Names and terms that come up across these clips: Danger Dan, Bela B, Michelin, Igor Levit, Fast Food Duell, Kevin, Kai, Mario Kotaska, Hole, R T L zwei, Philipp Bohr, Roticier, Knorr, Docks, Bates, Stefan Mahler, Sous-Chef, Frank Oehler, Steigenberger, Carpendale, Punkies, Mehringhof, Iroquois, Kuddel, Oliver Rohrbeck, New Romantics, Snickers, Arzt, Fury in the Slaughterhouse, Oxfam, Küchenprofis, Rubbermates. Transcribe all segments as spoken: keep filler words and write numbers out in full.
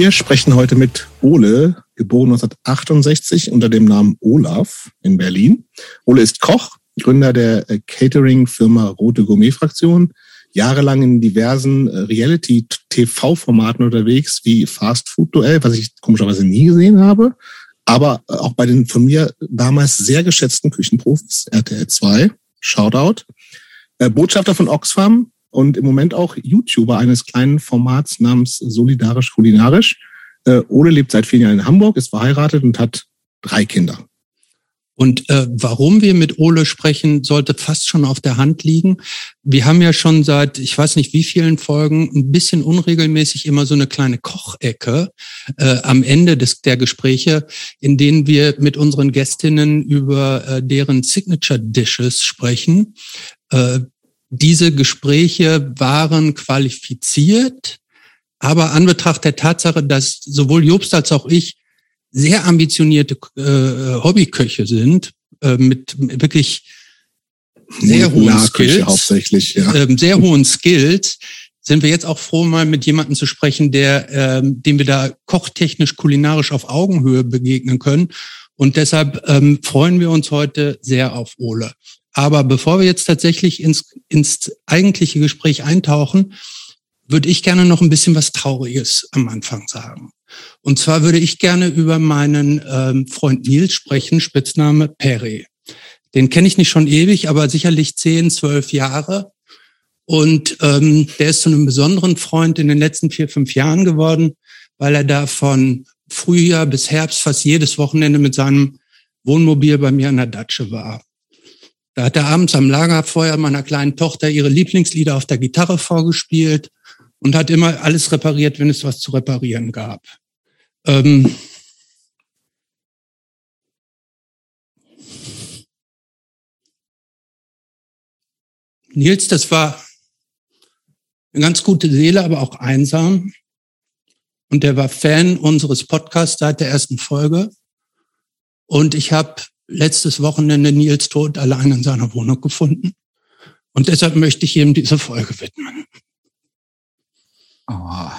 Wir sprechen heute mit Ole, geboren neunzehnhundertachtundsechzig unter dem Namen Olaf in Berlin. Ole ist Koch, Gründer der Catering-Firma Rote Gourmet Fraktion, jahrelang in diversen Reality-T V-Formaten unterwegs, wie Fast Food Duell, was ich komischerweise nie gesehen habe, aber auch bei den von mir damals sehr geschätzten Küchenprofis, R T L zwei, Shoutout, Botschafter von Oxfam und im Moment auch YouTuber eines kleinen Formats namens Solidarisch Kulinarisch. Ole lebt seit vielen Jahren in Hamburg, ist verheiratet und hat drei Kinder. Und äh, warum wir mit Ole sprechen, sollte fast schon auf der Hand liegen. Wir haben ja schon seit, ich weiß nicht wie vielen Folgen, ein bisschen unregelmäßig immer so eine kleine Kochecke äh, am Ende des der Gespräche, in denen wir mit unseren Gästinnen über äh, deren Signature-Dishes sprechen. Äh, diese Gespräche waren qualifiziert, aber an Betracht der Tatsache, dass sowohl Jobst als auch ich sehr ambitionierte äh, Hobbyköche sind, äh, mit wirklich sehr hohen Skills, hauptsächlich, ja. ähm, sehr hohen Skills, sind wir jetzt auch froh, mal mit jemandem zu sprechen, der, ähm, dem wir da kochtechnisch, kulinarisch auf Augenhöhe begegnen können. Und deshalb ähm, freuen wir uns heute sehr auf Ole. Aber bevor wir jetzt tatsächlich ins, ins eigentliche Gespräch eintauchen, würde ich gerne noch ein bisschen was Trauriges am Anfang sagen. Und zwar würde ich gerne über meinen ähm, Freund Nils sprechen, Spitzname Perry. Den kenne ich nicht schon ewig, aber sicherlich zehn, zwölf Jahre. Und ähm, der ist zu einem besonderen Freund in den letzten vier, fünf Jahren geworden, weil er da von Frühjahr bis Herbst fast jedes Wochenende mit seinem Wohnmobil bei mir an der Datsche war. Da hat er abends am Lagerfeuer meiner kleinen Tochter ihre Lieblingslieder auf der Gitarre vorgespielt und hat immer alles repariert, wenn es was zu reparieren gab. Ähm Nils, das war eine ganz gute Seele, aber auch einsam. Und der war Fan unseres Podcasts seit der ersten Folge. Und ich habe letztes Wochenende Nils tot allein in seiner Wohnung gefunden. Und deshalb möchte ich ihm diese Folge widmen. Oh.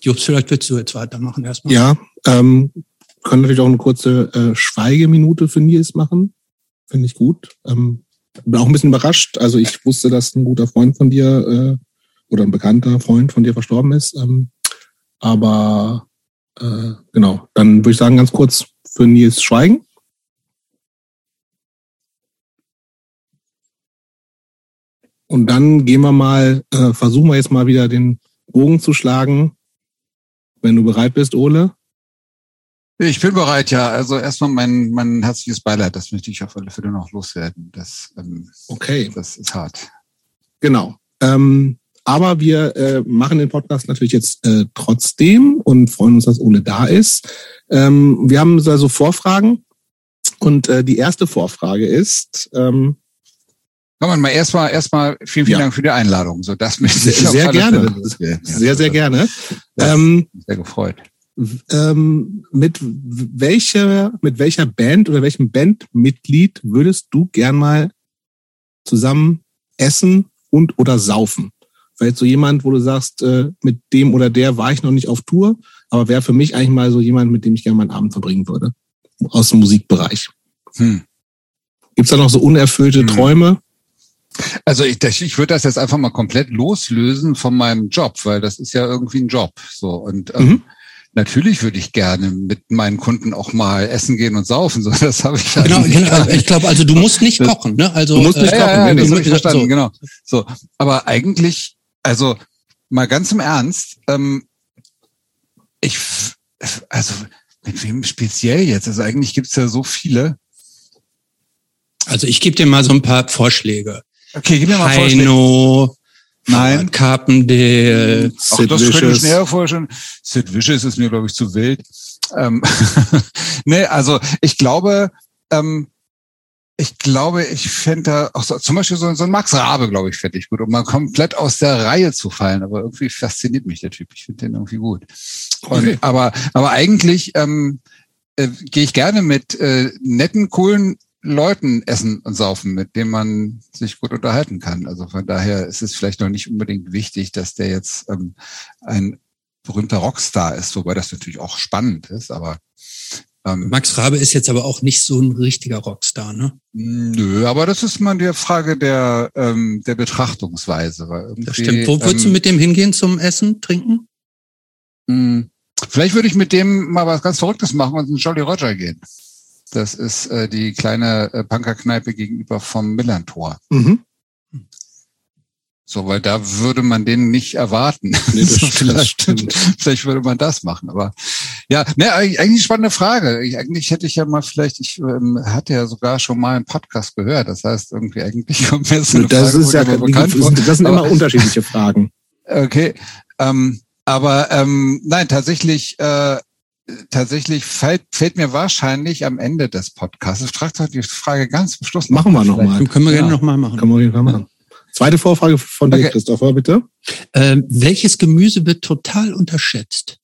Jobst, vielleicht willst du jetzt weitermachen erstmal. Ja, ähm, können natürlich auch eine kurze äh, Schweigeminute für Nils machen. Finde ich gut. Ähm, bin auch ein bisschen überrascht. Also ich wusste, dass ein guter Freund von dir äh, oder ein bekannter Freund von dir verstorben ist. Ähm, aber äh, genau, dann würde ich sagen, ganz kurz für Nils schweigen. Und dann gehen wir mal, äh, versuchen wir jetzt mal wieder den Bogen zu schlagen. Wenn du bereit bist, Ole. Ich bin bereit, ja. Also erstmal mein, mein herzliches Beileid. Das möchte ich auf alle Fälle noch loswerden. Das, ähm, okay. Das ist hart. Genau. Ähm, aber wir äh, machen den Podcast natürlich jetzt äh, trotzdem und freuen uns, dass Ole da ist. Ähm, wir haben also Vorfragen. Und äh, die erste Vorfrage ist... Ähm, Komm mal, erstmal, erstmal vielen, vielen ja. Dank für die Einladung. So, das sehr, sehr gerne. Sehr, sehr, sehr gerne. Ähm, sehr gefreut. Ähm, mit welcher, mit welcher Band oder welchem Bandmitglied würdest du gern mal zusammen essen und oder saufen? Vielleicht so jemand, wo du sagst, äh, mit dem oder der war ich noch nicht auf Tour, aber wäre für mich eigentlich mal so jemand, mit dem ich gerne meinen Abend verbringen würde. Aus dem Musikbereich. Hm. Gibt's da noch so unerfüllte hm. Träume? Also ich, ich würde das jetzt einfach mal komplett loslösen von meinem Job, weil das ist ja irgendwie ein Job. So und ähm, mhm. natürlich würde ich gerne mit meinen Kunden auch mal essen gehen und saufen. So, das habe ich genau. genau. Ich glaube, also du musst nicht kochen, ne? Also du musst nicht äh, kochen. Ja, ja, das habe ich verstanden. So. Genau. So, aber eigentlich, also mal ganz im Ernst, ähm, ich also mit wem speziell jetzt? Also eigentlich gibt's ja so viele. Also ich gebe dir mal so ein paar Vorschläge. Okay, gib mir mal Heino, nein, Carpendale, auch das könnte ich näher vorstellen. Sid Vicious ist mir, glaube ich, zu wild. Ähm, nee, also ich glaube, ähm, ich glaube, ich fände da auch so, zum Beispiel so, so ein Max Rabe, glaube ich, fände ich gut, um mal komplett aus der Reihe zu fallen. Aber irgendwie fasziniert mich der Typ. Ich finde den irgendwie gut. Und, okay. Aber aber eigentlich ähm, äh, gehe ich gerne mit äh, netten, coolen Leuten essen und saufen, mit denen man sich gut unterhalten kann. Also von daher ist es vielleicht noch nicht unbedingt wichtig, dass der jetzt ähm, ein berühmter Rockstar ist, wobei das natürlich auch spannend ist, aber ähm, Max Rabe ist jetzt aber auch nicht so ein richtiger Rockstar, ne? Nö, aber das ist mal die Frage der ähm, der Betrachtungsweise. Weil irgendwie, das stimmt. Wo würdest ähm, du mit dem hingehen zum Essen, Trinken? Mh, vielleicht würde ich mit dem mal was ganz Verrücktes machen und in Jolly Roger gehen. Das ist äh, die kleine äh, Punkerkneipe gegenüber vom Millern-Tor. Mhm. So, weil da würde man den nicht erwarten. Nee, das vielleicht, vielleicht würde man das machen. Aber ja, ne, eigentlich spannende Frage. Ich, eigentlich hätte ich ja mal vielleicht, ich ähm, hatte ja sogar schon mal einen Podcast gehört. Das heißt, irgendwie eigentlich kommt mir so eine das Frage, ist ja bekannt. Das, das sind aber, immer unterschiedliche Fragen. Okay, ähm, aber ähm, nein, tatsächlich. Äh, Tatsächlich fällt, fällt mir wahrscheinlich am Ende des Podcasts. Ich frage doch die Frage ganz zum Schluss. Machen wir nochmal. Können wir ja. gerne nochmal machen. Können wir gerne machen. Zweite Vorfrage von okay. dir, Christopher, bitte. Ähm, welches Gemüse wird total unterschätzt?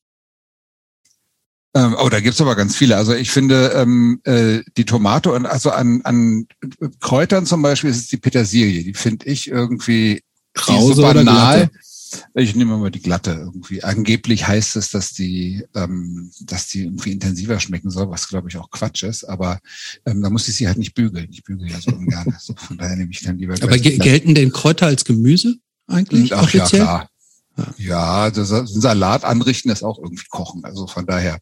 Ähm, oh, da gibt's aber ganz viele. Also ich finde ähm, äh, die Tomate und also an, an Kräutern zum Beispiel ist es die Petersilie. Die finde ich irgendwie Krause oder banal. Glatte? Ich nehme mal die glatte irgendwie. Angeblich heißt es, dass die, ähm, dass die irgendwie intensiver schmecken soll, was glaube ich auch Quatsch ist. Aber ähm, da muss ich sie halt nicht bügeln. Ich bügele ja so ungern. So, von daher nehme ich dann lieber. Aber gel- gelten denn Kräuter als Gemüse eigentlich? Ach offiziell? Ja, klar. Ja, das, das Salat anrichten ist auch irgendwie kochen. Also von daher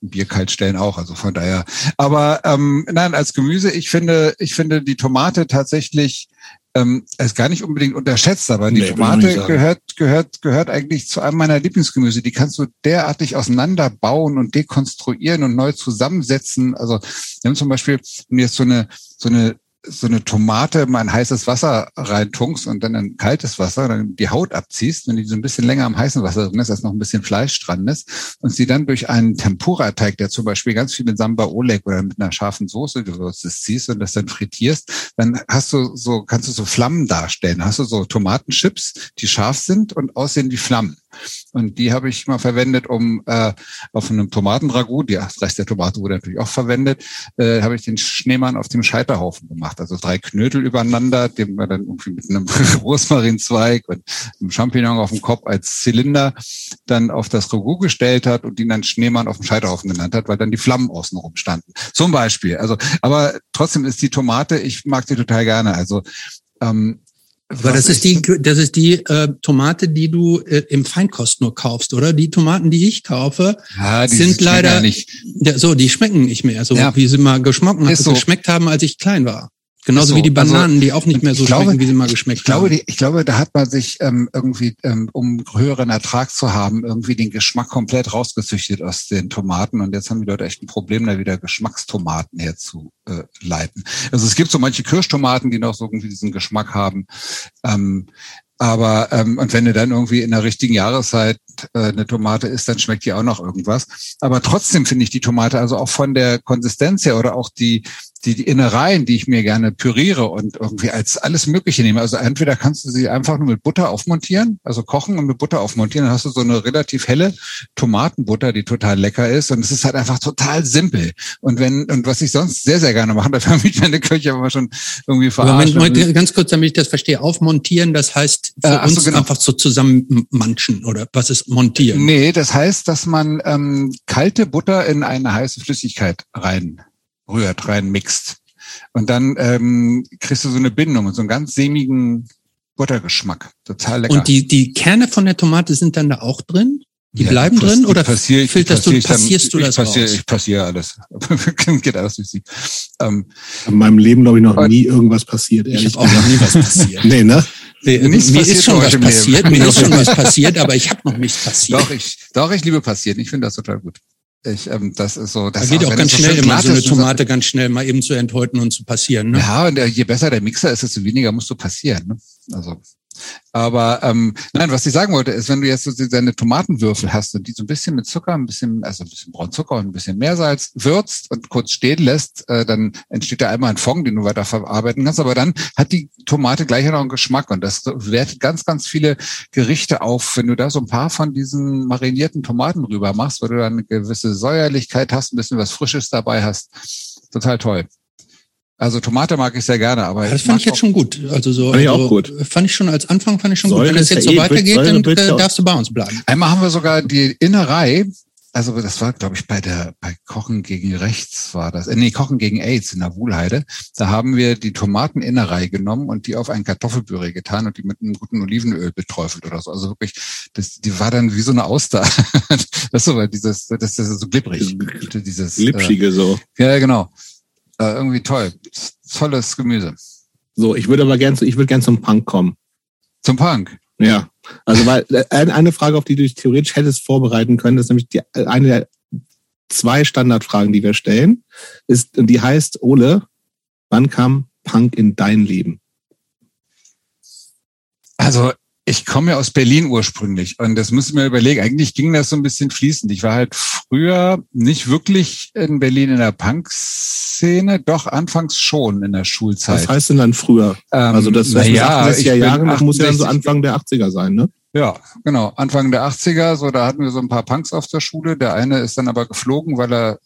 Bier kalt stellen auch. Also von daher. Aber ähm, nein, als Gemüse. Ich finde, ich finde die Tomate tatsächlich. Ähm, ist gar nicht unbedingt unterschätzt, aber die nee, Tomate gehört, gehört, gehört eigentlich zu einem meiner Lieblingsgemüse. Die kannst du derartig auseinanderbauen und dekonstruieren und neu zusammensetzen. Also, wir haben zum Beispiel, wenn du jetzt so eine, so eine, so eine Tomate mal in heißes Wasser reintunkst und dann in kaltes Wasser, dann die Haut abziehst, wenn die so ein bisschen länger im heißen Wasser drin ist, als noch ein bisschen Fleisch dran ist und sie dann durch einen Tempura-Teig, der zum Beispiel ganz viel mit Samba Oleg oder mit einer scharfen Soße gewürzt ziehst und das dann frittierst, dann hast du so, kannst du so Flammen darstellen. Hast du so Tomatenchips, die scharf sind und aussehen wie Flammen. Und die habe ich mal verwendet, um äh, auf einem Tomatenragout, ja, das heißt, der Tomate wurde natürlich auch verwendet, äh, habe ich den Schneemann auf dem Scheiterhaufen gemacht. Also drei Knödel übereinander, den man dann irgendwie mit einem Rosmarinzweig und einem Champignon auf dem Kopf als Zylinder dann auf das Ragout gestellt hat und ihn dann Schneemann auf dem Scheiterhaufen genannt hat, weil dann die Flammen außenrum standen. Zum Beispiel. Also, aber trotzdem ist die Tomate, ich mag sie total gerne. Also ähm, aber das ist die, das ist die äh, Tomate, die du äh, im Feinkost nur kaufst, oder? Die Tomaten, die ich kaufe, ja, die sind leider ja nicht. Ja, so, die schmecken nicht mehr, so ja. wie sie mal geschmeckt haben, so. geschmeckt haben, als ich klein war. Genauso so. wie die Bananen, also, die auch nicht mehr so glaube, schmecken, wie sie mal geschmeckt ich glaube, haben. Die, ich glaube, da hat man sich ähm, irgendwie, ähm, um höheren Ertrag zu haben, irgendwie den Geschmack komplett rausgezüchtet aus den Tomaten. Und jetzt haben die Leute echt ein Problem, da wieder Geschmackstomaten herzuleiten. Also es gibt so manche Kirschtomaten, die noch so irgendwie diesen Geschmack haben. Ähm, aber ähm, und wenn du dann irgendwie in der richtigen Jahreszeit äh, eine Tomate isst, dann schmeckt die auch noch irgendwas. Aber trotzdem finde ich die Tomate, also auch von der Konsistenz her oder auch die Die, die Innereien, die ich mir gerne püriere und irgendwie als alles Mögliche nehme. Also entweder kannst du sie einfach nur mit Butter aufmontieren, also kochen und mit Butter aufmontieren. Dann hast du so eine relativ helle Tomatenbutter, die total lecker ist. Und es ist halt einfach total simpel. Und wenn und was ich sonst sehr, sehr gerne mache, dafür habe ich meine Küche aber schon irgendwie verarscht. Aber Moment, ganz kurz, damit ich das verstehe. Aufmontieren, das heißt für äh, uns so, genau. einfach so zusammenmanschen oder was ist montieren? Nee, das heißt, dass man ähm, kalte Butter in eine heiße Flüssigkeit rein rührt, rein mixt. Und dann ähm, kriegst du so eine Bindung und so einen ganz sämigen Buttergeschmack. Total lecker. Und die die Kerne von der Tomate sind dann da auch drin? Die ja, bleiben die pass- drin? Oder passier, filterst passier, du, passierst dann, du das passier, raus? Ich passiere alles. Geht alles durch sie. Ähm, In meinem Leben, glaube ich, noch nie irgendwas passiert. Ehrlich. Ich habe auch noch nie was passiert. Nee, ne? Nee, mir ist schon was passiert. Leben. Mir ist schon was passiert, aber ich habe noch nichts passiert. Doch, ich, doch, ich liebe passieren. Ich finde das total gut. Ich, ähm, das ist so, das da geht auch, auch ganz schnell so immer so eine Tomate ganz schnell mal eben zu enthäuten und zu passieren. Ne? Ja, und je besser der Mixer ist, desto weniger musst du passieren. Ne? Also, aber ähm, nein, was ich sagen wollte, ist, wenn du jetzt so deine Tomatenwürfel hast und die so ein bisschen mit Zucker, ein bisschen, also ein bisschen Braunzucker und ein bisschen Meersalz würzt und kurz stehen lässt, äh, dann entsteht da einmal ein Fond, den du weiter verarbeiten kannst. Aber dann hat die Tomate gleich noch einen Geschmack und das wertet ganz, ganz viele Gerichte auf, wenn du da so ein paar von diesen marinierten Tomaten rüber machst, weil du dann eine gewisse Säuerlichkeit hast, ein bisschen was Frisches dabei hast. Total toll. Also Tomate mag ich sehr gerne, aber das fand ich jetzt schon gut. Also so fand ich also auch gut. Fand ich schon als Anfang fand ich schon Säure gut. Wenn das jetzt ja so eh weitergeht, dann äh, darfst du bei uns bleiben. Einmal haben wir sogar die Innerei. Also das war, glaube ich, bei der bei Kochen gegen Rechts war das. Äh, nee, Kochen gegen AIDS in der Wuhlheide. Da haben wir die Tomateninnerei genommen und die auf ein Kartoffelpüree getan und die mit einem guten Olivenöl beträufelt oder so. Also wirklich, das, die war dann wie so eine Auster. Das war dieses, das, das ist so glibberig. Dieses glitschige äh, so. Ja, genau. Äh, irgendwie toll. Tolles Gemüse. So, ich würde aber gerne, ich würde gerne zum Punk kommen. Zum Punk? Ja. Also, weil eine Frage, auf die du dich theoretisch hättest vorbereiten können, das ist nämlich die, eine der zwei Standardfragen, die wir stellen, ist, die heißt, Ole, wann kam Punk in dein Leben? Also, ich komme ja aus Berlin ursprünglich und das müssen wir überlegen. Eigentlich ging das so ein bisschen fließend. Ich war halt früher nicht wirklich in Berlin in der Punk-Szene, doch anfangs schon in der Schulzeit. Was heißt denn dann früher? Ähm, also das war ja, ich Jahre, das muss ja dann so Anfang der achtziger sein, ne? Ja, genau. Anfang der achtziger, so da hatten wir so ein paar Punks auf der Schule. Der eine ist dann aber geflogen, weil er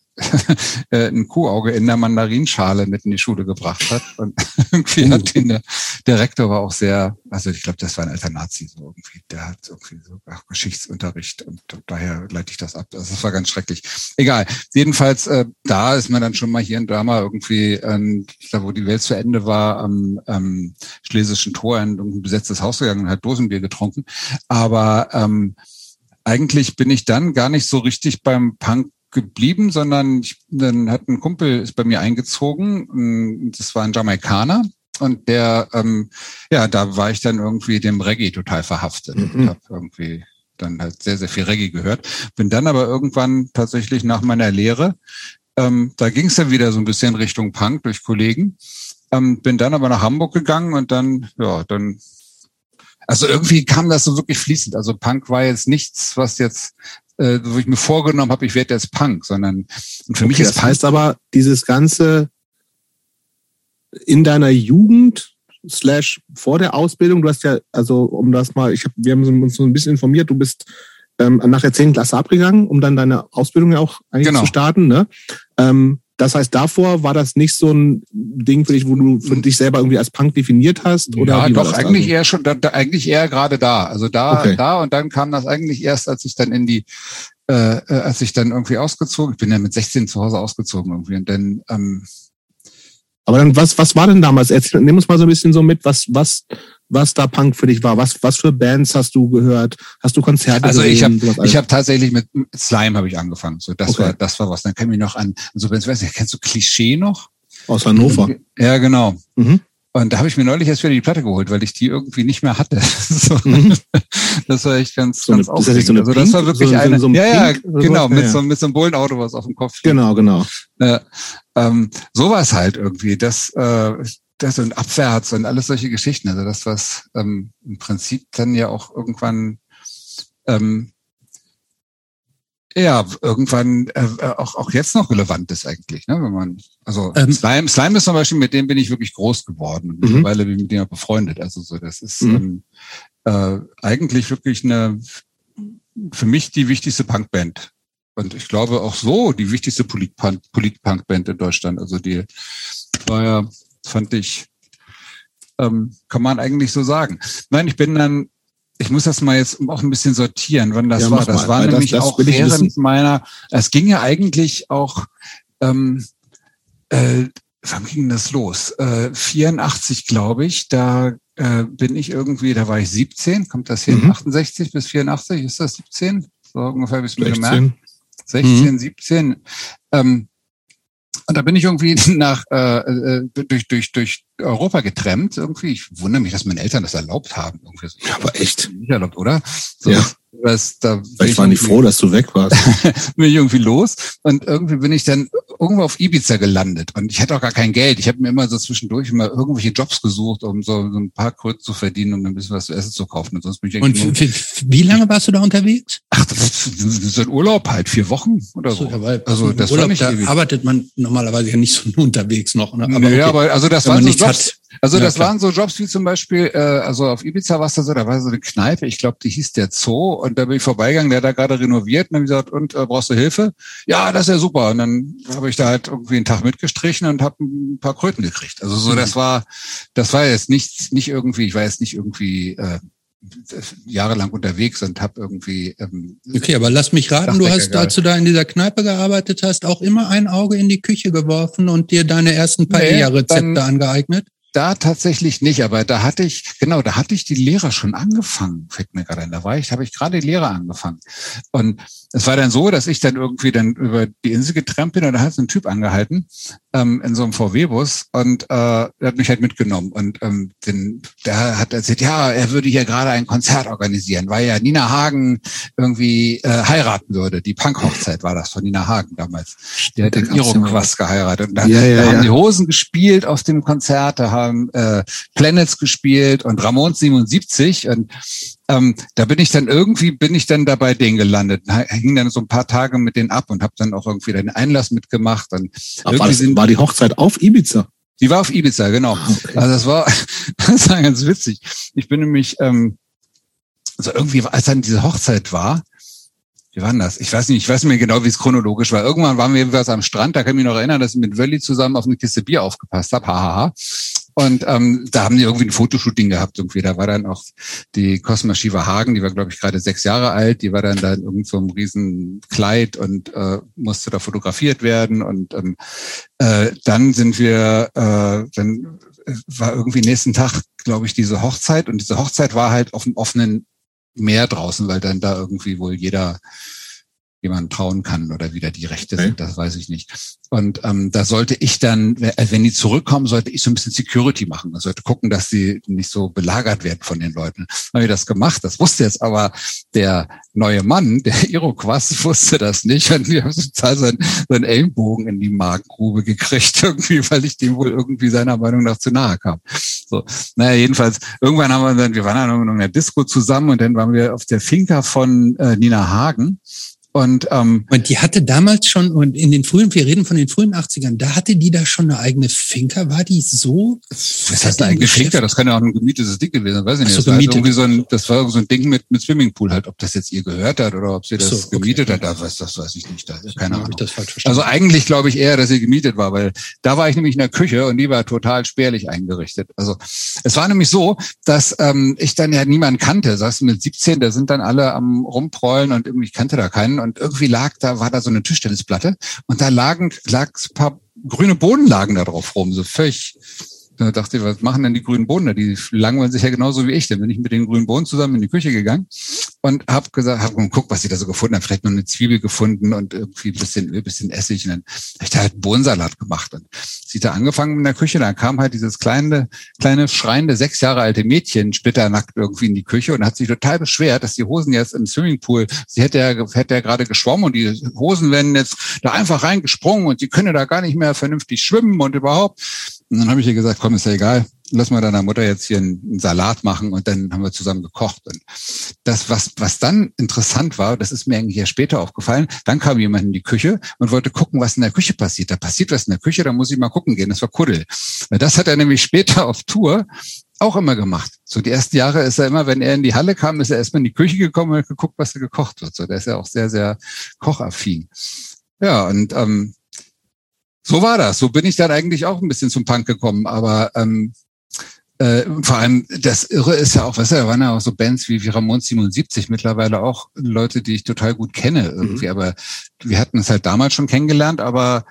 ein Kuhauge in der Mandarinschale mit in die Schule gebracht hat. Und irgendwie hat ihn der, der Rektor war auch sehr, also ich glaube, das war ein alter Nazi so irgendwie. Der hat irgendwie so ach, Geschichtsunterricht und daher leite ich das ab. Also das war ganz schrecklich. Egal. Jedenfalls, äh, da ist man dann schon mal hier in Drama irgendwie, ähm, ich glaube, wo die Welt zu Ende war, am ähm, Schlesischen Tor in ein besetztes Haus gegangen und hat Dosenbier getrunken. Aber ähm, eigentlich bin ich dann gar nicht so richtig beim Punk geblieben, sondern ich, dann hat ein Kumpel ist bei mir eingezogen. Das war ein Jamaikaner und der, ähm, ja, da war ich dann irgendwie dem Reggae total verhaftet mhm. und habe irgendwie dann halt sehr, sehr viel Reggae gehört. Bin dann aber irgendwann tatsächlich nach meiner Lehre, ähm, da ging es dann wieder so ein bisschen Richtung Punk durch Kollegen. Ähm, bin dann aber nach Hamburg gegangen und dann, ja, dann also irgendwie kam das so wirklich fließend. Also Punk war jetzt nichts, was jetzt Äh, wo ich mir vorgenommen habe, ich werde jetzt Punk, sondern und für okay, mich ist das Punk heißt aber dieses ganze in deiner Jugend slash vor der Ausbildung, du hast ja, also um das mal, ich hab, wir haben uns so ein bisschen informiert, du bist ähm, nach der zehnten Klasse abgegangen, um dann deine Ausbildung ja auch eigentlich genau. zu starten, ne? Ähm, das heißt, davor war das nicht so ein Ding für dich, wo du für dich selber irgendwie als Punk definiert hast? Oder ja, doch, eigentlich eher schon, da, da, eigentlich eher gerade da. Also da, okay. da und dann kam das eigentlich erst, als ich dann in die, äh, als ich dann irgendwie ausgezogen, ich bin ja mit sechzehn zu Hause ausgezogen irgendwie und dann, ähm, aber dann, was, was war denn damals? Erzähl, nimm uns mal so ein bisschen so mit, was, was, was da Punk für dich war. Was, was für Bands hast du gehört? Hast du Konzerte also gesehen? Also ich habe, ich habe tatsächlich mit Slime habe ich angefangen. So, das okay. war, das war was. Dann kann ich mich noch an, so, wenn ich weiß, kennst du Klischee noch? Aus Hannover. Ja, genau. Mhm. Und da habe ich mir neulich erst wieder die Platte geholt, weil ich die irgendwie nicht mehr hatte. So, mhm. Das war echt ganz, so ganz eine, aufregend. Das so eine also das war wirklich so, eine, so ein ja, ja, genau, mit ja. so mit so einem Bullenauto, was auf dem Kopf steht. Genau, genau. Äh, ähm, so war es halt irgendwie, das, äh, das und Abwärts und alles solche Geschichten. Also das, was ähm, im Prinzip dann ja auch irgendwann, ähm, ja, irgendwann äh, auch auch jetzt noch relevant ist eigentlich, ne? Wenn man also ähm. Slime, Slime ist zum Beispiel, mit dem bin ich wirklich groß geworden und mittlerweile mhm. bin ich mit dem auch befreundet. Also so, das ist mhm. ähm, äh, eigentlich wirklich eine für mich die wichtigste Punkband und ich glaube auch so die wichtigste Polit-Punk-Band in Deutschland. Also die war ja, fand ich, ähm, kann man eigentlich so sagen. Nein, ich bin dann Ich muss das mal jetzt auch ein bisschen sortieren, wann das ja, war. Das mal. war Weil nämlich das, das auch während meiner, es ging ja eigentlich auch, ähm, äh, wann ging das los? Äh, vierundachtzig, glaube ich, da äh, bin ich irgendwie, da war ich siebzehn, kommt das hin? Mhm. achtundsechzig bis vierundachtzig, ist das siebzehn? So ungefähr habe ich es mir gemerkt. sechzehn, mhm. siebzehn. Ähm, Und da bin ich irgendwie nach äh, durch durch durch Europa getrennt irgendwie. Ich wundere mich, dass meine Eltern das erlaubt haben. Irgendwie. Ja, aber echt nicht erlaubt, oder? So, ja. Was, da ich war nicht froh, dass du weg warst. Bin ich irgendwie los und irgendwie bin ich dann irgendwo auf Ibiza gelandet und ich hatte auch gar kein Geld. Ich habe mir immer so zwischendurch immer irgendwelche Jobs gesucht, um so, so ein paar Kröten zu verdienen, um ein bisschen was zu essen zu kaufen. Und sonst bin ich irgendwie. Und für, für, wie lange warst du da unterwegs? Ach, so ein Urlaub halt, vier Wochen oder so. so. Ja, weil also das Urlaub, war nicht da ewig. Arbeitet man normalerweise ja nicht so unterwegs noch. Ne? Aber naja, okay, aber also das waren so Jobs, also ja, das klar. waren so Jobs wie zum Beispiel, äh, also auf Ibiza war es da so, da war so eine Kneipe, ich glaube, die hieß der Zoo, und da bin ich vorbeigegangen, der hat da gerade renoviert, und dann gesagt, und äh, brauchst du Hilfe? Ja, das ist ja super. Und dann habe ich da halt irgendwie einen Tag mitgestrichen und habe ein paar Kröten gekriegt. Also so, mhm. das war, das war jetzt nicht, nicht irgendwie, ich war jetzt nicht irgendwie äh, jahrelang unterwegs und habe irgendwie... Ähm, okay, aber lass mich raten, du hast, als du da in dieser Kneipe gearbeitet hast, auch immer ein Auge in die Küche geworfen und dir deine ersten Paella-Rezepte nee, angeeignet? Da tatsächlich nicht, aber da hatte ich, genau, da hatte ich die Lehre schon angefangen, fällt mir gerade ein, da war ich, habe ich gerade die Lehre angefangen. Und es war dann so, dass ich dann irgendwie dann über die Insel getrampt bin und da hat so ein Typ angehalten, ähm, in so einem V W-Bus, und äh, der hat mich halt mitgenommen. Und ähm, den, der hat erzählt, ja, er würde hier gerade ein Konzert organisieren, weil ja Nina Hagen irgendwie äh, heiraten würde. Die Punk-Hochzeit war das von Nina Hagen damals. Die hat den Iroquois geheiratet. Und da, ja, ja, da haben ja. die Hosen gespielt auf dem Konzert, da haben äh, Planets gespielt und Raimund siebenundsiebzig, und ähm, da bin ich dann irgendwie, bin ich dann dabei denen gelandet, hing dann so ein paar Tage mit denen ab und habe dann auch irgendwie den Einlass mitgemacht. Und irgendwie war, das, sind, war die Hochzeit auf Ibiza? Die war auf Ibiza, genau. Okay. Also das war, das war ganz witzig. Ich bin nämlich, ähm, also irgendwie, als dann diese Hochzeit war, wie war denn das? Ich weiß nicht, ich weiß nicht mehr genau, wie es chronologisch war. Irgendwann waren wir jedenfalls am Strand, da kann ich mich noch erinnern, dass ich mit Wölli zusammen auf eine Kiste Bier aufgepasst habe, hahaha. Und ähm, da haben die irgendwie ein Fotoshooting gehabt irgendwie. Da war dann auch die Cosma Shiva Hagen, die war, glaube ich, gerade sechs Jahre alt, die war dann da in irgend so einem riesen Kleid und äh, musste da fotografiert werden. Und ähm, äh, dann sind wir, äh, dann war irgendwie nächsten Tag, glaube ich, diese Hochzeit. Und diese Hochzeit war halt auf dem offenen Meer draußen, weil dann da irgendwie wohl jeder jemanden trauen kann oder wieder die Rechte sind, okay. Das weiß ich nicht. Und ähm, da sollte ich dann, wenn die zurückkommen, sollte ich so ein bisschen Security machen. Also sollte gucken, dass sie nicht so belagert werden von den Leuten. Dann habe ich das gemacht, das wusste jetzt aber der neue Mann, der Iroquois, wusste das nicht. Und wir haben total seinen, seinen Ellenbogen in die Magengrube gekriegt, irgendwie, weil ich dem wohl irgendwie seiner Meinung nach zu nahe kam. So, naja, jedenfalls, irgendwann haben wir dann, wir waren dann in der Disco zusammen und dann waren wir auf der Finca von äh, Nina Hagen. Und, ähm, und die hatte damals schon, und in den frühen, wir reden von den frühen achtzigern, da hatte die da schon eine eigene Finca, war die so? Was heißt eine eigene Finca? Das kann ja auch ein gemietetes Ding gewesen sein, weiß ich nicht. So, das, war halt irgendwie so ein, das war so ein Ding mit, mit Swimmingpool halt, ob das jetzt ihr gehört hat oder ob sie das so, okay. gemietet hat, das weiß, das weiß ich nicht, da, keine Ahnung. Das falsch verstanden. Also eigentlich glaube ich eher, dass sie gemietet war, weil da war ich nämlich in der Küche und die war total spärlich eingerichtet. Also es war nämlich so, dass ähm, ich dann ja niemanden kannte, sagst du, mit siebzehn, da sind dann alle am rumprollen und irgendwie kannte da keinen. Und irgendwie lag da, war da so eine Tischtennisplatte und da lagen, lag ein paar grüne Bohnen lagen da drauf rum, so völlig. Da dachte ich, was machen denn die grünen Bohnen da? Die langweilen sich ja genauso wie ich. Dann bin ich mit den grünen Bohnen zusammen in die Küche gegangen und habe gesagt, habe geguckt, was sie da so gefunden haben. Vielleicht noch eine Zwiebel gefunden und irgendwie ein bisschen Öl, ein bisschen Essig. Und dann habe ich da halt einen Bohnensalat gemacht. Und sie hat da angefangen in der Küche. Dann kam halt dieses kleine, kleine schreiende, sechs Jahre alte Mädchen splitternackt irgendwie in die Küche und hat sich total beschwert, dass die Hosen jetzt im Swimmingpool, sie hätte ja, hätte ja gerade geschwommen und die Hosen wären jetzt da einfach reingesprungen und sie könne da gar nicht mehr vernünftig schwimmen und überhaupt. Und dann habe ich ihr gesagt, komm, ist ja egal, lass mal deiner Mutter jetzt hier einen Salat machen, und dann haben wir zusammen gekocht. Und das, was was dann interessant war, das ist mir eigentlich ja später aufgefallen, dann kam jemand in die Küche und wollte gucken, was in der Küche passiert. Da passiert was in der Küche, da muss ich mal gucken gehen. Das war Kuddel. Das hat er nämlich später auf Tour auch immer gemacht. So die ersten Jahre ist er immer, wenn er in die Halle kam, ist er erstmal in die Küche gekommen und hat geguckt, was da gekocht wird. So, der ist ja auch sehr, sehr kochaffin. Ja, und ähm, so war das. So bin ich dann eigentlich auch ein bisschen zum Punk gekommen. Aber ähm, äh, vor allem das Irre ist ja auch, weißt du, da waren ja auch so Bands wie, wie Raimund siebenundsiebzig mittlerweile auch Leute, die ich total gut kenne irgendwie. Mhm. Aber wir hatten es halt damals schon kennengelernt. Aber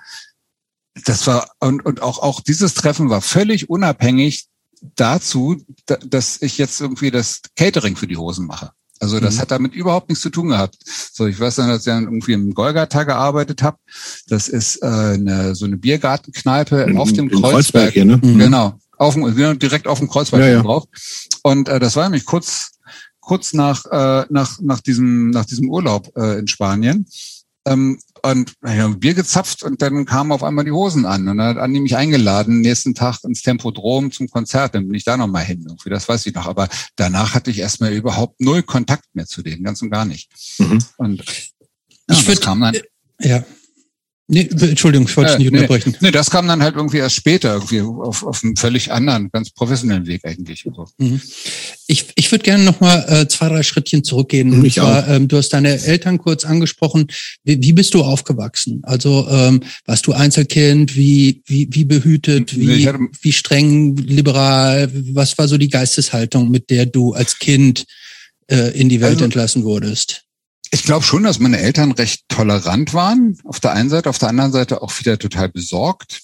das war und und auch auch dieses Treffen war völlig unabhängig dazu, da, dass ich jetzt irgendwie das Catering für die Hosen mache. Also das mhm. hat damit überhaupt nichts zu tun gehabt. So, ich weiß dann, dass ich dann irgendwie im Golgatha gearbeitet habe. Das ist äh, eine, so eine Biergartenkneipe mhm, auf dem Kreuzberg. Kreuzberg hier, ne? Mhm. Genau, auf dem, direkt auf dem Kreuzberg ja, ja. drauf. Und äh, das war nämlich kurz kurz nach äh, nach nach diesem nach diesem Urlaub äh, in Spanien. Ähm, Und dann haben wir Bier gezapft und dann kamen auf einmal die Hosen an. Und dann hat Andi mich eingeladen, nächsten Tag ins Tempodrom zum Konzert. Dann bin ich da nochmal hin. Irgendwie, das weiß ich noch. Aber danach hatte ich erstmal überhaupt null Kontakt mehr zu denen, ganz und gar nicht. Mhm. Und ja, ich das würd, kam dann... Äh, ja. Nee, Entschuldigung, ich wollte dich äh, nicht unterbrechen. Nee, nee, das kam dann halt irgendwie erst später, irgendwie auf, auf einem völlig anderen, ganz professionellen Weg eigentlich. Mhm. Ich, ich würde gerne nochmal äh, zwei, drei Schrittchen zurückgehen. Und zwar, ähm, du hast deine Eltern kurz angesprochen. Wie, wie bist du aufgewachsen? Also ähm, warst du Einzelkind? Wie, wie, wie behütet? Wie, nee, hatte, wie streng, liberal? Was war so die Geisteshaltung, mit der du als Kind äh, in die Welt also, entlassen wurdest? Ich glaube schon, dass meine Eltern recht tolerant waren, auf der einen Seite, auf der anderen Seite auch wieder total besorgt.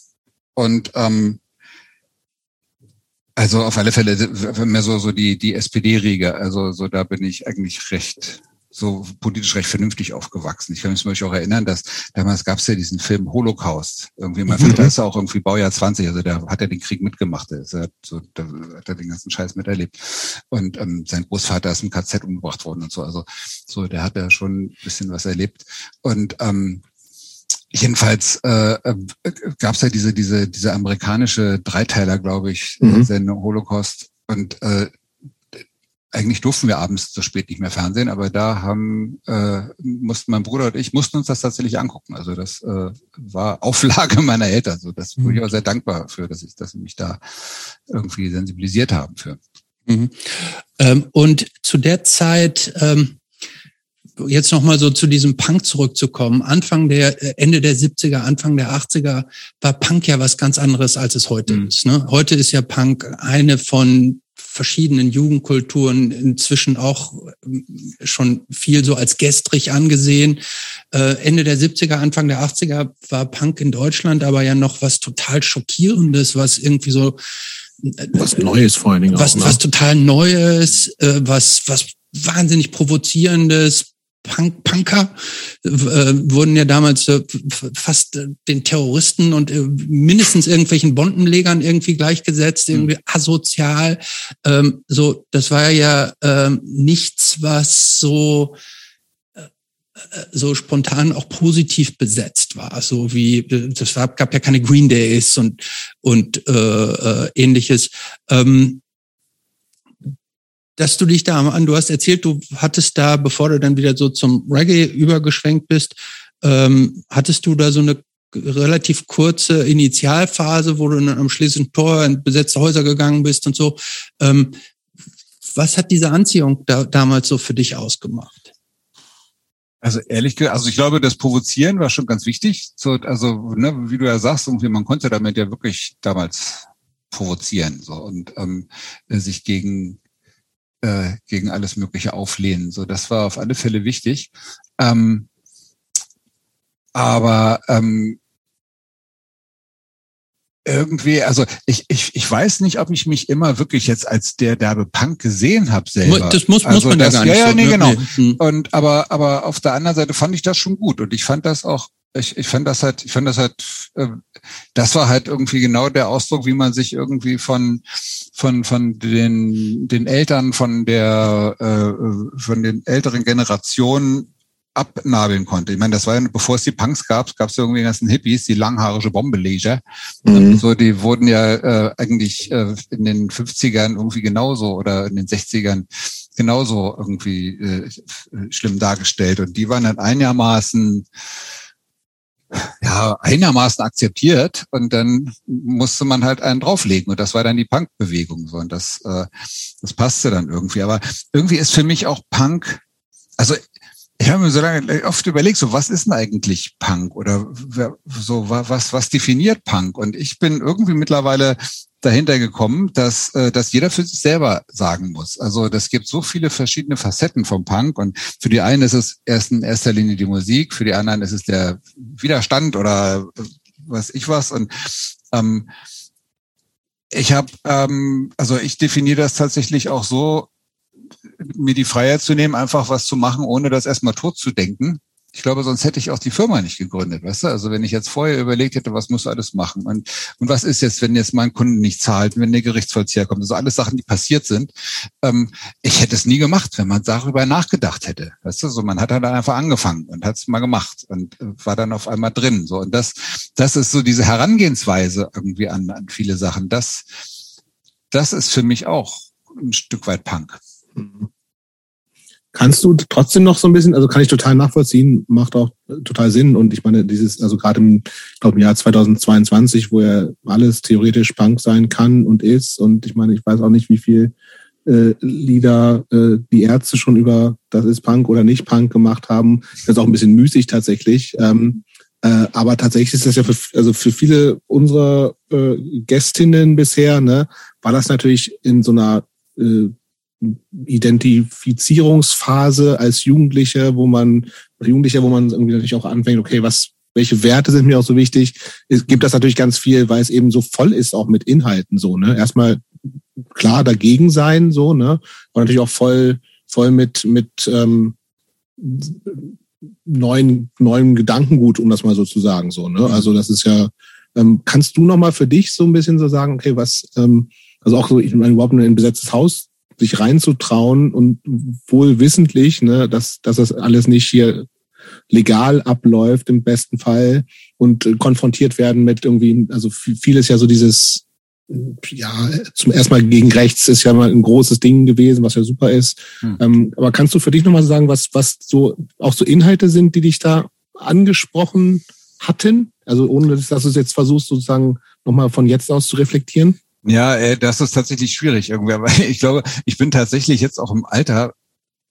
Und ähm, also auf alle Fälle mehr so, so die, die S P D-Riege, also so da bin ich eigentlich recht, so politisch recht vernünftig aufgewachsen. Ich kann mich zum Beispiel auch erinnern, dass damals gab es ja diesen Film Holocaust. Irgendwie, mein Vater ist ja auch irgendwie Baujahr zwanzig, also da hat er den Krieg mitgemacht, da hat, so, da hat er den ganzen Scheiß miterlebt. Und ähm, sein Großvater ist im K Z umgebracht worden und so, also so, der hat ja schon ein bisschen was erlebt. Und ähm, jedenfalls äh, äh, gab es ja diese diese diese amerikanische Dreiteiler, glaube ich, mhm. Sendung Holocaust und äh, eigentlich durften wir abends so spät nicht mehr Fernsehen, aber da haben äh, mussten mein Bruder und ich mussten uns das tatsächlich angucken. Also das äh, war Auflage meiner Eltern. So, das bin ich auch sehr dankbar für, dass ich, dass sie mich da irgendwie sensibilisiert haben für. Mhm. Ähm, und zu der Zeit ähm, jetzt nochmal so zu diesem Punk zurückzukommen. Anfang der Ende der siebziger, Anfang der achtziger war Punk ja was ganz anderes, als es heute mhm. ist. Ne? Heute ist ja Punk eine von verschiedenen Jugendkulturen inzwischen auch schon viel so als gestrig angesehen. Äh, Ende der siebziger, Anfang der achtziger war Punk in Deutschland aber ja noch was total Schockierendes, was irgendwie so... Äh, was Neues vor allen Dingen was, auch. Ne? Was total Neues, äh, was, was wahnsinnig Provozierendes. Punk, Punker äh, wurden ja damals äh, fast äh, den Terroristen und äh, mindestens irgendwelchen Bombenlegern irgendwie gleichgesetzt, irgendwie asozial. Ähm, so, das war ja äh, nichts, was so so spontan auch positiv besetzt war, so wie das war, gab ja keine Green Days und und äh, äh, ähnliches. Ähm, dass du dich da an, du hast erzählt, du hattest da, bevor du dann wieder so zum Reggae übergeschwenkt bist, ähm, hattest du da so eine relativ kurze Initialphase, wo du dann am Schlesischen Tor in besetzte Häuser gegangen bist und so. Ähm, was hat diese Anziehung da, damals so für dich ausgemacht? Also ehrlich gesagt, also ich glaube, das Provozieren war schon ganz wichtig. So, also ne, wie du ja sagst, irgendwie man konnte damit ja wirklich damals provozieren so und ähm, sich gegen gegen alles Mögliche auflehnen. So, das war auf alle Fälle wichtig. Ähm, aber ähm, irgendwie, also ich ich ich weiß nicht, ob ich mich immer wirklich jetzt als der derbe Punk gesehen habe selber. Das muss, muss also man das, ja gar nicht. Ja, ja, nee, genau. Nee. Und aber aber auf der anderen Seite fand ich das schon gut und ich fand das auch Ich, ich fand das halt, ich fand das halt, äh, das war halt irgendwie genau der Ausdruck, wie man sich irgendwie von von von den den Eltern, von der äh, von den älteren Generationen abnabeln konnte. Ich meine, das war ja, bevor es die Punks gab, gab es ja irgendwie die ganzen Hippies, die langhaarige Bombeleger. Mhm. So, die wurden ja äh, eigentlich äh, in den fünfzigern irgendwie genauso oder in den sechzigern genauso irgendwie äh, schlimm dargestellt. Und die waren dann einigermaßen ja, einigermaßen akzeptiert und dann musste man halt einen drauflegen und das war dann die Punk-Bewegung so und das äh, das passte dann irgendwie, aber irgendwie ist für mich auch Punk, also ich habe mir so lange oft überlegt, so was ist denn eigentlich Punk oder so was was definiert Punk und ich bin irgendwie mittlerweile dahinter gekommen, dass dass jeder für sich selber sagen muss. Also es gibt so viele verschiedene Facetten vom Punk und für die einen ist es erst in erster Linie die Musik, für die anderen ist es der Widerstand oder was ich was und ähm, ich habe ähm, also ich definiere das tatsächlich auch so, mir die Freiheit zu nehmen, einfach was zu machen, ohne das erstmal tot zu denken. Ich glaube, sonst hätte ich auch die Firma nicht gegründet, weißt du? Also wenn ich jetzt vorher überlegt hätte, was musst du alles machen und und was ist jetzt, wenn jetzt mein Kunde nicht zahlt, wenn der Gerichtsvollzieher kommt, also alles Sachen, die passiert sind. Ähm, ich hätte es nie gemacht, wenn man darüber nachgedacht hätte, weißt du? So, man hat halt einfach angefangen und hat es mal gemacht und war dann auf einmal drin. So, und das, das ist so diese Herangehensweise irgendwie an an viele Sachen. Das, das ist für mich auch ein Stück weit Punk. Mhm. Kannst du trotzdem noch so ein bisschen, also kann ich total nachvollziehen, macht auch total Sinn. Und ich meine, dieses, also gerade im, glaube im Jahr zweitausendzweiundzwanzig, wo ja alles theoretisch Punk sein kann und ist. Und ich meine, ich weiß auch nicht, wie viel äh, Lieder äh, die Ärzte schon über das ist Punk oder nicht Punk gemacht haben. Das ist auch ein bisschen müßig tatsächlich. Ähm, äh, aber tatsächlich ist das ja für, also für viele unserer äh, Gästinnen bisher, ne, war das natürlich in so einer äh, Identifizierungsphase als Jugendliche, wo man, Jugendlicher, wo man irgendwie natürlich auch anfängt, okay, was, welche Werte sind mir auch so wichtig? Es gibt das natürlich ganz viel, weil es eben so voll ist auch mit Inhalten, so, ne? Erstmal klar dagegen sein, so, ne? Aber natürlich auch voll, voll mit, mit, ähm, neuen, neuem Gedankengut, um das mal so zu sagen, so, ne? Also, das ist ja, ähm, kannst du nochmal für dich so ein bisschen so sagen, okay, was, ähm, also auch so, ich meine, überhaupt nur in ein besetztes Haus sich reinzutrauen und wohl wissentlich, ne, dass, dass das alles nicht hier legal abläuft im besten Fall und äh, konfrontiert werden mit irgendwie, also vieles ja so dieses, ja, zum ersten Mal gegen rechts ist ja mal ein großes Ding gewesen, was ja super ist. Hm. Ähm, aber kannst du für dich nochmal sagen, was, was so, auch so Inhalte sind, die dich da angesprochen hatten? Also ohne, dass du es jetzt versuchst, sozusagen nochmal von jetzt aus zu reflektieren? Ja, das ist tatsächlich schwierig irgendwie, aber ich glaube, ich bin tatsächlich jetzt auch im Alter,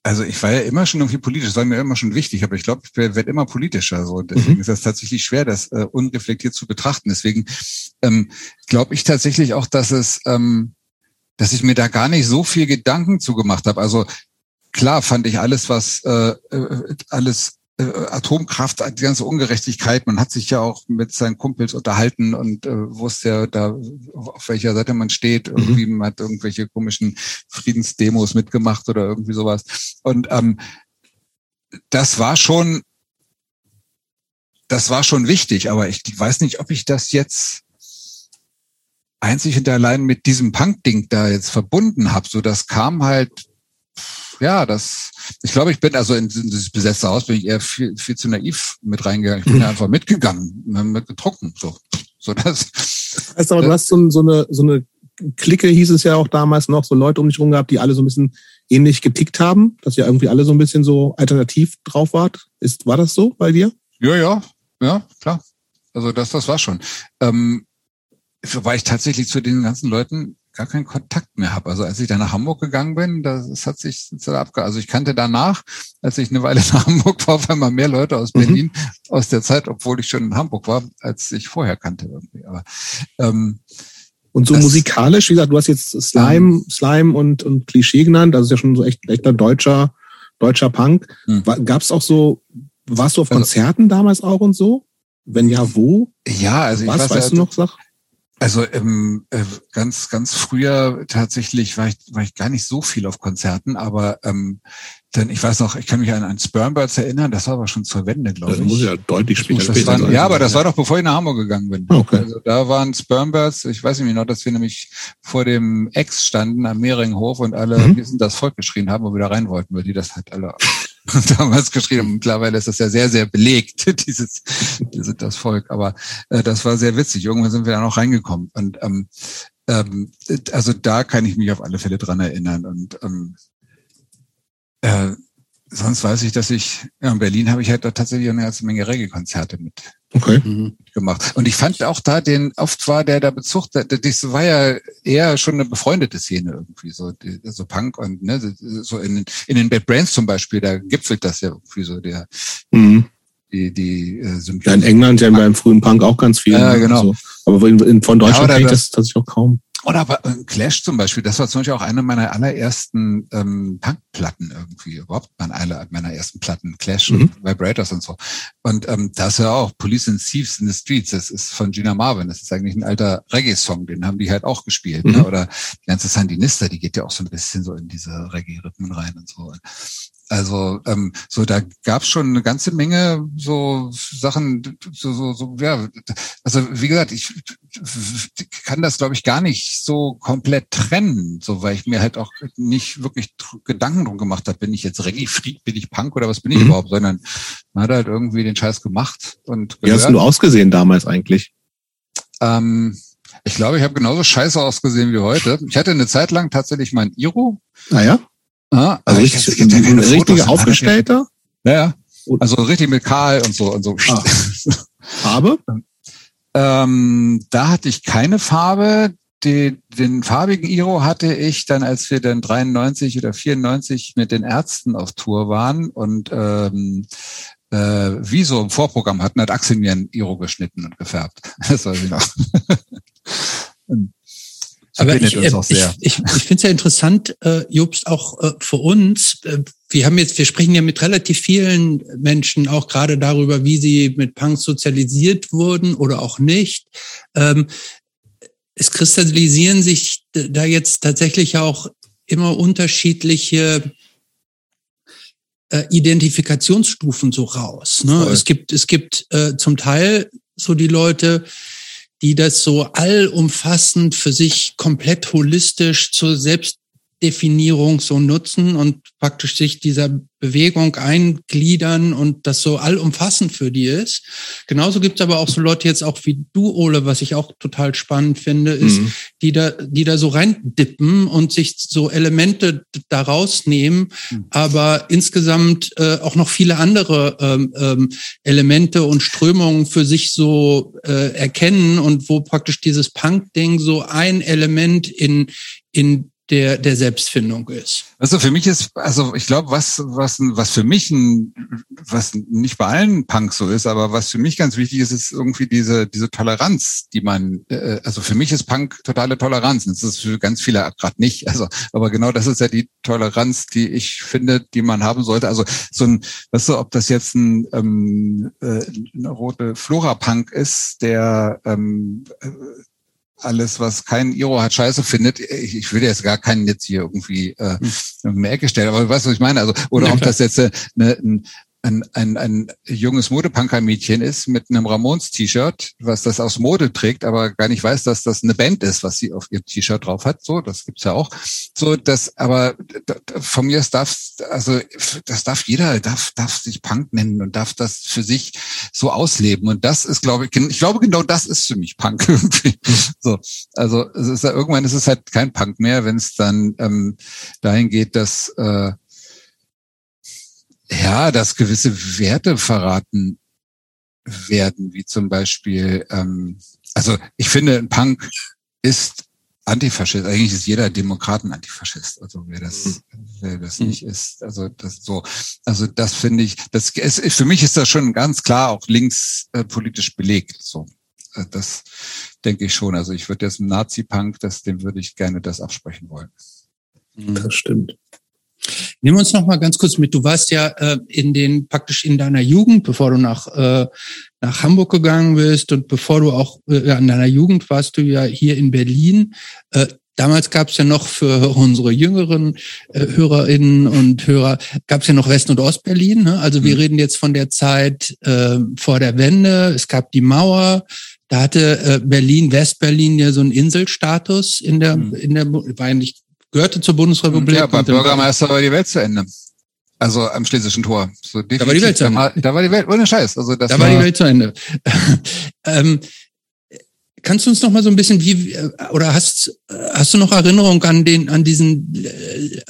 also ich war ja immer schon irgendwie politisch, das war mir immer schon wichtig, aber ich glaube, ich werde immer politischer, so, und deswegen mhm. ist das tatsächlich schwer, das äh, unreflektiert zu betrachten. Deswegen ähm, glaube ich tatsächlich auch, dass es, ähm, dass ich mir da gar nicht so viel Gedanken zu gemacht habe. Also klar fand ich alles, was äh, alles Atomkraft, die ganze Ungerechtigkeit. Man hat sich ja auch mit seinen Kumpels unterhalten und äh, wusste ja da, auf welcher Seite man steht. Irgendwie, mhm. man hat irgendwelche komischen Friedensdemos mitgemacht oder irgendwie sowas. Und ähm, das war schon, das war schon wichtig. Aber ich weiß nicht, ob ich das jetzt einzig und allein mit diesem Punk-Ding da jetzt verbunden habe. So, das kam halt. Ja, das, ich glaube, ich bin, also in dieses besetzte Haus bin ich eher viel, viel zu naiv mit reingegangen. Ich bin ja einfach mitgegangen, mitgetrunken, so. So, das. Das heißt aber, du hast so, so eine, so eine Clique, hieß es ja auch damals noch, so Leute um dich rum gehabt, die alle so ein bisschen ähnlich getickt haben, dass ihr irgendwie alle so ein bisschen so alternativ drauf wart. Ist, war das so bei dir? Ja, ja, ja, klar. Also, das, das war schon. Ähm, wobei ich tatsächlich zu den ganzen Leuten gar keinen Kontakt mehr habe. Also als ich da nach Hamburg gegangen bin, das, das hat sich abge... Also ich kannte danach, als ich eine Weile nach Hamburg war, auf einmal mehr Leute aus Berlin, mhm. aus der Zeit, obwohl ich schon in Hamburg war, als ich vorher kannte irgendwie. Aber, ähm, und so das, musikalisch, wie gesagt, du hast jetzt Slime, ähm, Slime und, und Klischee genannt, also ist ja schon so echt echter deutscher, deutscher Punk. Mhm. Gab's auch so, warst du auf Konzerten also, damals auch und so? Wenn ja, wo? Ja, also Was, ich weiß, weißt ja, du noch, sag? Also ähm, ganz ganz früher tatsächlich war ich war ich gar nicht so viel auf Konzerten, aber ähm, dann ich weiß noch, ich kann mich an an Spermbirds erinnern, das war aber schon zur Wende, glaube ich. Das muss ja deutlich später sein. Ja, ja, aber das war doch bevor ich nach Hamburg gegangen bin. Okay. Also da waren Spermbirds, ich weiß nicht mehr noch, dass wir nämlich vor dem Ex standen am Mehringhof und alle mhm. wir sind das Volk geschrien haben, wo wir da rein wollten, weil die das halt alle damals geschrieben haben. Mittlerweile ist das ja sehr, sehr belegt, dieses, dieses das Volk. Aber äh, das war sehr witzig. Irgendwann sind wir da noch reingekommen. Und ähm, ähm, also da kann ich mich auf alle Fälle dran erinnern. Und ähm, äh, sonst weiß ich, dass ich, ja, in Berlin habe ich halt da tatsächlich eine ganze Menge Reggae-Konzerte mit. Okay. Mhm. gemacht. Und ich fand auch da den, oft war der da Bezug, das war ja eher schon eine befreundete Szene irgendwie, so, so Punk und, ne, so in, in den Bad Brains zum Beispiel, da gipfelt das ja irgendwie so der, mhm. die, die, äh, Symbiose. Ja, in England ja beim frühen Punk auch ganz viel. Ja, genau. So. Aber in, in, von Deutschland kenne ja, ich das tatsächlich auch kaum. Oder aber Clash zum Beispiel, das war zum Beispiel auch eine meiner allerersten ähm, Punkplatten irgendwie, überhaupt eine meiner ersten Platten, Clash mhm. und Vibrators und so. Und ähm, das ist ja auch Police and Thieves in the Streets, das ist von Gina Marvin, das ist eigentlich ein alter Reggae-Song, den haben die halt auch gespielt. Mhm. Ne? Oder die ganze Sandinista, die geht ja auch so ein bisschen so in diese Reggae-Rhythmen rein und so. Also ähm, so da gab's schon eine ganze Menge so Sachen, so, so, so ja, also wie gesagt, ich kann das, glaube ich, gar nicht so komplett trennen, so, weil ich mir halt auch nicht wirklich Gedanken drum gemacht habe, bin ich jetzt Reggae-Freak, bin ich Punk oder was bin ich mhm. überhaupt, sondern man hat halt irgendwie den Scheiß gemacht und gehört. Wie hast du ausgesehen damals eigentlich? Ähm, ich glaube, ich habe genauso scheiße ausgesehen wie heute. Ich hatte eine Zeit lang tatsächlich mein Iro. Naja. Ja, also ich, ich, ich, ich, ich, ich richtiger Aufgestellter? Naja, also richtig mit Karl und so. Und so. Ah. Farbe? Ähm, da hatte ich keine Farbe. Die, den farbigen Iro hatte ich dann, als wir dann dreiundneunzig oder vierundneunzig mit den Ärzten auf Tour waren und ähm, äh, wie so im Vorprogramm hatten, hat Axel mir einen Iro geschnitten und gefärbt. Das weiß ich noch. Aber ich, äh, auch sehr. ich ich, ich finde es ja interessant, äh, Jobst, auch äh, für uns. Äh, wir haben jetzt, wir sprechen ja mit relativ vielen Menschen auch gerade darüber, wie sie mit Punks sozialisiert wurden oder auch nicht. Ähm, es kristallisieren sich da jetzt tatsächlich auch immer unterschiedliche äh, Identifikationsstufen so raus. Ne? Cool. Es gibt es gibt äh, zum Teil so die Leute, die das so allumfassend für sich komplett holistisch zur Selbstdefinierung so nutzen und praktisch sich dieser Bewegung eingliedern und das so allumfassend für die ist. Genauso gibt es aber auch so Leute jetzt auch wie du, Ole, was ich auch total spannend finde, ist, mhm. die da die da so reindippen und sich so Elemente da rausnehmen, mhm. aber insgesamt äh, auch noch viele andere ähm, ähm, Elemente und Strömungen für sich so äh, erkennen und wo praktisch dieses Punk-Ding so ein Element in in der der Selbstfindung ist. Also für mich ist, also ich glaube, was was was für mich ein, was nicht bei allen Punks so ist, aber was für mich ganz wichtig ist, ist irgendwie diese diese Toleranz, die man, äh, also für mich ist Punk totale Toleranz. Das ist für ganz viele gerade nicht. Also aber genau das ist ja die Toleranz, die ich finde, die man haben sollte. Also so ein, weißt du, ob das jetzt ein ähm, äh, eine rote Flora-Punk ist, der ähm, äh, alles, was kein Iro hat, scheiße findet. Ich, ich würde jetzt gar keinen jetzt hier irgendwie äh, in die Ecke stellen, aber du weißt, was ich meine. Also oder ja, ob das jetzt äh, ne, ein, ein, ein, ein junges Modepunker-Mädchen ist mit einem Ramones-T-Shirt, was das aus Mode trägt, aber gar nicht weiß, dass das eine Band ist, was sie auf ihrem T-Shirt drauf hat. So, das gibt's ja auch. So, das, aber da, von mir aus darf, also das darf jeder, darf, darf sich Punk nennen und darf das für sich so ausleben. Und das ist, glaube ich, ich glaube genau, das ist für mich Punk irgendwie. So, also es ist ja, irgendwann ist es halt kein Punk mehr, wenn es dann ähm, dahin geht, dass äh, ja, dass gewisse Werte verraten werden, wie zum Beispiel, ähm, also ich finde, ein Punk ist Antifaschist. Eigentlich ist jeder Demokraten Antifaschist. Also wer das, wer das nicht ist, also das so, also das finde ich, das es, für mich ist das schon ganz klar auch links äh, politisch belegt. So, äh, das denke ich schon. Also ich würde jetzt einen Nazi-Punk, das, dem würde ich gerne das absprechen wollen. Das stimmt. Nehmen wir uns noch mal ganz kurz mit. Du warst ja äh, in den praktisch in deiner Jugend, bevor du nach äh, nach Hamburg gegangen bist und bevor du auch äh, in deiner Jugend warst du ja hier in Berlin. Äh, damals gab es ja noch für unsere jüngeren äh, HörerInnen und Hörer gab es ja noch West- und Ostberlin. Ne? Also wir mhm. reden jetzt von der Zeit äh, vor der Wende. Es gab die Mauer. Da hatte äh, Berlin, West-Berlin ja so einen Inselstatus in der mhm. in der war eigentlich gehörte zur Bundesrepublik. Ja, beim Bürgermeister war die Welt zu Ende. Also am Schlesischen Tor. So, da war die Welt zu Ende. Da war die Welt, ohne Scheiß. Also das da war die Welt zu Ende. ähm, kannst du uns noch mal so ein bisschen, wie oder hast hast du noch Erinnerung an den an diesen äh,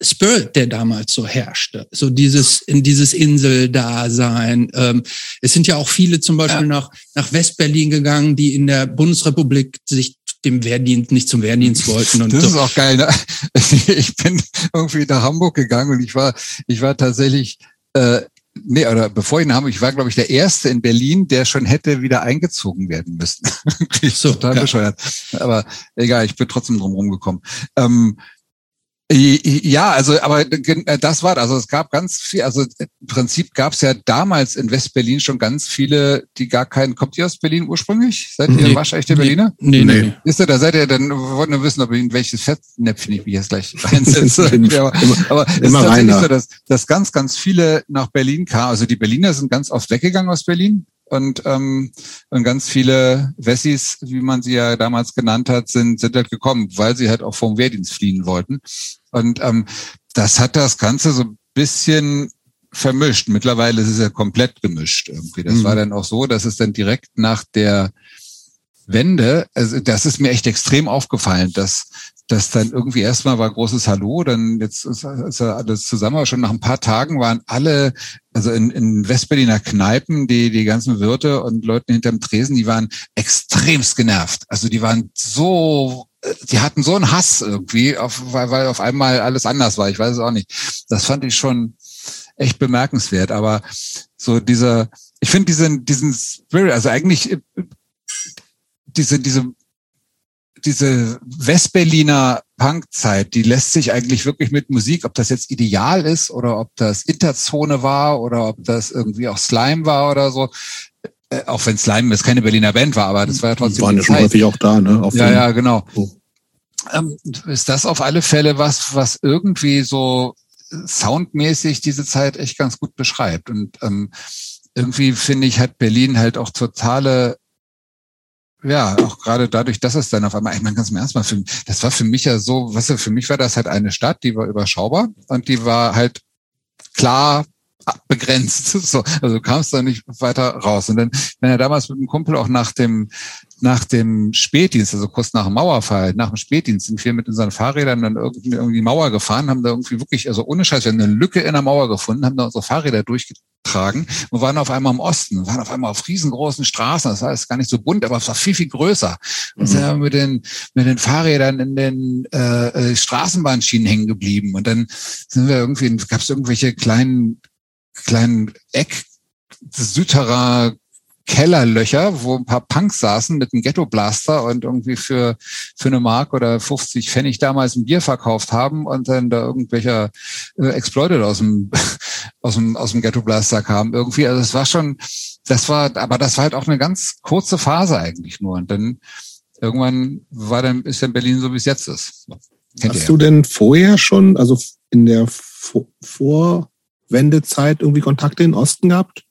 Spirit, der damals so herrschte? So dieses in dieses Inseldasein. Ähm, es sind ja auch viele zum Beispiel ja. nach nach Westberlin gegangen, die in der Bundesrepublik sich dem Wehrdienst, nicht zum Wehrdienst wollten. Und das so. Ist auch geil. Ne? Ich bin irgendwie nach Hamburg gegangen und ich war, ich war tatsächlich, äh, nee, oder bevor ich nach Hamburg, ich war, glaube ich, der Erste in Berlin, der schon hätte wieder eingezogen werden müssen. So, total ja. bescheuert. Aber egal, ich bin trotzdem drum rumgekommen. Ähm, Ja, also aber das war, also es gab ganz viel, also im Prinzip gab es ja damals in West-Berlin schon ganz viele, die gar keinen, kommt ihr aus Berlin ursprünglich? Seid ihr nee. waschechte Berliner? Nee, nee. nee. Ist ihr, da seid ihr, dann wollten wir wissen, ob ich in welches Fettnäpfchen ich mich jetzt gleich reinsetze. aber aber es ist tatsächlich so, dass, dass ganz, ganz viele nach Berlin kamen, also die Berliner sind ganz oft weggegangen aus Berlin. Und, ähm, und ganz viele Wessis, wie man sie ja damals genannt hat, sind, sind halt gekommen, weil sie halt auch vom Wehrdienst fliehen wollten. Und ähm, das hat das Ganze so ein bisschen vermischt. Mittlerweile ist es ja komplett gemischt irgendwie. Das mhm. war dann auch so, dass es dann direkt nach der Wende, also das ist mir echt extrem aufgefallen, dass dass dann irgendwie erstmal war großes Hallo, dann jetzt ist, ist ja alles zusammen, aber schon nach ein paar Tagen waren alle, also in, in Westberliner Kneipen, die die ganzen Wirte und Leute hinterm Tresen, die waren extremst genervt. Also die waren so, die hatten so einen Hass irgendwie, auf, weil, weil auf einmal alles anders war. Ich weiß es auch nicht. Das fand ich schon echt bemerkenswert. Aber so dieser, ich finde diesen diesen Spirit, also eigentlich diese diese Diese Westberliner Punkzeit, die lässt sich eigentlich wirklich mit Musik, ob das jetzt Ideal ist oder ob das Interzone war oder ob das irgendwie auch Slime war oder so, äh, auch wenn Slime jetzt keine Berliner Band war, aber das war ja trotzdem. Die waren ja schon häufig auch da, ne? Auf ja, ja, genau. Oh. Ähm, ist das auf alle Fälle was, was irgendwie so soundmäßig diese Zeit echt ganz gut beschreibt. Und ähm, irgendwie finde ich, hat Berlin halt auch totale Ja, auch gerade dadurch, dass es dann auf einmal, ich meine, ganz im Ernst mal, für, das war für mich ja so, weißt du, für mich war das halt eine Stadt, die war überschaubar und die war halt klar begrenzt. So, also kam es da nicht weiter raus. Und dann, wenn er damals mit dem Kumpel auch nach dem, nach dem Spätdienst, also kurz nach dem Mauerfall, nach dem Spätdienst, sind wir mit unseren Fahrrädern dann irgendwie, irgendwie die Mauer gefahren, haben da irgendwie wirklich, also ohne Scheiß, wir haben eine Lücke in der Mauer gefunden, haben da unsere Fahrräder durchgetragen. Tragen und waren auf einmal im Osten, waren auf einmal auf riesengroßen Straßen, das war jetzt gar nicht so bunt, aber es war viel, viel größer. Und sind wir mit den, mit den Fahrrädern in den äh, Straßenbahnschienen hängen geblieben. Und dann sind wir irgendwie, gab es irgendwelche kleinen, kleinen Eck Südterer Kellerlöcher, wo ein paar Punks saßen mit einem Ghetto-Blaster und irgendwie für für eine Mark oder fünfzig Pfennig damals ein Bier verkauft haben und dann da irgendwelcher äh, Exploited aus dem aus dem aus dem Ghetto-Blaster kamen irgendwie. Also es war schon, das war, aber das war halt auch eine ganz kurze Phase eigentlich nur. Und dann irgendwann war dann ist dann Berlin so wie es jetzt ist. Kennt Hast du ja. denn vorher schon, also in der Vor- Vorwendezeit irgendwie Kontakte in den Osten gehabt?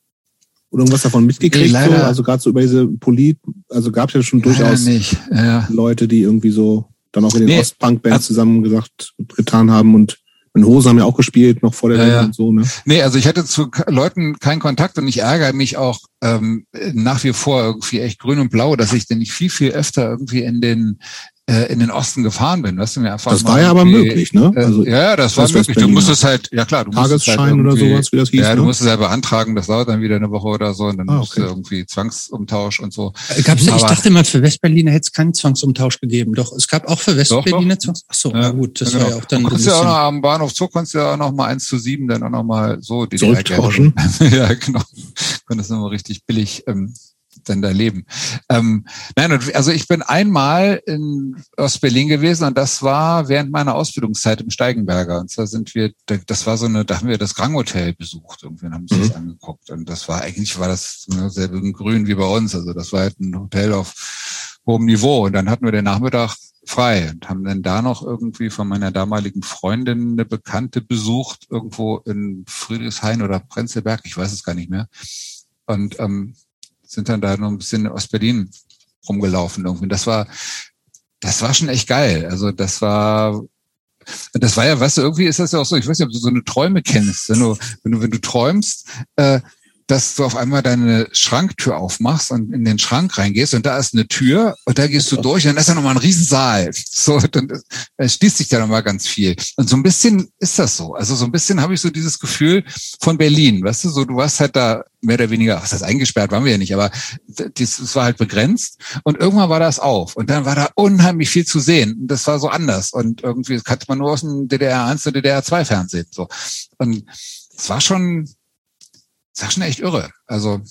Oder irgendwas davon mitgekriegt? Nee, so? Also gerade so über diese Polit, also gab es ja schon durchaus ja. Leute, die irgendwie so dann auch in den nee. Ostpunk-Bands zusammen gesagt, getan haben und in Hosen haben ja auch gespielt, noch vor der ja, Welt ja. und so. Ne? Nee, also ich hatte zu Leuten keinen Kontakt und ich ärgere mich auch ähm, nach wie vor irgendwie echt grün und blau, dass ich denn nicht viel, viel öfter irgendwie in den in den Osten gefahren bin. Weißt du, mir einfach das war ja aber möglich, ne? Also, ja, das, das war möglich. Du musstest halt, ja klar, du musstest Tagesschein halt oder sowas, wie das hieß. Ja, du musstest halt beantragen, das dauert dann wieder eine Woche oder so und dann ah, okay. musst du irgendwie Zwangsumtausch und so. Gab's, aber, ich dachte mal, für Westberliner hätte es keinen Zwangsumtausch gegeben. Doch, es gab auch für Westberliner Zwangs... Achso, ja, na gut, das ja, genau. war ja auch dann... Du konntest ja auch noch am Bahnhof Zoo, konntest ja auch noch mal eins zu sieben dann auch noch mal so... die Zurücktauschen? Ja, genau. Konntest nochmal richtig billig... Ähm, dann da leben. Ähm, nein, also ich bin einmal in Ostberlin gewesen und das war während meiner Ausbildungszeit im Steigenberger. Und zwar sind wir, das war so eine, da haben wir das Grand Hotel besucht irgendwie und haben uns mhm. das angeguckt. Und das war eigentlich, war das ne, selber grün wie bei uns. Also das war halt ein Hotel auf hohem Niveau. Und dann hatten wir den Nachmittag frei und haben dann da noch irgendwie von meiner damaligen Freundin eine Bekannte besucht, irgendwo in Friedrichshain oder Prenzlberg, ich weiß es gar nicht mehr. Und ähm, sind dann da noch ein bisschen in Ostberlin rumgelaufen irgendwie. Das war, das war schon echt geil. Also das war, das war ja, weißt du, irgendwie ist das ja auch so, ich weiß nicht, ob du so eine Träume kennst. Wenn du, wenn du, wenn du träumst, äh, dass du auf einmal deine Schranktür aufmachst und in den Schrank reingehst und da ist eine Tür und da gehst du durch und dann ist da nochmal ein Riesensaal. So, dann schließt sich da nochmal ganz viel. Und so ein bisschen ist das so. Also so ein bisschen habe ich so dieses Gefühl von Berlin, weißt du, so du warst halt da mehr oder weniger, was heißt eingesperrt, waren wir ja nicht, aber das war halt begrenzt und irgendwann war das auf und dann war da unheimlich viel zu sehen und das war so anders und irgendwie kannte man nur aus dem D D R eins und D D R zwei Fernsehen, so. Und es war schon... Das ist schon echt irre. Also.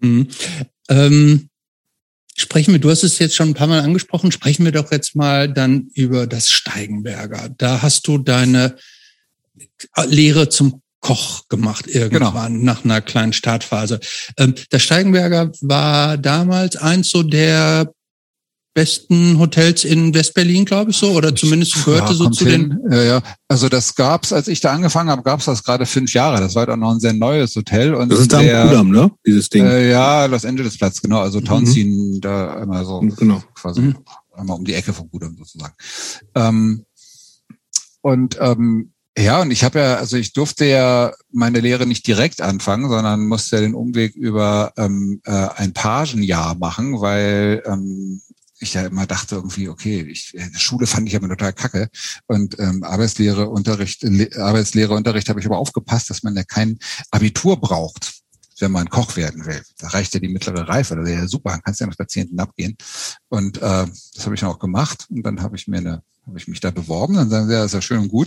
Mhm. Ähm, Sprechen wir, du hast es jetzt schon ein paar Mal angesprochen, sprechen wir doch jetzt mal dann über das Steigenberger. Da hast du deine Lehre zum Koch gemacht irgendwann, genau, nach einer kleinen Startphase. Das Steigenberger war damals eins so der besten Hotels in West-Berlin, glaube ich, so, oder zumindest gehörte ja, so zu hin. den... Ja, ja. Also das gab's, als ich da angefangen habe, gab's das gerade fünf Jahre. Das war halt auch noch ein sehr neues Hotel. Und das ist da am Kudamm, ne? Dieses Ding. Äh, ja, Los Angeles Platz, genau. Also Townsend, mhm. da einmal so genau. quasi mhm. einmal um die Ecke vom Kudamm sozusagen. Ähm, und ähm, ja, und ich habe ja, also ich durfte ja meine Lehre nicht direkt anfangen, sondern musste ja den Umweg über ähm, äh, ein Pagenjahr machen, weil ähm, ich ja immer dachte irgendwie, okay, ich, Schule fand ich aber total kacke und ähm, Arbeitslehre, Unterricht, Le- Arbeitslehre, Unterricht habe ich aber aufgepasst, dass man ja kein Abitur braucht, wenn man Koch werden will. Da reicht ja die mittlere Reife, das ist ja super, dann kannst du ja noch spazieren hinabgehen. Und äh, das habe ich dann auch gemacht und dann habe ich mir eine, habe ich mich da beworben, dann sagen sie, ja, das ist ja schön und gut,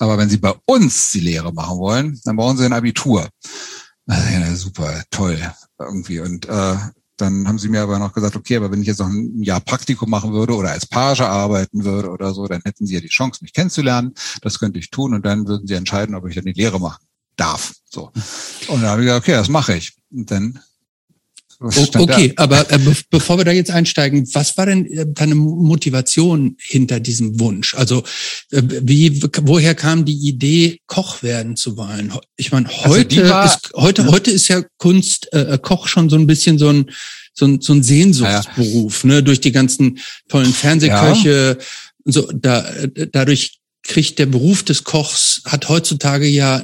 aber wenn sie bei uns die Lehre machen wollen, dann brauchen sie ein Abitur. Also, ja, super, toll irgendwie und äh, dann haben sie mir aber noch gesagt, okay, aber wenn ich jetzt noch ein Jahr Praktikum machen würde oder als Page arbeiten würde oder so, dann hätten sie ja die Chance, mich kennenzulernen. Das könnte ich tun und dann würden sie entscheiden, ob ich dann die Lehre machen darf. So. Und dann habe ich gesagt, okay, das mache ich. Und dann okay, da. aber äh, bevor wir da jetzt einsteigen, was war denn äh, deine Motivation hinter diesem Wunsch? Also äh, wie woher kam die Idee, Koch werden zu wollen? Ich meine, heute also war, ist heute ja. heute ist ja Kunst äh, Koch schon so ein bisschen so ein so ein, so ein Sehnsuchtsberuf, ja, ja. ne? Durch die ganzen tollen Fernsehköche, ja. so da dadurch kriegt der Beruf des Kochs, hat heutzutage ja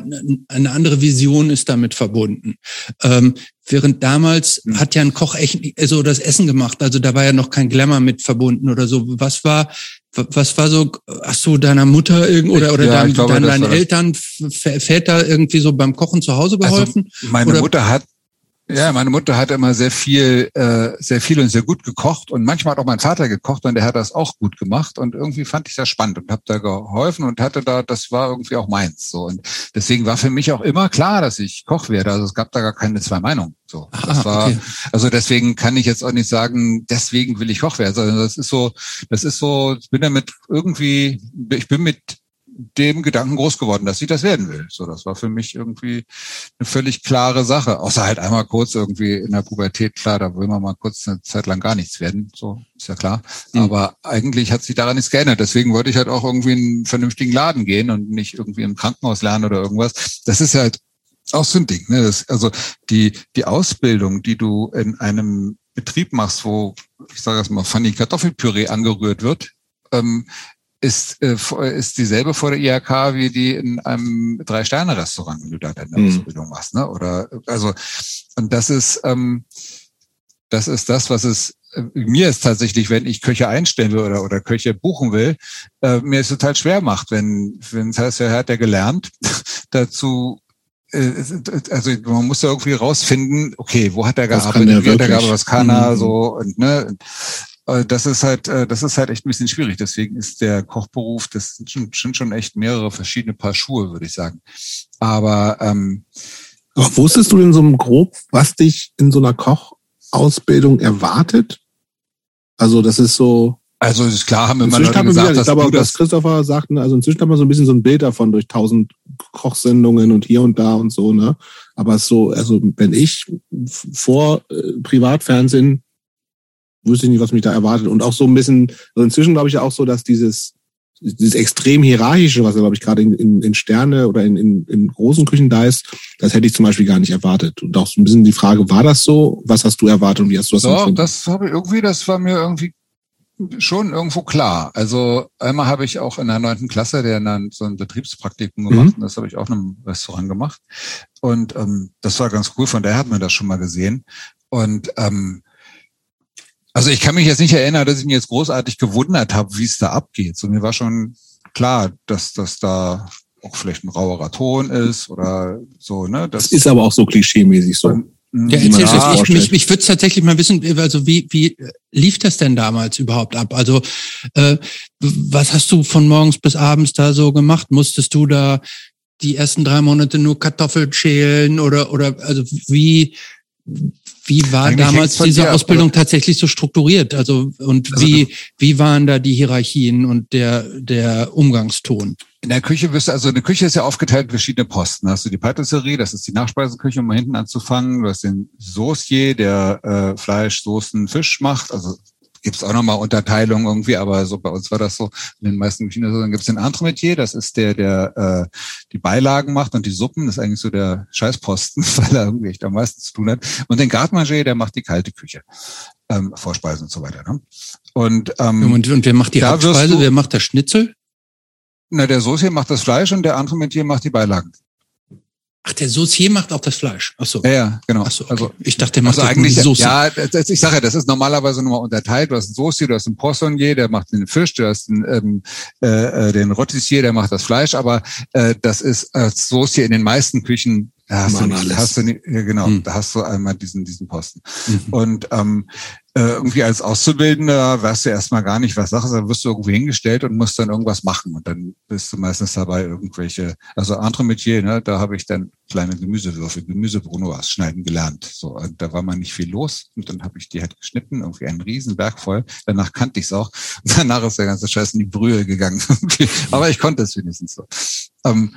eine andere Vision, ist damit verbunden. Ähm, während damals mhm. hat ja ein Koch echt so das Essen gemacht, also da war ja noch kein Glamour mit verbunden oder so. Was war, was war so, ach so, deiner Mutter irgend oder oder ja, dein, glaube, dein, deinen Eltern, Väter irgendwie so beim Kochen zu Hause geholfen? Also meine oder? Mutter hat Ja, meine Mutter hat immer sehr viel, äh, sehr viel und sehr gut gekocht und manchmal hat auch mein Vater gekocht und der hat das auch gut gemacht und irgendwie fand ich das spannend und habe da geholfen und hatte da, das war irgendwie auch meins so und deswegen war für mich auch immer klar, dass ich Koch werde, also es gab da gar keine zwei Meinungen so. Aha, das war okay. Also deswegen kann ich jetzt auch nicht sagen, deswegen will ich Koch werden, sondern das ist so, das ist so, ich bin damit irgendwie, ich bin mit dem Gedanken groß geworden, dass ich das werden will. So, das war für mich irgendwie eine völlig klare Sache. Außer halt einmal kurz irgendwie in der Pubertät, klar, da will man mal kurz eine Zeit lang gar nichts werden. So, ist ja klar. Mhm. Aber eigentlich hat sich daran nichts geändert. Deswegen wollte ich halt auch irgendwie in einen vernünftigen Laden gehen und nicht irgendwie im Krankenhaus lernen oder irgendwas. Das ist halt auch so ein Ding, ne? Das, also die, die Ausbildung, die du in einem Betrieb machst, wo, ich sage jetzt mal, Funny Kartoffelpüree angerührt wird, ähm, ist äh, ist dieselbe vor der I H K wie die in einem Drei-Sterne-Restaurant, wenn du da deine mhm. Ausbildung machst, ne? Oder also und das ist ähm, das ist das, was es äh, mir ist tatsächlich, wenn ich Köche einstellen will oder oder Köche buchen will, äh, mir ist total schwer macht, wenn wenn es heißt, ja, er hat ja gelernt dazu. Also man muss ja irgendwie rausfinden, okay, wo hat er gearbeitet, wie hat er gearbeitet, was kann er so und ne. Das ist halt, das ist halt echt ein bisschen schwierig. Deswegen ist der Kochberuf, das sind schon echt mehrere verschiedene Paar Schuhe, würde ich sagen. Aber ähm, Aber wusstest du denn so grob, was dich in so einer Kochausbildung erwartet? Also das ist so. Also ist klar, haben wir mal gesagt, wir, ich dass glaube, du das Christopher sagten, also inzwischen hat man so ein bisschen so ein Bild davon durch tausend Kochsendungen und hier und da und so, ne? Aber so, also wenn ich vor äh, Privatfernsehen wüsste ich nicht, was mich da erwartet. Und auch so ein bisschen, also inzwischen glaube ich ja auch so, dass dieses, dieses extrem hierarchische, was ja, glaube ich, gerade in, in, in Sterne oder in, in, in großen Küchen da ist, das hätte ich zum Beispiel gar nicht erwartet. Und auch so ein bisschen die Frage, war das so? Was hast du erwartet und wie hast du das empfunden? Doch, das habe ich irgendwie, das war mir irgendwie schon irgendwo klar. Also einmal habe ich auch in der neunten Klasse der dann so ein Betriebspraktikum gemacht, mhm. und das habe ich auch in einem Restaurant gemacht. Und ähm, das war ganz cool, von daher hat man das schon mal gesehen. Und ähm, also ich kann mich jetzt nicht erinnern, dass ich mich jetzt großartig gewundert habe, wie es da abgeht. So, mir war schon klar, dass das da auch vielleicht ein rauerer Ton ist oder so. Ne? Das, das ist aber auch so klischeemäßig so. Ja, jetzt, jetzt, jetzt, ich mich, mich würde es tatsächlich mal wissen, also wie wie lief das denn damals überhaupt ab? Also äh, was hast du von morgens bis abends da so gemacht? Musstest du da die ersten drei Monate nur Kartoffeln schälen oder oder also wie Wie war eigentlich damals diese dir, Ausbildung oder? tatsächlich so strukturiert? Also und also, wie wie waren da die Hierarchien und der der Umgangston? In der Küche wirst du, also eine Küche ist ja aufgeteilt in verschiedene Posten. Da hast du die Patisserie, das ist die Nachspeisenküche, um mal hinten anzufangen. Du hast den Saucier, der äh, Fleisch, Soßen, Fisch macht. Also gibt's auch nochmal Unterteilung irgendwie, aber so bei uns war das so. In den meisten Küchen dann gibt's den Entremetier, das ist der, der äh, die Beilagen macht und die Suppen, das ist eigentlich so der Scheißposten, weil er irgendwie echt am meisten zu tun hat. Und den Garde-Manger, der macht die kalte Küche, ähm, Vorspeisen und so weiter. Ne? Und ähm, und, und wer macht die Hauptspeise? Wer macht das Schnitzel? Na, der Saucier macht das Fleisch und der Entremetier macht die Beilagen. Ach, der Saucier macht auch das Fleisch. Ach so. Ja, ja, genau. Ach so, okay. Also ich dachte, der macht also eigentlich die Soße. Ja, das, ich sage ja, das ist normalerweise nochmal unterteilt. Du hast einen Saucier, du hast einen Poissonnier, der macht den Fisch, du hast einen, ähm, äh, den Roticier, der macht das Fleisch. Aber äh, das ist als Saucier in den meisten Küchen. Da hast, du nicht, hast du nicht, genau, hm. da hast du einmal diesen diesen Posten. Mhm. Und ähm, irgendwie als Auszubildender weißt du erstmal gar nicht, was Sache ist, dann wirst du irgendwie hingestellt und musst dann irgendwas machen. Und dann bist du meistens dabei irgendwelche, also Entremetier, ne, da habe ich dann kleine Gemüsewürfel, Gemüsebrunoise schneiden gelernt. So, und da war mal nicht viel los. Und dann habe ich die halt geschnitten, irgendwie einen Riesenberg voll. Danach kannte ich es auch. Und danach ist der ganze Scheiß in die Brühe gegangen. Aber ich konnte es wenigstens so. Ähm,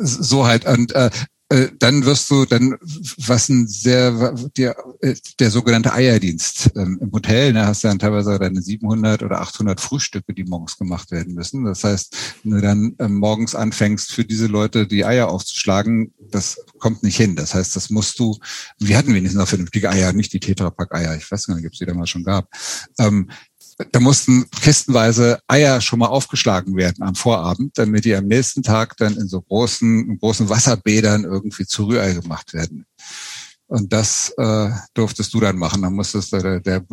So halt, und äh, äh, dann wirst du dann, was ein sehr, der, der sogenannte Eierdienst ähm, im Hotel, ne, hast du dann teilweise deine siebenhundert oder achthundert Frühstücke, die morgens gemacht werden müssen. Das heißt, wenn du dann ähm, morgens anfängst, für diese Leute die Eier aufzuschlagen, das kommt nicht hin. Das heißt, das musst du, wir hatten wenigstens noch vernünftige Eier, nicht die Tetrapack-Eier, ich weiß gar nicht, ob es die damals schon gab. Ähm, Da mussten kistenweise Eier schon mal aufgeschlagen werden am Vorabend, damit die am nächsten Tag dann in so großen, in großen Wasserbädern irgendwie zu Rührei gemacht werden. Und das äh, durftest du dann machen. Dann musstest du der, der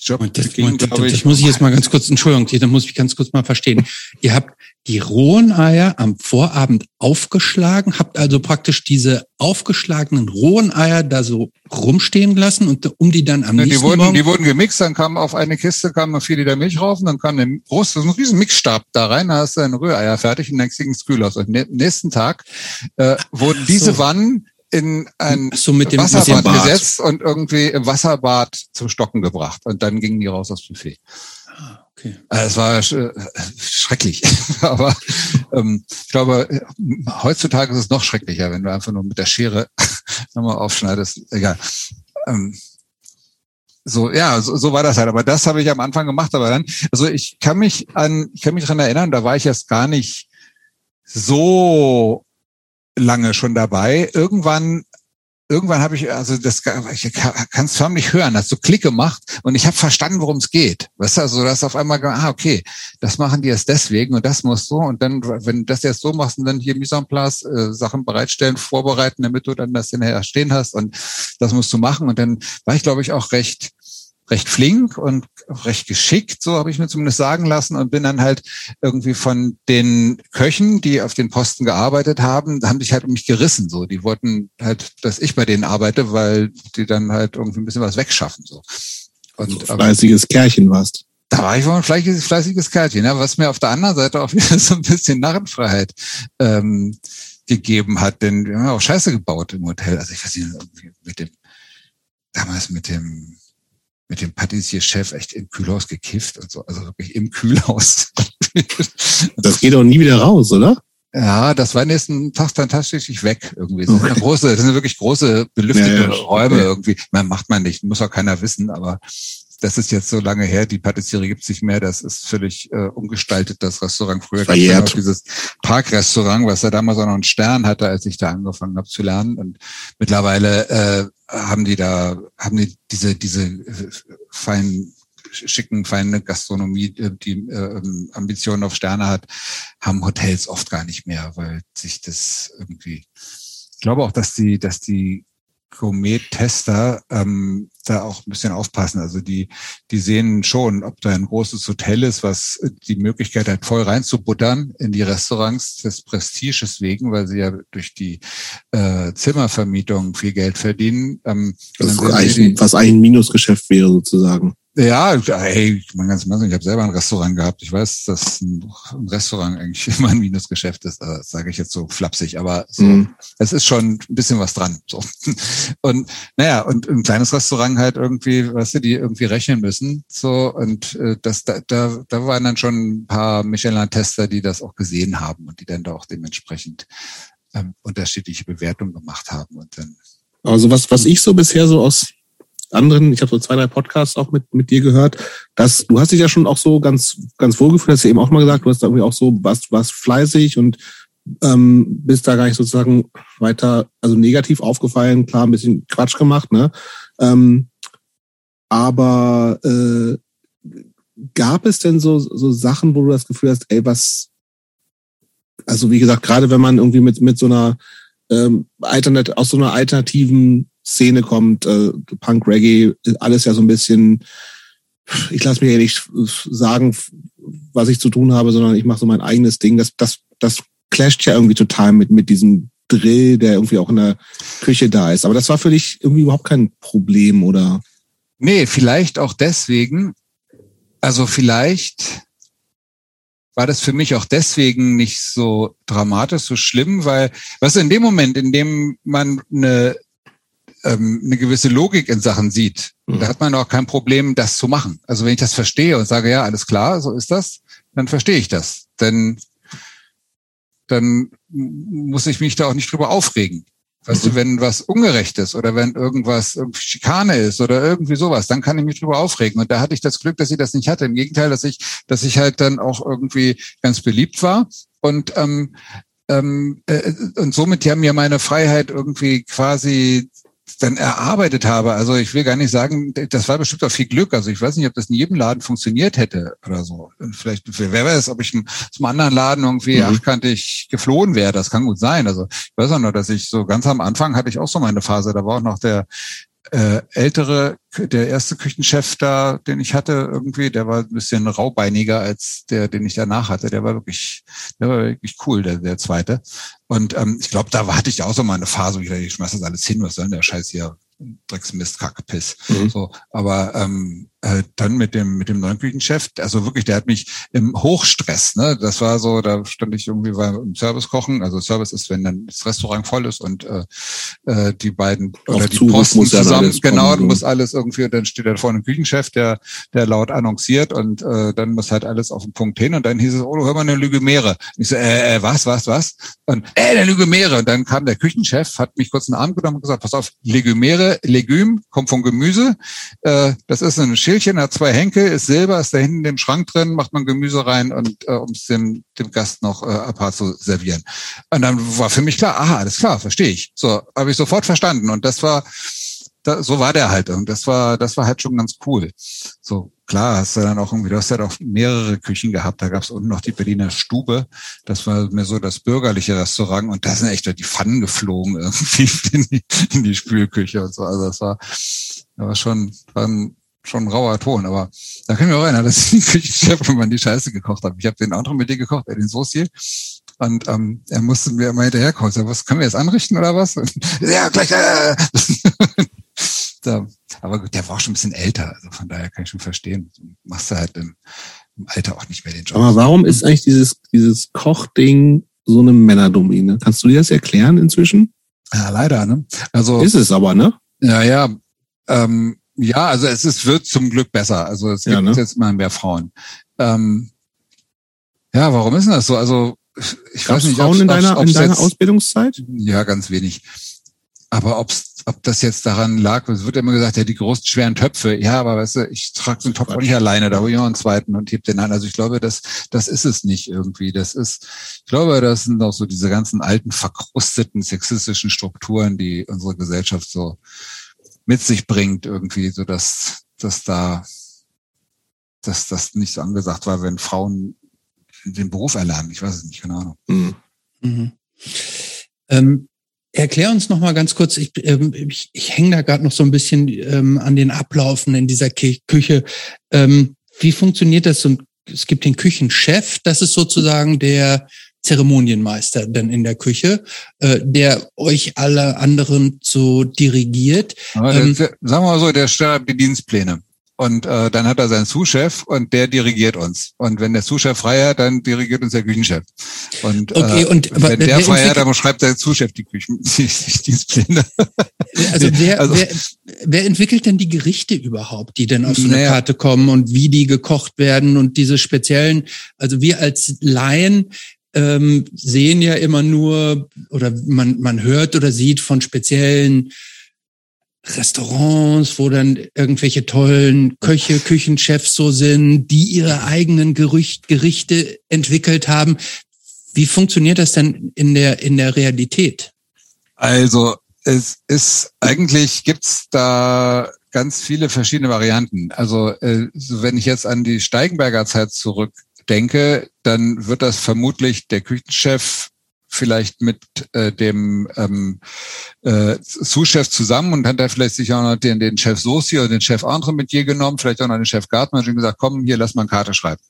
Job. Und das, ging, und das, ich, das muss ich jetzt mal ganz kurz, Entschuldigung, da muss ich ganz kurz mal verstehen. Ihr habt die rohen Eier am Vorabend aufgeschlagen, habt also praktisch diese aufgeschlagenen rohen Eier da so rumstehen lassen und um die dann am ja, nächsten die wurden, Morgen... Die wurden gemixt, dann kam auf eine Kiste kamen noch vier Liter Milch rauf und dann kam ein großes, ein riesen Mixstab da rein, da hast du deine Rühreier fertig und dann ging's kühl aus. Und am nächsten Tag äh, wurden Ach, diese so. Wannen in ein so, mit dem, Wasserbad mit dem gesetzt und irgendwie im Wasserbad zum Stocken gebracht. Und dann gingen die raus aus dem Buffet. Ah, okay. Es war sch- schrecklich. Aber ähm, ich glaube, heutzutage ist es noch schrecklicher, wenn du einfach nur mit der Schere nochmal aufschneidest. Egal. Ähm, so, ja, so, so war das halt. Aber das habe ich am Anfang gemacht. Aber dann, also ich kann mich an, ich kann mich daran erinnern, da war ich erst gar nicht so lange schon dabei. Irgendwann, irgendwann habe ich, also das ich kann es förmlich hören, das so Klick gemacht und ich habe verstanden, worum es geht. Weißt du, also das auf einmal, ah, okay, das machen die jetzt deswegen und das musst du und dann, wenn du das jetzt so machst und dann hier Mise en place, äh, Sachen bereitstellen, vorbereiten, damit du dann das hinterher stehen hast und das musst du machen und dann war ich, glaube ich, auch recht recht flink und recht geschickt, so habe ich mir zumindest sagen lassen und bin dann halt irgendwie von den Köchen, die auf den Posten gearbeitet haben, haben sich halt um mich gerissen, so. Die wollten halt, dass ich bei denen arbeite, weil die dann halt irgendwie ein bisschen was wegschaffen, so. Und so fleißiges Kerlchen warst. Da war ich wohl ein fleißiges, fleißiges Kerlchen, ja, was mir auf der anderen Seite auch wieder so ein bisschen Narrenfreiheit, ähm, gegeben hat, denn wir haben ja auch Scheiße gebaut im Hotel, also ich weiß nicht, mit dem, damals mit dem, mit dem Patissier-Chef echt im Kühlhaus gekifft und so, also wirklich im Kühlhaus. Das geht auch nie wieder raus, oder? Ja, das war nächsten Tag dann tatsächlich weg irgendwie. Das sind, okay. große, das sind wirklich große belüftete ja, ja, Räume ja. irgendwie. Man macht man nicht, muss auch keiner wissen, aber das ist jetzt so lange her, die Patisserie gibt's nicht mehr, das ist völlig äh, umgestaltet, das Restaurant. Früher gab es auch dieses Parkrestaurant, was ja damals auch noch einen Stern hatte, als ich da angefangen habe zu lernen. Und mittlerweile äh, haben die da, haben die diese, diese feinen, schicken, feine Gastronomie, die äh, Ambitionen auf Sterne hat, haben Hotels oft gar nicht mehr, weil sich das irgendwie, ich glaube auch, dass die, dass die Gourmet-Tester ähm, da auch ein bisschen aufpassen. Also die die sehen schon, ob da ein großes Hotel ist, was die Möglichkeit hat, voll reinzubuttern in die Restaurants des Prestiges wegen, weil sie ja durch die äh, Zimmervermietung viel Geld verdienen. Ähm, das ist eigentlich, die, was eigentlich ein Minusgeschäft wäre sozusagen. Ja, ey, ich meine ganz massiv, ich habe selber ein Restaurant gehabt. Ich weiß, dass ein Restaurant eigentlich immer ein Minusgeschäft ist, also das sage ich jetzt so flapsig, aber so, mhm. es ist schon ein bisschen was dran. So. Und naja, und ein kleines Restaurant halt irgendwie, weißt du, die irgendwie rechnen müssen. So, und äh, das da, da, da waren dann schon ein paar Michelin-Tester, die das auch gesehen haben und die dann da auch dementsprechend ähm, unterschiedliche Bewertungen gemacht haben. Und dann. Also was, was ich so bisher so aus anderen, ich habe so zwei, drei Podcasts auch mit mit dir gehört, dass du hast dich ja schon auch so ganz ganz wohlgefühlt, hast du eben auch mal gesagt, du hast da irgendwie auch so, warst, warst fleißig und ähm, bist da gar nicht sozusagen weiter, also negativ aufgefallen, klar, ein bisschen Quatsch gemacht, ne? Ähm, aber äh, gab es denn so so Sachen, wo du das Gefühl hast, ey, was, also wie gesagt, gerade wenn man irgendwie mit mit so einer ähm, Alternat- aus so einer alternativen Szene kommt, äh, Punk, Reggae, alles ja so ein bisschen, ich lasse mir ja nicht sagen, was ich zu tun habe, sondern ich mache so mein eigenes Ding. Das, das, das clasht ja irgendwie total mit, mit diesem Drill, der irgendwie auch in der Küche da ist. Aber das war für dich irgendwie überhaupt kein Problem, oder? Nee, vielleicht auch deswegen, also vielleicht war das für mich auch deswegen nicht so dramatisch, so schlimm, weil, weißt du, in dem Moment, in dem man eine eine gewisse Logik in Sachen sieht, mhm. da hat man auch kein Problem, das zu machen. Also wenn ich das verstehe und sage, ja, alles klar, so ist das, dann verstehe ich das. Denn dann muss ich mich da auch nicht drüber aufregen. Weißt mhm. du, wenn was ungerecht ist oder wenn irgendwas irgendwie Schikane ist oder irgendwie sowas, dann kann ich mich drüber aufregen. Und da hatte ich das Glück, dass ich das nicht hatte. Im Gegenteil, dass ich dass ich halt dann auch irgendwie ganz beliebt war und ähm, ähm, äh, und somit ja mir meine Freiheit irgendwie quasi dann erarbeitet habe. Also ich will gar nicht sagen, das war bestimmt auch viel Glück. Also ich weiß nicht, ob das in jedem Laden funktioniert hätte oder so. Vielleicht, wer weiß, ob ich zum anderen Laden irgendwie mhm. achtkantig geflohen wäre. Das kann gut sein. Also ich weiß auch noch, dass ich so ganz am Anfang hatte ich auch so meine Phase. Da war auch noch der äh, ältere, der erste Küchenchef da, den ich hatte irgendwie, der war ein bisschen raubeiniger als der, den ich danach hatte. Der war wirklich, der war wirklich cool, der, der zweite. Und ähm, ich glaube, da hatte ich auch so mal eine Phase, wo ich dachte, ich schmeiß das alles hin, was soll denn der Scheiß hier, Drecksmist, Kack, Piss. Mhm. So, aber ähm, äh, dann mit dem mit dem neuen Küchenchef, also wirklich, der hat mich im Hochstress, ne, das war so, da stand ich irgendwie beim Service kochen, also Service ist, wenn dann das Restaurant voll ist und äh, die beiden oder auf die Zuruf Posten zusammen, kommen, genau, so. Muss alles irgendwie, und dann steht da vorne ein Küchenchef, der der laut annonciert und äh, dann muss halt alles auf den Punkt hin und dann hieß es, oh, hör mal, eine Lügemere. Und ich so, äh, äh, was, was, was? Und, äh, eine Lügemere. Und dann kam der Küchenchef, hat mich kurz in den Arm genommen und gesagt, pass auf, Lügemere, Legüm, kommt von Gemüse. Das ist ein Schälchen, hat zwei Henkel, ist Silber, ist da hinten im Schrank drin, macht man Gemüse rein und um es dem, dem Gast noch apart zu servieren. Und dann war für mich klar, aha, alles klar, verstehe ich. So, habe ich sofort verstanden. Und das war, so war der halt. Und das war, das war halt schon ganz cool. So, klar, hast du dann auch irgendwie, du hast ja halt auch mehrere Küchen gehabt. Da gab es unten noch die Berliner Stube. Das war mehr so das bürgerliche Restaurant. Und da sind echt die Pfannen geflogen irgendwie in die, in die Spülküche und so. Also das war, das war schon, war ein, schon ein rauer Ton. Aber da können wir auch erinnern, dass ich den Küchenchef, wenn man die Scheiße gekocht hat. Ich habe den anderen mit dir gekocht, er den Soße. Und ähm, er musste mir immer hinterherkommen. So, was können wir jetzt anrichten oder was? Und, ja, gleich. Äh. Da, aber gut, der war auch schon ein bisschen älter, also von daher kann ich schon verstehen. Du machst da halt im, im Alter auch nicht mehr den Job. Aber warum ist eigentlich dieses, dieses Kochding so eine Männerdomäne? Kannst du dir das erklären inzwischen? Ja, leider, ne? Also, ist es aber, ne? Ja, ja. Ähm, ja, also es ist, wird zum Glück besser. Also es gibt ja, ne? jetzt mal mehr Frauen. Ähm, ja, warum ist denn das so? Also ich Gab's weiß nicht, Frauen ob, in deiner, in deiner jetzt, Ausbildungszeit? Ja, ganz wenig. Aber ob's, ob das jetzt daran lag, es wird ja immer gesagt, ja, die großen, schweren Töpfe. Ja, aber weißt du, ich trage den Topf auch nicht alleine, da hole ich noch einen zweiten und heb den an. Also ich glaube, das, das ist es nicht irgendwie. Das ist, ich glaube, das sind auch so diese ganzen alten, verkrusteten, sexistischen Strukturen, die unsere Gesellschaft so mit sich bringt irgendwie, so dass, dass da, dass das nicht so angesagt war, wenn Frauen den Beruf erlernen. Ich weiß es nicht, keine Ahnung. Mhm. Mhm. Ähm. Erklär uns noch mal ganz kurz, ich, ähm, ich, ich hänge da gerade noch so ein bisschen ähm, an den Ablaufen in dieser K- Küche. Ähm, wie funktioniert das? Und es gibt den Küchenchef, das ist sozusagen der Zeremonienmeister dann in der Küche, äh, der euch alle anderen so dirigiert. Ähm, der, sagen wir mal so, der schreibt die Dienstpläne. Und äh, dann hat er seinen Sous-Chef und der dirigiert uns. Und wenn der Sous-Chef frei hat, dann dirigiert uns der Küchenchef. Und, okay, äh, und wenn aber, der frei hat, dann schreibt der Sous-Chef die Küchen, die, die Dienstpläne. Also, wer, also wer, wer entwickelt denn die Gerichte überhaupt, die denn auf so eine ja. Karte kommen und wie die gekocht werden und diese speziellen, also wir als Laien ähm, sehen ja immer nur oder man, man hört oder sieht von speziellen Restaurants, wo dann irgendwelche tollen Köche, Küchenchefs so sind, die ihre eigenen Gerücht, Gerichte entwickelt haben. Wie funktioniert das denn in der in der Realität? Also es ist eigentlich gibt's da ganz viele verschiedene Varianten. Also wenn ich jetzt an die Steigenberger Zeit zurückdenke, dann wird das vermutlich der Küchenchef vielleicht mit äh, dem ähm, äh, Sous-Chef zusammen und hat da vielleicht sich auch noch den, den Chef Soci oder den Chef Andre mit je genommen, vielleicht auch noch den Chef Gartner und gesagt, komm, hier, lass mal eine Karte schreiben.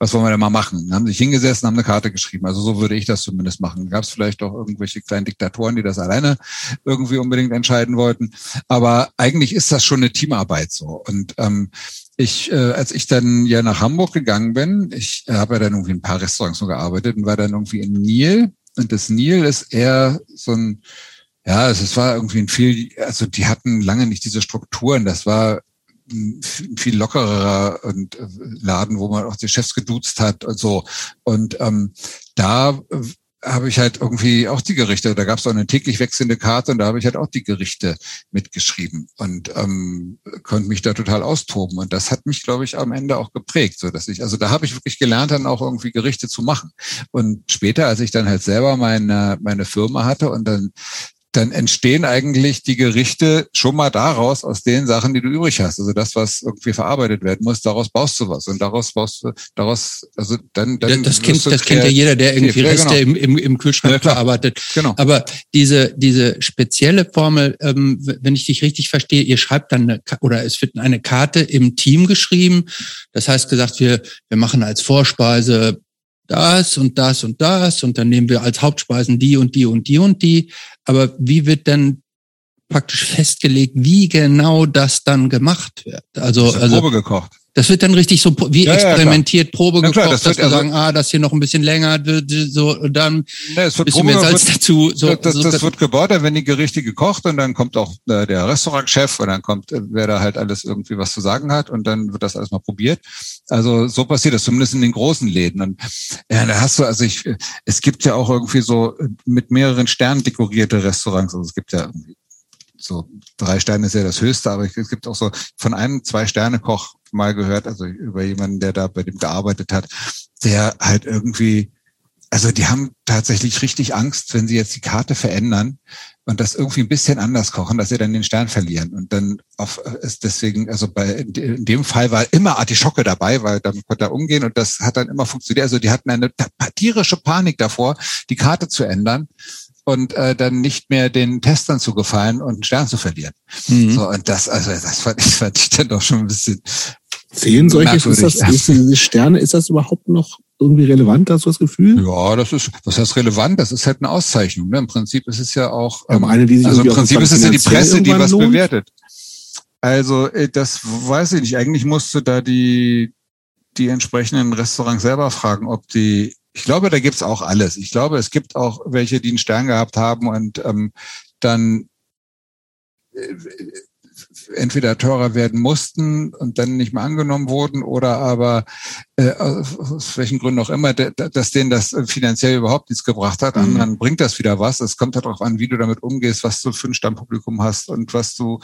Was wollen wir denn mal machen? Dann haben sich hingesessen, haben eine Karte geschrieben. Also so würde ich das zumindest machen. Gab es vielleicht auch irgendwelche kleinen Diktatoren, die das alleine irgendwie unbedingt entscheiden wollten. Aber eigentlich ist das schon eine Teamarbeit so. Und ähm, ich, äh, als ich dann ja nach Hamburg gegangen bin, ich äh, habe ja dann irgendwie in ein paar Restaurants nur gearbeitet und war dann irgendwie in Nil. Und das Nil ist eher so ein, ja, es war irgendwie ein viel, also die hatten lange nicht diese Strukturen. Das war ein viel lockerer und Laden, wo man auch die Chefs geduzt hat und so. Und ähm, da habe ich halt irgendwie auch die Gerichte. Da gab es auch eine täglich wechselnde Karte und da habe ich halt auch die Gerichte mitgeschrieben und ähm, konnte mich da total austoben. Und das hat mich, glaube ich, am Ende auch geprägt, so dass ich, also da habe ich wirklich gelernt, dann auch irgendwie Gerichte zu machen. Und später, als ich dann halt selber meine meine Firma hatte und dann dann entstehen eigentlich die Gerichte schon mal daraus, aus den Sachen, die du übrig hast. Also das, was irgendwie verarbeitet werden muss, daraus baust du was. Und daraus baust du, daraus, also dann... dann das kennt, das kennt ja jeder, der irgendwie ja, Reste genau. im, im, im Kühlschrank ja, verarbeitet. Genau. Aber diese diese spezielle Formel, ähm, wenn ich dich richtig verstehe, ihr schreibt dann, eine, oder es wird eine Karte im Team geschrieben. Das heißt gesagt, wir wir machen als Vorspeise das und das und das und dann nehmen wir als Hauptspeisen die und die und die und die. Aber wie wird dann praktisch festgelegt, wie genau das dann gemacht wird? Also, das ist also Probe gekocht. Das wird dann richtig so wie ja, experimentiert, ja, Probe ja, klar, gekocht, das dass wir also sagen, ah, das hier noch ein bisschen länger, so und dann ja, ein bisschen mehr Salz wird, dazu. So, das, so, das, das wird gebaut, dann werden die Gerichte gekocht und dann kommt auch äh, der Restaurantchef und dann kommt, äh, wer da halt alles irgendwie was zu sagen hat und dann wird das alles mal probiert. Also so passiert das, zumindest in den großen Läden. Und ja, da hast du, also ich, es gibt ja auch irgendwie so mit mehreren Sternen dekorierte Restaurants, also es gibt ja irgendwie so, drei Sterne ist ja das höchste, aber es gibt auch so von einem Zwei-Sterne-Koch mal gehört, also über jemanden, der da bei dem gearbeitet hat, der halt irgendwie, also die haben tatsächlich richtig Angst, wenn sie jetzt die Karte verändern und das irgendwie ein bisschen anders kochen, dass sie dann den Stern verlieren. Und dann auf, ist deswegen, also bei, in dem Fall war immer Artischocke dabei, weil damit konnte er umgehen und das hat dann immer funktioniert. Also die hatten eine tierische Panik davor, die Karte zu ändern und äh, dann nicht mehr den Testern zu gefallen und einen Stern zu verlieren. Mhm. So, und das, also das fand ich, fand ich dann doch schon ein bisschen Zählen solche, ist das, ist diese Sterne, ist das überhaupt noch irgendwie relevant, hast du das Gefühl? Ja, das ist, was heißt relevant? Das ist halt eine Auszeichnung. Ne? Im Prinzip ist es ja auch, ähm, eine, die sich also im Prinzip ist es ja die Presse, die was lohnt. Bewertet. Also das weiß ich nicht. Eigentlich musst du da die die entsprechenden Restaurants selber fragen, ob die Ich glaube, da gibt's auch alles. Ich glaube, es gibt auch welche, die einen Stern gehabt haben und ähm, dann äh, entweder teurer werden mussten und dann nicht mehr angenommen wurden oder aber äh, aus welchen Gründen auch immer, de, dass denen das finanziell überhaupt nichts gebracht hat. Mhm. Anderen bringt das wieder was. Es kommt halt darauf an, wie du damit umgehst, was du für ein Stammpublikum hast und was du,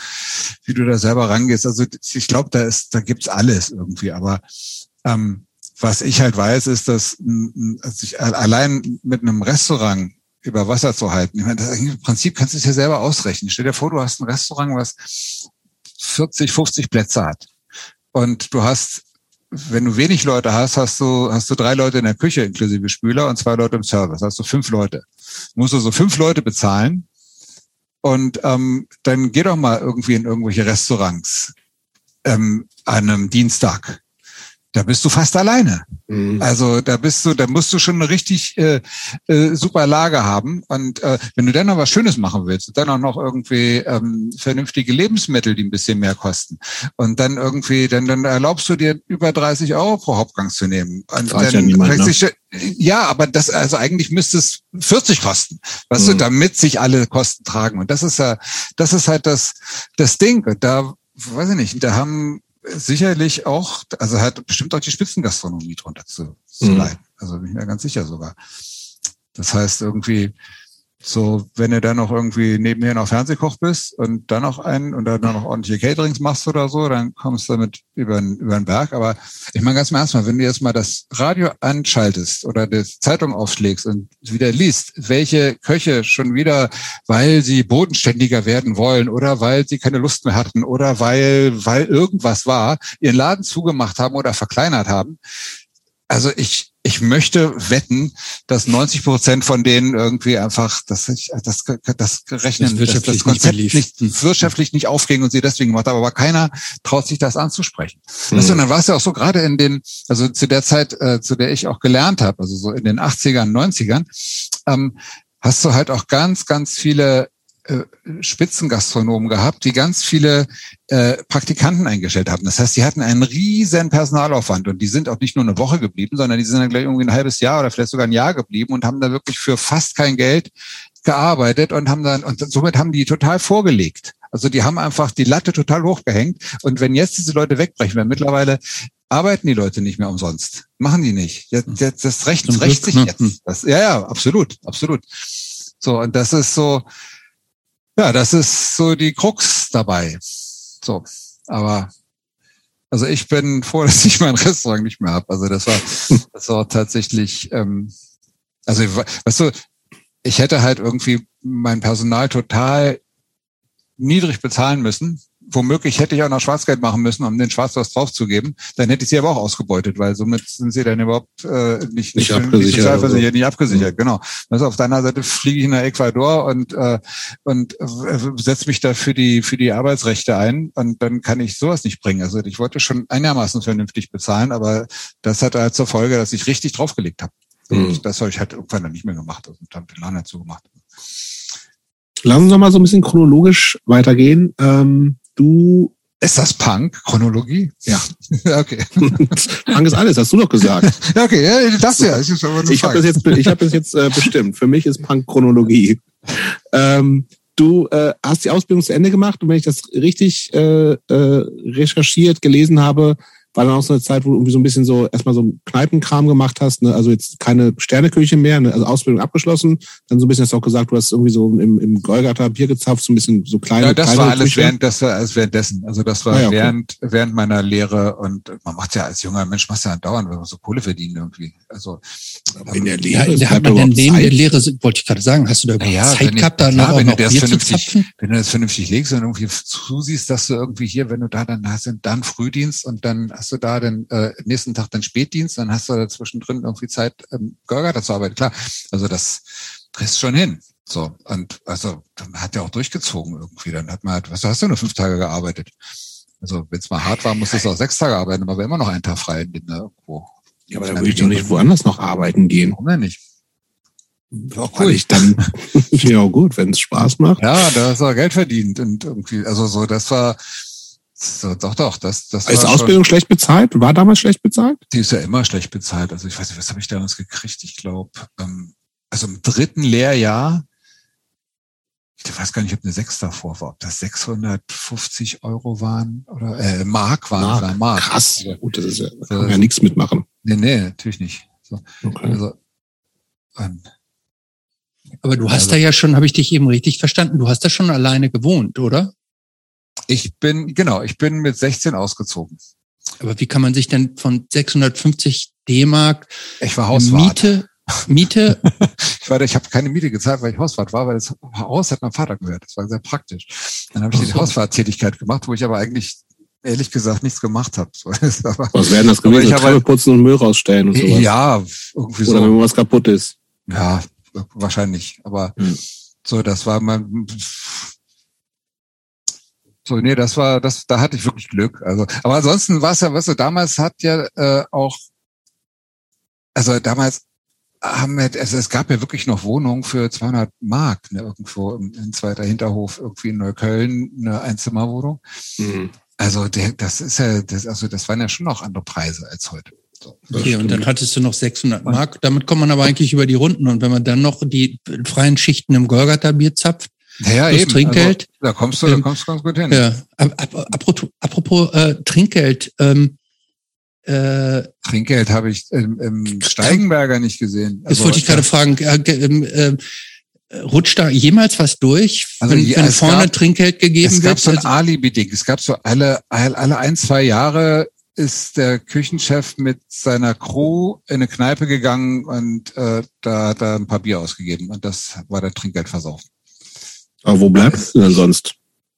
wie du da selber rangehst. Also ich glaube, da ist, da gibt's alles irgendwie. Aber ähm, was ich halt weiß, ist, dass sich allein mit einem Restaurant über Wasser zu halten, ich meine, das, im Prinzip kannst du es ja selber ausrechnen. Stell dir vor, du hast ein Restaurant, was vierzig, fünfzig Plätze hat. Und du hast, wenn du wenig Leute hast, hast du hast du drei Leute in der Küche inklusive Spüler und zwei Leute im Service. Hast du fünf Leute. Du musst also fünf Leute bezahlen. Und ähm, dann geh doch mal irgendwie in irgendwelche Restaurants ähm, an einem Dienstag. da bist du fast alleine. Mhm. Also da bist du, da musst du schon eine richtig äh, äh, super Lage haben. Und äh, wenn du dann noch was Schönes machen willst, dann auch noch irgendwie ähm, vernünftige Lebensmittel, die ein bisschen mehr kosten. Und dann irgendwie, dann, dann erlaubst du dir über dreißig Euro pro Hauptgang zu nehmen. Und dann ja, niemand, ne? Ja, aber das, also eigentlich müsste es vierzig kosten, weißt mhm. du, damit sich alle Kosten tragen. Und das ist ja, das ist halt das, das Ding. Und da, weiß ich nicht, da haben sicherlich auch, also hat bestimmt auch die Spitzengastronomie drunter zu, zu mhm. leiden. Also bin ich mir ganz sicher sogar. Das heißt irgendwie, so wenn du dann noch irgendwie nebenher noch Fernsehkoch bist und dann noch einen und dann noch ordentliche Caterings machst oder so, dann kommst du damit über den, über den Berg. Aber ich meine ganz mal erstmal, wenn du jetzt mal das Radio anschaltest oder die Zeitung aufschlägst und wieder liest, welche Köche schon wieder, weil sie bodenständiger werden wollen oder weil sie keine Lust mehr hatten oder weil, weil irgendwas war, ihren Laden zugemacht haben oder verkleinert haben. Also ich, ich möchte wetten, dass neunzig Prozent von denen irgendwie einfach, dass ich, das, das Rechnen, das, das, das Konzept nicht, nicht wirtschaftlich nicht aufging und sie deswegen gemacht haben, aber keiner traut sich das anzusprechen. Mhm. Weißt du, und dann war es ja auch so, gerade in den, also zu der Zeit, äh, zu der ich auch gelernt habe, also so in den achtzigern, neunzigern, ähm, hast du halt auch ganz, ganz viele Spitzengastronomen gehabt, die ganz viele äh, Praktikanten eingestellt haben. Das heißt, die hatten einen riesen Personalaufwand und die sind auch nicht nur eine Woche geblieben, sondern die sind dann gleich irgendwie ein halbes Jahr oder vielleicht sogar ein Jahr geblieben und haben da wirklich für fast kein Geld gearbeitet und haben dann, und somit haben die total vorgelegt. Also die haben einfach die Latte total hochgehängt und wenn jetzt diese Leute wegbrechen, weil mittlerweile arbeiten die Leute nicht mehr umsonst. Machen die nicht. Das, das, das rächt sich jetzt. Das, ja, ja, absolut, absolut. So, und das ist so, ja, das ist so die Krux dabei. So, aber also ich bin froh, dass ich mein Restaurant nicht mehr habe. Also das war, das war tatsächlich, ähm, also weißt du, ich hätte halt irgendwie mein Personal total niedrig bezahlen müssen. Womöglich hätte ich auch noch Schwarzgeld machen müssen, um den Schwarz was draufzugeben. Dann hätte ich sie aber auch ausgebeutet, weil somit sind sie dann überhaupt äh, nicht, nicht, nicht abgesichert, nicht, so. nicht abgesichert. Mhm. Genau. Also auf deiner Seite fliege ich nach Ecuador und äh, und äh, setze mich da für die für die Arbeitsrechte ein und dann kann ich sowas nicht bringen. Also ich wollte schon einigermaßen vernünftig bezahlen, aber das hatte halt zur Folge, dass ich richtig draufgelegt habe. Mhm. Und das habe ich halt irgendwann dann nicht mehr gemacht und dann den Laden dazu gemacht. Lass uns doch mal so ein bisschen chronologisch weitergehen. Ähm Du, ist das Punk? Chronologie? Ja. Okay. Punk ist alles, hast du doch gesagt. Ja, okay, ja, das ja. Ich, ich habe das jetzt, ich hab das jetzt äh, bestimmt. Für mich ist Punk Chronologie. Ähm, du äh, hast die Ausbildung zu Ende gemacht und wenn ich das richtig äh, äh, recherchiert, gelesen habe, war dann auch so eine Zeit, wo du irgendwie so ein bisschen so erstmal so Kneipenkram gemacht hast, ne? Also jetzt keine Sterneküche mehr, ne? Also Ausbildung abgeschlossen, dann so ein bisschen hast du auch gesagt, du hast irgendwie so im, im Golgatha Bier gezapft, so ein bisschen so kleine. Ja, das kleine war alles Küche. während, das war alles währenddessen. Also das war ah, ja, während cool. während meiner Lehre und man macht ja als junger Mensch macht ja andauernd, wenn man so Kohle verdient irgendwie. Also in der Lehre, ja, hat man dann neben der Lehre, wollte ich gerade sagen, hast du da überhaupt ja, Zeit ich, gehabt, da klar, noch wenn noch du das Bier vernünftig, zu wenn du das vernünftig legst und irgendwie zusiehst, dass du irgendwie hier, wenn du da dann hast, dann Frühdienst und dann hast du da den äh, nächsten Tag dann Spätdienst, dann hast du da zwischendrin irgendwie Zeit, ähm, Golgatha zu arbeiten. Klar, also das kriegst schon hin. So, und also dann hat der auch durchgezogen irgendwie. Dann hat man halt, was, du hast ja nur fünf Tage gearbeitet. Also wenn es mal hart war, musstest du auch sechs Tage arbeiten, aber wir immer noch einen Tag frei in den, ne, irgendwo. Ja, aber dann würde ich doch nicht woanders noch arbeiten gehen. Warum denn nicht? Auch cool. Weil ich dann, ja gut, wenn es Spaß macht. Ja, da hast du auch Geld verdient und irgendwie, also so, das war, so, doch, doch. Das, das ist Ausbildung schon schlecht bezahlt? War damals schlecht bezahlt? Die ist ja immer schlecht bezahlt. Also ich weiß nicht, was habe ich damals gekriegt? Ich glaube, ähm, also im dritten Lehrjahr, ich weiß gar nicht, ob eine Sechs davor war, ob das sechshundertfünfzig Euro waren oder äh, Mark waren. Mark. Mark. Krass. Ja, gut, das ist ja, da kann man ja nichts mitmachen. Nee, nee, natürlich nicht. So. Okay. Also, ähm, aber du hast also, da ja schon, habe ich dich eben richtig verstanden, du hast da schon alleine gewohnt, oder? Ich bin, genau, ich bin mit sechzehn ausgezogen. Aber wie kann man sich denn von sechshundertfünfzig D-Mark ich war Hauswart. Miete, Miete? ich war, ich habe keine Miete gezahlt, weil ich Hauswart war, weil das Haus hat mein Vater gehört. Das war sehr praktisch. Dann habe ich die so. Hausfahrttätigkeit gemacht, wo ich aber eigentlich ehrlich gesagt nichts gemacht habe. Was wären das gewesen? Treppe putzen und Müll rausstellen und sowas. Ja, irgendwie so. Oder wenn was kaputt ist. Ja, wahrscheinlich. Aber hm. so, das war mein... So, nee, das war, das, da hatte ich wirklich Glück. Also, aber ansonsten war es ja, weißt du, damals hat ja äh, auch, also damals haben wir, also es gab ja wirklich noch Wohnungen für zweihundert Mark, ne, irgendwo im, im zweiter Hinterhof, irgendwie in Neukölln, eine Einzimmerwohnung. Mhm. Also der, das ist ja, das, also das waren ja schon noch andere Preise als heute. So, okay, und dann hattest du noch sechshundert Mark. Damit kommt man aber eigentlich über die Runden. Und wenn man dann noch die freien Schichten im Golgatha-Bier zapft, ja, das eben. Trinkgeld. Also, da kommst du, ähm, da kommst du ganz gut hin. Ja. Apropos, apropos äh, Trinkgeld. Ähm, äh, Trinkgeld habe ich im, im Steigenberger nicht gesehen. Das also, wollte ich gerade fragen. Äh, äh, äh, rutscht da jemals was durch, also, wenn, ja, wenn vorne gab, Trinkgeld gegeben wird? Es gab wird, so ein also, Alibi-Ding. Es gab so alle, alle ein, zwei Jahre ist der Küchenchef mit seiner Crew in eine Kneipe gegangen und äh, da hat er ein paar Bier ausgegeben. Und das war der Trinkgeldversaufen. Aber wo bleibt es denn sonst?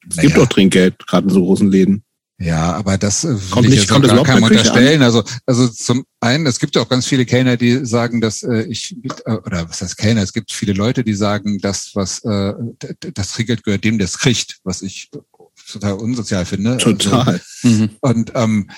Es naja. gibt doch Trinkgeld, gerade in so großen Läden. Ja, aber das kommt nicht, kommt das überhaupt keinem unterstellen. An? Also, also zum einen, es gibt ja auch ganz viele Kellner, die sagen, dass äh, ich äh, oder was heißt Kellner? Es gibt viele Leute, die sagen, dass was äh, das Trinkgeld gehört dem, der es kriegt, was ich total unsozial finde. Total. Also, mhm. Und ähm,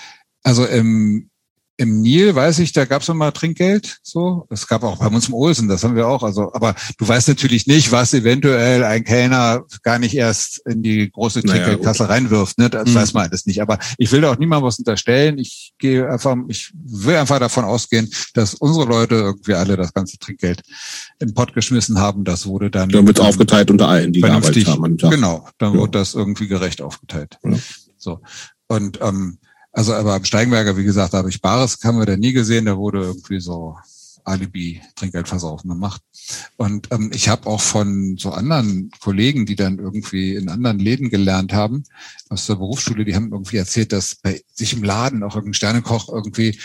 also im Im Nil, weiß ich, da gab es nochmal Trinkgeld, so. Es gab auch bei uns im Olsen, das haben wir auch. Also, aber du weißt natürlich nicht, was eventuell ein Kellner gar nicht erst in die große Trinkgeldkasse naja, reinwirft, ne? Das mhm. weiß man alles nicht. Aber ich will da auch niemandem was unterstellen. Ich gehe einfach, ich will einfach davon ausgehen, dass unsere Leute irgendwie alle das ganze Trinkgeld im Pott geschmissen haben. Das wurde dann. Dann wird aufgeteilt unter allen, die gearbeitet haben. Genau. Dann ja. wird das irgendwie gerecht aufgeteilt. Ja. So. Und, ähm, also, aber am Steigenberger, wie gesagt, da habe ich Bares, haben wir da nie gesehen, da wurde irgendwie so Alibi-Trinkgeldversaufen gemacht. Und ähm, ich habe auch von so anderen Kollegen, die dann irgendwie in anderen Läden gelernt haben, aus der Berufsschule, die haben irgendwie erzählt, dass bei sich im Laden auch irgendein Sternekoch irgendwie,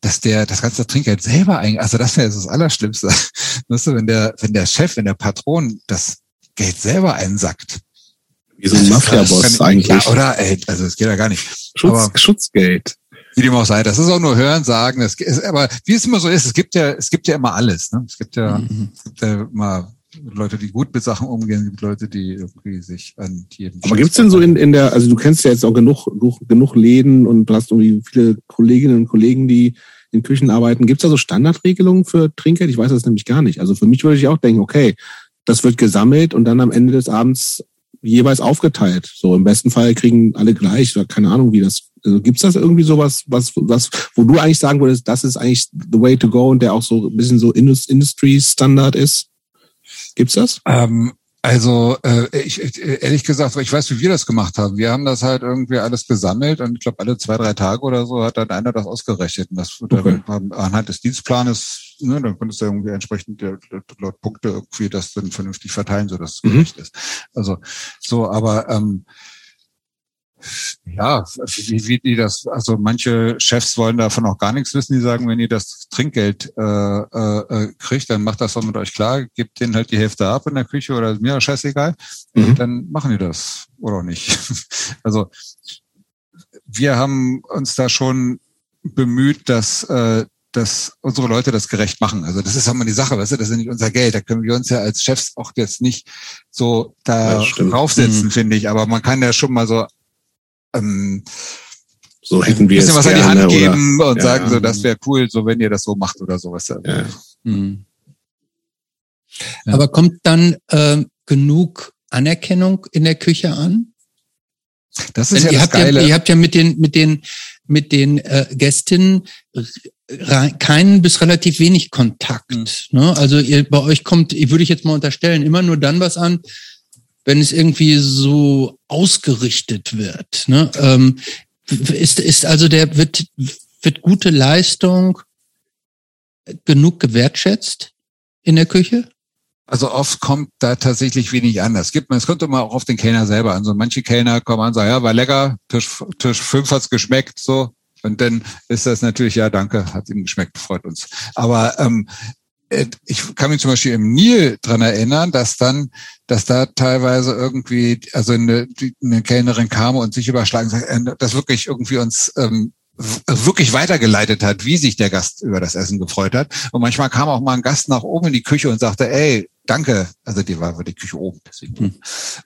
dass der das ganze Trinkgeld selber eigentlich, also das wäre das Allerschlimmste. Weißt du, wenn der, wenn der Chef, wenn der Patron das Geld selber einsackt. Wie so ein Mafia-Boss eigentlich. Ja, oder? Ey, also das geht ja gar nicht. Schutz, aber, Schutzgeld. Wie dem auch sei, das ist auch nur Hören, Sagen. Das ist, aber wie es immer so ist, es gibt ja, es gibt ja immer alles. Ne? Es gibt ja, mhm. es gibt ja immer Leute, die gut mit Sachen umgehen, es gibt Leute, die irgendwie sich an jedem. Aber gibt's denn so in in der, also du kennst ja jetzt auch genug genug, genug Läden und hast irgendwie viele Kolleginnen und Kollegen, die in Küchen arbeiten. Gibt's da so Standardregelungen für Trinkgeld? Ich weiß das nämlich gar nicht. Also für mich würde ich auch denken, okay, das wird gesammelt und dann am Ende des Abends jeweils aufgeteilt. So im besten Fall kriegen alle gleich oder keine Ahnung, wie das. Also gibt's das irgendwie sowas, was, was, wo du eigentlich sagen würdest, das ist eigentlich the way to go und der auch so ein bisschen so Industry-Standard ist? Gibt's das? Ähm, also äh, ich, ehrlich gesagt, ich weiß, wie wir das gemacht haben. Wir haben das halt irgendwie alles gesammelt und ich glaube alle zwei, drei Tage oder so hat dann einer das ausgerechnet. Und das okay. anhand des Dienstplanes, ne, dann konntest du irgendwie entsprechend laut Punkte irgendwie das dann vernünftig verteilen, sodass es mhm. gerecht ist. Also so, aber ähm, ja, wie, wie die das, also manche Chefs wollen davon auch gar nichts wissen, die sagen, wenn ihr das Trinkgeld äh, äh, kriegt, dann macht das doch mit euch klar, gebt denen halt die Hälfte ab in der Küche oder mir auch scheißegal, mhm. und dann machen die das oder auch nicht. Also wir haben uns da schon bemüht, dass äh, dass unsere Leute das gerecht machen. Also das ist auch mal die Sache, weißt du, das ist ja nicht unser Geld. Da können wir uns ja als Chefs auch jetzt nicht so da draufsetzen, mhm. finde ich. Aber man kann ja schon mal so ähm, so hätten wir ein bisschen es was gerne, an die Hand geben oder? Und ja, sagen, so das wäre cool, so wenn ihr das so macht oder sowas. Weißt du? Ja. Mhm. Ja. Aber kommt dann äh, genug Anerkennung in der Küche an? Das ist Denn ja das Geile. Ja, ihr habt ja mit den mit den mit den äh, Gästinnen keinen bis relativ wenig Kontakt. Mhm. Ne? Also ihr, bei euch kommt, würde ich jetzt mal unterstellen, immer nur dann was an, wenn es irgendwie so ausgerichtet wird. Ne? Ähm, ist ist also der wird wird gute Leistung genug gewertschätzt in der Küche? Also oft kommt da tatsächlich wenig an. Es gibt, es kommt immer auch auf den Kellner selber an. So manche Kellner kommen an und sagen, ja, war lecker, Tisch, Tisch fünf hat's geschmeckt, so. Und dann ist das natürlich, ja, danke, hat ihm geschmeckt, freut uns. Aber ähm, ich kann mich zum Beispiel im Nil dran erinnern, dass dann, dass da teilweise irgendwie, also eine, eine Kellnerin kam und sich überschlagen hat, dass wirklich irgendwie uns ähm, wirklich weitergeleitet hat, wie sich der Gast über das Essen gefreut hat. Und manchmal kam auch mal ein Gast nach oben in die Küche und sagte, ey, Danke, also die war über die Küche oben, deswegen.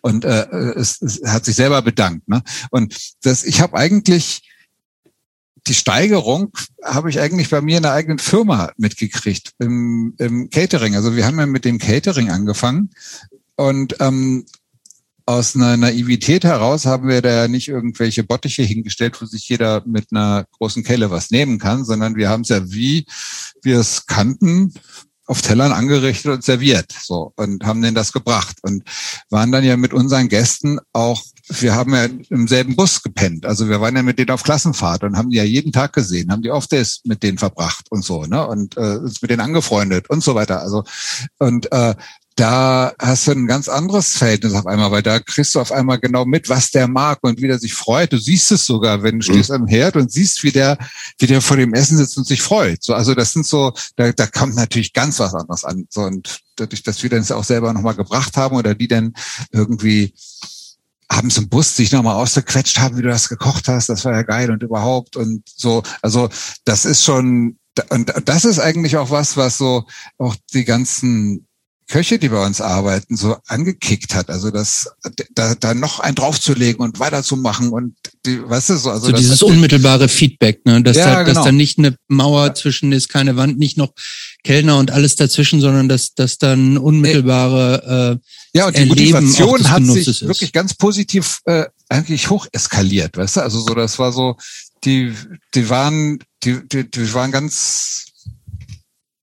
Und äh, es, es hat sich selber bedankt. Ne? Und das, ich habe eigentlich die Steigerung habe ich eigentlich bei mir in der eigenen Firma mitgekriegt im, im Catering. Also wir haben ja mit dem Catering angefangen und ähm, aus einer Naivität heraus haben wir da nicht irgendwelche Bottiche hingestellt, wo sich jeder mit einer großen Kelle was nehmen kann, sondern wir haben es ja, wie wir es kannten, auf Tellern angerichtet und serviert, so, und haben denen das gebracht und waren dann ja mit unseren Gästen auch, wir haben ja im selben Bus gepennt, also wir waren ja mit denen auf Klassenfahrt und haben die ja jeden Tag gesehen, haben die oft das mit denen verbracht und so, ne, und äh, uns mit denen angefreundet und so weiter, also, und äh, da hast du ein ganz anderes Verhältnis auf einmal, weil da kriegst du auf einmal genau mit, was der mag und wie der sich freut. Du siehst es sogar, wenn du mhm. stehst am Herd und siehst, wie der, wie der vor dem Essen sitzt und sich freut. So, also das sind so, da, da kommt natürlich ganz was anderes an. So, und dadurch, dass wir dann es auch selber nochmal gebracht haben oder die dann irgendwie abends im Bus sich nochmal ausgequetscht haben, wie du das gekocht hast, das war ja geil und überhaupt und so. Also das ist schon, und das ist eigentlich auch was, was so auch die ganzen Köche, die bei uns arbeiten, so angekickt hat, also das da, da noch einen draufzulegen und weiterzumachen und die, weißt du so, also so das dieses unmittelbare Feedback, ne, dass ja, da genau. dass da nicht eine Mauer ja. zwischen ist, keine Wand, nicht noch Kellner und alles dazwischen, sondern dass dass dann unmittelbare äh, ja und die Erleben Motivation hat sich ist. Wirklich ganz positiv äh, eigentlich hoch eskaliert, weißt du, also so das war so die die waren die die, die waren ganz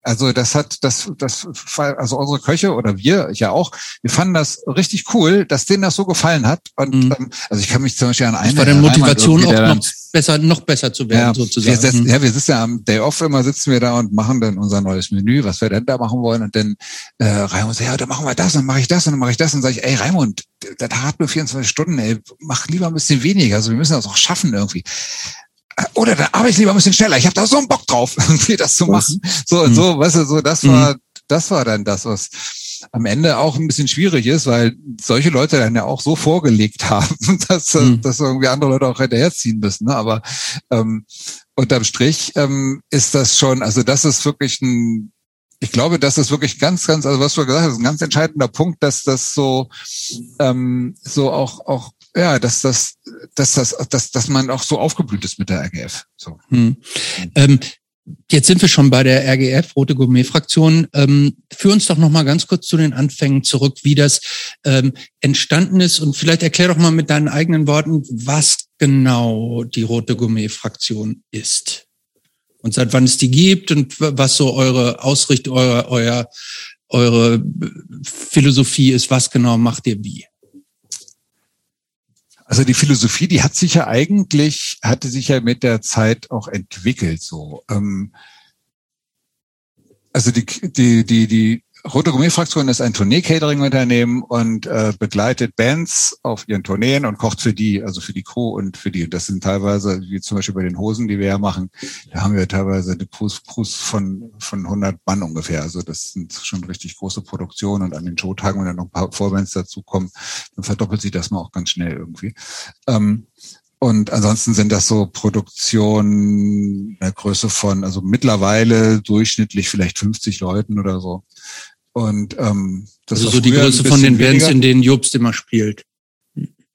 Also das hat, das, das, also unsere Köche oder wir, ich ja auch, wir fanden das richtig cool, dass denen das so gefallen hat. Und mhm. ähm, also ich kann mich zum Beispiel an einen. Das war dann Motivation auch noch besser, noch besser zu werden, ja, sozusagen. Wir sitzen, ja, wir sitzen ja am Day Off immer, sitzen wir da und machen dann unser neues Menü, was wir denn da machen wollen. Und dann äh, Raimund sagt, ja, dann machen wir das, dann mache ich das und dann mache ich das. Und dann sage ich, ey Raimund, das hat nur vierundzwanzig Stunden, ey, mach lieber ein bisschen weniger. Also wir müssen das auch schaffen irgendwie. Oder dann arbeite ich lieber ein bisschen schneller. Ich habe da so einen Bock drauf, irgendwie das zu machen. So, mhm. so, weißt du, so das war, das war dann das, was am Ende auch ein bisschen schwierig ist, weil solche Leute dann ja auch so vorgelegt haben, dass, mhm. dass irgendwie andere Leute auch hinterherziehen müssen. Ne? Aber ähm, unterm Strich ähm, ist das schon, also das ist wirklich ein, ich glaube, das ist wirklich ganz, ganz, also was du gesagt hast, ein ganz entscheidender Punkt, dass das so, ähm, so auch, auch Ja, dass das, dass das, dass dass man auch so aufgeblüht ist mit der R G F. So. Hm. Ähm, jetzt sind wir schon bei der R G F, Rote Gourmet Fraktion. Ähm, führ uns doch noch mal ganz kurz zu den Anfängen zurück, wie das ähm, entstanden ist und vielleicht erklär doch mal mit deinen eigenen Worten, was genau die Rote Gourmet Fraktion ist und seit wann es die gibt und was so eure Ausrichtung, eure, euer, eure Philosophie ist. Was genau macht ihr wie? Also die Philosophie, die hat sich ja eigentlich, hatte sich ja mit der Zeit auch entwickelt, so. Also die, die, die, die Rote Gourmet Fraktion ist ein Tournee-Catering-Unternehmen und äh, begleitet Bands auf ihren Tourneen und kocht für die, also für die Crew und für die. Und das sind teilweise, wie zum Beispiel bei den Hosen, die wir ja machen, da haben wir teilweise eine Crews von von hundert Mann ungefähr. Also das sind schon richtig große Produktionen und an den Showtagen, wenn dann noch ein paar Vorbands dazukommen, dann verdoppelt sich das mal auch ganz schnell irgendwie. Ähm, Und ansonsten sind das so Produktionen einer Größe von, also mittlerweile durchschnittlich vielleicht fünfzig Leuten oder so. Und ähm, das also ist so die Größe von den weniger. Bands, in denen Jobst immer spielt.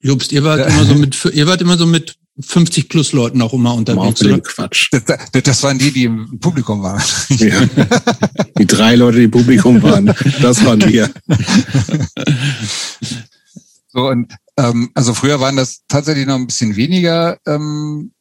Jobst, ihr wart ja. immer so mit, ihr wart immer so mit fünfzig plus Leuten auch immer unterwegs. Auch Quatsch. Das, das waren die, die im Publikum waren. Ja. Die drei Leute, die im Publikum waren, das waren wir. So und also früher waren das tatsächlich noch ein bisschen weniger, ähm,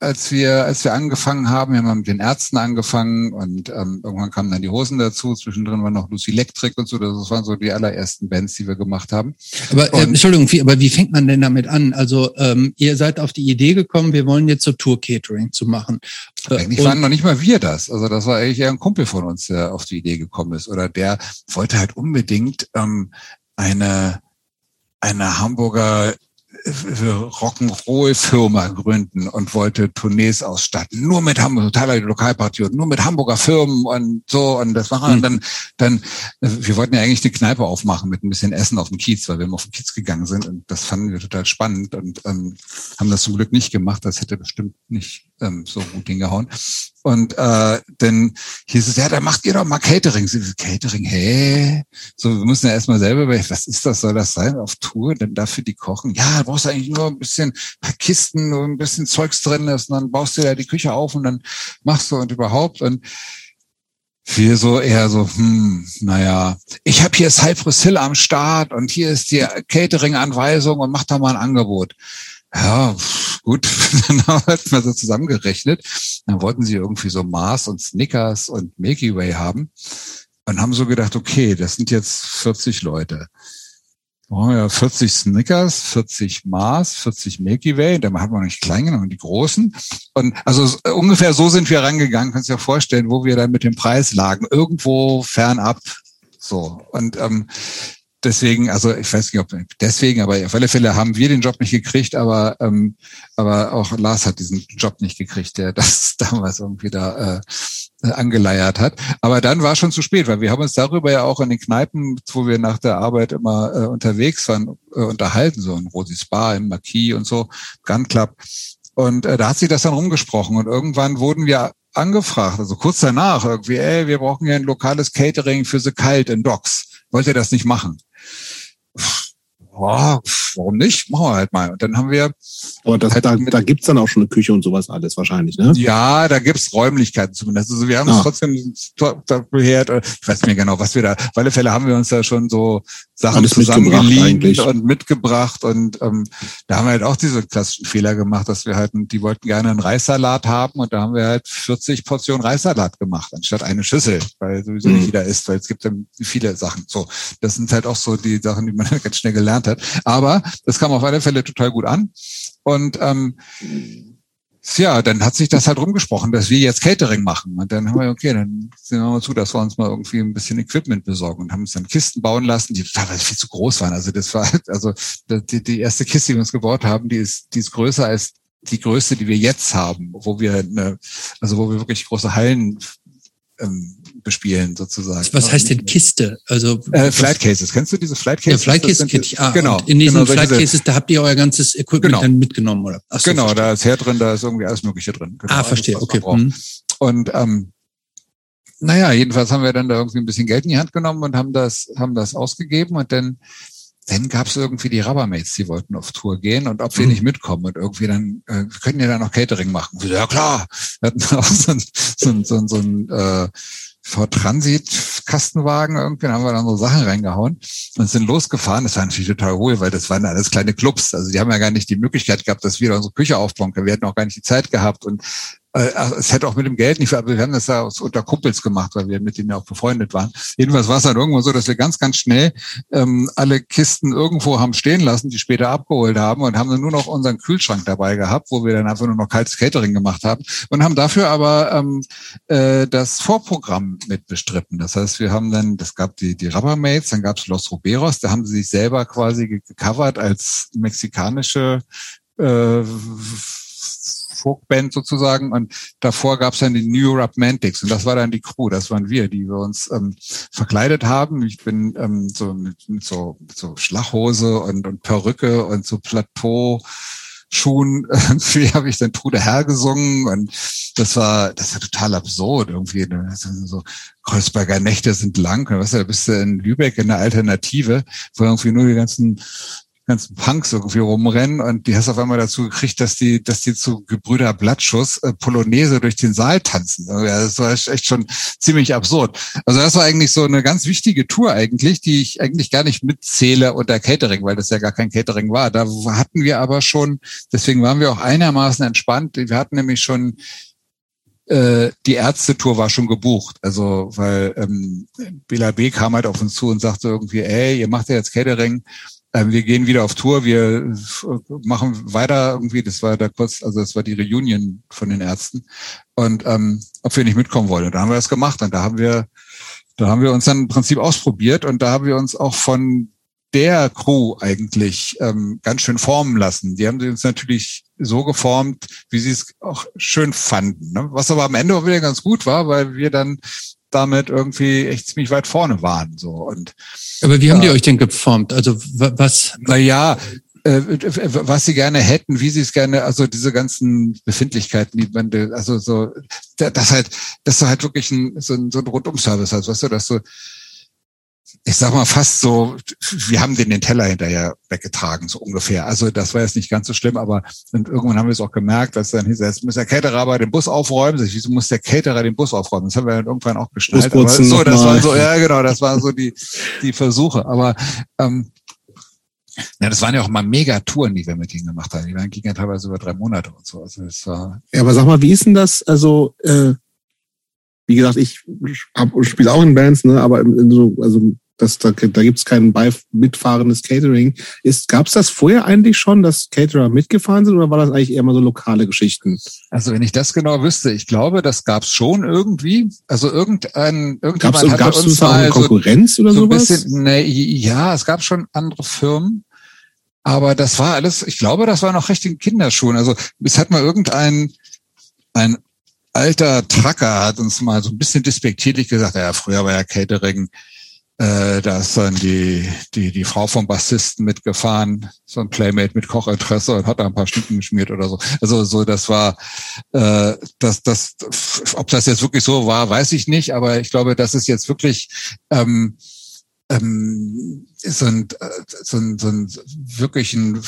als wir als wir angefangen haben. Wir haben mit den Ärzten angefangen und ähm, irgendwann kamen dann die Hosen dazu. Zwischendrin waren noch Lucy Electric und so. Das waren so die allerersten Bands, die wir gemacht haben. Aber äh, Entschuldigung, wie, aber wie fängt man denn damit an? Also ähm, ihr seid auf die Idee gekommen, wir wollen jetzt so Tour-Catering zu machen. Eigentlich waren noch nicht mal wir das. Also das war eigentlich eher ein Kumpel von uns, der auf die Idee gekommen ist. Oder der wollte halt unbedingt ähm, eine... eine Hamburger Rock'n'Roll-Firma gründen und wollte Tournees ausstatten. Nur mit Hamburg, totaler Lokalpatriot, nur mit Hamburger Firmen und so. Und das machen wir. Und dann, dann, wir wollten ja eigentlich eine Kneipe aufmachen mit ein bisschen Essen auf dem Kiez, weil wir immer auf den Kiez gegangen sind. Und das fanden wir total spannend und ähm, haben das zum Glück nicht gemacht. Das hätte bestimmt nicht ähm, so gut hingehauen. Und äh, dann hieß es, ja, dann macht ihr doch mal Catering. Sie, Catering, hä? So, wir müssen ja erstmal selber überlegen, was ist das, soll das sein? Auf Tour, dann dafür die kochen. Ja, du brauchst eigentlich nur ein bisschen Kisten und ein bisschen Zeugs drin ist und dann baust du ja die Küche auf und dann machst du und überhaupt. Und viel so eher so, hm, naja, ich habe hier Cypress Hill am Start und hier ist die Catering-Anweisung und mach da mal ein Angebot. Ja, gut, dann haben wir so zusammengerechnet. Dann wollten sie irgendwie so Mars und Snickers und Milky Way haben und haben so gedacht, okay, das sind jetzt vierzig Leute. Oh ja, vierzig Snickers, vierzig Mars, vierzig Milky Way, da haben wir noch nicht klein genommen, die großen. Und also ungefähr so sind wir rangegangen, kannst du dir vorstellen, wo wir dann mit dem Preis lagen. Irgendwo fernab. So. Und ähm, deswegen, also ich weiß nicht, ob deswegen, aber auf alle Fälle haben wir den Job nicht gekriegt, aber ähm, aber auch Lars hat diesen Job nicht gekriegt, der das damals irgendwie da äh, angeleiert hat. Aber dann war schon zu spät, weil wir haben uns darüber ja auch in den Kneipen, wo wir nach der Arbeit immer äh, unterwegs waren, äh, unterhalten, so in Rosis Bar, im Marquis und so, Gun Club. Und äh, da hat sich das dann rumgesprochen und irgendwann wurden wir angefragt, also kurz danach irgendwie, ey, wir brauchen ja ein lokales Catering für The Kalt in Docks. Wollt ihr das nicht machen? Oh, warum nicht? Machen wir halt mal. Und dann haben wir... Aber das, halt da, da gibt's dann auch schon eine Küche und sowas alles wahrscheinlich, ne? Ja, da gibt's Räumlichkeiten zumindest. Also wir haben ah. es trotzdem behärt. Ich weiß nicht mehr genau, was wir da... Auf alle Fälle haben wir uns da schon so Sachen alles zusammengelegt und mitgebracht. Und ähm, da haben wir halt auch diese klassischen Fehler gemacht, dass wir halt... Die wollten gerne einen Reissalat haben und da haben wir halt vierzig Portionen Reissalat gemacht, anstatt eine Schüssel, weil sowieso mhm. nicht jeder isst, weil es gibt dann viele Sachen. So, das sind halt auch so die Sachen, die man ganz schnell gelernt hat. Aber das kam auf alle Fälle total gut an. Und ähm, ja, dann hat sich das halt rumgesprochen, dass wir jetzt Catering machen. Und dann haben wir, okay, dann sehen wir mal zu, dass wir uns mal irgendwie ein bisschen Equipment besorgen und haben uns dann Kisten bauen lassen, die teilweise viel zu groß waren. Also das war also die, die erste Kiste, die wir uns gebaut haben, die ist, die ist größer als die größte, die wir jetzt haben, wo wir eine, also wo wir wirklich große Hallen ähm, bespielen sozusagen. Was heißt denn Kiste? Also äh, Flight Cases. Kennst du diese Flight Cases? Ja, Flight Cases kenne ich. Ah, genau. In diesen genau, Flight Cases, da habt ihr euer ganzes Equipment genau. dann mitgenommen, oder? Ach so, genau, verstehe. Da ist Herd drin, da ist irgendwie alles Mögliche drin. Genau, ah, verstehe. Alles, okay. Mhm. Und ähm, naja, jedenfalls haben wir dann da irgendwie ein bisschen Geld in die Hand genommen und haben das, haben das ausgegeben und dann Dann gab's irgendwie die Rubbermates, die wollten auf Tour gehen und ob wir mhm. nicht mitkommen und irgendwie dann, äh, wir können ja dann noch Catering machen. So, ja klar, wir hatten auch so einen so einen, so einen, so einen äh, Transit-Kastenwagen irgendwie, haben wir dann so Sachen reingehauen und sind losgefahren. Das war natürlich total ruhig, weil das waren alles kleine Clubs. Also die haben ja gar nicht die Möglichkeit gehabt, dass wir da unsere Küche aufbauen können. Wir hätten auch gar nicht die Zeit gehabt und es hätte auch mit dem Geld nicht, aber wir haben das ja unter Kumpels gemacht, weil wir mit denen ja auch befreundet waren. Jedenfalls war es dann irgendwann so, dass wir ganz, ganz schnell ähm, alle Kisten irgendwo haben stehen lassen, die später abgeholt haben und haben dann nur noch unseren Kühlschrank dabei gehabt, wo wir dann einfach nur noch kaltes Catering gemacht haben und haben dafür aber ähm, äh, das Vorprogramm mit bestritten. Das heißt, wir haben dann, das gab die die Rubbermates, dann gab es Los Ruberos, da haben sie sich selber quasi gecovert als mexikanische äh, Folkband sozusagen und davor gab es dann die New Romantics und das war dann die Crew, das waren wir, die wir uns ähm, verkleidet haben. Ich bin ähm, so mit, mit so, so Schlachhose und, und Perücke und so Plateauschuhen irgendwie habe ich dann Trude Herr gesungen und das war das war total absurd irgendwie. So Kreuzberger Nächte sind lang, weißt du, da bist du in Lübeck in der Alternative, wo irgendwie nur die ganzen ganzen Punks irgendwie rumrennen und die hast auf einmal dazu gekriegt, dass die, dass die zu Gebrüder Blattschuss äh, Polonaise durch den Saal tanzen. Das war echt schon ziemlich absurd. Also das war eigentlich so eine ganz wichtige Tour eigentlich, die ich eigentlich gar nicht mitzähle unter Catering, weil das ja gar kein Catering war. Da hatten wir aber schon, deswegen waren wir auch einigermaßen entspannt. Wir hatten nämlich schon die Ärztetour war schon gebucht, also weil ähm, Bela B. kam halt auf uns zu und sagte irgendwie, ey, ihr macht ja jetzt Catering, ähm, wir gehen wieder auf Tour, wir machen weiter irgendwie, das war da kurz, also das war die Reunion von den Ärzten und ähm, ob wir nicht mitkommen wollen. Und da haben wir das gemacht und da haben wir, da haben wir uns dann im Prinzip ausprobiert und da haben wir uns auch von der Crew eigentlich ähm, ganz schön formen lassen. Die haben sie uns natürlich so geformt, wie sie es auch schön fanden. Ne? Was aber am Ende auch wieder ganz gut war, weil wir dann damit irgendwie echt ziemlich weit vorne waren. So. Und, aber wie äh, haben die euch denn geformt? Also was? Naja, äh, was sie gerne hätten, wie sie es gerne, also diese ganzen Befindlichkeiten, die man, also so, das halt, dass du halt wirklich ein, so ein, so ein Rundumservice hast, weißt du, dass du, ich sag mal fast so, wir haben den den Teller hinterher weggetragen, so ungefähr. Also das war jetzt nicht ganz so schlimm, aber und irgendwann haben wir es auch gemerkt, dass dann hieß, jetzt muss der Caterer aber den Bus aufräumen. Wieso muss der Caterer den Bus aufräumen? Das haben wir dann irgendwann auch geschnallt. Aber so, das waren so, ja genau, das waren so die die Versuche. Aber ähm, ja, das waren ja auch mal Mega-Touren, die wir mit ihnen gemacht haben. Die waren gingen ja teilweise über drei Monate und so. Also das war. Ja, aber sag mal, wie ist denn das? Also äh wie gesagt, ich spiele auch in Bands, ne, aber so, also das, da, da gibt's kein beif- mitfahrendes Catering. Ist, gab's das vorher eigentlich schon, dass Caterer mitgefahren sind, oder war das eigentlich eher mal so lokale Geschichten? Also wenn ich das genau wüsste, ich glaube, das gab's schon irgendwie. Also irgendein, irgendjemand hat uns das mal Konkurrenz so, oder so sowas? Ein bisschen, ne, ja, es gab schon andere Firmen. Aber das war alles, ich glaube, das war noch recht in Kinderschuhen. Also es hat mal irgendein, ein, alter Trucker hat uns mal so ein bisschen despektierlich gesagt, ja, früher war ja Catering, äh, da ist dann die, die, die Frau vom Bassisten mitgefahren, so ein Playmate mit Kochinteresse und hat da ein paar Schinken geschmiert oder so. Also, so, das war, äh, das, das, ob das jetzt wirklich so war, weiß ich nicht, aber ich glaube, das ist jetzt wirklich, ähm, ähm, so ein, so ein, so ein, wirklich ein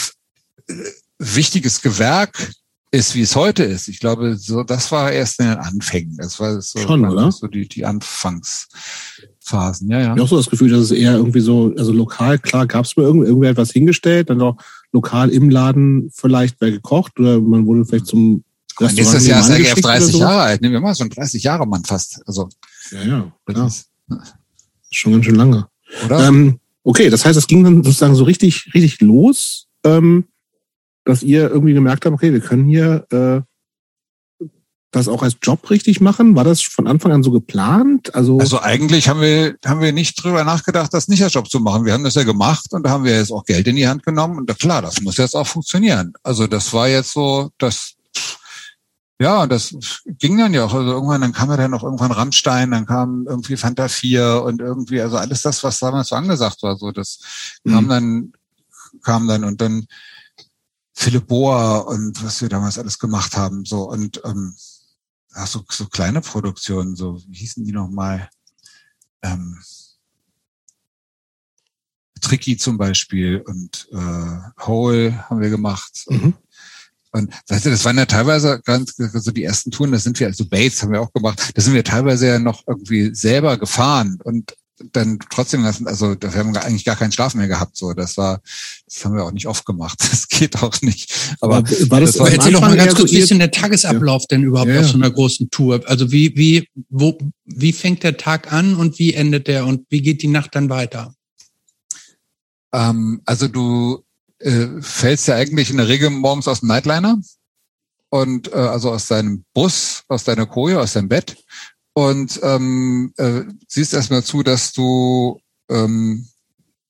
wichtiges Gewerk, ist, wie es heute ist. Ich glaube, so, das war erst in den Anfängen. Das war so, schon, oder? So die, die Anfangsphasen, ja, ja. Ich habe auch so das Gefühl, dass es eher irgendwie so, also lokal, klar, gab es mal irgendwer etwas hingestellt, dann auch lokal im Laden vielleicht wer gekocht, oder man wurde vielleicht zum Restaurant. Nächstes Jahr ist R G F dreißig so. Jahre alt, nehmen wir mal, so ein dreißig Jahre Mann fast. Also, ja, ja, klar. Das ist schon ganz schön lange. Oder? Ähm, okay, das heißt, das ging dann sozusagen so richtig, richtig los, ähm, dass ihr irgendwie gemerkt habt, okay, wir können hier äh, das auch als Job richtig machen. War das von Anfang an so geplant? Also, also eigentlich haben wir haben wir nicht drüber nachgedacht, das nicht als Job zu machen. Wir haben das ja gemacht und da haben wir jetzt auch Geld in die Hand genommen. Und klar, das muss jetzt auch funktionieren. Also das war jetzt so, das ja, das ging dann ja auch. Also irgendwann, dann kam ja dann noch irgendwann Rammstein, dann kam irgendwie Fanta vier und irgendwie, also alles das, was damals so angesagt war. So, das mhm. kam dann, kam dann und dann Philipp Bohr und was wir damals alles gemacht haben, so, und ähm, ach, so, so kleine Produktionen, so, wie hießen die nochmal? Ähm, Tricky zum Beispiel und äh, Hole haben wir gemacht. Mhm. Und, und weißt du, das waren ja teilweise ganz so, also die ersten Touren, das sind wir, also Bates haben wir auch gemacht, das sind wir teilweise ja noch irgendwie selber gefahren und dann trotzdem lassen, also da haben wir eigentlich gar keinen Schlaf mehr gehabt, so, das war, das haben wir auch nicht oft gemacht, das geht auch nicht. Aber war das, das war, erzähl doch mal ganz kurz, wie ist denn der Tagesablauf ja. denn überhaupt ja, auf so einer großen Tour? Also wie, wie, wo, wie fängt der Tag an und wie endet der und wie geht die Nacht dann weiter? Ähm, also du äh, fällst ja eigentlich in der Regel morgens aus dem Nightliner und äh, also aus deinem Bus, aus deiner Koje, aus deinem Bett. Und ähm, äh, siehst erstmal zu, dass du ähm,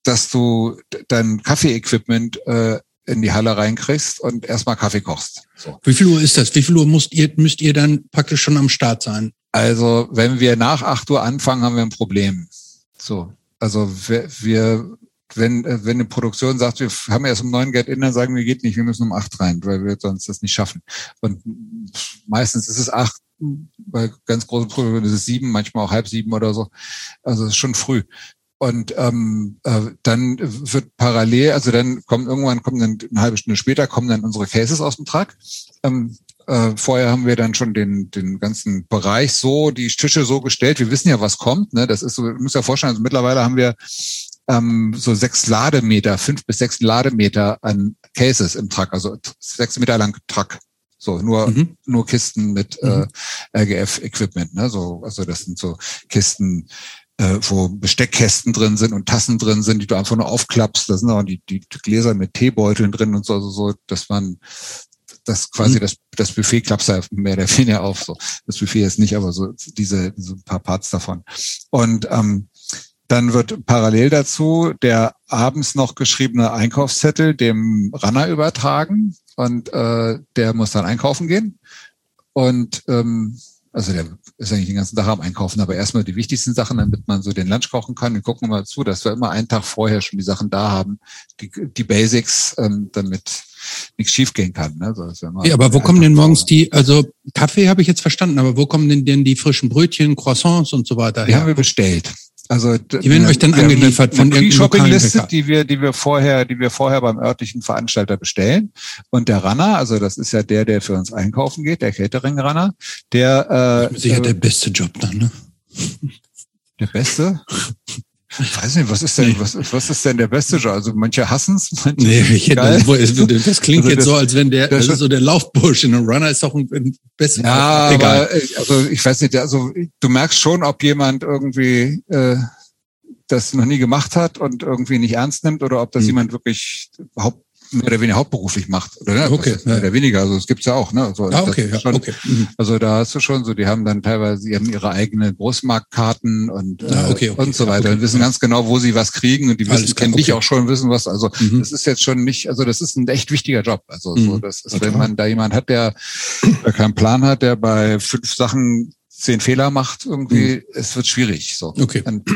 dass du dein Kaffee-Equipment äh, in die Halle reinkriegst und erstmal Kaffee kochst. So. Wie viel Uhr ist das? Wie viel Uhr müsst ihr, müsst ihr dann praktisch schon am Start sein? Also wenn wir nach acht Uhr anfangen, haben wir ein Problem. So, also wir, wir wenn wenn eine Produktion sagt, wir haben erst um neun Get-In, dann sagen wir, geht nicht, wir müssen um acht rein, weil wir sonst das nicht schaffen. Und meistens ist es acht. Bei ganz großen Prüfungen ist es sieben, manchmal auch halb sieben oder so. Also es ist schon früh. Und ähm, äh, dann wird parallel, also dann kommen irgendwann, kommen dann eine halbe Stunde später, kommen dann unsere Cases aus dem Truck. Ähm, äh, vorher haben wir dann schon den den ganzen Bereich so, die Tische so gestellt. Wir wissen ja, was kommt. Ne? Das ist so, ihr müsst ja vorstellen, also mittlerweile haben wir ähm, so sechs Lademeter, fünf bis sechs Lademeter an Cases im Truck, also sechs Meter lang Truck. So, nur, mhm. nur Kisten mit mhm. äh, R G F-Equipment, ne? So, also das sind so Kisten, äh, wo Besteckkästen drin sind und Tassen drin sind, die du einfach nur aufklappst. Da sind auch die, die Gläser mit Teebeuteln drin und so, also so, dass man das quasi mhm. das, das Buffet klappst da mehr oder weniger auf. So. Das Buffet ist nicht, aber so diese, so ein paar Parts davon. Und ähm, dann wird parallel dazu der abends noch geschriebene Einkaufszettel dem Runner übertragen. Und äh, der muss dann einkaufen gehen. Und ähm, Also der ist eigentlich den ganzen Tag am Einkaufen, aber erstmal die wichtigsten Sachen, damit man so den Lunch kochen kann. Und gucken wir mal zu, dass wir immer einen Tag vorher schon die Sachen da haben, die, die Basics, ähm, damit nichts schief gehen kann. Ne? So, dass wir mal ja, aber wo kommen denn morgens die, also Kaffee habe ich jetzt verstanden, aber wo kommen denn, denn die frischen Brötchen, Croissants und so weiter her? Die haben wir bestellt. Also die werden euch dann angeliefert von irgendeinem Shoppingliste, die wir, die wir vorher, die wir vorher beim örtlichen Veranstalter bestellen. Und der Runner, also das ist ja der, der für uns einkaufen geht, der Catering-Runner, der äh, sicher äh, der beste Job dann, ne? Der beste? Ich weiß nicht, was ist denn, nee. was, was ist denn der beste Job? Also manche hassen es, manche nee, ich hätte, das klingt also jetzt das, so, als wenn der, das ist so der Laufbursch in einem Runner ist doch ein, ein besser. Ja, egal. Aber, also ich weiß nicht, also du merkst schon, ob jemand irgendwie äh, das noch nie gemacht hat und irgendwie nicht ernst nimmt oder ob das hm. jemand wirklich haupt, mehr oder weniger hauptberuflich macht. Oder, ne? Okay. Mehr ja. oder weniger, also es gibt's ja auch. Ne? Also, ah, okay, ja, schon, okay. Mhm. Also da hast du schon so, die haben dann teilweise, die haben ihre eigenen Großmarktkarten und ah, okay, okay, und so weiter. Okay, und wissen ja. ganz genau, wo sie was kriegen und die wissen, kennen okay. dich auch schon, wissen was. Also mhm. das ist jetzt schon nicht, also das ist ein echt wichtiger Job. Also mhm. so, das ist, okay. wenn man da jemand hat, der, der keinen Plan hat, der bei fünf Sachen zehn Fehler macht, irgendwie, mhm. es wird schwierig. So. Okay. Und,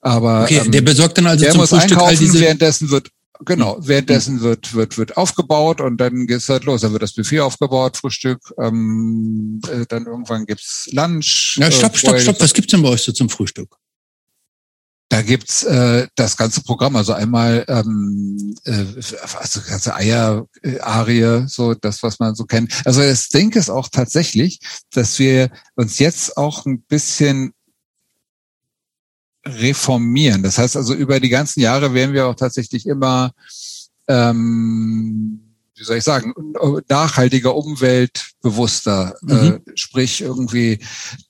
aber okay, ähm, der besorgt dann also zum Frühstück all diese. Währenddessen wird Genau, währenddessen wird wird wird aufgebaut und dann geht's halt los. Dann wird das Buffet aufgebaut, Frühstück, ähm, äh, dann irgendwann gibt's Lunch. Na, stopp, äh, stopp, stopp. Was gibt's denn bei euch so zum Frühstück? Da gibt's äh, das ganze Programm, also einmal ähm, äh, also ganze Eier, äh, Arie, so das, was man so kennt. Also das Ding ist auch tatsächlich, dass wir uns jetzt auch ein bisschen reformieren. Das heißt also, über die ganzen Jahre werden wir auch tatsächlich immer, ähm, wie soll ich sagen, nachhaltiger, umweltbewusster, mhm. äh, sprich irgendwie,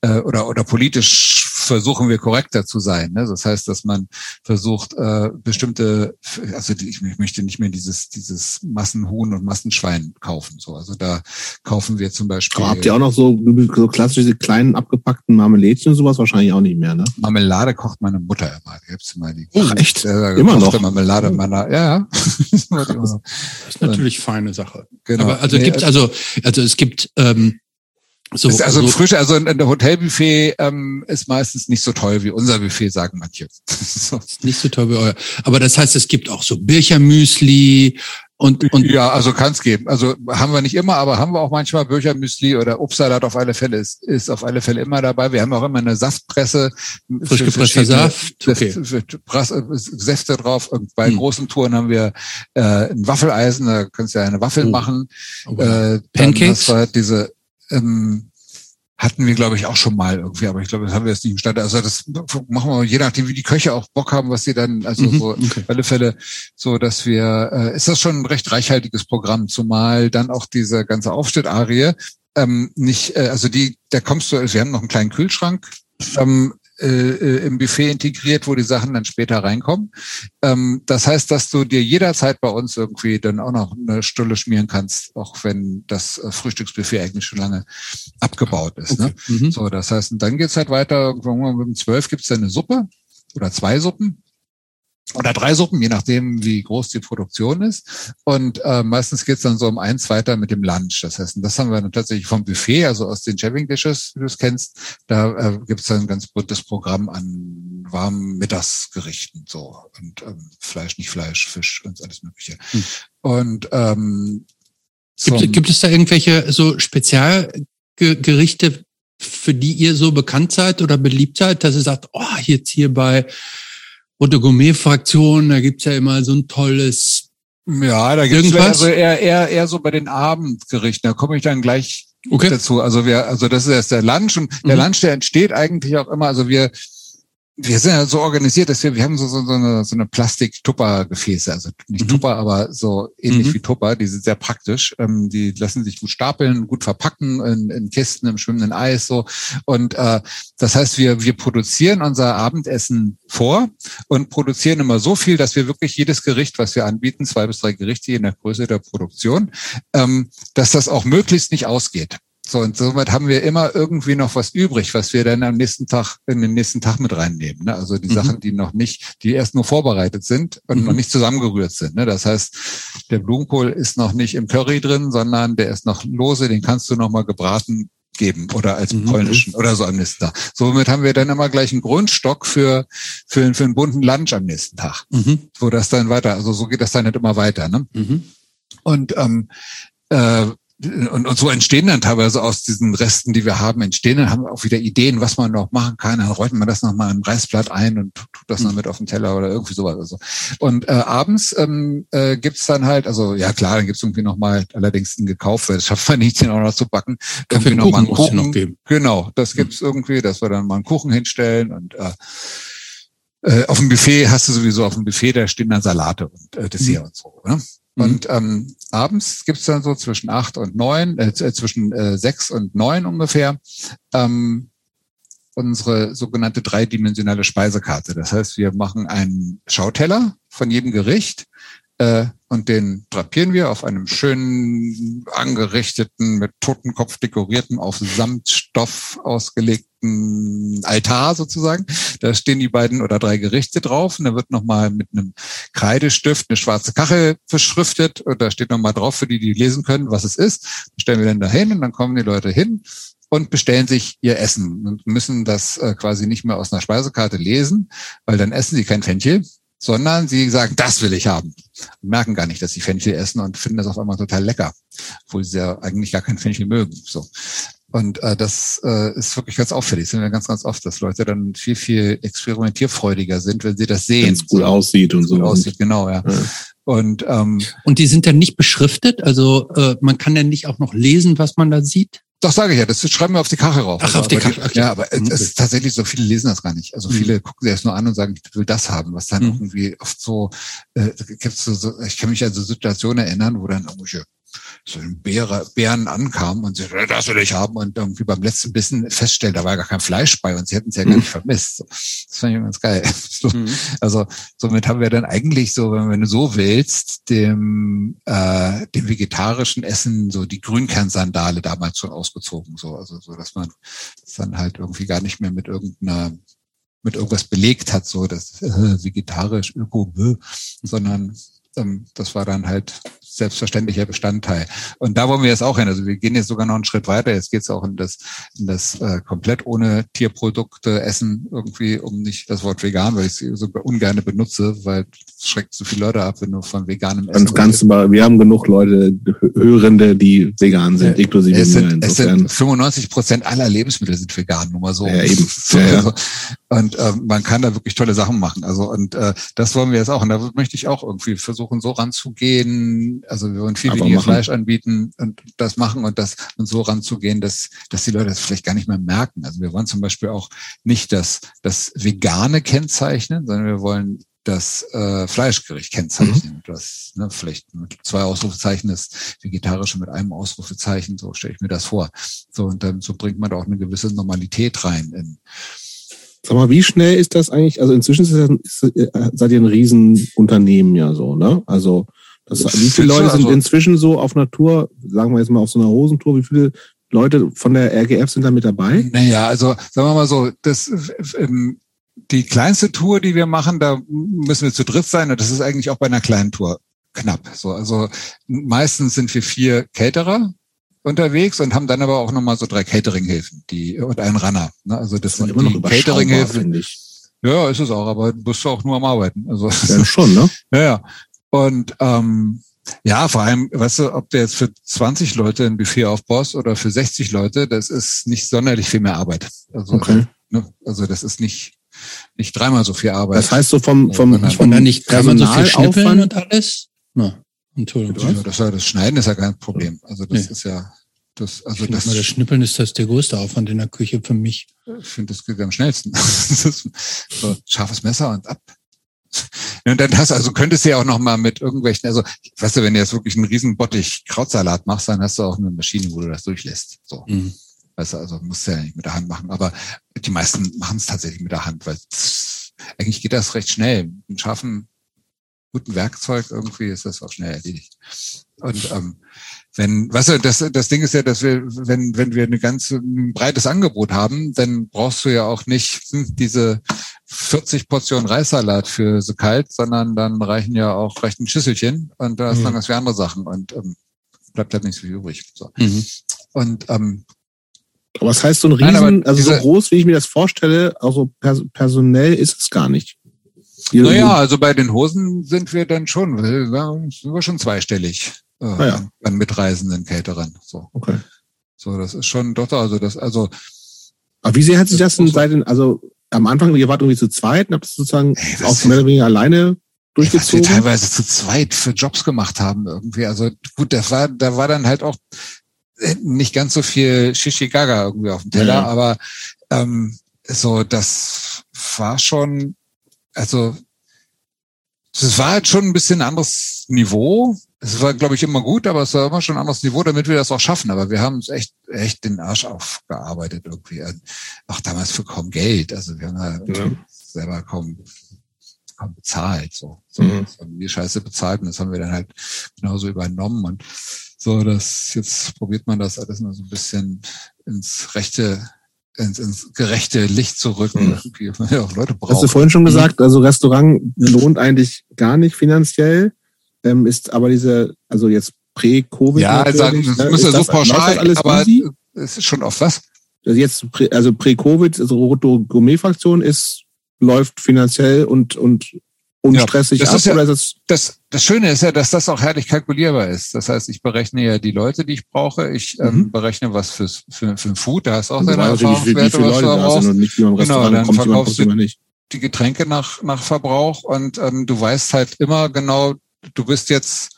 äh, oder oder politisch versuchen wir korrekter zu sein. Ne? Das heißt, dass man versucht, äh, bestimmte, also ich möchte nicht mehr dieses dieses Massenhuhn und Massenschwein kaufen. So, also da kaufen wir zum Beispiel. Aber habt ihr auch noch so, so klassische kleinen abgepackten Marmelädchen und sowas wahrscheinlich auch nicht mehr, ne? Marmelade kocht meine Mutter immer. Da gibt's immer die. Ach, echt? Äh, immer noch? Marmelade, meiner, ja. Das ist natürlich feine Sache. Genau. Aber also nee, gibt's also also es gibt ähm, So, ist also so. frisch, also ein, ein Hotelbuffet ähm, ist meistens nicht so toll wie unser Buffet, sagen manche. So. Ist nicht so toll wie euer. Aber das heißt, es gibt auch so Birchermüsli und und ja, also kann es geben. Also haben wir nicht immer, aber haben wir auch manchmal Birchermüsli oder Obstsalat auf alle Fälle ist ist auf alle Fälle immer dabei. Wir haben auch immer eine Saftpresse, frisch gepresster Saft, okay. Säfte drauf. Und bei hm. großen Touren haben wir äh, ein Waffeleisen, da kannst du ja eine Waffel oh. machen. Okay. Äh, Pancakes. Das war diese Ähm, hatten wir, glaube ich, auch schon mal irgendwie, aber ich glaube, das haben wir jetzt nicht im Stand. Also das machen wir, je nachdem, wie die Köche auch Bock haben, was sie dann, also mhm, so okay. auf alle Fälle, so dass wir, äh, ist das schon ein recht reichhaltiges Programm, zumal dann auch diese ganze Aufstellarie ähm, nicht, äh, also die, da kommst du, wir haben noch einen kleinen Kühlschrank, ähm, Äh, im Buffet integriert, wo die Sachen dann später reinkommen. Ähm, das heißt, dass du dir jederzeit bei uns irgendwie dann auch noch eine Stulle schmieren kannst, auch wenn das Frühstücksbuffet eigentlich schon lange abgebaut ist. Okay. Ne? Mhm. So, das heißt, und dann geht's halt weiter. Irgendwann um zwölf gibt's dann eine Suppe oder zwei Suppen. Oder drei Suppen, je nachdem, wie groß die Produktion ist. Und äh, meistens geht's dann so um eins weiter mit dem Lunch. Das heißt, und das haben wir dann tatsächlich vom Buffet, also aus den Shaving Dishes, wie du es kennst, da äh, gibt's dann ein ganz buntes Programm an warmen Mittagsgerichten. So. Und ähm, Fleisch, nicht Fleisch, Fisch und alles Mögliche. Hm. Und ähm, gibt, gibt es da irgendwelche so Spezialgerichte, für die ihr so bekannt seid oder beliebt seid, dass ihr sagt, oh, jetzt hier bei Rote Gourmet Fraktion, da gibt's ja immer so ein tolles. Ja, da gibt's irgendwas? Also eher, eher, eher so bei den Abendgerichten. Da komme ich dann gleich okay. dazu. Also wir, also das ist erst der Lunch und der mhm. Lunch, der entsteht eigentlich auch immer. Also wir, wir sind ja so organisiert, dass wir, wir haben so, so, so eine, so eine Plastik-Tupper-Gefäße. Also nicht mhm. Tupper, aber so ähnlich mhm. wie Tupper. Die sind sehr praktisch. Ähm, die lassen sich gut stapeln, gut verpacken in, in Kisten, im schwimmenden Eis, so. Und, äh, das heißt, wir, wir produzieren unser Abendessen vor und produzieren immer so viel, dass wir wirklich jedes Gericht, was wir anbieten, zwei bis drei Gerichte, je nach Größe der Produktion, ähm, dass das auch möglichst nicht ausgeht. So, und somit haben wir immer irgendwie noch was übrig, was wir dann am nächsten Tag, in den nächsten Tag mit reinnehmen. Ne? Also die mhm. Sachen, die noch nicht, die erst nur vorbereitet sind und mhm. noch nicht zusammengerührt sind. Ne? Das heißt, der Blumenkohl ist noch nicht im Curry drin, sondern der ist noch lose, den kannst du nochmal gebraten geben oder als polnischen mhm. oder so am nächsten Tag. Somit haben wir dann immer gleich einen Grundstock für für, für einen bunten Lunch am nächsten Tag. Mhm. So das dann weiter, also so geht das dann halt immer weiter. Ne? Mhm. Und ähm, äh, Und, und so entstehen dann teilweise aus diesen Resten, die wir haben, entstehen dann haben wir auch wieder Ideen, was man noch machen kann. Dann rollt man das nochmal im Reisblatt ein und tut das noch mit auf den Teller oder irgendwie sowas oder so. Und äh, abends ähm, äh, gibt's dann halt, also ja klar, dann gibt's irgendwie nochmal, allerdings einen gekauft, weil das schafft man nicht, den auch noch zu backen. Irgendwie Kuchen noch mal einen Kuchen. Noch geben. Genau, das gibt's mhm. irgendwie, dass wir dann mal einen Kuchen hinstellen und äh, äh, auf dem Buffet hast du sowieso auf dem Buffet, da stehen dann Salate und äh, Dessert mhm. und so, ne? Und ähm, abends gibt's dann so zwischen acht und neun, äh, zwischen äh, sechs und neun ungefähr, ähm, unsere sogenannte dreidimensionale Speisekarte. Das heißt, wir machen einen Schauteller von jedem Gericht äh, und den drapieren wir auf einem schönen, angerichteten, mit Totenkopf dekorierten, auf Samtstoff ausgelegten Altar sozusagen. Da stehen die beiden oder drei Gerichte drauf und da wird nochmal mit einem Kreidestift eine schwarze Kachel beschriftet und da steht nochmal drauf, für die, die lesen können, was es ist. Das stellen wir dann dahin und dann kommen die Leute hin und bestellen sich ihr Essen und müssen das äh, quasi nicht mehr aus einer Speisekarte lesen, weil dann essen sie kein Fenchel, sondern sie sagen, das will ich haben. Merken gar nicht, dass sie Fenchel essen und finden das auf einmal total lecker, obwohl sie ja eigentlich gar kein Fenchel mögen. So. Und äh, das äh, ist wirklich ganz auffällig. Das sind wir ganz, ganz oft, dass Leute dann viel, viel experimentierfreudiger sind, wenn sie das sehen. Wenn es gut so, aussieht und so. Gut aussieht, genau, ja. ja. Und ähm, und die sind dann nicht beschriftet? Also äh, man kann dann nicht auch noch lesen, was man da sieht? Doch, sage ich ja, das schreiben wir auf die Kachel rauf. Ach, also, auf die Kachel. Ja, aber okay. es ist tatsächlich so, viele lesen das gar nicht. Also viele mhm. gucken sich das nur an und sagen, ich will das haben, was dann mhm. irgendwie oft so, äh, gibt's so, ich kann mich an so Situationen erinnern, wo dann irgendwelche so ein Bäre, Bären ankam und sie, das will ich haben und irgendwie beim letzten Bissen feststellt, da war gar kein Fleisch bei und sie hätten es ja mhm. gar nicht vermisst. Das fand ich ganz geil. So, mhm. Also somit haben wir dann eigentlich so, wenn du so willst, dem äh, dem vegetarischen Essen so die Grünkernsandale damals schon ausgezogen, so also so, dass man das dann halt irgendwie gar nicht mehr mit irgendeiner mit irgendwas belegt hat, so das äh, vegetarisch, öko, bö, sondern das war dann halt selbstverständlicher Bestandteil. Und da wollen wir jetzt auch hin. Also wir gehen jetzt sogar noch einen Schritt weiter. Jetzt geht's auch in das, in das äh, komplett ohne Tierprodukte essen irgendwie, um nicht das Wort vegan, weil ich es so ungern benutze, weil es schreckt so viele Leute ab, wenn du von veganem Essen... Ganz, ganz über, wir haben genug Leute, Hörende, die vegan sind, ja, inklusive es sind, mir es sind fünfundneunzig Prozent aller Lebensmittel sind vegan, nur mal so. Ja, eben. so, ja, ja. so. Und äh, man kann da wirklich tolle Sachen machen. Also und äh, das wollen wir jetzt auch. Und da möchte ich auch irgendwie versuchen, so ranzugehen. Also wir wollen viel weniger Fleisch anbieten und das machen und das und so ranzugehen, dass dass die Leute das vielleicht gar nicht mehr merken. Also wir wollen zum Beispiel auch nicht das das Vegane kennzeichnen, sondern wir wollen das äh, Fleischgericht kennzeichnen. Mhm. Das ne, vielleicht mit zwei Ausrufezeichen, das Vegetarische mit einem Ausrufezeichen. So stelle ich mir das vor. So und dann so bringt man da auch eine gewisse Normalität rein in. Sag mal, wie schnell ist das eigentlich? Also inzwischen ist das, ist, seid ihr ein Riesenunternehmen ja so, ne? Also das, wie viele Leute sind inzwischen so auf einer Tour, sagen wir jetzt mal auf so einer Hosentour, wie viele Leute von der R G F sind da mit dabei? Naja, also sagen wir mal so, das ähm, die kleinste Tour, die wir machen, da müssen wir zu dritt sein und das ist eigentlich auch bei einer kleinen Tour knapp. So, also meistens sind wir vier Caterer unterwegs und haben dann aber auch nochmal so drei Catering-Hilfen, die, und einen Runner, ne? Also, das, das sind immer noch Catering-Hilfen. Ja, ist es auch, aber du bist auch nur am Arbeiten, also. Ja, schon, ne? Ja, ja. Und, ähm, ja, vor allem, weißt du, ob du jetzt für zwanzig Leute ein Buffet aufbaust oder für sechzig Leute, das ist nicht sonderlich viel mehr Arbeit. Also, okay. ne? Also, das ist nicht, nicht dreimal so viel Arbeit. Das heißt so vom, vom, ja, vom, nicht dreimal so viel Schnippeln und alles? Na. Entschuldigung. Das, das Schneiden ist ja kein Problem. Also das nee. ist ja das. Also ich das, mal, das Schnippeln ist das der größte Aufwand in der Küche für mich. Ich finde, das geht am schnellsten. So, scharfes Messer und ab. Und dann hast also könntest du ja auch noch mal mit irgendwelchen, also weißt du, wenn du jetzt wirklich einen riesen Bottich Krautsalat machst, dann hast du auch eine Maschine, wo du das durchlässt. So. Mhm. Weißt du, also musst du ja nicht mit der Hand machen. Aber die meisten machen es tatsächlich mit der Hand, weil eigentlich geht das recht schnell. Mit einem scharfen guten Werkzeug irgendwie ist das auch schnell erledigt. Und ähm, wenn, weißt du, das das Ding ist ja, dass wir, wenn wenn wir eine ganze, ein breites Angebot haben, dann brauchst du ja auch nicht diese vierzig Portionen Reissalat für so kalt, sondern dann reichen ja auch reicht ein Schüsselchen und da hast mhm. dann ganz viele andere Sachen und ähm, bleibt halt nicht so viel übrig. So. Mhm. Und ähm, Aber was heißt so ein Riesen, Nein, also so groß, wie ich mir das vorstelle, also pers- personell ist es gar nicht. Hier naja, so. Also bei den Hosen sind wir dann schon, sind wir schon zweistellig äh, ah, ja. an mitreisenden Caterern. So. Okay. So, das ist schon doch, also das, also. Aber wie sehr hat sich das, das denn so seit den, also am Anfang, ihr wart irgendwie zu zweit und habt es sozusagen Ey, auch mehr oder weniger alleine durchgezogen? Ey, was wir teilweise zu zweit für Jobs gemacht haben irgendwie. Also gut, das war, da war dann halt auch nicht ganz so viel Shishigaga irgendwie auf dem Teller, ja. aber ähm, so, das war schon, also es war halt schon ein bisschen ein anderes Niveau. Es war, glaube ich, immer gut, aber es war immer schon ein anderes Niveau, damit wir das auch schaffen. Aber wir haben uns echt echt den Arsch aufgearbeitet irgendwie. Auch damals für kaum Geld. Also wir haben halt ja. selber kaum, kaum bezahlt. So, so mhm. das haben wir Scheiße bezahlt und das haben wir dann halt genauso übernommen. Und so, das jetzt probiert man das alles mal so ein bisschen ins rechte Ins, ins gerechte Licht zu rücken. Mhm. Auch Leute brauchen. Hast du vorhin schon gesagt, also Restaurant lohnt eigentlich gar nicht finanziell, ähm, ist aber diese, also jetzt Prä-Covid. Ja, also das ist müsste das, so pauschal, das aber easy? Es ist schon oft was. Also jetzt, also Prä-Covid, also Rote Gourmet Fraktion ist, läuft finanziell und, und, unstressig ja, das ab. Ist ja, oder ist das, das, das Schöne ist ja, dass das auch herrlich kalkulierbar ist. Das heißt, ich berechne ja die Leute, die ich brauche. Ich mhm. ähm, berechne was fürs, für, für den Food. Da hast auch deine Erfahrungswerte, was du da brauchst. Genau, dann verkaufst du nicht. Die Getränke nach, nach Verbrauch und ähm, du weißt halt immer genau, du bist jetzt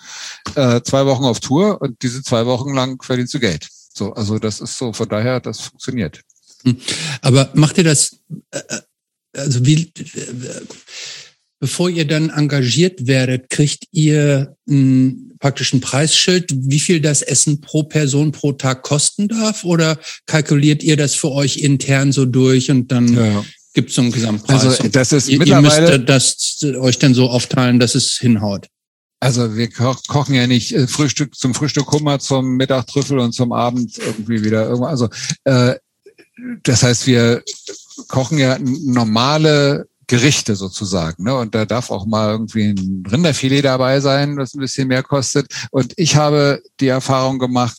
äh, zwei Wochen auf Tour und diese zwei Wochen lang verdienst du Geld. So, also das ist so, von daher, das funktioniert. Aber macht ihr das, äh, also wie... Äh, Bevor ihr dann engagiert werdet, kriegt ihr einen praktischen Preisschild, wie viel das Essen pro Person pro Tag kosten darf? Oder kalkuliert ihr das für euch intern so durch und dann ja, ja. gibt es so einen Gesamtpreis? Also das ist ihr, mittlerweile... Ihr müsst das euch dann so aufteilen, dass es hinhaut. Also wir ko- kochen ja nicht äh, Frühstück zum Frühstück Hummer, zum Mittag Trüffel und zum Abend irgendwie wieder irgendwas. Also äh, das heißt, wir kochen ja normale... Gerichte sozusagen, ne? Und da darf auch mal irgendwie ein Rinderfilet dabei sein, was ein bisschen mehr kostet. Und ich habe die Erfahrung gemacht,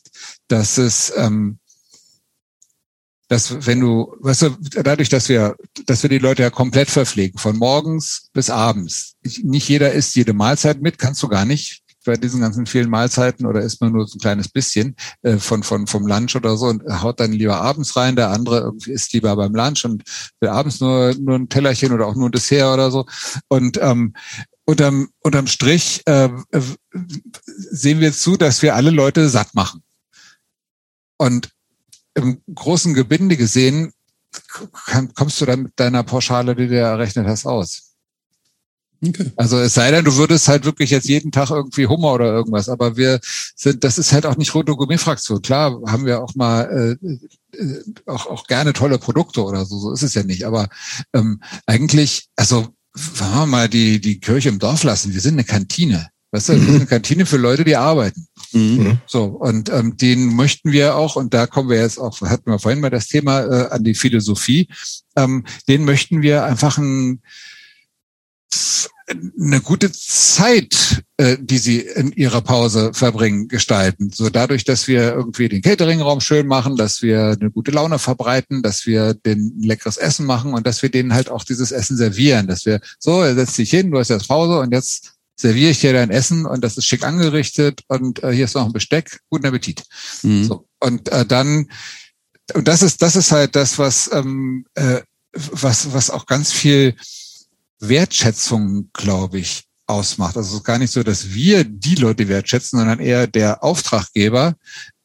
dass es, ähm, dass wenn du, weißt du, dadurch, dass wir, dass wir die Leute ja komplett verpflegen, von morgens bis abends. Ich, nicht jeder isst jede Mahlzeit mit, kannst du gar nicht. Bei diesen ganzen vielen Mahlzeiten oder isst man nur so ein kleines bisschen äh, von von vom Lunch oder so und haut dann lieber abends rein, der andere irgendwie isst lieber beim Lunch und will abends nur nur ein Tellerchen oder auch nur ein Dessert oder so. Und ähm, unterm, unterm Strich äh, äh, sehen wir zu, dass wir alle Leute satt machen. Und im großen Gebinde gesehen kann, kommst du dann mit deiner Pauschale, die du ja errechnet hast, aus. Okay. Also es sei denn, du würdest halt wirklich jetzt jeden Tag irgendwie Hummer oder irgendwas, aber wir sind, das ist halt auch nicht Rote Gourmet Fraktion. Klar haben wir auch mal äh, äh, auch auch gerne tolle Produkte oder so, so ist es ja nicht. Aber ähm, eigentlich, also wenn wir mal die die Kirche im Dorf lassen, wir sind eine Kantine, weißt du, wir sind eine Kantine für Leute, die arbeiten. Mhm. So, und ähm, den möchten wir auch, und da kommen wir jetzt auch, hatten wir vorhin mal das Thema äh, an die Philosophie, ähm, den möchten wir einfach ein eine gute Zeit, äh, die sie in ihrer Pause verbringen, gestalten. So dadurch, dass wir irgendwie den Cateringraum schön machen, dass wir eine gute Laune verbreiten, dass wir den leckeres Essen machen und dass wir denen halt auch dieses Essen servieren. Dass wir, so, setz dich hin, du hast jetzt Pause und jetzt serviere ich dir dein Essen und das ist schick angerichtet und äh, hier ist noch ein Besteck. Guten Appetit. Mhm. So, und äh, dann, und das ist, das ist halt das, was, ähm, äh, was, was auch ganz viel Wertschätzung, glaube ich, ausmacht. Also es ist gar nicht so, dass wir die Leute wertschätzen, sondern eher der Auftraggeber,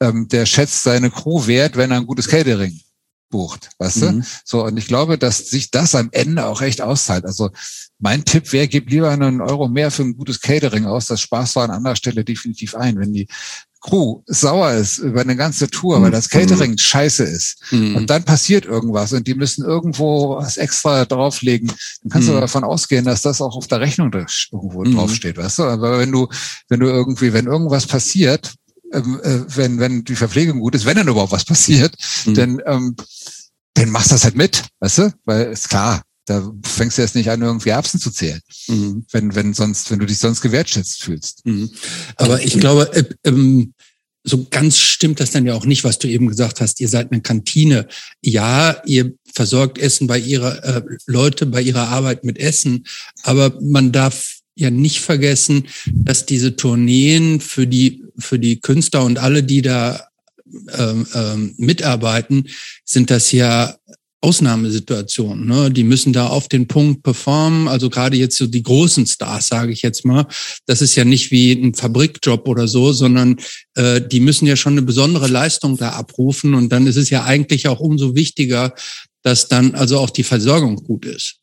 ähm, der schätzt seine Crew wert, wenn er ein gutes Catering bucht, weißt mhm. du? So, und ich glaube, dass sich das am Ende auch echt auszahlt. Also mein Tipp wäre, gib lieber einen Euro mehr für ein gutes Catering aus. Das Spaß war an anderer Stelle definitiv ein. Wenn die Crew sauer ist über eine ganze Tour, weil das Catering mhm. scheiße ist. Mhm. Und dann passiert irgendwas und die müssen irgendwo was extra drauflegen. Dann kannst mhm. du davon ausgehen, dass das auch auf der Rechnung irgendwo mhm. draufsteht, weißt du? Aber wenn du, wenn du irgendwie, wenn irgendwas passiert, ähm, äh, wenn, wenn die Verpflegung gut ist, wenn dann überhaupt was passiert, mhm. dann, ähm, dann machst du das halt mit, weißt du? Weil, ist klar. Da fängst du jetzt nicht an, irgendwie Erbsen zu zählen, mhm. wenn wenn sonst wenn du dich sonst gewertschätzt fühlst. Mhm. Aber ich glaube, äh, ähm, so ganz stimmt das dann ja auch nicht, was du eben gesagt hast. Ihr seid eine Kantine. Ja, ihr versorgt Essen bei ihrer äh, Leute, bei ihrer Arbeit mit Essen. Aber man darf ja nicht vergessen, dass diese Tourneen für die, für die Künstler und alle, die da ähm, ähm, mitarbeiten, sind das ja Ausnahmesituationen, ne? Die müssen da auf den Punkt performen. Also gerade jetzt so die großen Stars, sage ich jetzt mal, das ist ja nicht wie ein Fabrikjob oder so, sondern äh, die müssen ja schon eine besondere Leistung da abrufen. Und dann ist es ja eigentlich auch umso wichtiger, dass dann also auch die Versorgung gut ist.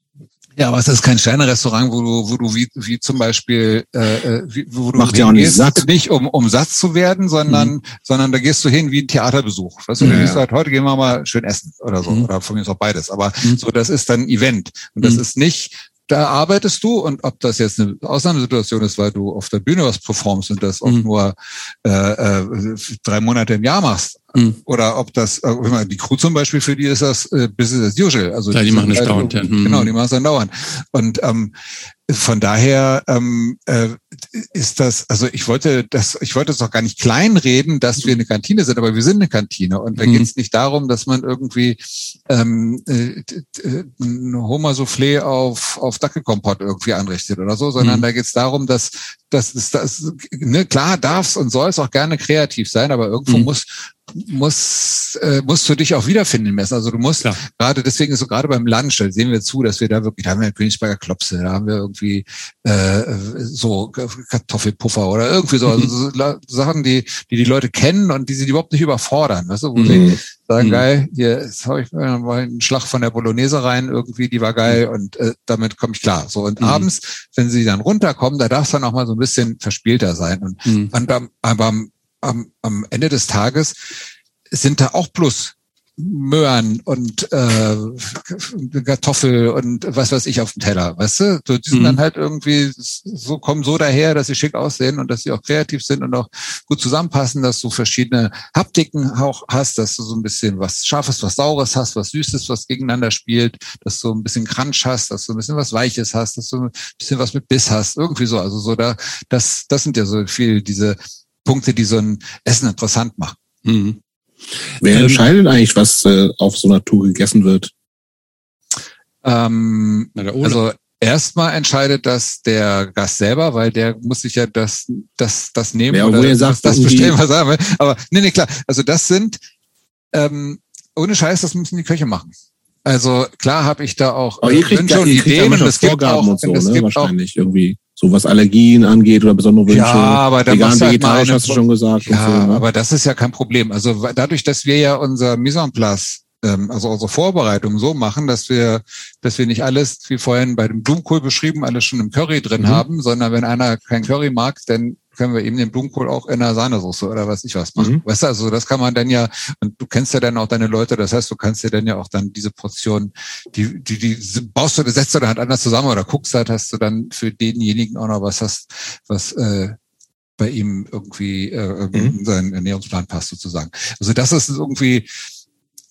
Ja, aber es ist kein Sterne-Restaurant, wo du, wo du wie, wie zum Beispiel, äh, wie, wo du ja gehst, satt. nicht um, um satt zu werden, sondern, mhm. sondern da gehst du hin wie ein Theaterbesuch. Weißt du, ja, du siehst ja. halt, heute gehen wir mal schön essen oder so, mhm. oder von mir ist auch beides. Aber mhm. so, das ist dann ein Event. Und das mhm. ist nicht, da arbeitest du, und ob das jetzt eine Ausnahmesituation ist, weil du auf der Bühne was performst und das auch mhm. nur äh, äh, drei Monate im Jahr machst. Mhm. Oder ob das, die Crew zum Beispiel, für die ist das äh, Business as usual. Also ja, die, die machen das dauernd. Halt, mhm. Genau, die machen es dann dauernd. Und ähm, von daher ähm, äh, ist das, also ich wollte das, ich wollte es doch gar nicht kleinreden, dass wir eine Kantine sind, aber wir sind eine Kantine. Und da mhm. geht es nicht darum, dass man irgendwie ähm, äh, äh, ein Hummer-Soufflé auf, auf Dackelkompott irgendwie anrichtet oder so, sondern mhm. da geht es darum, dass das ist das, ne, klar darf's und soll's auch gerne kreativ sein, aber irgendwo mhm. muss muss äh, musst du dich auch wiederfinden messen. Also du musst ja. gerade, deswegen ist so gerade beim Lunch, da sehen wir zu, dass wir da wirklich, da haben wir Königsberger Klopse, da haben wir irgendwie äh, so Kartoffelpuffer oder irgendwie so, also so Sachen, die, die die Leute kennen und die sie überhaupt nicht überfordern, weißt du, wo mhm. sie sagen, mhm. geil, hier, jetzt habe ich mal einen Schlag von der Bolognese rein, irgendwie, die war geil mhm. und äh, damit komme ich klar. So, und mhm. abends, wenn sie dann runterkommen, da darf es dann auch mal so ein bisschen verspielter sein. Und, mhm. und am, aber am, am Ende des Tages sind da auch bloß Möhren und äh, Kartoffel und was weiß ich auf dem Teller, weißt du? Die sind mhm. dann halt irgendwie so, kommen so daher, dass sie schick aussehen und dass sie auch kreativ sind und auch gut zusammenpassen, dass du verschiedene Haptiken auch hast, dass du so ein bisschen was Scharfes, was Saures hast, was Süßes, was gegeneinander spielt, dass du ein bisschen Crunch hast, dass du ein bisschen was Weiches hast, dass du ein bisschen was mit Biss hast, irgendwie so. Also so da, das, das sind ja so viel diese Punkte, die so ein Essen interessant machen. Mhm. Wer entscheidet eigentlich, was äh, auf so einer Tour gegessen wird? Ähm, Na, der Ole. Also erstmal entscheidet das der Gast selber, weil der muss sich ja das das das nehmen ja, oder sagt, das, das bestellen, was er will. Aber nee, nee, klar. Also das sind ähm, ohne Scheiß, das müssen die Köche machen. Also klar habe ich da auch Aber ihr kriegt ja, ihr Ideen kriegt ja und es gibt auch und so, und es ne? gibt wahrscheinlich auch, irgendwie. So was Allergien angeht oder besondere Wünsche. Ja, aber da vegan, vegetarisch halt hast du schon gesagt. Ja, so, ne? aber das ist ja kein Problem. Also dadurch, dass wir ja unser Mise en place, ähm, also unsere Vorbereitung so machen, dass wir, dass wir nicht alles, wie vorhin bei dem Blumenkohl beschrieben, alles schon im Curry drin mhm. haben, sondern wenn einer kein Curry mag, dann können wir eben den Blumenkohl auch in der Sahnesoße oder was ich was machen. Mhm. Weißt du, also das kann man dann ja, und du kennst ja dann auch deine Leute, das heißt, du kannst dir dann ja auch dann diese Portion, die, die, die baust du, setzt du dann halt anders zusammen oder guckst halt, hast du dann für denjenigen auch noch was hast, was äh, bei ihm irgendwie äh, mhm. in seinen Ernährungsplan passt sozusagen. Also das ist irgendwie,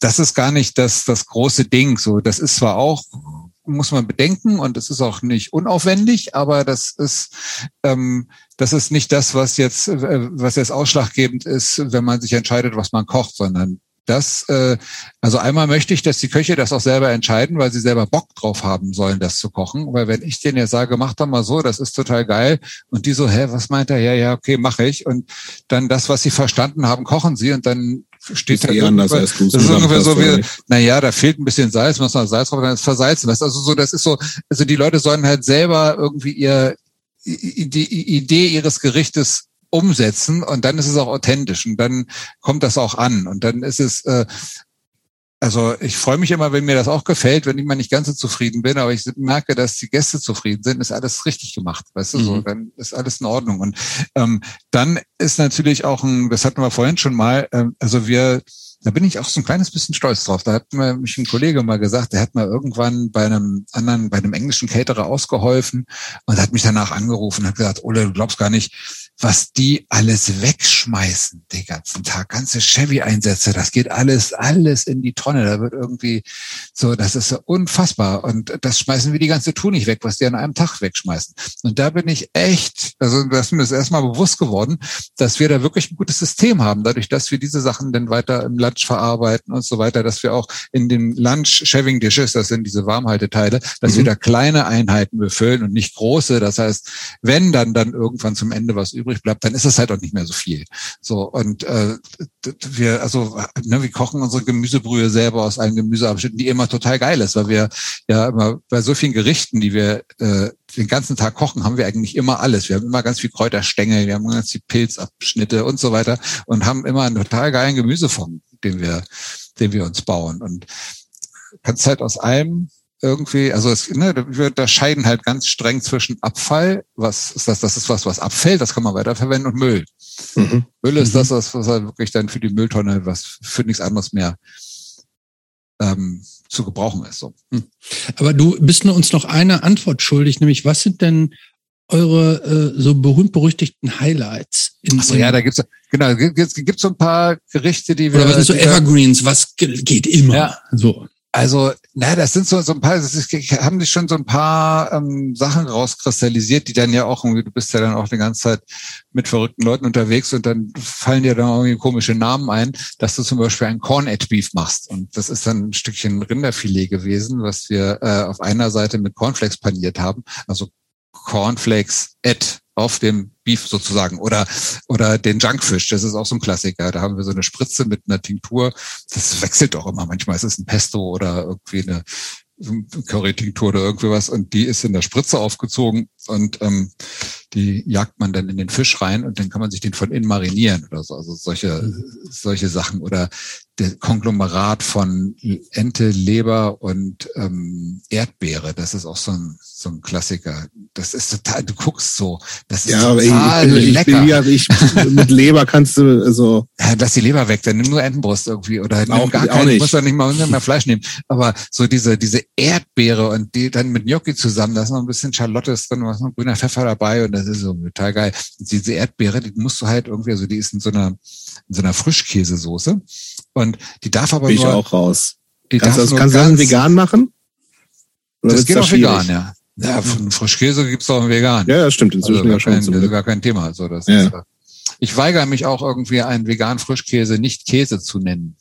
das ist gar nicht das, das große Ding. So, das ist zwar auch, muss man bedenken und es ist auch nicht unaufwendig, aber das ist ähm, das ist nicht das, was jetzt äh, was jetzt ausschlaggebend ist, wenn man sich entscheidet, was man kocht, sondern das äh, also einmal möchte ich, dass die Köche das auch selber entscheiden, weil sie selber Bock drauf haben sollen, das zu kochen, weil wenn ich denen ja sage, mach doch mal so, das ist total geil und die so, hä, was meint er? Ja, ja, okay, mache ich und dann das, was sie verstanden haben, kochen sie und dann steht da anders als du. Das ist ungefähr so wie, naja, da fehlt ein bisschen Salz, muss noch Salz drauf, dann ist versalzen. Das ist also so, das ist so, also die Leute sollen halt selber irgendwie ihr, die Idee ihres Gerichtes umsetzen und dann ist es auch authentisch und dann kommt das auch an und dann ist es, äh, also ich freue mich immer, wenn mir das auch gefällt, wenn ich mal nicht ganz so zufrieden bin, aber ich merke, dass die Gäste zufrieden sind, ist alles richtig gemacht, weißt du, mhm. so, dann ist alles in Ordnung. Und ähm, dann ist natürlich auch ein, das hatten wir vorhin schon mal, ähm, also wir Da bin ich auch so ein kleines bisschen stolz drauf. Da hat mir mich ein Kollege mal gesagt, der hat mal irgendwann bei einem anderen, bei einem englischen Caterer ausgeholfen und hat mich danach angerufen und hat gesagt, Ole, du glaubst gar nicht, was die alles wegschmeißen den ganzen Tag. Ganze Chevy-Einsätze, das geht alles, alles in die Tonne. Da wird irgendwie so, das ist so unfassbar. Und das schmeißen wir die ganze Tour nicht weg, was die an einem Tag wegschmeißen. Und da bin ich echt, also das ist mir das erstmal bewusst geworden, dass wir da wirklich ein gutes System haben, dadurch, dass wir diese Sachen dann weiter im Lunch verarbeiten und so weiter, dass wir auch in den Lunch-Shaving-Dishes, das sind diese Warmhalteteile, dass mhm. wir da kleine Einheiten befüllen und nicht große. Das heißt, wenn dann dann irgendwann zum Ende was übrig bleibt, dann ist es halt auch nicht mehr so viel. So, und äh, wir, also, ne, wir kochen unsere Gemüsebrühe selber aus allen Gemüseabschnitten, die immer total geil ist, weil wir ja immer bei so vielen Gerichten, die wir äh, den ganzen Tag kochen, haben wir eigentlich immer alles. Wir haben immer ganz viel Kräuterstängel, wir haben ganz viel Pilzabschnitte und so weiter und haben immer einen total geilen Gemüsefond, den wir, den wir uns bauen. Und kannst halt aus allem irgendwie, also es, ne, wir unterscheiden halt ganz streng zwischen Abfall, was ist das, das ist was, was abfällt, das kann man weiterverwenden, und Müll. Mhm. Müll ist mhm. das, was halt wirklich dann für die Mülltonne, was für nichts anderes mehr ähm, zu gebrauchen ist. So. Hm. Aber du bist uns noch eine Antwort schuldig, nämlich was sind denn eure äh, so berühmt-berüchtigten Highlights? In Achso, ja, da gibt's genau, gibt's, gibt's so ein paar Gerichte, die wir... Oder was sind so Evergreens, was geht immer? Ja. So. Also, na, das sind so, so ein paar, das ist, haben sich schon so ein paar ähm, Sachen rauskristallisiert, die dann ja auch irgendwie, du bist ja dann auch die ganze Zeit mit verrückten Leuten unterwegs und dann fallen dir dann irgendwie komische Namen ein, dass du zum Beispiel ein Corned-Beef machst. Und das ist dann ein Stückchen Rinderfilet gewesen, was wir äh, auf einer Seite mit Cornflakes paniert haben. Also Cornflakes at auf dem Beef sozusagen oder oder den Junkfisch, das ist auch so ein Klassiker. Da haben wir so eine Spritze mit einer Tinktur. Das wechselt auch immer. Manchmal ist es ein Pesto oder irgendwie eine Curry-Tinktur oder irgendwie was. Und die ist in der Spritze aufgezogen und ähm, die jagt man dann in den Fisch rein und dann kann man sich den von innen marinieren oder so. Also solche solche Sachen oder der Konglomerat von Ente, Leber und ähm, Erdbeere. Das ist auch so ein so ein Klassiker. Das ist total, du guckst so, das ist ja, total ich, ich, lecker. Ja, ich, mit Leber kannst du also... Ja, lass die Leber weg, dann nimm nur Entenbrust irgendwie oder nimm auch, gar keine, du musst dann nicht mal mehr Fleisch nehmen. Aber so diese diese Erdbeere und die dann mit Gnocchi zusammen, da ist noch ein bisschen Schalotte drin, da ist noch grüner Pfeffer dabei und das ist so total geil. Und diese Erdbeere, die musst du halt irgendwie, also die ist in so einer in so einer Frischkäsesoße und die darf aber ich nur... auch raus. Die kannst darf du das ganz, vegan machen? Oder das geht das auch schwierig? Vegan, ja. Ja, von Frischkäse gibt's auch einen vegan. Ja, das stimmt. Inzwischen also gar, ja schon kein, so also gar kein Thema. Also das ja. ist, ich weigere mich auch irgendwie, einen veganen Frischkäse nicht Käse zu nennen.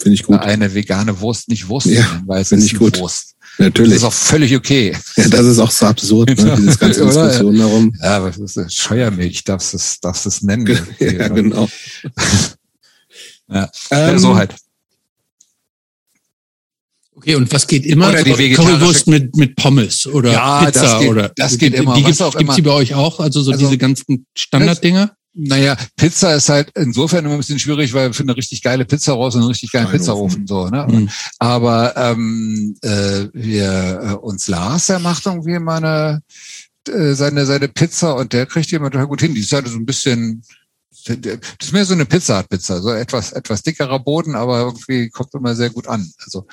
Finde ich gut. Eine vegane Wurst nicht Wurst ja, zu nennen, weil es ist nicht gut. Wurst. Natürlich. Das ist auch völlig okay. Ja, das ist auch so absurd, ne? Diese ganze Diskussion darum. Ja, aber das ist Scheuermilch, darfst du es, darfst es nennen. Ja, genau. ja. Ähm, so halt. Okay, und was geht immer? Oder die Currywurst mit, mit Pommes oder ja, Pizza das geht, oder? Das geht die, immer. Die gibt's auch gibt's immer. Die bei euch auch? Also so also, diese ganzen Standarddinger? Naja, Pizza ist halt insofern immer ein bisschen schwierig, weil wir finden eine richtig geile Pizza raus und einen richtig geilen Pizzaofen so. Ne? Mhm. Aber ähm, äh, wir äh, uns Lars, der macht irgendwie mal eine, äh, seine seine Pizza und der kriegt die immer total gut hin. Die ist halt so ein bisschen. Das ist mehr so eine Pizza-Art-Pizza, so etwas etwas dickerer Boden, aber irgendwie kommt immer sehr gut an. Also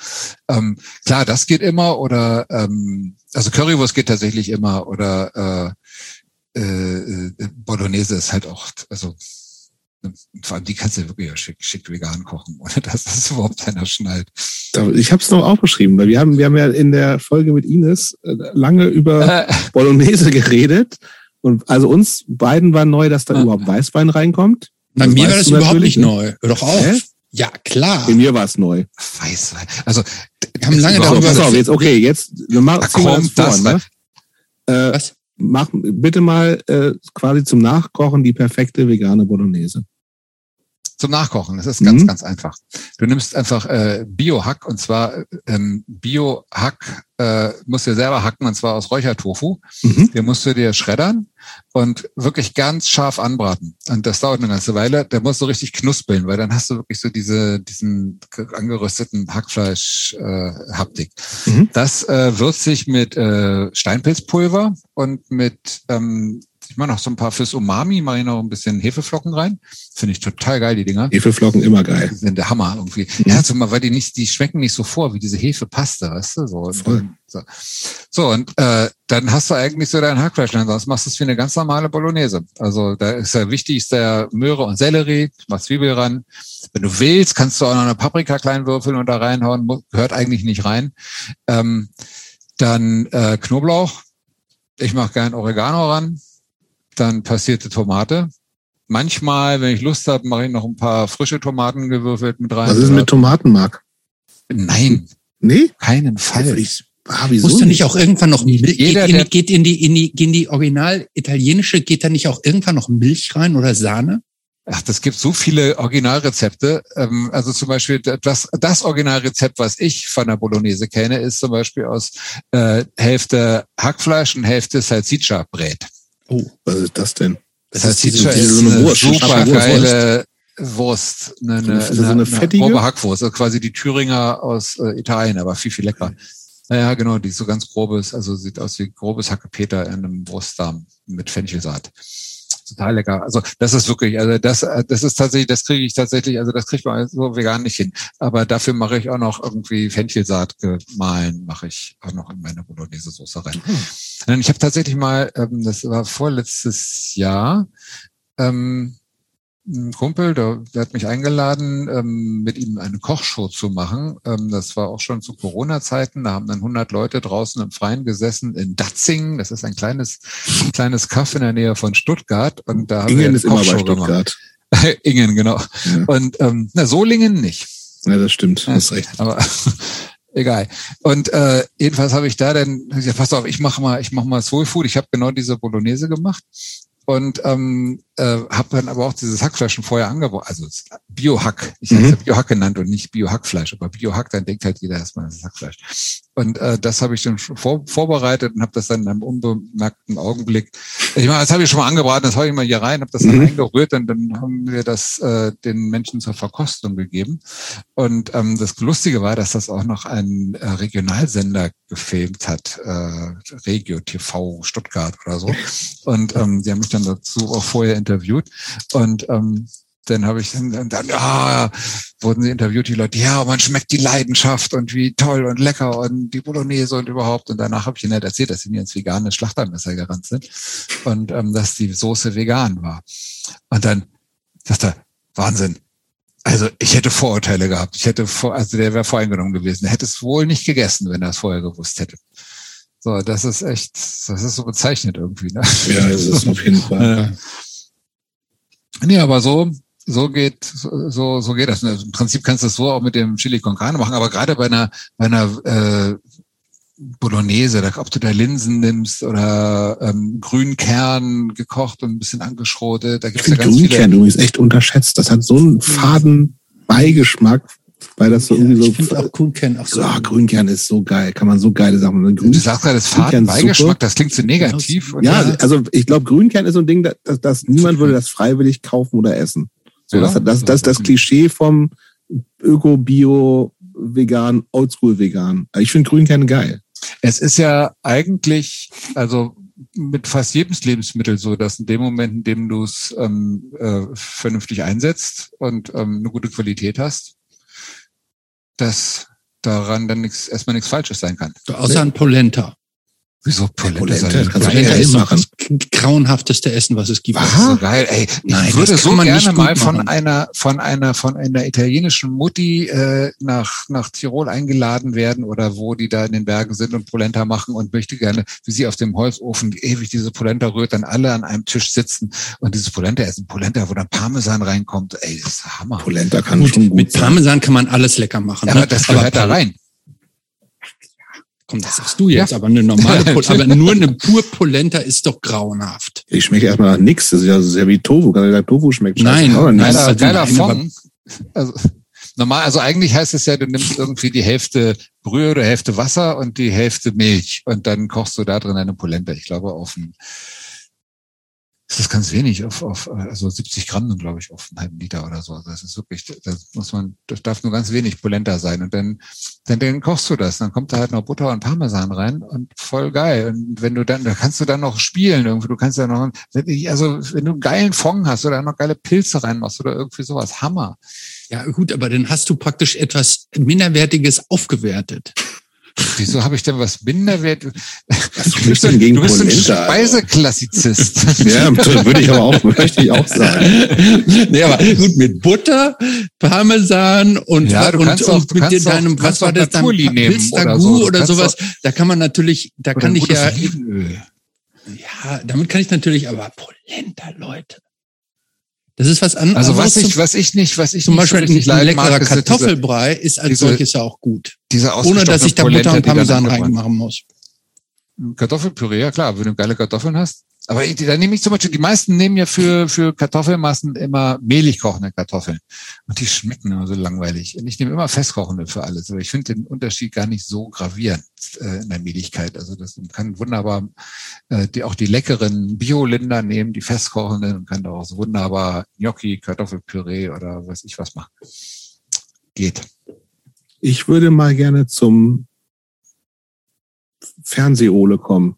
ähm, klar, das geht immer oder ähm, also Currywurst geht tatsächlich immer oder äh, äh, Bolognese ist halt auch, also vor allem die kannst du wirklich schick, schick vegan kochen, ohne dass das überhaupt einer schnallt. Ich habe es noch aufgeschrieben, weil wir haben wir haben ja in der Folge mit Ines lange über Bolognese geredet. Und also uns beiden war neu, dass da ah. überhaupt Weißwein reinkommt. Bei mir war das überhaupt nicht neu. Hör doch auf. Hä? Ja, klar. Bei mir war es neu. Weißwein. Also, wir haben lange darüber gesprochen. So, jetzt, okay, jetzt, wir machen da kommt das, vor, das ne? äh, Was? Mach, bitte mal äh, quasi zum Nachkochen die perfekte vegane Bolognese. Zum Nachkochen, das ist ganz, mhm. ganz einfach. Du nimmst einfach äh, Bio-Hack und zwar ähm, Bio-Hack äh, musst du selber hacken und zwar aus Räuchertofu. Mhm. Den musst du dir schreddern und wirklich ganz scharf anbraten. Und das dauert eine ganze Weile. Der muss so richtig knuspeln, weil dann hast du wirklich so diese diesen angerösteten Hackfleisch-Haptik. Äh, mhm. Das äh, würzt sich mit äh, Steinpilzpulver und mit ähm, Ich mache noch so ein paar fürs Umami, mache ich noch ein bisschen Hefeflocken rein. Finde ich total geil, die Dinger. Hefeflocken immer geil. Die sind der Hammer irgendwie. Mhm. Ja, zumal, weil die nicht, die schmecken nicht so vor wie diese Hefepaste, weißt du? So, Voll. Und, so. so, und äh, dann hast du eigentlich so deinen Hackfleisch, sonst machst du es wie eine ganz normale Bolognese. Also da ist ja wichtig, ist der Möhre und Sellerie, mach Zwiebel ran. Wenn du willst, kannst du auch noch eine Paprika klein würfeln und da reinhauen, gehört eigentlich nicht rein. Ähm, dann äh, Knoblauch. Ich mache gern Oregano ran, dann passierte Tomate. Manchmal, wenn ich Lust habe, mache ich noch ein paar frische Tomaten gewürfelt mit rein. Was ist mit Tomatenmark? Nein. Nee? Keinen Fall. Ich, ah, wieso Musst du nicht auch irgendwann noch Milch, Jeder, geht, in, geht in die, in die, in die original italienische, geht da nicht auch irgendwann noch Milch rein oder Sahne? Ach, das gibt so viele Originalrezepte. Also zum Beispiel das, das Originalrezept, was ich von der Bolognese kenne, ist zum Beispiel aus äh, Hälfte Hackfleisch und Hälfte Salsiccia-Brät. Oh, was ist das denn? Salsiccia ist, ist so eine, Wurst, eine super geile Wurst. Eine, eine, so eine, eine fettige? Grobe Hackwurst, also quasi die Thüringer aus äh, Italien, aber viel, viel leckerer. Naja, genau, die ist so ganz grobes, also sieht aus wie grobes Hackepeter in einem Wurstdarm mit Fenchelsaat. Total lecker. Also das ist wirklich, also das, das ist tatsächlich, das kriege ich tatsächlich, also das kriegt man so vegan nicht hin. Aber dafür mache ich auch noch irgendwie Fenchelsaat gemahlen, mache ich auch noch in meine Bolognese-Soße rein. Hm. Ich habe tatsächlich mal, das war vorletztes Jahr, ähm, ein Kumpel, der, der hat mich eingeladen, ähm, mit ihm eine Kochshow zu machen. Ähm, das war auch schon zu Corona-Zeiten. Da haben dann hundert Leute draußen im Freien gesessen in Datzingen. Das ist ein kleines ein kleines Kaff in der Nähe von Stuttgart. Und da haben Ingen wir ist Kochshow immer bei Stuttgart. Gemacht. Ingen, genau. Ja. Und ähm, na, Solingen nicht. Ja, das stimmt. Ja, das ist recht. Aber egal. Und äh, jedenfalls habe ich da dann gesagt, pass auf, ich mache mal, ich mache mal Soul Food. Ich habe genau diese Bolognese gemacht. Und ähm, äh, habe dann aber auch dieses Hackfleisch schon vorher angeboten, also Bio-Hack. Ich habe es mhm. Bio-Hack genannt und nicht Bio-Hackfleisch. Aber Bio-Hack, dann denkt halt jeder erstmal, das ist Hackfleisch. Und äh, das habe ich dann vor, vorbereitet und habe das dann in einem unbemerkten Augenblick. Ich meine, das habe ich schon mal angebraten, das hau ich mal hier rein, habe das dann mhm. eingerührt und dann haben wir das äh, den Menschen zur Verkostung gegeben. Und ähm, das Lustige war, dass das auch noch ein äh, Regionalsender gefilmt hat, äh, Regio T V Stuttgart oder so. Und ähm, die haben mich dann dazu auch vorher interviewt. Und ähm, dann habe ich dann, dann ah, wurden sie interviewt, die Leute, ja, man schmeckt die Leidenschaft und wie toll und lecker und die Bolognese und überhaupt. Und danach habe ich ihnen halt erzählt, dass sie mir ins vegane Schlachtermesser gerannt sind und ähm, dass die Soße vegan war. Und dann sagt er, Wahnsinn. Also ich hätte Vorurteile gehabt. Ich hätte vor, also der wäre voreingenommen gewesen. Der hätte es wohl nicht gegessen, wenn er es vorher gewusst hätte. So, das ist echt, das ist so bezeichnet irgendwie, ne? Ja, das ist auf jeden Fall. Äh, nee, aber so, so geht, so, so geht das. Also im Prinzip kannst du es so auch mit dem Chili con Carne machen, aber gerade bei einer, bei einer, äh, Bolognese, da, ob du da Linsen nimmst oder ähm, Grünkern gekocht und ein bisschen angeschrotet, da gibt's ja ganz viele. Grünkern, du bist echt unterschätzt. Das hat so einen faden Beigeschmack. Weil das so ja, irgendwie ich so. Ich finde auch Grünkern auch so. Ah, Grünkern ist so geil. Kann man so geile Sachen machen. Grün, du sagst gerade, das Fadenbeigeschmack, das klingt so negativ. Genau. Ja, ja, also ich glaube, Grünkern ist so ein Ding, dass, dass niemand würde das freiwillig kaufen oder essen. So, ja, das, das, das, das, das Klischee vom Öko, Bio, Vegan, Oldschool Vegan. Ich finde Grünkern geil. Es ist ja eigentlich, also mit fast jedem Lebensmittel so, dass in dem Moment, in dem du es ähm, äh, vernünftig einsetzt und ähm, eine gute Qualität hast, dass daran dann nix, erstmal nichts Falsches sein kann. Außer an Polenta. Wieso Polenta? Ja, Polenta, Polenta ist noch das grauenhafteste Essen, was es gibt. Was? So geil, ey. Ich Nein, würde so gerne mal von machen. einer, von einer, von einer italienischen Mutti, äh, nach, nach Tirol eingeladen werden oder wo die da in den Bergen sind und Polenta machen und möchte gerne, wie sie auf dem Holzofen ewig diese Polenta rührt, dann alle an einem Tisch sitzen und dieses Polenta essen. Polenta, wo dann Parmesan reinkommt. Ey, das ist Hammer. Polenta kann gut, schon gut Mit sein. Parmesan kann man alles lecker machen. Ja, ne? Aber das gehört aber da rein. Komm, das sagst du jetzt, ja. aber eine normale Polenta, aber nur eine pur Polenta ist doch grauenhaft. Ich schmecke erstmal nach nichts, das ist ja sehr wie Tofu, Tofu schmeckt schon. Nein, geiler, das ist halt geiler Fond. Also, normal, also eigentlich heißt es ja, du nimmst irgendwie die Hälfte Brühe oder Hälfte Wasser und die Hälfte Milch und dann kochst du da drin eine Polenta. Ich glaube, auf ein ist das ganz wenig, auf, auf also siebzig Gramm, glaube ich, auf einen halben Liter oder so. Also das ist wirklich, das muss man, das darf nur ganz wenig Polenta sein. Und dann, dann, dann kochst du das, dann kommt da halt noch Butter und Parmesan rein und voll geil. Und wenn du dann, da kannst du dann noch spielen irgendwie, du kannst ja noch, also wenn du einen geilen Fond hast oder noch geile Pilze reinmachst oder irgendwie sowas, Hammer. Ja gut, aber dann hast du praktisch etwas Minderwertiges aufgewertet. Wieso habe ich denn was Minderwert? Was du bist so, gegen du bist ein Speiseklassizist. Ja, würde ich aber auch, möchte ich auch sagen. Nee, aber gut, mit Butter, Parmesan und, ja, und, und auch, mit dir deinem, auch, was war das dann? Pilztagout oder, oder sowas. Auch, da kann man natürlich, da kann ich ja, Öl. ja, damit kann ich natürlich, aber Polenta, Leute. Das ist was anderes. Also was ich, was ich nicht, was ich zum nicht, Beispiel nicht ein leckerer Kartoffelbrei ist als diese, solches ja auch gut. Diese ohne dass ich da Polenta, Butter und Parmesan reinmachen muss. Kartoffelpüree, ja klar, wenn du geile Kartoffeln hast. Aber ich, da nehme ich zum Beispiel, die meisten nehmen ja für, für Kartoffelmassen immer mehlig kochende Kartoffeln. Und die schmecken immer so langweilig. Und ich nehme immer festkochende für alles. Aber ich finde den Unterschied gar nicht so gravierend äh, in der Mehligkeit. Also das man kann wunderbar äh, die, auch die leckeren Biolinder nehmen, die festkochenden, und kann daraus wunderbar Gnocchi, Kartoffelpüree oder weiß ich was machen. Geht. Ich würde mal gerne zum Fernseh-Ole kommen.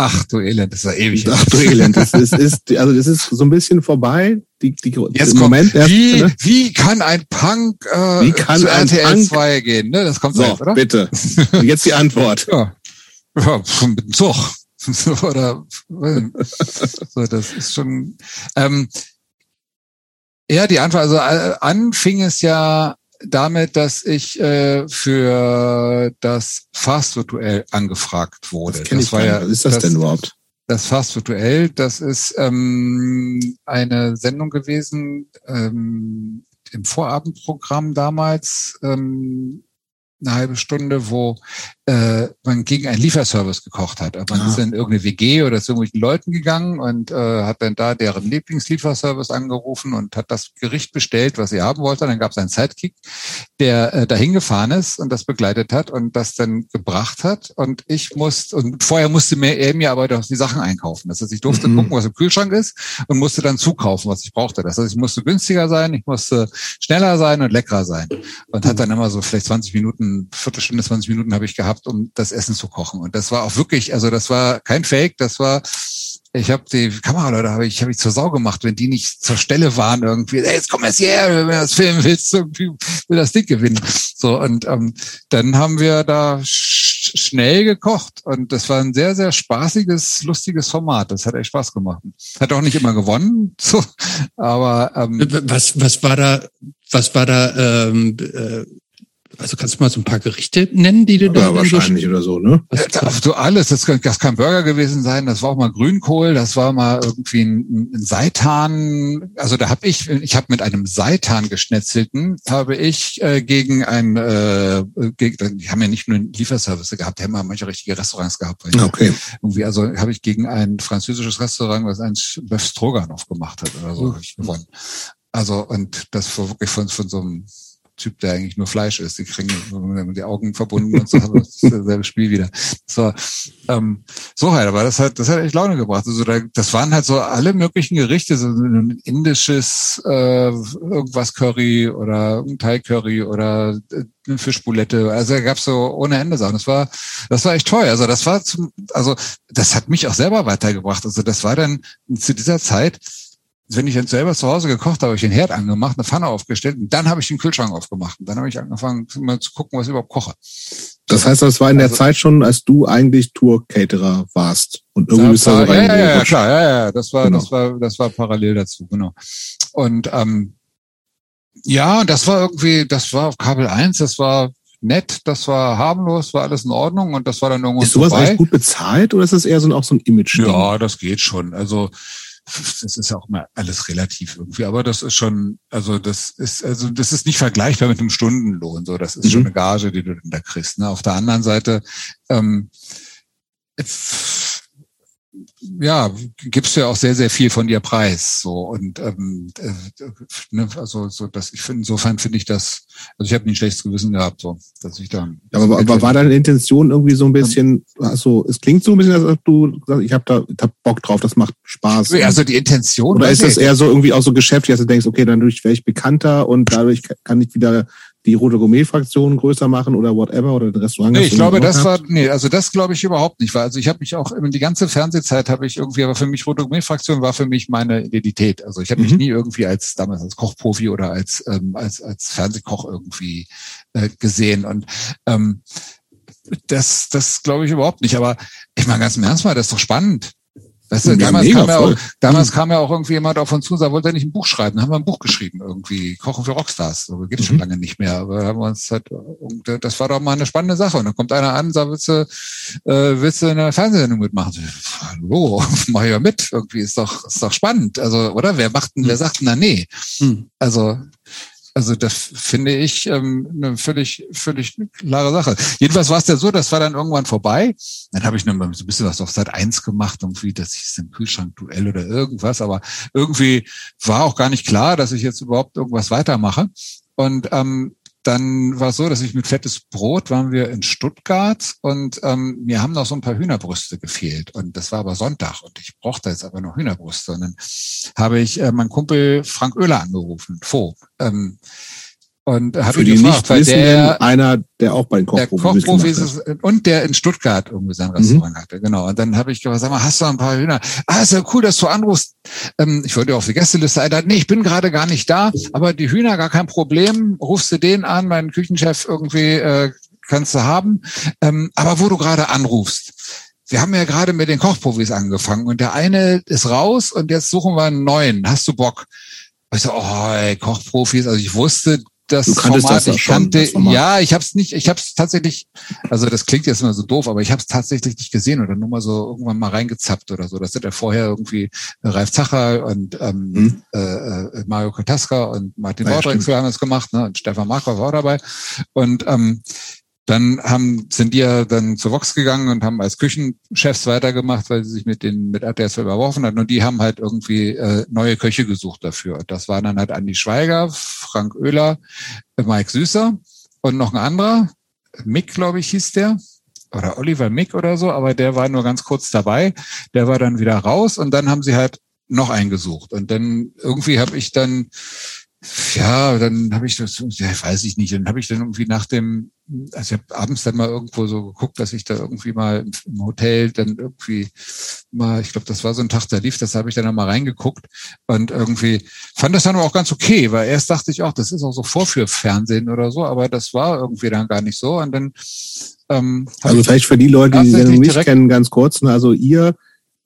Ach du Elend, das ist ja ewig. Ach du Elend, das ist, ist, also das ist so ein bisschen vorbei. Die, die, Jetzt kommt, Moment, erst, wie, ne? wie kann ein Punk äh, wie kann zu ein R T L zwei Punk? Gehen? Ne? Das kommt so, selbst, oder? Bitte. Jetzt die Antwort. Ja, ja mit dem Zug. Oder so, das ist schon. Ähm, ja, die Antwort. Also äh, anfing es ja damit, dass ich äh, für das Fast Food Duell angefragt wurde. Das, das war ja, was ist das, das denn überhaupt? Das Fast Food Duell, das ist ähm, eine Sendung gewesen ähm, im Vorabendprogramm damals, ähm, eine halbe Stunde, wo äh, man gegen einen Lieferservice gekocht hat. Man ah. ist in irgendeine W G oder zu irgendwelchen Leuten gegangen und äh, hat dann da deren Lieblingslieferservice angerufen und hat das Gericht bestellt, was sie haben wollte. Und dann gab es einen Sidekick, der äh, dahin gefahren ist und das begleitet hat und das dann gebracht hat. Und ich musste, und vorher musste mir er mir aber doch die Sachen einkaufen. Das heißt, ich durfte mhm. gucken, was im Kühlschrank ist und musste dann zukaufen, was ich brauchte. Das heißt, ich musste günstiger sein, ich musste schneller sein und leckerer sein. Und mhm. hat dann immer so vielleicht zwanzig Minuten, Viertelstunde, zwanzig Minuten habe ich gehabt, um das Essen zu kochen. Und das war auch wirklich, also das war kein Fake, das war, ich habe die Kameraleute, habe ich, habe ich zur Sau gemacht, wenn die nicht zur Stelle waren irgendwie, hey, jetzt komm jetzt her, wenn du das filmen willst, irgendwie will das Ding gewinnen. So, und ähm, dann haben wir da sch- schnell gekocht und das war ein sehr, sehr spaßiges, lustiges Format. Das hat echt Spaß gemacht. Hat auch nicht immer gewonnen, so, aber ähm, was, was war da, was war da, ähm, äh Also kannst du mal so ein paar Gerichte nennen, die du da... Ja, wahrscheinlich oder so, ne? Das, du alles, das kann, das kann Burger gewesen sein, das war auch mal Grünkohl, das war mal irgendwie ein, ein Seitan. Also da habe ich, ich habe mit einem Seitan geschnetzelten, habe ich äh, gegen ein... Äh, gegen, die haben ja nicht nur Lieferservice gehabt, die haben ja manche richtige Restaurants gehabt. Okay. Irgendwie, also habe ich gegen ein französisches Restaurant, was ein Bœuf Stroganoff gemacht hat oder so, mhm. habe ich gewonnen. Also und das war wirklich von, von so einem... Typ, der eigentlich nur Fleisch ist. Die kriegen die Augen verbunden und so. Das ist dasselbe Spiel wieder. So, ähm, so halt, aber das hat, das hat echt Laune gebracht. Also da, das waren halt so alle möglichen Gerichte, so ein indisches äh, irgendwas Curry oder ein Thai Curry oder eine Fischboulette. Also da gab's so ohne Ende Sachen. Das war, das war echt toll. Also das war, zum, also das hat mich auch selber weitergebracht. Also das war dann zu dieser Zeit. Wenn ich dann selber zu Hause gekocht habe, habe ich den Herd angemacht, eine Pfanne aufgestellt und dann habe ich den Kühlschrank aufgemacht. Und dann habe ich angefangen, mal zu gucken, was ich überhaupt koche. Das heißt, das war in der also, Zeit schon, als du eigentlich Tour-Caterer warst. Und irgendwie bist du da so rein. Ja, ja, ja, klar, ja, ja. Das war, genau. das war, das war parallel dazu, genau. Und ähm, ja, das war irgendwie, das war auf Kabel eins, das war nett, das war harmlos, war alles in Ordnung und das war dann irgendwo. Ist sowas vorbei. Eigentlich gut bezahlt oder ist das eher so ein, auch so ein Image-Ding? Ja, das geht schon. Also das ist ja auch mal alles relativ irgendwie, aber das ist schon, also das ist, also das ist nicht vergleichbar mit einem Stundenlohn, so, das ist mhm. schon eine Gage, die du dann da kriegst, ne? Auf der anderen Seite, ähm, jetzt, ja, gibst du ja auch sehr, sehr viel von dir preis, so, und, ähm, äh, ne? Also, so, das, ich finde, insofern finde ich das, Also ich habe nie ein schlechtes Gewissen gehabt, so, dass ich da. Ja, aber, aber war deine Intention irgendwie so ein bisschen, also es klingt so ein bisschen, als ob du sagst, ich habe da ich hab Bock drauf, das macht Spaß. Also die Intention. Oder ist das eher so irgendwie auch so geschäftlich, dass du denkst, okay, dadurch wäre ich bekannter und dadurch kann ich wieder die Rote Gourmet Fraktion größer machen oder whatever oder das Restaurant. Nee, ich glaube, das war, nee, also das glaube ich überhaupt nicht, weil also ich habe mich auch die ganze Fernsehzeit habe ich irgendwie, aber für mich Rote Gourmet Fraktion war für mich meine Identität. Also ich habe mich mhm. nie irgendwie als damals als Kochprofi oder als ähm, als als Fernsehkoch irgendwie äh, gesehen und ähm, das das glaube ich überhaupt nicht. Aber ich meine ganz im Ernst mal, das ist doch spannend. Weißt du, ja, damals, kam ja, auch, damals kam ja auch irgendwie jemand auf uns zu und sagt, wollt ihr nicht ein Buch schreiben? Dann haben wir ein Buch geschrieben irgendwie, Kochen für Rockstars. So, gibt es mhm. schon lange nicht mehr. Aber haben wir uns halt, das war doch mal eine spannende Sache. Und dann kommt einer an und sagt, willst du, äh, willst du eine Fernsehsendung mitmachen? Hallo, mach ich ja mit. Irgendwie ist doch, ist doch spannend. Also, oder? Wer macht denn, mhm. wer sagt denn da nee? Mhm. Also, Also das finde ich ähm, eine völlig, völlig klare Sache. Jedenfalls war es ja so, das war dann irgendwann vorbei. Dann habe ich noch mal so ein bisschen was auf Sat eins gemacht, irgendwie, das hieß ein Kühlschrank-Duell oder irgendwas. Aber irgendwie war auch gar nicht klar, dass ich jetzt überhaupt irgendwas weitermache. Und ähm, dann war es so, dass ich mit Fettes Brot waren wir in Stuttgart und ähm, mir haben noch so ein paar Hühnerbrüste gefehlt. Und das war aber Sonntag und ich brauchte jetzt aber noch Hühnerbrüste. Und dann habe ich äh, meinen Kumpel Frank Oehler angerufen, Fo. Ähm, und äh, habe ihn gefragt, weil der einer, der auch bei den Kochprofis Koch ist und der in Stuttgart irgendwie sein Restaurant mhm. hatte. Genau. Und dann habe ich gesagt, sag mal, hast du ein paar Hühner? Ah, ist ja cool, dass du anrufst. Ähm, ich wollte auf die Gästeliste einladen. Nee, ich bin gerade gar nicht da, aber die Hühner, gar kein Problem. Rufst du den an, meinen Küchenchef irgendwie äh, kannst du haben. Ähm, aber wo du gerade anrufst, wir haben ja gerade mit den Kochprofis angefangen und der eine ist raus und jetzt suchen wir einen neuen. Hast du Bock? Ich so, oh, ey, Kochprofis. Also ich wusste, das Format, das ich schon, kannte, das Format. Ja, ich habe es nicht, ich habe es tatsächlich, also das klingt jetzt immer so doof, aber ich habe es tatsächlich nicht gesehen oder nur mal so irgendwann mal reingezappt oder so. Das sind ja vorher irgendwie Ralf Zacher und ähm, hm. äh, Mario Kotaska und Martin ja, Wordreck haben das gemacht, ne? Und Stefan Markov war auch dabei. Und ähm, dann haben sind die ja dann zu Vox gegangen und haben als Küchenchefs weitergemacht, weil sie sich mit den mit R T L zwei überworfen hatten. Und die haben halt irgendwie äh, neue Köche gesucht dafür. Und das waren dann halt Andi Schweiger, Frank Oehler, Mike Süßer und noch ein anderer, Mick, glaube ich, hieß der. Oder Oliver Mick oder so, aber der war nur ganz kurz dabei. Der war dann wieder raus und dann haben sie halt noch einen gesucht. Und dann irgendwie habe ich dann... Ja, dann habe ich das, ja, weiß ich nicht, dann habe ich dann irgendwie nach dem, also ich habe abends dann mal irgendwo so geguckt, dass ich da irgendwie mal im Hotel dann irgendwie mal, ich glaube, das war so ein Tag, da lief, das habe ich dann mal reingeguckt und irgendwie fand das dann aber auch ganz okay, weil erst dachte ich auch, das ist auch so Vorführfernsehen oder so, aber das war irgendwie dann gar nicht so und dann ähm, Also vielleicht für die Leute, die den nicht kennen, ganz kurz, also ihr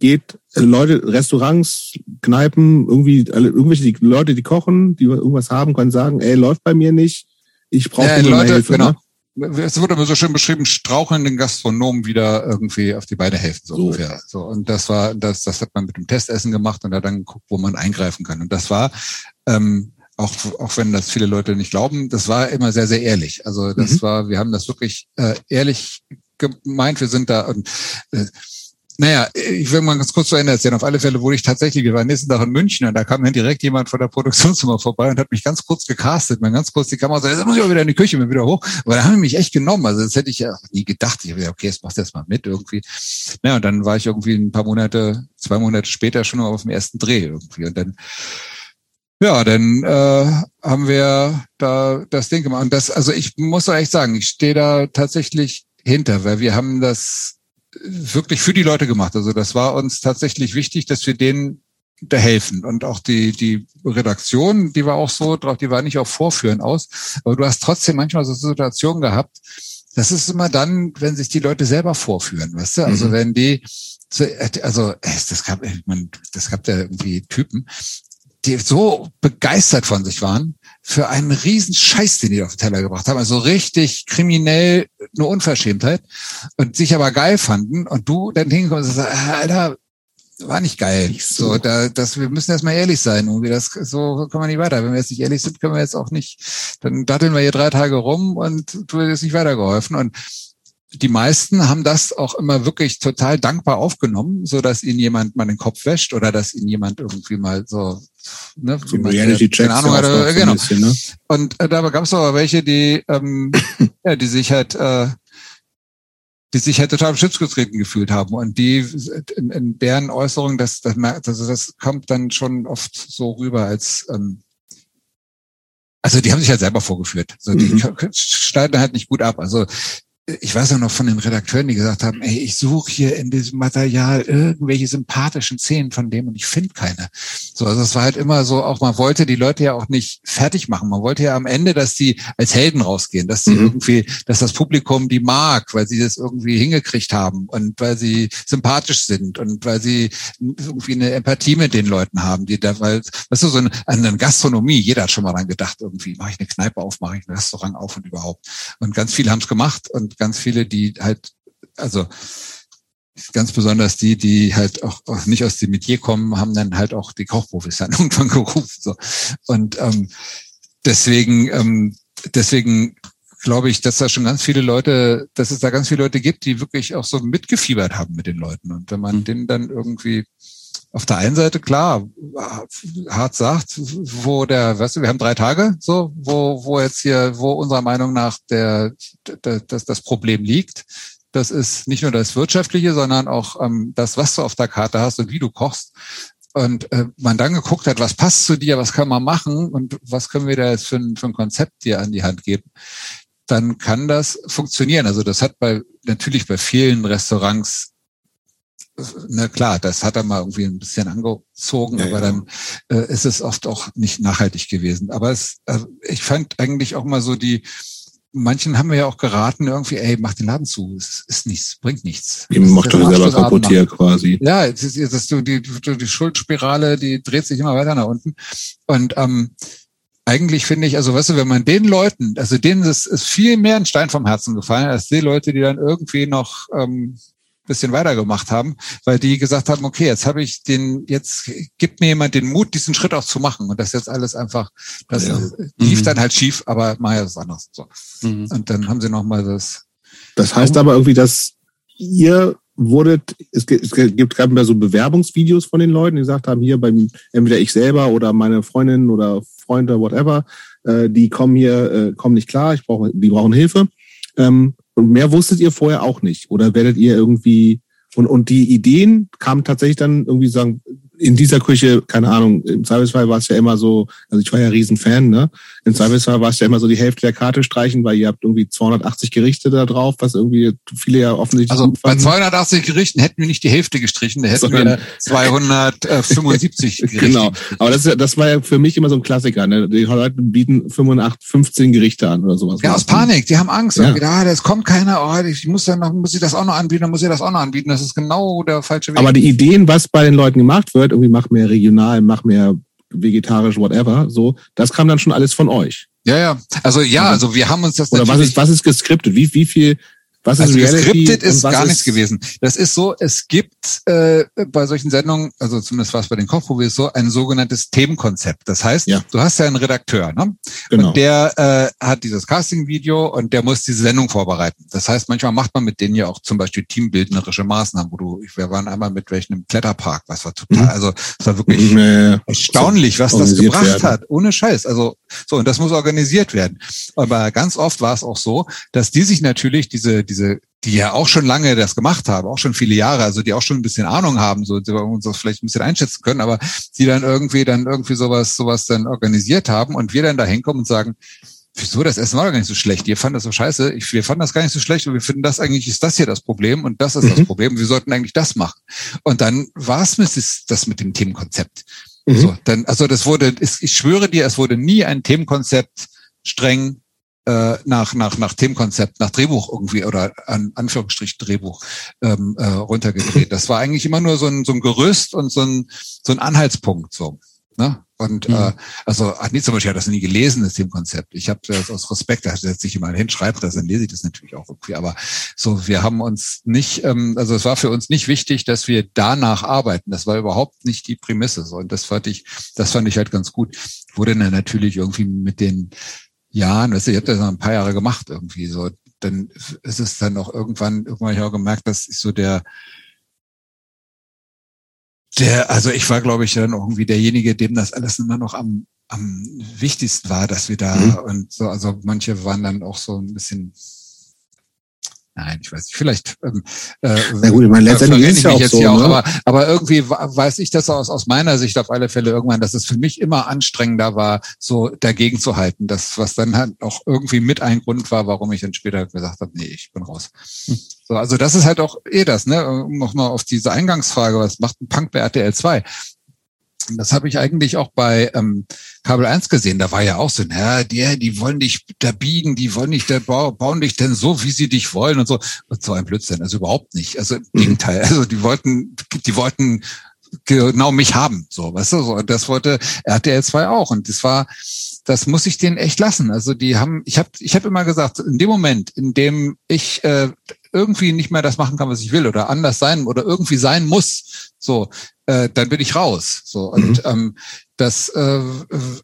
geht, also Leute, Restaurants, Kneipen, irgendwie, also irgendwelche die Leute, die kochen, die irgendwas haben, können sagen, ey, läuft bei mir nicht, ich brauche ja, nur Leute, Hilfe. Genau. Ne? Es wurde immer so schön beschrieben, strauchelnden Gastronomen wieder irgendwie auf die Beine helfen, so, so ungefähr. So, und das war, das, das hat man mit dem Testessen gemacht und hat dann geguckt, wo man eingreifen kann. Und das war, ähm, auch, auch wenn das viele Leute nicht glauben, das war immer sehr, sehr ehrlich. Also das mhm. war, wir haben das wirklich äh, ehrlich gemeint, wir sind da und äh, naja, ich will mal ganz kurz zu Ende erzählen. Auf alle Fälle wurde ich tatsächlich, wir waren nächsten Tag in München und da kam dann direkt jemand von der Produktionsfirma vorbei und hat mich ganz kurz gecastet. Man ganz kurz die Kamera so, jetzt muss ich auch wieder in die Küche, bin wieder hoch. Aber da haben die mich echt genommen. Also das hätte ich ja nie gedacht. Ich habe gesagt, okay, jetzt machst du das mal mit irgendwie. Naja, und dann war ich irgendwie ein paar Monate, zwei Monate später schon auf dem ersten Dreh irgendwie. Und dann, ja, dann äh, haben wir da das Ding gemacht. Und das, also ich muss doch echt sagen, ich stehe da tatsächlich hinter, weil wir haben das wirklich für die Leute gemacht. Also das war uns tatsächlich wichtig, dass wir denen da helfen. Und auch die die Redaktion, die war auch so drauf, die war nicht auf Vorführen aus. Aber du hast trotzdem manchmal so Situationen gehabt, das ist immer dann, wenn sich die Leute selber vorführen, weißt du? Also mhm. wenn die, also das gab, ich meine, das gab ja irgendwie Typen, die so begeistert von sich waren, für einen riesen Scheiß, den die auf den Teller gebracht haben. Also richtig kriminell, eine Unverschämtheit und sich aber geil fanden und du dann hinkommst und sagst, Alter, war nicht geil. Nicht so, so da, das, wir müssen erstmal ehrlich sein. Irgendwie das, so können wir nicht weiter. Wenn wir jetzt nicht ehrlich sind, können wir jetzt auch nicht, dann datteln wir hier drei Tage rum und du wirst nicht weitergeholfen. Und die meisten haben das auch immer wirklich total dankbar aufgenommen, so dass ihnen jemand mal den Kopf wäscht oder dass ihnen jemand irgendwie mal so, ne, so keine Ahnung hatte, genau. Bisschen, ne? Und äh, da gab es aber welche, die, ähm, ja, die sich halt, äh, die sich halt total im Schutz getreten gefühlt haben und die in, in deren Äußerungen, das, das merkt, also das kommt dann schon oft so rüber als, ähm, also die haben sich halt selber vorgeführt, so die mhm. schneiden halt nicht gut ab, also ich weiß ja noch von den Redakteuren, die gesagt haben, ey, ich suche hier in diesem Material irgendwelche sympathischen Szenen von dem und ich finde keine. So, also es war halt immer so, auch man wollte die Leute ja auch nicht fertig machen. Man wollte ja am Ende, dass die als Helden rausgehen, dass sie mhm. irgendwie, dass das Publikum die mag, weil sie das irgendwie hingekriegt haben und weil sie sympathisch sind und weil sie irgendwie eine Empathie mit den Leuten haben, die da, weil, weißt du, so eine, eine Gastronomie, jeder hat schon mal dran gedacht, irgendwie mache ich eine Kneipe auf, mache ich ein Restaurant auf und überhaupt. Und ganz viele haben es gemacht und ganz viele, die halt, also ganz besonders die, die halt auch, auch nicht aus dem Metier kommen, haben dann halt auch die Kochprofis dann irgendwann gerufen. So. Und ähm, deswegen, ähm, deswegen glaube ich, dass da schon ganz viele Leute, dass es da ganz viele Leute gibt, die wirklich auch so mitgefiebert haben mit den Leuten. Und wenn man mhm. denen dann irgendwie auf der einen Seite, klar, hart sagt, wo der, weißt du, wir haben drei Tage, so, wo, wo jetzt hier, wo unserer Meinung nach der, der, das, das Problem liegt. Das ist nicht nur das Wirtschaftliche, sondern auch ähm, das, was du auf der Karte hast und wie du kochst. Und äh, man dann geguckt hat, was passt zu dir, was kann man machen und was können wir da jetzt für ein, für ein Konzept dir an die Hand geben, dann kann das funktionieren. Also das hat bei, natürlich bei vielen Restaurants, na klar, das hat er mal irgendwie ein bisschen angezogen, ja, aber dann äh, ist es oft auch nicht nachhaltig gewesen. Aber es, also ich fand eigentlich auch mal so die, manchen haben wir ja auch geraten irgendwie, ey, mach den Laden zu, es ist nichts, bringt nichts. Eben macht doch selber kaputt hier quasi. Ja, es ist, es ist so die, die Schuldspirale, die dreht sich immer weiter nach unten. Und ähm, eigentlich finde ich, also weißt du, wenn man den Leuten, also denen ist, ist viel mehr ein Stein vom Herzen gefallen, als die Leute, die dann irgendwie noch ähm, bisschen weitergemacht haben, weil die gesagt haben, okay, jetzt habe ich den, jetzt gibt mir jemand den Mut, diesen Schritt auch zu machen und das jetzt alles einfach, das ja. lief mhm. dann halt schief, aber mach ja was anderes. So. Mhm. Und dann haben sie nochmal das. Das heißt aber irgendwie, dass ihr wurdet, es gibt, es gibt gerade mehr so Bewerbungsvideos von den Leuten, die gesagt haben, hier beim, entweder ich selber oder meine Freundinnen oder Freunde, whatever, die kommen hier, kommen nicht klar, ich brauche, die brauchen Hilfe. Ähm, Und mehr wusstet ihr vorher auch nicht, oder werdet ihr irgendwie, und, und die Ideen kamen tatsächlich dann irgendwie sagen, in dieser Küche, keine Ahnung, im Zweifelsfall war es ja immer so, also ich war ja Riesenfan, ne? Im Zweifelsfall war es ja immer so die Hälfte der Karte streichen, weil ihr habt irgendwie zweihundertachtzig Gerichte da drauf, was irgendwie viele ja offensichtlich. Also gut bei zweihundertachtzig Gerichten hätten wir nicht die Hälfte gestrichen, da hätten Sondern, wir zweihundertfünfundsiebzig Gerichte. Genau. Aber das, ist ja, das war ja für mich immer so ein Klassiker, ne? Die Leute bieten fünfzehn Gerichte an oder sowas. Ja, aus Panik, die haben Angst. Ja. Gedacht, ah, das kommt keiner, oh, ich muss dann noch, muss ich das auch noch anbieten, dann muss ich das auch noch anbieten, das ist genau der falsche Weg. Aber die Ideen, was bei den Leuten gemacht wird, irgendwie mach mehr regional, mach mehr vegetarisch, whatever, so, das kam dann schon alles von euch. Ja, ja, also ja, also wir haben uns das Oder was ist, was ist geskriptet? Wie, wie viel, was ist also Reality? Geskriptet ist gar ist nichts gewesen. Das ist so, es gibt äh, bei solchen Sendungen, also zumindest war es bei den Kochprofis so, ein sogenanntes Themenkonzept. Das heißt, ja. du hast ja einen Redakteur, ne? Genau. Und der äh, hat dieses Casting-Video und der muss diese Sendung vorbereiten. Das heißt, manchmal macht man mit denen ja auch zum Beispiel teambildnerische Maßnahmen, wo du, wir waren einmal mit welchem Kletterpark, was war total, mhm. also es war wirklich nee, erstaunlich, was das gebracht werden. hat, ohne Scheiß. Also so, und das muss organisiert werden. Aber ganz oft war es auch so, dass die sich natürlich diese Diese, die ja auch schon lange das gemacht haben, auch schon viele Jahre, also die auch schon ein bisschen Ahnung haben, so, die uns das vielleicht ein bisschen einschätzen können, aber die dann irgendwie, dann irgendwie sowas, sowas dann organisiert haben und wir dann da hinkommen und sagen, wieso, das Essen war doch gar nicht so schlecht, ihr fandt das so scheiße, ich, wir fanden das gar nicht so schlecht und wir finden das eigentlich, ist das hier das Problem und das ist mhm. das Problem, wir sollten eigentlich das machen. Und dann war es das mit dem Themenkonzept. Mhm. So, dann, also das wurde, ich schwöre dir, es wurde nie ein Themenkonzept streng nach nach nach Themenkonzept, nach Drehbuch irgendwie oder an Anführungsstrich Drehbuch ähm, äh, runtergedreht. Das war eigentlich immer nur so ein so ein Gerüst und so ein so ein Anhaltspunkt so. Ne? Und mhm. äh, also Anni zum Beispiel hat das nie gelesen, das Themenkonzept. Ich habe das aus Respekt, da setzt sich jemand hin, schreibt das, dann lese ich das natürlich auch irgendwie. Aber so, wir haben uns nicht, ähm, also es war für uns nicht wichtig, dass wir danach arbeiten. Das war überhaupt nicht die Prämisse. So. Und das fand ich, das fand ich halt ganz gut. Wurde dann natürlich irgendwie mit den Ja, ich habe das noch ein paar Jahre gemacht irgendwie so. dann ist es dann auch irgendwann, irgendwann habe ich auch gemerkt, dass ich so der, der, also ich war, glaube ich, dann irgendwie derjenige, dem das alles immer noch am, am wichtigsten war, dass wir da mhm. und so, also manche waren dann auch so ein bisschen, nein, ich weiß nicht, vielleicht, ähm, äh, na gut, ich meine, letztendlich ist es ja auch so, ne? auch, aber, aber irgendwie weiß ich das aus, aus meiner Sicht auf alle Fälle irgendwann, dass es für mich immer anstrengender war, so dagegen zu halten, das, was dann halt auch irgendwie mit ein Grund war, warum ich dann später gesagt habe, nee, ich bin raus. Hm. So, also das ist halt auch eh das, ne, um nochmal auf diese Eingangsfrage, was macht ein Punk bei R T L zwei? Das habe ich eigentlich auch bei ähm, Kabel eins gesehen. Da war ja auch so, na, die, die wollen dich da biegen, die wollen dich da bauen dich denn so, wie sie dich wollen und so. Und so ein Blödsinn, also überhaupt nicht. Also im Gegenteil, also die wollten, die wollten genau mich haben, so, weißt du, so. Und das wollte R T L zwei auch. Und das war, das muss ich denen echt lassen. Also die haben, ich habe, ich habe immer gesagt, in dem Moment, in dem ich äh, irgendwie nicht mehr das machen kann, was ich will oder anders sein oder irgendwie sein muss, so, äh, dann bin ich raus. So, und mhm. ähm, das, äh,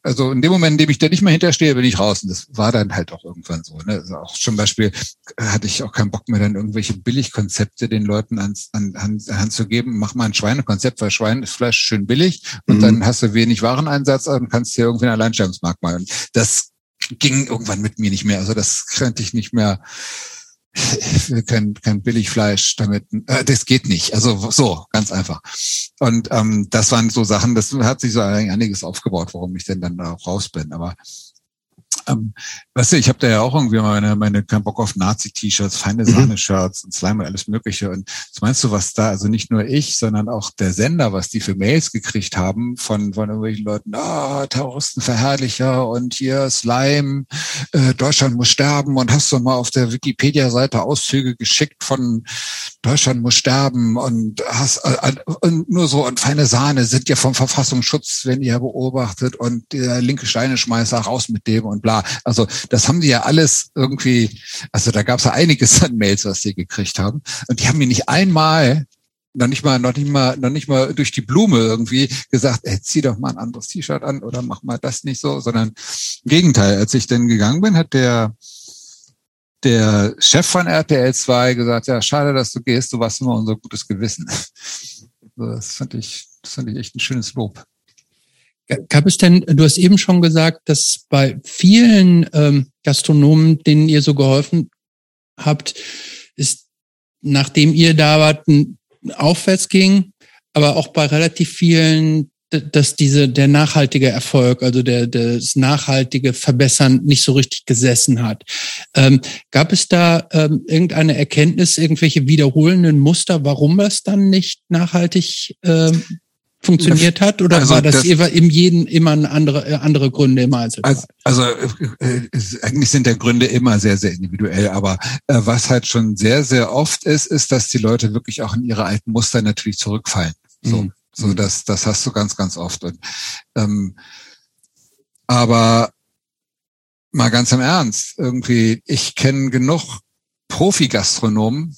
also in dem Moment, in dem ich da nicht mehr hinterstehe, bin ich raus. Und das war dann halt auch irgendwann so. Ne? Also auch zum Beispiel hatte ich auch keinen Bock mehr, dann irgendwelche Billigkonzepte den Leuten an an, an, an zu geben. Mach mal ein Schweinekonzept, weil Schwein ist Fleisch schön billig und mhm. dann hast du wenig Wareneinsatz und kannst hier irgendwie ein Alleinstellungsmerkmal. Und das ging irgendwann mit mir nicht mehr. Also das könnte ich nicht mehr. Ich will kein, kein Billigfleisch damit, äh, das geht nicht, also so, ganz einfach. Und ähm, das waren so Sachen, das hat sich so einiges aufgebaut, warum ich denn dann auch raus bin, aber ähm, weißt du, ich habe da ja auch irgendwie meine, meine kein Bock auf Nazi-T-Shirts, feine Sahne-Shirts und Slime und alles mögliche und was meinst du, was da, also nicht nur ich, sondern auch der Sender, was die für Mails gekriegt haben von, von irgendwelchen Leuten, ah, oh, Terroristenverherrlicher und hier Slime, äh, Deutschland muss sterben und hast du mal auf der Wikipedia-Seite Auszüge geschickt von Deutschland muss sterben und hast äh, und nur so und feine Sahne sind ja vom Verfassungsschutz, wenn ihr beobachtet und der linke Steineschmeißer raus mit dem und bla. Also das haben die ja alles irgendwie, also da gab es ja einiges an Mails, was die gekriegt haben. Und die haben mir nicht einmal, noch nicht mal, noch nicht mal, noch nicht mal durch die Blume irgendwie gesagt, ey, zieh doch mal ein anderes T-Shirt an oder mach mal das nicht so, sondern im Gegenteil, als ich dann gegangen bin, hat der der Chef von R T L zwei gesagt, ja, schade, dass du gehst, du warst immer unser gutes Gewissen. Das fand ich, das fand ich echt ein schönes Lob. Gab es denn, du hast eben schon gesagt, dass bei vielen ähm, Gastronomen, denen ihr so geholfen habt, ist, nachdem ihr da wart, aufwärts ging, aber auch bei relativ vielen, dass diese der nachhaltige Erfolg, also der das nachhaltige Verbessern nicht so richtig gesessen hat. Ähm, gab es da ähm, irgendeine Erkenntnis, irgendwelche wiederholenden Muster, warum das dann nicht nachhaltig ähm funktioniert hat oder also war das, das im jeden immer eine andere andere Gründe immer als also, also äh, eigentlich sind der Gründe immer sehr sehr individuell, aber äh, was halt schon sehr sehr oft ist, ist, dass die Leute wirklich auch in ihre alten Muster natürlich zurückfallen. So mhm. so das das hast du ganz ganz oft und ähm, aber mal ganz im Ernst, irgendwie ich kenne genug Profi-Gastronomen,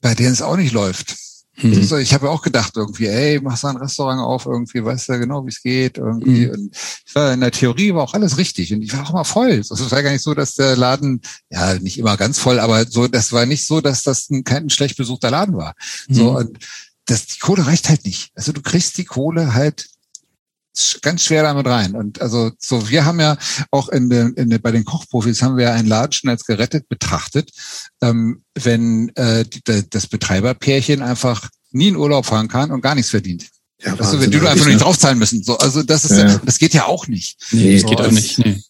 bei denen es auch nicht läuft. Also ich habe ja auch gedacht irgendwie, ey, machst du ein Restaurant auf, irgendwie weißt du ja genau, wie es geht. Irgendwie. Mhm. Und ich war in der Theorie war auch alles richtig und ich war auch mal voll. Also es war gar nicht so, dass der Laden, ja nicht immer ganz voll, aber so das war nicht so, dass das ein, kein schlecht besuchter Laden war. Mhm. So und das, die Kohle reicht halt nicht. Also du kriegst die Kohle halt ganz schwer damit rein. Und also so, wir haben ja auch in den, in den, bei den Kochprofis haben wir ja einen Laden schon als gerettet betrachtet, ähm, wenn äh, die, das Betreiberpärchen einfach nie in Urlaub fahren kann und gar nichts verdient. Ja, also Wahnsinn, wenn die du einfach nur nicht draufzahlen müssen. So, also das ist, ja. das geht ja auch nicht. Nee, so, geht auch nicht. Nee.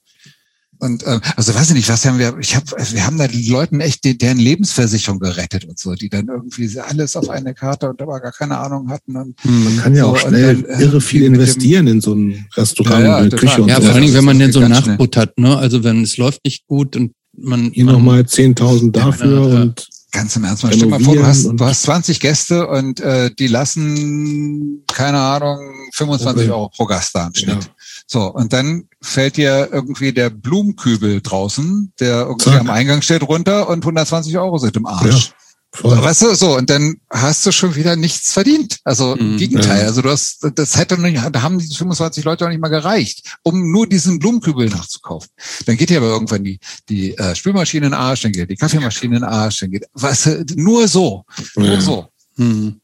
Und ähm, also weiß ich nicht, was haben wir, ich hab, wir haben da die Leuten echt die, deren Lebensversicherung gerettet und so, die dann irgendwie alles auf eine Karte und aber gar keine Ahnung hatten. Und man kann ja so, auch schnell dann, irre viel investieren dem, in so ein Restaurant ja, ja, in der Küche und ja, so. Ja, vor allen Dingen, wenn man denn so einen Nachput hat, ne? Also wenn es läuft nicht gut und man hier nochmal zehntausend dafür ja, und ganz im Ernst, mal stell mal vor, du hast, du hast zwanzig Gäste und äh, die lassen, keine Ahnung, fünfundzwanzig okay. Euro pro Gast da im Schnitt. Ja. So, und dann fällt dir irgendwie der Blumenkübel draußen, der irgendwie Zack. am Eingang steht, runter und hundertzwanzig Euro sind im Arsch. Ja. Voll. Weißt du, so, und dann hast du schon wieder nichts verdient. Also im mhm, Gegenteil. Ja. Also du hast, das hätte noch nicht, da haben diese fünfundzwanzig Leute auch nicht mal gereicht, um nur diesen Blumenkübel nachzukaufen. Dann geht ja aber irgendwann die, die äh, Spülmaschine in den Arsch, dann geht die Kaffeemaschine in den Arsch, dann geht, weißt du, nur so. Nur ja. so. Mhm.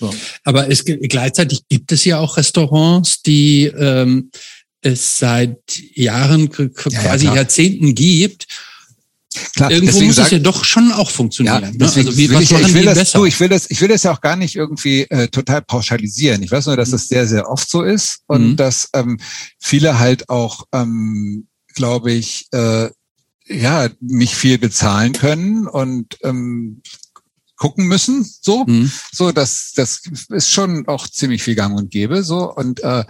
so. Aber es, gleichzeitig gibt es ja auch Restaurants, die ähm, es seit Jahren, quasi ja, ja, Jahrzehnten gibt. Klar, irgendwo muss es ja doch schon auch funktionieren. Ja, ne? Also wie, was ich, ich, will das, du, ich will das, ich will das ja auch gar nicht irgendwie äh, total pauschalisieren. Ich weiß nur, dass mhm. das sehr, sehr oft so ist und mhm. dass ähm, viele halt auch, ähm, glaube ich, äh, ja, nicht viel bezahlen können und ähm, gucken müssen. So, mhm. so, das, das ist schon auch ziemlich viel Gang und Gäbe. So und äh,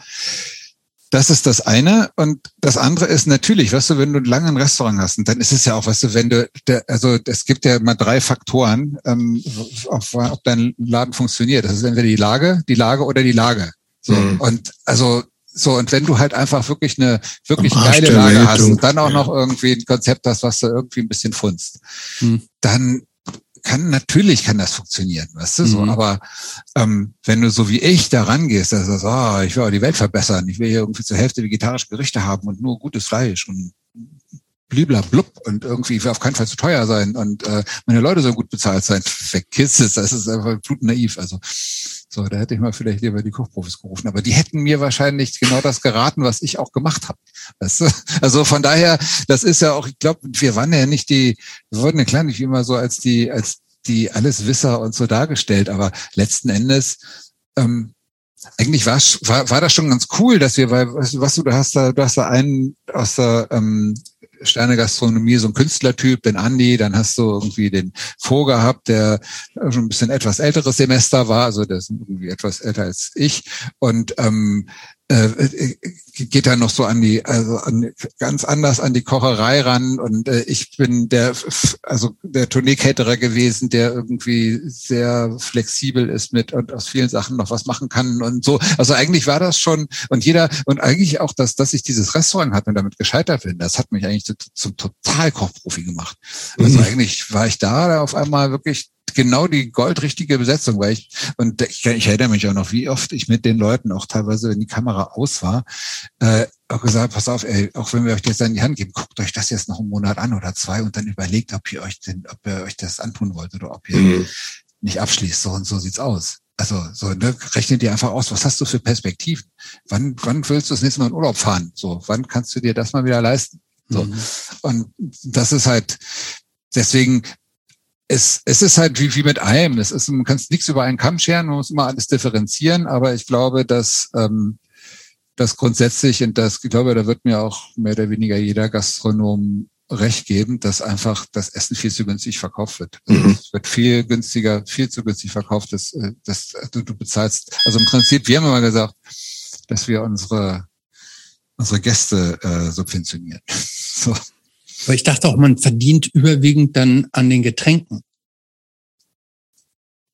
das ist das eine. Und das andere ist natürlich, weißt du, wenn du lange ein Restaurant hast, und dann ist es ja auch, weißt du, wenn du, also es gibt ja immer drei Faktoren, ähm, auf, ob dein Laden funktioniert. Das ist entweder die Lage, die Lage oder die Lage. So, mhm. und also, so, und wenn du halt einfach wirklich eine, wirklich geile Lage Leitung. Hast und dann auch ja. noch irgendwie ein Konzept hast, was du irgendwie ein bisschen funzt, mhm. dann kann, natürlich kann das funktionieren, weißt du, mhm. so, aber, ähm, wenn du so wie ich da rangehst, dass du sagst, ah, oh, ich will auch die Welt verbessern, ich will hier irgendwie zur Hälfte vegetarische Gerichte haben und nur gutes Fleisch und blibla blub und irgendwie, ich will auf keinen Fall zu teuer sein und, äh, meine Leute sollen gut bezahlt sein, vergiss es, das ist einfach blutnaiv, also, so, da hätte ich mal vielleicht lieber die Kochprofis gerufen, aber die hätten mir wahrscheinlich genau das geraten, was ich auch gemacht habe. Weißt du? Also von daher, das ist ja auch, ich glaube, wir waren ja nicht die, wir wurden ja klar nicht immer so als die, als die Alleswisser und so dargestellt, aber letzten Endes, ähm, eigentlich war, war, war das schon ganz cool, dass wir, weil, weißt du, du hast da, du hast da einen aus der, ähm, Sterne Gastronomie, so ein Künstlertyp, den Andi, dann hast du irgendwie den Flo gehabt, der schon ein bisschen etwas älteres Semester war, also der ist irgendwie etwas älter als ich und ähm, äh, geht dann noch so an die, also an, ganz anders an die Kocherei ran und äh, ich bin der, also der Tournee-Caterer gewesen, der irgendwie sehr flexibel ist mit und aus vielen Sachen noch was machen kann und so. Also eigentlich war das schon und jeder und eigentlich auch, dass dass ich dieses Restaurant hatte und damit gescheitert bin, das hat mich eigentlich zum, zum Total-Kochprofi gemacht. Also mhm. eigentlich war ich da, da auf einmal wirklich genau die goldrichtige Besetzung, weil ich, und ich, ich erinnere mich auch noch, wie oft ich mit den Leuten auch teilweise, wenn die Kamera aus war, äh, auch gesagt, pass auf, ey, auch wenn wir euch das in die Hand geben, guckt euch das jetzt noch einen Monat an oder zwei und dann überlegt, ob ihr euch denn, ob ihr euch das antun wollt oder ob ihr mhm. nicht abschließt. So und so sieht's aus. Also, so, ne, rechne dir einfach aus, was hast du für Perspektiven? Wann, wann willst du das nächste Mal in Urlaub fahren? So, wann kannst du dir das mal wieder leisten? So. Mhm. Und das ist halt, deswegen, Es, es ist halt wie, wie mit allem. Es ist, man kann nichts über einen Kamm scheren, man muss immer alles differenzieren, aber ich glaube, dass ähm, das grundsätzlich, und das, ich glaube, da wird mir auch mehr oder weniger jeder Gastronom recht geben, dass einfach das Essen viel zu günstig verkauft wird. Also mhm. es wird viel günstiger, viel zu günstig verkauft, dass, dass du, du bezahlst. Also im Prinzip, wir haben immer gesagt, dass wir unsere unsere Gäste äh, subventionieren. So. Aber ich dachte auch, man verdient überwiegend dann an den Getränken.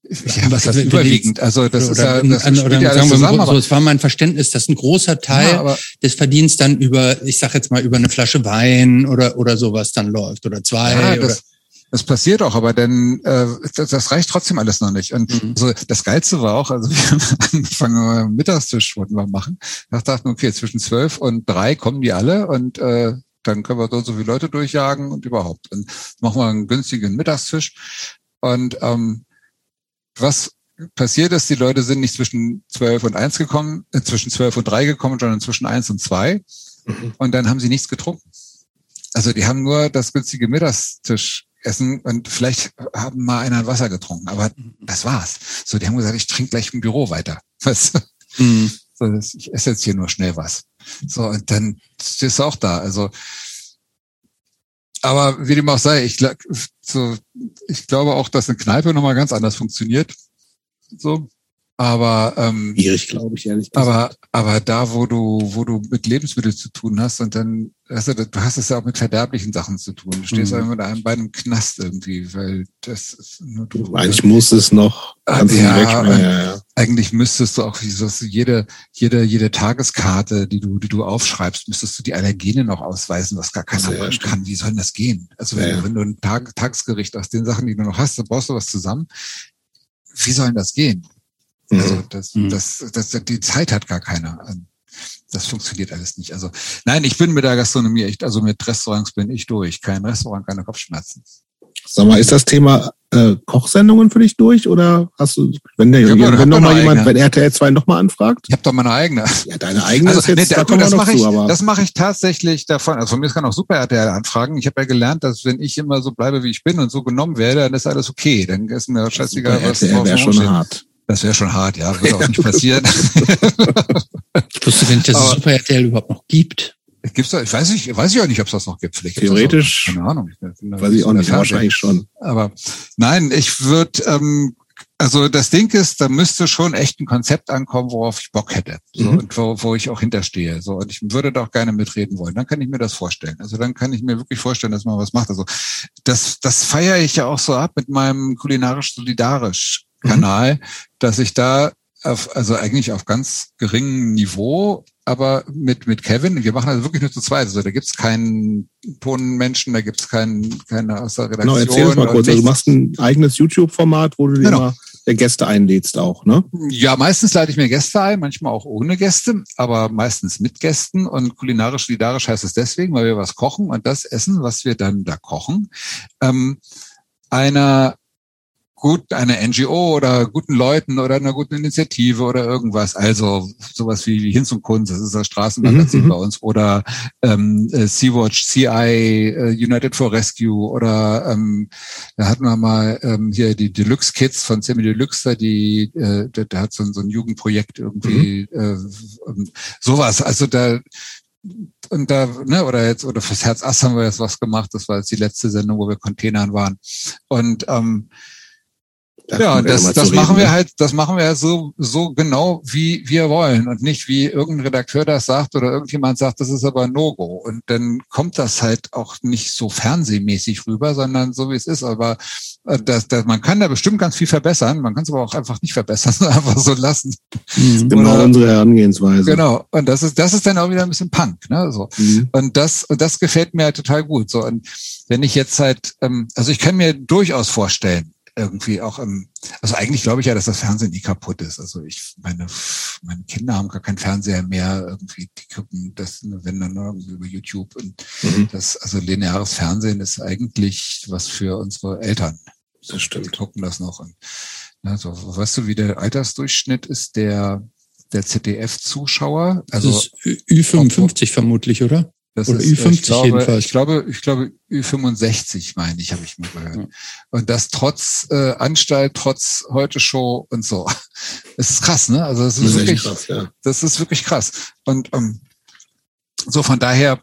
Ja, was heißt überwiegend? Also das ist ja, das spielt ja alles zusammen. Also es war mein Verständnis, dass ein großer Teil ja, des Verdienst dann über, ich sag jetzt mal, über eine Flasche Wein oder oder sowas dann läuft oder zwei ja, oder... Das, das passiert auch, aber dann äh, das, das reicht trotzdem alles noch nicht. Und mhm. also das Geilste war auch, also wir haben angefangen, am Mittagstisch wollten wir machen. Da dachten, okay, zwischen zwölf und drei kommen die alle und äh, dann können wir so, so viele Leute durchjagen und überhaupt. Dann machen wir einen günstigen Mittagstisch. Und ähm, was passiert ist, die Leute sind nicht zwischen zwölf und eins gekommen, äh, zwischen zwölf und drei gekommen, sondern zwischen eins und zwei. Mhm. Und dann haben sie nichts getrunken. Also die haben nur das günstige Mittagstisch essen und vielleicht haben mal einer Wasser getrunken, aber das war's. So, die haben gesagt, ich trinke gleich im Büro weiter. Weißt du? Mhm. So, ich esse jetzt hier nur schnell was. So, und dann stehst du auch da. Also, aber wie dem auch sei, ich, so, ich glaube auch, dass eine Kneipe nochmal ganz anders funktioniert. So, aber, ähm, schwierig, glaube ich, ehrlich gesagt. Aber, aber da, wo du, wo du mit Lebensmitteln zu tun hast und dann, also, du hast es ja auch mit verderblichen Sachen zu tun. Du stehst mhm. einfach mit einem bei einem Knast irgendwie, weil das ist nur du. Eigentlich muss es noch ganz ja, hinweg. Ja, ja. eigentlich müsstest du auch dieses, jede, jede, jede Tageskarte, die du, die du aufschreibst, müsstest du die Allergene noch ausweisen, was gar keiner ja, kann. Wie soll das gehen? Also wenn, ja, ja. wenn du ein Tag, Tagesgericht aus den Sachen, die du noch hast, dann brauchst du was zusammen. Wie soll das gehen? Mhm. Also das, mhm. das, das, das, die Zeit hat gar keiner. Das funktioniert alles nicht. Also nein, ich bin mit der Gastronomie echt, also mit Restaurants bin ich durch. Kein Restaurant, keine Kopfschmerzen. Sag mal, ist das Thema äh, Kochsendungen für dich durch? Oder hast du, wenn, der, ja, wenn noch mal jemand, wenn R T L zwei nochmal anfragt? Ich habe doch meine eigene. Ja, deine eigene also, ist jetzt, nee, da, da das mache ich, aber. Das mache ich tatsächlich davon. Also von mir kann auch super R T L anfragen. Ich habe ja gelernt, dass wenn ich immer so bleibe, wie ich bin und so genommen werde, dann ist alles okay. Dann ist mir scheißegal, was drauf wäre schon steht. Hart. Das wäre schon hart, ja. Das wird ja. auch nicht passieren. Ich wusste, wenn es das Super R T L überhaupt noch gibt. Gibt's da, ich weiß nicht, weiß ich auch nicht, ob es das noch gibt. Vielleicht theoretisch. Gibt's das auch, keine Ahnung. Weiß ich auch nicht, wahrscheinlich schon. Aber nein, ich würde, ähm, also das Ding ist, da müsste schon echt ein Konzept ankommen, worauf ich Bock hätte. So, mhm. Und wo, wo ich auch hinterstehe. So, und ich würde da auch gerne mitreden wollen. Dann kann ich mir das vorstellen. Also dann kann ich mir wirklich vorstellen, dass man was macht. Also das, das feiere ich ja auch so ab mit meinem Kulinarisch-Solidarisch-Kanal, mhm. dass ich da auf, also eigentlich auf ganz geringem Niveau, aber mit mit Kevin, wir machen also wirklich nur zu zweit. Also da gibt's keinen Tonmenschen, da gibt's keinen keine aus der Redaktion. Genau, erzähl uns mal kurz. Also, du machst ein eigenes YouTube-Format, wo du dir genau. mal Gäste einlädst auch, ne? Ja, meistens lade ich mir Gäste ein, manchmal auch ohne Gäste, aber meistens mit Gästen. Und kulinarisch-solidarisch heißt es deswegen, weil wir was kochen und das Essen, was wir dann da kochen, ähm, einer gut, eine N G O oder guten Leuten oder einer guten Initiative oder irgendwas. Also sowas wie, wie Hin zum Kunst, das ist das Straßenmagazin mhm, bei uns. Oder ähm, Sea-Watch, C I, United for Rescue oder ähm, da hatten wir mal ähm, hier die Deluxe Kids von Sammy Deluxe, die äh, der, der hat so ein, so ein Jugendprojekt irgendwie. Mhm. Äh, sowas, also da... Und da, ne, oder jetzt, oder fürs Herz Ass haben wir jetzt was gemacht. Das war jetzt die letzte Sendung, wo wir Containern waren. Und ähm, Da ja, das, das reden, machen wir ne? halt, das machen wir halt so, so genau, wie wir wollen und nicht wie irgendein Redakteur das sagt oder irgendjemand sagt, das ist aber ein No-Go. Und dann kommt das halt auch nicht so fernsehmäßig rüber, sondern so wie es ist. Aber das, das, man kann da bestimmt ganz viel verbessern, man kann es aber auch einfach nicht verbessern, einfach so lassen. Mhm, genau oder, unsere Herangehensweise. Genau. Und das ist, das ist dann auch wieder ein bisschen Punk, ne, so. Mhm. Und das, und das gefällt mir halt total gut, so. Und wenn ich jetzt halt, also ich kann mir durchaus vorstellen, irgendwie auch im, also eigentlich glaube ich ja, dass das Fernsehen nie kaputt ist. Also ich meine, meine Kinder haben gar keinen Fernseher mehr, irgendwie, die gucken das, wenn dann irgendwie über YouTube und mhm. das, also lineares Fernsehen ist eigentlich was für unsere Eltern. Das stimmt. Die gucken das noch und, ne, so, weißt du, wie der Altersdurchschnitt ist der, der Z D F-Zuschauer? Also das ist Ü fünfundfünfzig auf, vermutlich, oder? Das oder ist, Ü fünfzig ich glaube, jedenfalls. Ich glaube, ich glaube Ü fünfundsechzig, meine ich, habe ich mal gehört. Ja. Und das trotz äh, Anstalt, trotz Heute-Show und so. Es ist krass, ne? Also das ist, das ist wirklich, krass, ja. das ist wirklich krass. Und ähm, so von daher,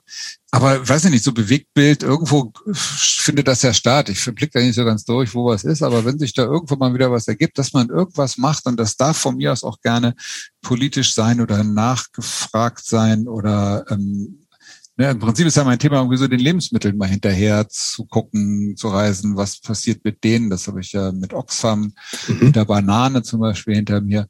aber weiß ich nicht, so Bewegtbild, irgendwo findet das ja statt. Ich blicke da nicht so ganz durch, wo was ist, aber wenn sich da irgendwo mal wieder was ergibt, dass man irgendwas macht und das darf von mir aus auch gerne politisch sein oder nachgefragt sein oder ähm, ja, im Prinzip ist ja mein Thema, irgendwie so den Lebensmitteln mal hinterher zu gucken, zu reisen, was passiert mit denen. Das habe ich ja mit Oxfam, mhm. mit der Banane zum Beispiel hinter mir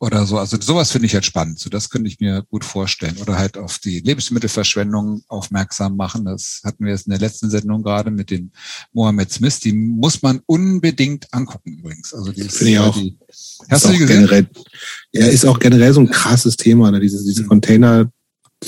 oder so. Also sowas finde ich halt spannend. So, das könnte ich mir gut vorstellen. Oder halt auf die Lebensmittelverschwendung aufmerksam machen. Das hatten wir jetzt in der letzten Sendung gerade mit dem Mohammed Smith. Die muss man unbedingt angucken übrigens. Also die finde ich auch. Die, hast du die gesehen? Generell, ja, ist auch generell so ein krasses Thema, ne? Diese, diese mhm. Container.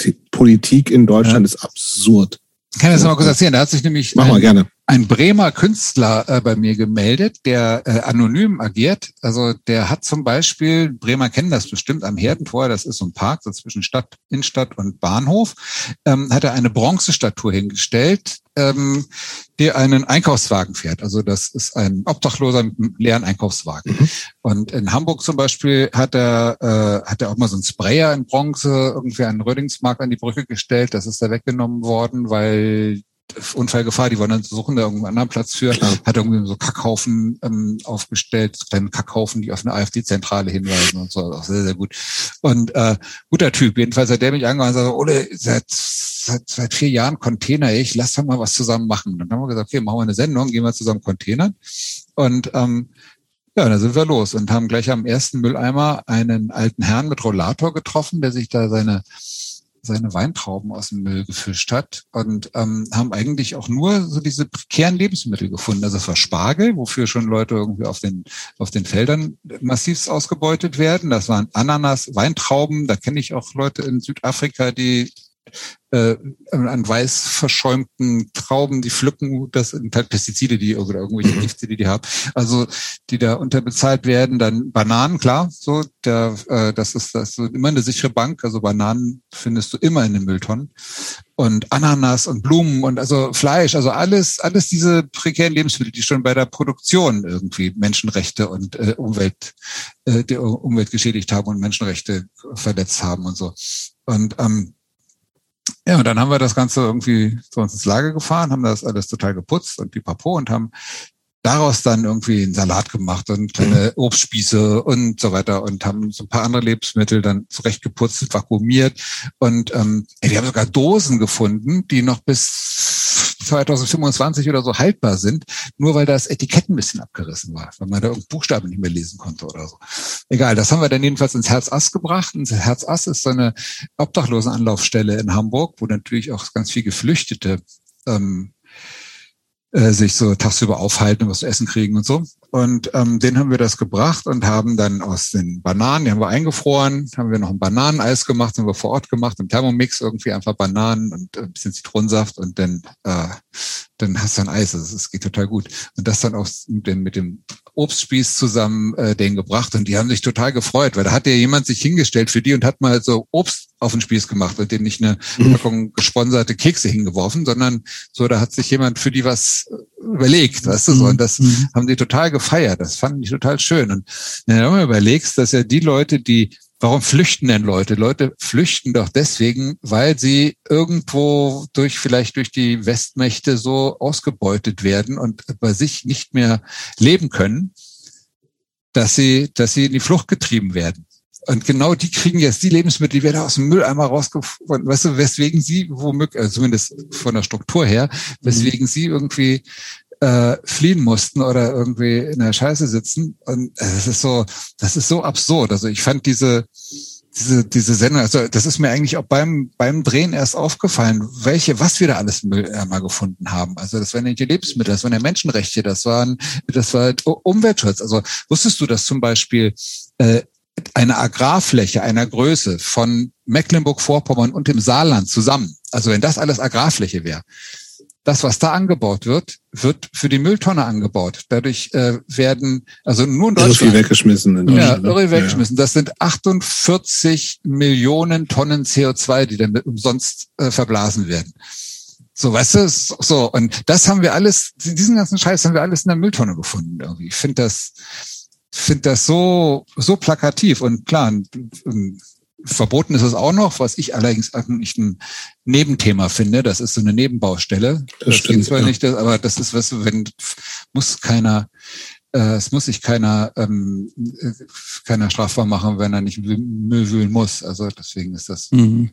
Die Politik in Deutschland ja. ist absurd. Ich kann das ja. mal kurz erzählen. Da hat sich nämlich ein, ein Bremer Künstler äh, bei mir gemeldet, der äh, anonym agiert. Also der hat zum Beispiel, Bremer kennen das bestimmt, am Herdentor, das ist so ein Park, so zwischen Stadt, Innenstadt und Bahnhof, ähm, hat er eine Bronzestatue hingestellt, ähm, die einen Einkaufswagen fährt. Also das ist ein Obdachloser mit einem leeren Einkaufswagen. Mhm. Und in Hamburg zum Beispiel hat er, äh, hat er auch mal so einen Sprayer in Bronze irgendwie an Rödingsmarkt an die Brücke gestellt. Das ist da weggenommen worden, weil Unfallgefahr, die wollen dann suchen, da irgendeinen anderen Platz für. Klar. Hat irgendwie so Kackhaufen ähm, aufgestellt, so kleine Kackhaufen, die auf eine A F D-Zentrale hinweisen und so. Auch sehr, sehr gut. Und äh, guter Typ. Jedenfalls hat der mich angehauen und sagt, Ole, seit, seit, seit vier Jahren Container ich, lass doch mal was zusammen machen. Und dann haben wir gesagt, okay, machen wir eine Sendung, gehen wir zusammen Containern. Und ähm, Ja, da sind wir los und haben gleich am ersten Mülleimer einen alten Herrn mit Rollator getroffen, der sich da seine seine Weintrauben aus dem Müll gefischt hat und ähm, haben eigentlich auch nur so diese prekären Lebensmittel gefunden. Also es war Spargel, wofür schon Leute irgendwie auf den auf den Feldern massivst ausgebeutet werden. Das waren Ananas, Weintrauben. Da kenne ich auch Leute in Südafrika, die äh, an weiß verschäumten Trauben, die pflücken. Das sind halt Pestizide, die oder irgendwelche Gifte, die die haben. Also die da unterbezahlt werden. Dann Bananen, klar. So, der, äh, das ist das ist immer eine sichere Bank. Also Bananen findest du immer in den Mülltonnen. Und Ananas und Blumen und also Fleisch, also alles, alles diese prekären Lebensmittel, die schon bei der Produktion irgendwie Menschenrechte und äh, Umwelt, äh, die Umwelt geschädigt haben und Menschenrechte verletzt haben und so. Und ähm, ja, und dann haben wir das Ganze irgendwie zu uns ins Lager gefahren, haben das alles total geputzt und pipapo und haben daraus dann irgendwie einen Salat gemacht und kleine Obstspieße und so weiter und haben so ein paar andere Lebensmittel dann zurechtgeputzt, vakuumiert und ähm, wir haben sogar Dosen gefunden, die noch bis zweitausendfünfundzwanzig oder so haltbar sind, nur weil das Etikett ein bisschen abgerissen war, weil man da irgendeinen Buchstaben nicht mehr lesen konnte oder so. Egal, das haben wir dann jedenfalls ins Herz Ass gebracht. Und das Herz Ass ist so eine Obdachlosenanlaufstelle in Hamburg, wo natürlich auch ganz viel Geflüchtete ähm, sich so tagsüber aufhalten und was zu essen kriegen und so. Und ähm, denen haben wir das gebracht und haben dann aus den Bananen, die haben wir eingefroren, haben wir noch ein Bananeneis gemacht, haben wir vor Ort gemacht, im Thermomix irgendwie einfach Bananen und ein bisschen Zitronensaft und dann äh, dann hast du ein Eis. Also es geht total gut. Und das dann auch mit dem, mit dem Obstspieß zusammen äh, denen gebracht und die haben sich total gefreut, weil da hat ja jemand sich hingestellt für die und hat mal halt so Obst auf den Spieß gemacht und denen nicht eine Packung gesponserte Kekse hingeworfen, sondern so, da hat sich jemand für die was überlegt, weißt du, so, und das mhm. haben die total gefeiert, das fanden die total schön. Und wenn du mal überlegst, dass ja die Leute, die, warum flüchten denn Leute? Leute flüchten doch deswegen, weil sie irgendwo durch, vielleicht durch die Westmächte so ausgebeutet werden und bei sich nicht mehr leben können, dass sie, dass sie in die Flucht getrieben werden. Und genau die kriegen jetzt die Lebensmittel, die werden aus dem Mülleimer rausgefunden, weißt du, weswegen sie womöglich, also zumindest von der Struktur her, weswegen sie irgendwie äh, fliehen mussten oder irgendwie in der Scheiße sitzen. Und es ist so, das ist so absurd. Also ich fand diese diese diese Sendung, also das ist mir eigentlich auch beim beim Drehen erst aufgefallen, welche was wir da alles im Mülleimer gefunden haben. Also das waren die Lebensmittel, das waren ja Menschenrechte, das waren das war Umweltschutz. Also wusstest du, dass zum Beispiel äh, eine Agrarfläche einer Größe von Mecklenburg-Vorpommern und dem Saarland zusammen. Also wenn das alles Agrarfläche wäre, das, was da angebaut wird, wird für die Mülltonne angebaut. Dadurch äh, werden, also nur in Deutschland. Irre viel weggeschmissen. In Deutschland. Ja, irre weggeschmissen. Ja. Das sind achtundvierzig Millionen Tonnen C O zwei, die dann umsonst äh, verblasen werden. So, weißt du, so. Und das haben wir alles, diesen ganzen Scheiß haben wir alles in der Mülltonne gefunden irgendwie. Ich finde das... finde das so so plakativ und klar, verboten ist es auch noch, was ich allerdings eigentlich ein Nebenthema finde, das ist so eine Nebenbaustelle. Das, das stimmt, geht zwar ja. nicht, aber das ist, weißt du, wenn muss keiner äh, es muss sich keiner ähm, keiner strafbar machen, wenn er nicht Müll wühlen muss, also deswegen ist das mhm.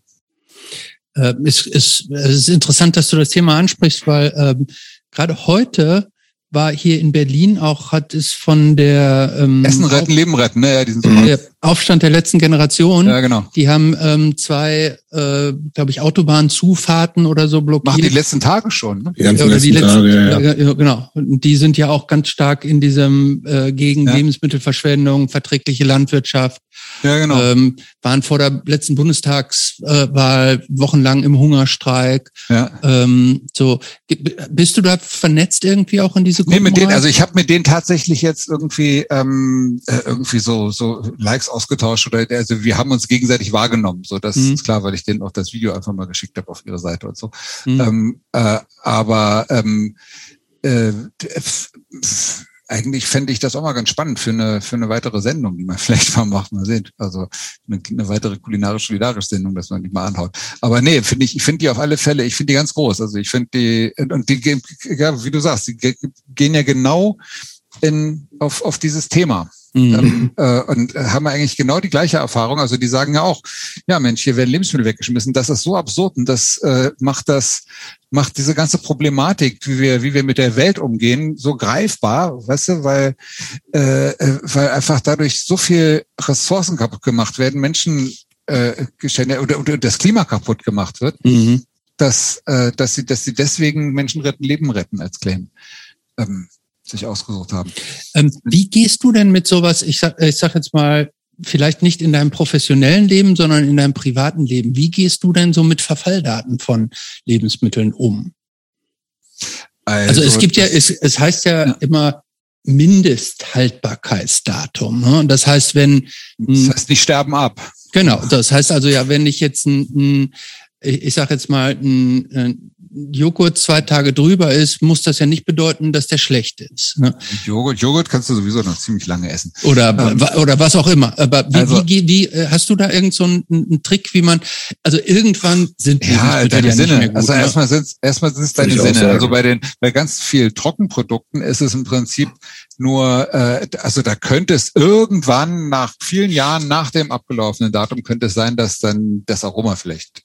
äh, es, es, es ist interessant, dass du das Thema ansprichst, weil ähm, gerade heute war hier in Berlin auch, hat es von der ähm, Essen retten, Auf- Leben retten, ne? Ja, diesen der Aufstand der letzten Generation. Ja, genau. Die haben ähm, zwei, äh, glaube ich, Autobahnzufahrten oder so blockiert. Machen die letzten Tage schon, ne? Die ganzen oder letzten die letzten, Tage, ja, ja. Genau. Und die sind ja auch ganz stark in diesem äh, gegen ja. Lebensmittelverschwendung, verträgliche Landwirtschaft. Ja, genau. Ähm, waren vor der letzten Bundestagswahl wochenlang im Hungerstreik. Ja. Ähm, so. Bist du da vernetzt irgendwie auch in diese Gruppen? Nee, mit denen, also ich habe mit denen tatsächlich jetzt irgendwie ähm, irgendwie so so Likes ausgetauscht oder also wir haben uns gegenseitig wahrgenommen. So, das mhm. ist klar, weil ich denen auch das Video einfach mal geschickt habe auf ihre Seite und so. Mhm. Ähm, äh, aber ähm, äh, f- f- Eigentlich fände ich das auch mal ganz spannend für eine für eine weitere Sendung, die man vielleicht mal macht, mal sehen. Also eine, eine weitere kulinarisch-solidarische Sendung, dass man die mal anhaut. Aber nee, finde ich, ich finde die auf alle Fälle, ich finde die ganz groß. Also ich finde die, und die, ja, wie du sagst, die gehen ja genau in auf auf dieses Thema. Mhm. Ähm, äh, und haben eigentlich genau die gleiche Erfahrung. Also die sagen ja auch, ja Mensch, hier werden Lebensmittel weggeschmissen. Das ist so absurd und das äh, macht das macht diese ganze Problematik, wie wir, wie wir mit der Welt umgehen, so greifbar, weißt du, weil, äh, weil einfach dadurch so viel Ressourcen kaputt gemacht werden, Menschen äh, oder, oder das Klima kaputt gemacht wird, mhm. dass, äh, dass sie, dass sie deswegen Menschen retten, Leben retten als Claim ähm, sich ausgesucht haben. Ähm, wie gehst du denn mit sowas? Ich sag, ich sag jetzt mal, vielleicht nicht in deinem professionellen Leben, sondern in deinem privaten Leben. Wie gehst du denn so mit Verfalldaten von Lebensmitteln um? Also, also es gibt ja, es, es heißt ja, ja immer Mindesthaltbarkeitsdatum. Ne? Und das heißt, wenn... Das heißt, die sterben ab. Genau, das heißt also ja, wenn ich jetzt ein, ein ich sag jetzt mal, ein, ein Joghurt zwei Tage drüber ist, muss das ja nicht bedeuten, dass der schlecht ist. Ne? Joghurt, Joghurt kannst du sowieso noch ziemlich lange essen. Oder ähm, oder was auch immer. Aber wie, also, wie, wie, wie hast du da irgend so einen, einen Trick, wie man, also irgendwann sind die ja, deine ja Sinne. Nicht mehr gut, also ne? erstmal sind erstmal sind es deine Sinne. Also bei den bei ganz vielen Trockenprodukten ist es im Prinzip nur, äh, also da könnte es irgendwann nach vielen Jahren nach dem abgelaufenen Datum könnte es sein, dass dann das Aroma vielleicht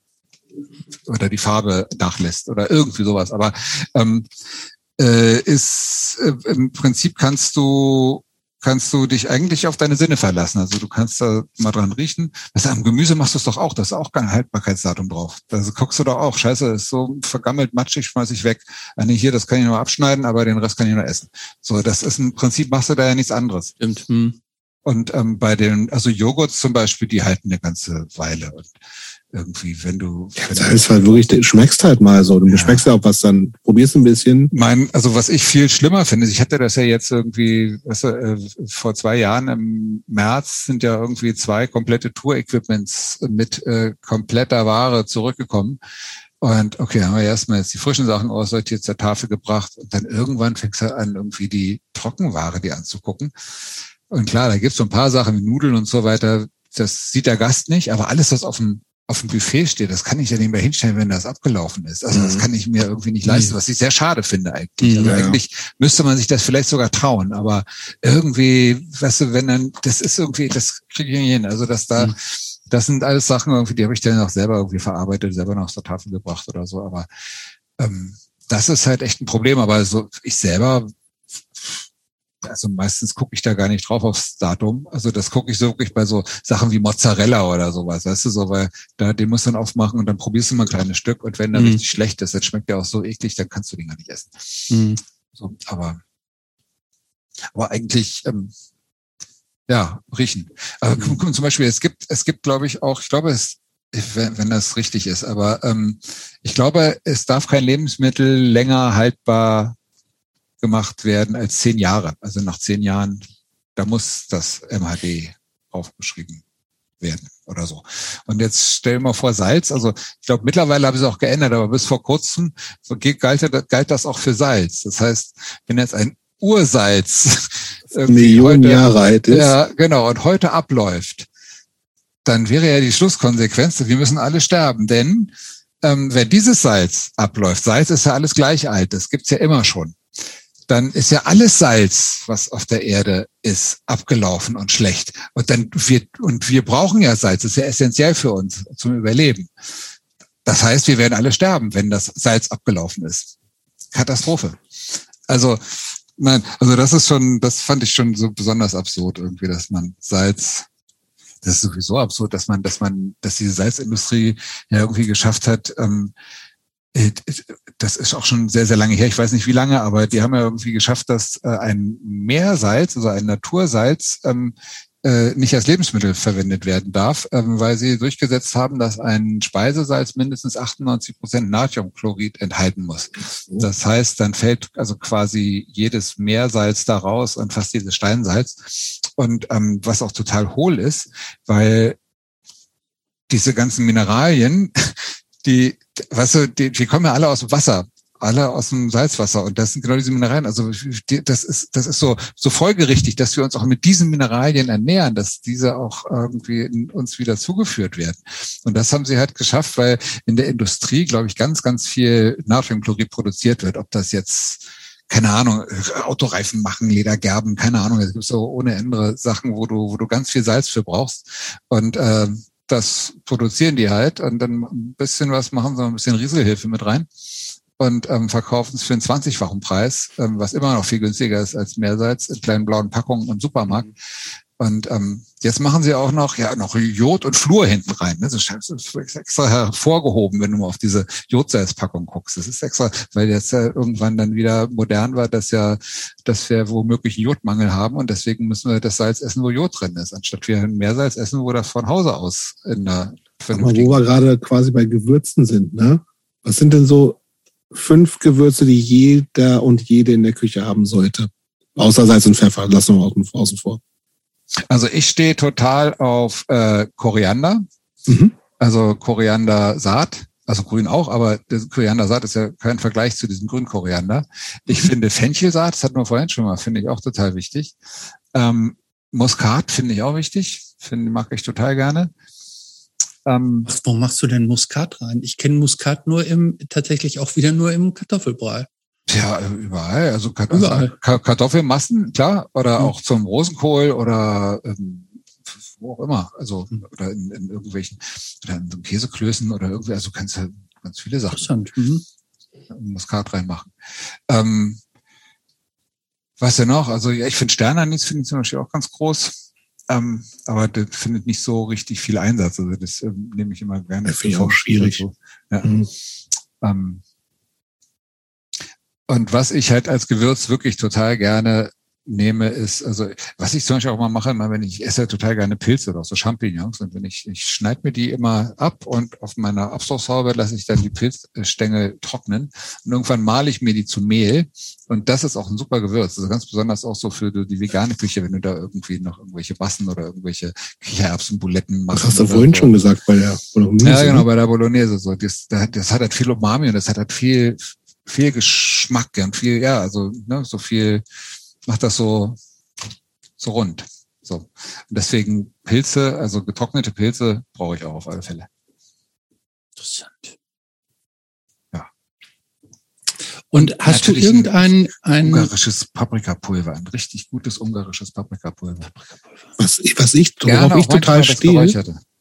oder die Farbe nachlässt oder irgendwie sowas. Aber ähm, äh, ist äh, im Prinzip kannst du kannst du dich eigentlich auf deine Sinne verlassen. Also du kannst da mal dran riechen. Also am Gemüse machst du es doch auch, das ist auch kein Haltbarkeitsdatum drauf. Da guckst du doch auch, scheiße, ist so vergammelt, matschig, schmeiß ich weg. Ah, nee, hier, das kann ich nur abschneiden, aber den Rest kann ich nur essen. So, das ist im Prinzip, machst du da ja nichts anderes. Stimmt. Hm. Und ähm, bei den, also Joghurts zum Beispiel, die halten eine ganze Weile. Und irgendwie, wenn du... Ja, das heißt halt wirklich, du schmeckst halt mal so. Du ja. schmeckst ja auch was, dann probierst ein bisschen. Mein, also was ich viel schlimmer finde, ich hatte das ja jetzt irgendwie, weißt du, äh, vor zwei Jahren im März sind ja irgendwie zwei komplette Tour-Equipments mit äh, kompletter Ware zurückgekommen. Und okay, haben wir erstmal jetzt die frischen Sachen aussortiert, zur Tafel gebracht. Und dann irgendwann fängst du an, irgendwie die Trockenware dir anzugucken. Und klar, da gibt's so ein paar Sachen wie Nudeln und so weiter, das sieht der Gast nicht, aber alles, was auf dem auf dem Buffet steht, das kann ich ja nicht mehr hinstellen, wenn das abgelaufen ist. Also das kann ich mir irgendwie nicht leisten, was ich sehr schade finde eigentlich. Also ja, eigentlich ja. müsste man sich das vielleicht sogar trauen, aber irgendwie, weißt du, wenn dann, das ist irgendwie, das kriege ich nicht hin. Also dass da, mhm. das sind alles Sachen irgendwie, die habe ich dann auch selber irgendwie verarbeitet, selber noch zur Tafel gebracht oder so, aber ähm, das ist halt echt ein Problem, aber so ich selber... Also meistens gucke ich da gar nicht drauf aufs Datum. Also das gucke ich so wirklich bei so Sachen wie Mozzarella oder sowas, weißt du, so, weil da den musst du dann aufmachen und dann probierst du mal ein kleines Stück und wenn der mhm. richtig schlecht ist, dann schmeckt der auch so eklig, dann kannst du den gar nicht essen. Mhm. So, aber aber eigentlich ähm, ja, riechen. Aber mhm. zum Beispiel, es gibt, es gibt, glaube ich, auch, ich glaube, es, wenn, wenn das richtig ist, aber ähm, ich glaube, es darf kein Lebensmittel länger haltbar gemacht werden als zehn Jahre. Also nach zehn Jahren, da muss das M H D aufgeschrieben werden oder so. Und jetzt stell dir mal vor, Salz, also ich glaube, mittlerweile habe ich es auch geändert, aber bis vor kurzem galt, galt das auch für Salz. Das heißt, wenn jetzt ein Ursalz Millionen heute, Jahre alt ist. Ja, genau, und heute abläuft, dann wäre ja die Schlusskonsequenz, wir müssen alle sterben, denn ähm, wenn dieses Salz abläuft, Salz ist ja alles gleich alt, das gibt's ja immer schon. Dann ist ja alles Salz, was auf der Erde ist, abgelaufen und schlecht. Und dann wir, und wir brauchen ja Salz, das ist ja essentiell für uns zum Überleben. Das heißt, wir werden alle sterben, wenn das Salz abgelaufen ist. Katastrophe. Also, nein, also das ist schon, das fand ich schon so besonders absurd irgendwie, dass man Salz, das ist sowieso absurd, dass man, dass man, dass diese Salzindustrie ja irgendwie geschafft hat, ähm, das ist auch schon sehr, sehr lange her, ich weiß nicht wie lange, aber die haben ja irgendwie geschafft, dass ein Meersalz, also ein Natursalz, ähm, äh, nicht als Lebensmittel verwendet werden darf, ähm, weil sie durchgesetzt haben, dass ein Speisesalz mindestens achtundneunzig Prozent Natriumchlorid enthalten muss. Das heißt, dann fällt also quasi jedes Meersalz da raus und fast jedes Steinsalz. Und ähm, was auch total hohl ist, weil diese ganzen Mineralien, die, weißt du, die, die kommen ja alle aus dem Wasser, alle aus dem Salzwasser und das sind genau diese Mineralien. Also die, das ist, das ist so so folgerichtig, dass wir uns auch mit diesen Mineralien ernähren, dass diese auch irgendwie in uns wieder zugeführt werden. Und das haben sie halt geschafft, weil in der Industrie, glaube ich, ganz, ganz viel Natriumchlorid produziert wird. Ob das jetzt, keine Ahnung, Autoreifen machen, Ledergerben, keine Ahnung, es gibt so ohne andere Sachen, wo du, wo du ganz viel Salz für brauchst und äh, das produzieren die halt und dann ein bisschen was machen, so ein bisschen Rieselhilfe mit rein. und ähm, verkaufen es für einen zwanzigfachen Preis, ähm, was immer noch viel günstiger ist als Meersalz in kleinen blauen Packungen im Supermarkt. Mhm. Und ähm, jetzt machen sie auch noch ja noch Jod und Fluor hinten rein. Ne? Das ist extra hervorgehoben, wenn du mal auf diese Jodsalzpackung guckst. Das ist extra, weil jetzt ja irgendwann dann wieder modern war, dass ja, dass wir womöglich einen Jodmangel haben und deswegen müssen wir das Salz essen, wo Jod drin ist, anstatt wir Meersalz essen, wo das von Hause aus in der vernünftigen. Aber wo wir gerade quasi bei Gewürzen sind, ne? Was sind denn so fünf Gewürze, die jeder und jede in der Küche haben sollte? Außer Salz und Pfeffer, lassen wir außen vor. Also ich stehe total auf äh, Koriander, mhm. also Koriandersaat, also grün auch, aber das Koriandersaat ist ja kein Vergleich zu diesem grünen Koriander. Ich mhm. finde Fenchelsaat, das hatten wir vorhin schon mal, finde ich auch total wichtig. Ähm, Muskat finde ich auch wichtig, finde mag ich total gerne. Ähm, Ach, warum machst du denn Muskat rein? Ich kenne Muskat nur im tatsächlich auch wieder nur im Kartoffelbrei. Ja, überall. Also Kartoffelmassen, klar, oder auch zum Rosenkohl oder ähm, wo auch immer. Also oder in, in irgendwelchen oder in so Käseklößen oder irgendwie. Also kannst du ganz viele Sachen mhm. Muskat reinmachen. Ähm, was denn noch? Also ja, ich finde Sternanis finde ich zum Beispiel auch ganz groß, ähm, aber das findet nicht so richtig viel Einsatz. Also das ähm, nehme ich immer gerne. Das finde ich auch schwierig. So. Ja. Mhm. Ähm, Und was ich halt als Gewürz wirklich total gerne nehme, ist, also was ich zum Beispiel auch mal mache, immer, wenn ich, ich esse total gerne Pilze oder auch so Champignons. Und wenn ich, ich schneide mir die immer ab und auf meiner Abzugshaube lasse ich dann die Pilzstängel trocknen. Und irgendwann male ich mir die zu Mehl. Und das ist auch ein super Gewürz. Also ganz besonders auch so für die vegane Küche, wenn du da irgendwie noch irgendwelche Bassen oder irgendwelche Kichererbsen, Buletten machst. Das hast du vorhin so. schon gesagt bei der Bolognese. Ja, genau, bei der Bolognese. So, das, das hat halt viel Umami und das hat halt viel, viel Geschmack und viel, ja, also ne, so viel macht das so so rund. So. Und deswegen Pilze, also getrocknete Pilze brauche ich auch auf alle Fälle. Interessant. Ja. Und, und hast du irgendein ein ungarisches Paprikapulver, ein richtig gutes ungarisches Paprikapulver? Paprikapulver. Was, was ich, worauf ich total stehe.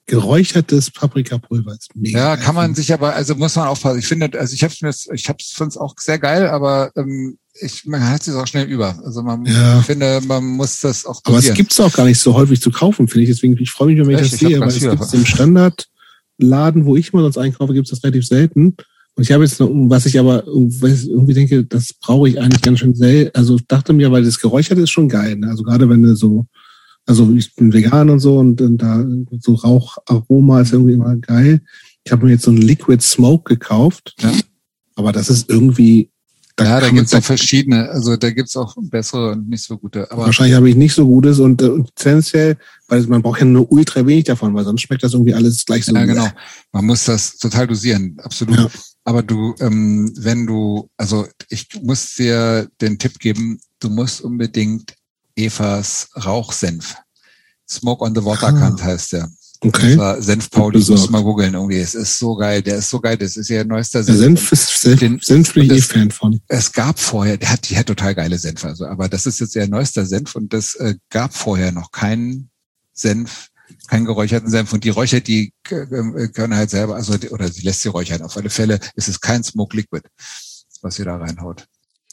Geräuchertes Paprikapulver ist mega. Ja, kann man sich aber, also muss man aufpassen. Ich finde, also ich habe es mir, ich habe es auch sehr geil, aber ähm, ich, man hat es auch schnell über. Also man, ja. Ich finde, man muss das auch. Aber es gibt's auch gar nicht so häufig zu kaufen, finde ich. Deswegen, ich freue mich, wenn ich Echt? das sehe, weil es gibt's im Standardladen, wo ich mal sonst einkaufe, gibt's das relativ selten. Und ich habe jetzt noch, was ich aber irgendwie denke, das brauche ich eigentlich ganz schön selten. Also dachte mir, weil das Geräucherte ist schon geil. Ne? Also gerade wenn du so Also ich bin vegan und so und, und da so Raucharoma ist irgendwie immer geil. Ich habe mir jetzt so einen Liquid Smoke gekauft, ja. aber das ist irgendwie... Da ja, da gibt's auch verschiedene, also da gibt's auch bessere und nicht so gute. Aber wahrscheinlich habe ich nicht so gutes und, und essentiell, weil man braucht ja nur ultra wenig davon, weil sonst schmeckt das irgendwie alles gleich so. Ja, genau. Man muss das total dosieren, absolut. Ja. Aber du, ähm, wenn du, also ich muss dir den Tipp geben, du musst unbedingt Evas Rauchsenf. Smoke on the Waterkant ah. heißt der. Okay. Das war Senf Pauli, das musst du mal googeln irgendwie. Es ist so geil, der ist so geil, das ist ja neuester Senf. Der Senf ist, Senf, den, Senf bin ich eh Fan von. Es gab vorher, der hat, die hat total geile Senf, also, aber das ist jetzt der neuester Senf und das äh, gab vorher noch keinen Senf, keinen geräucherten Senf und die räuchert die äh, können halt selber, also, oder sie lässt sie räuchern. Auf alle Fälle ist es kein Smoke Liquid, was ihr da reinhaut.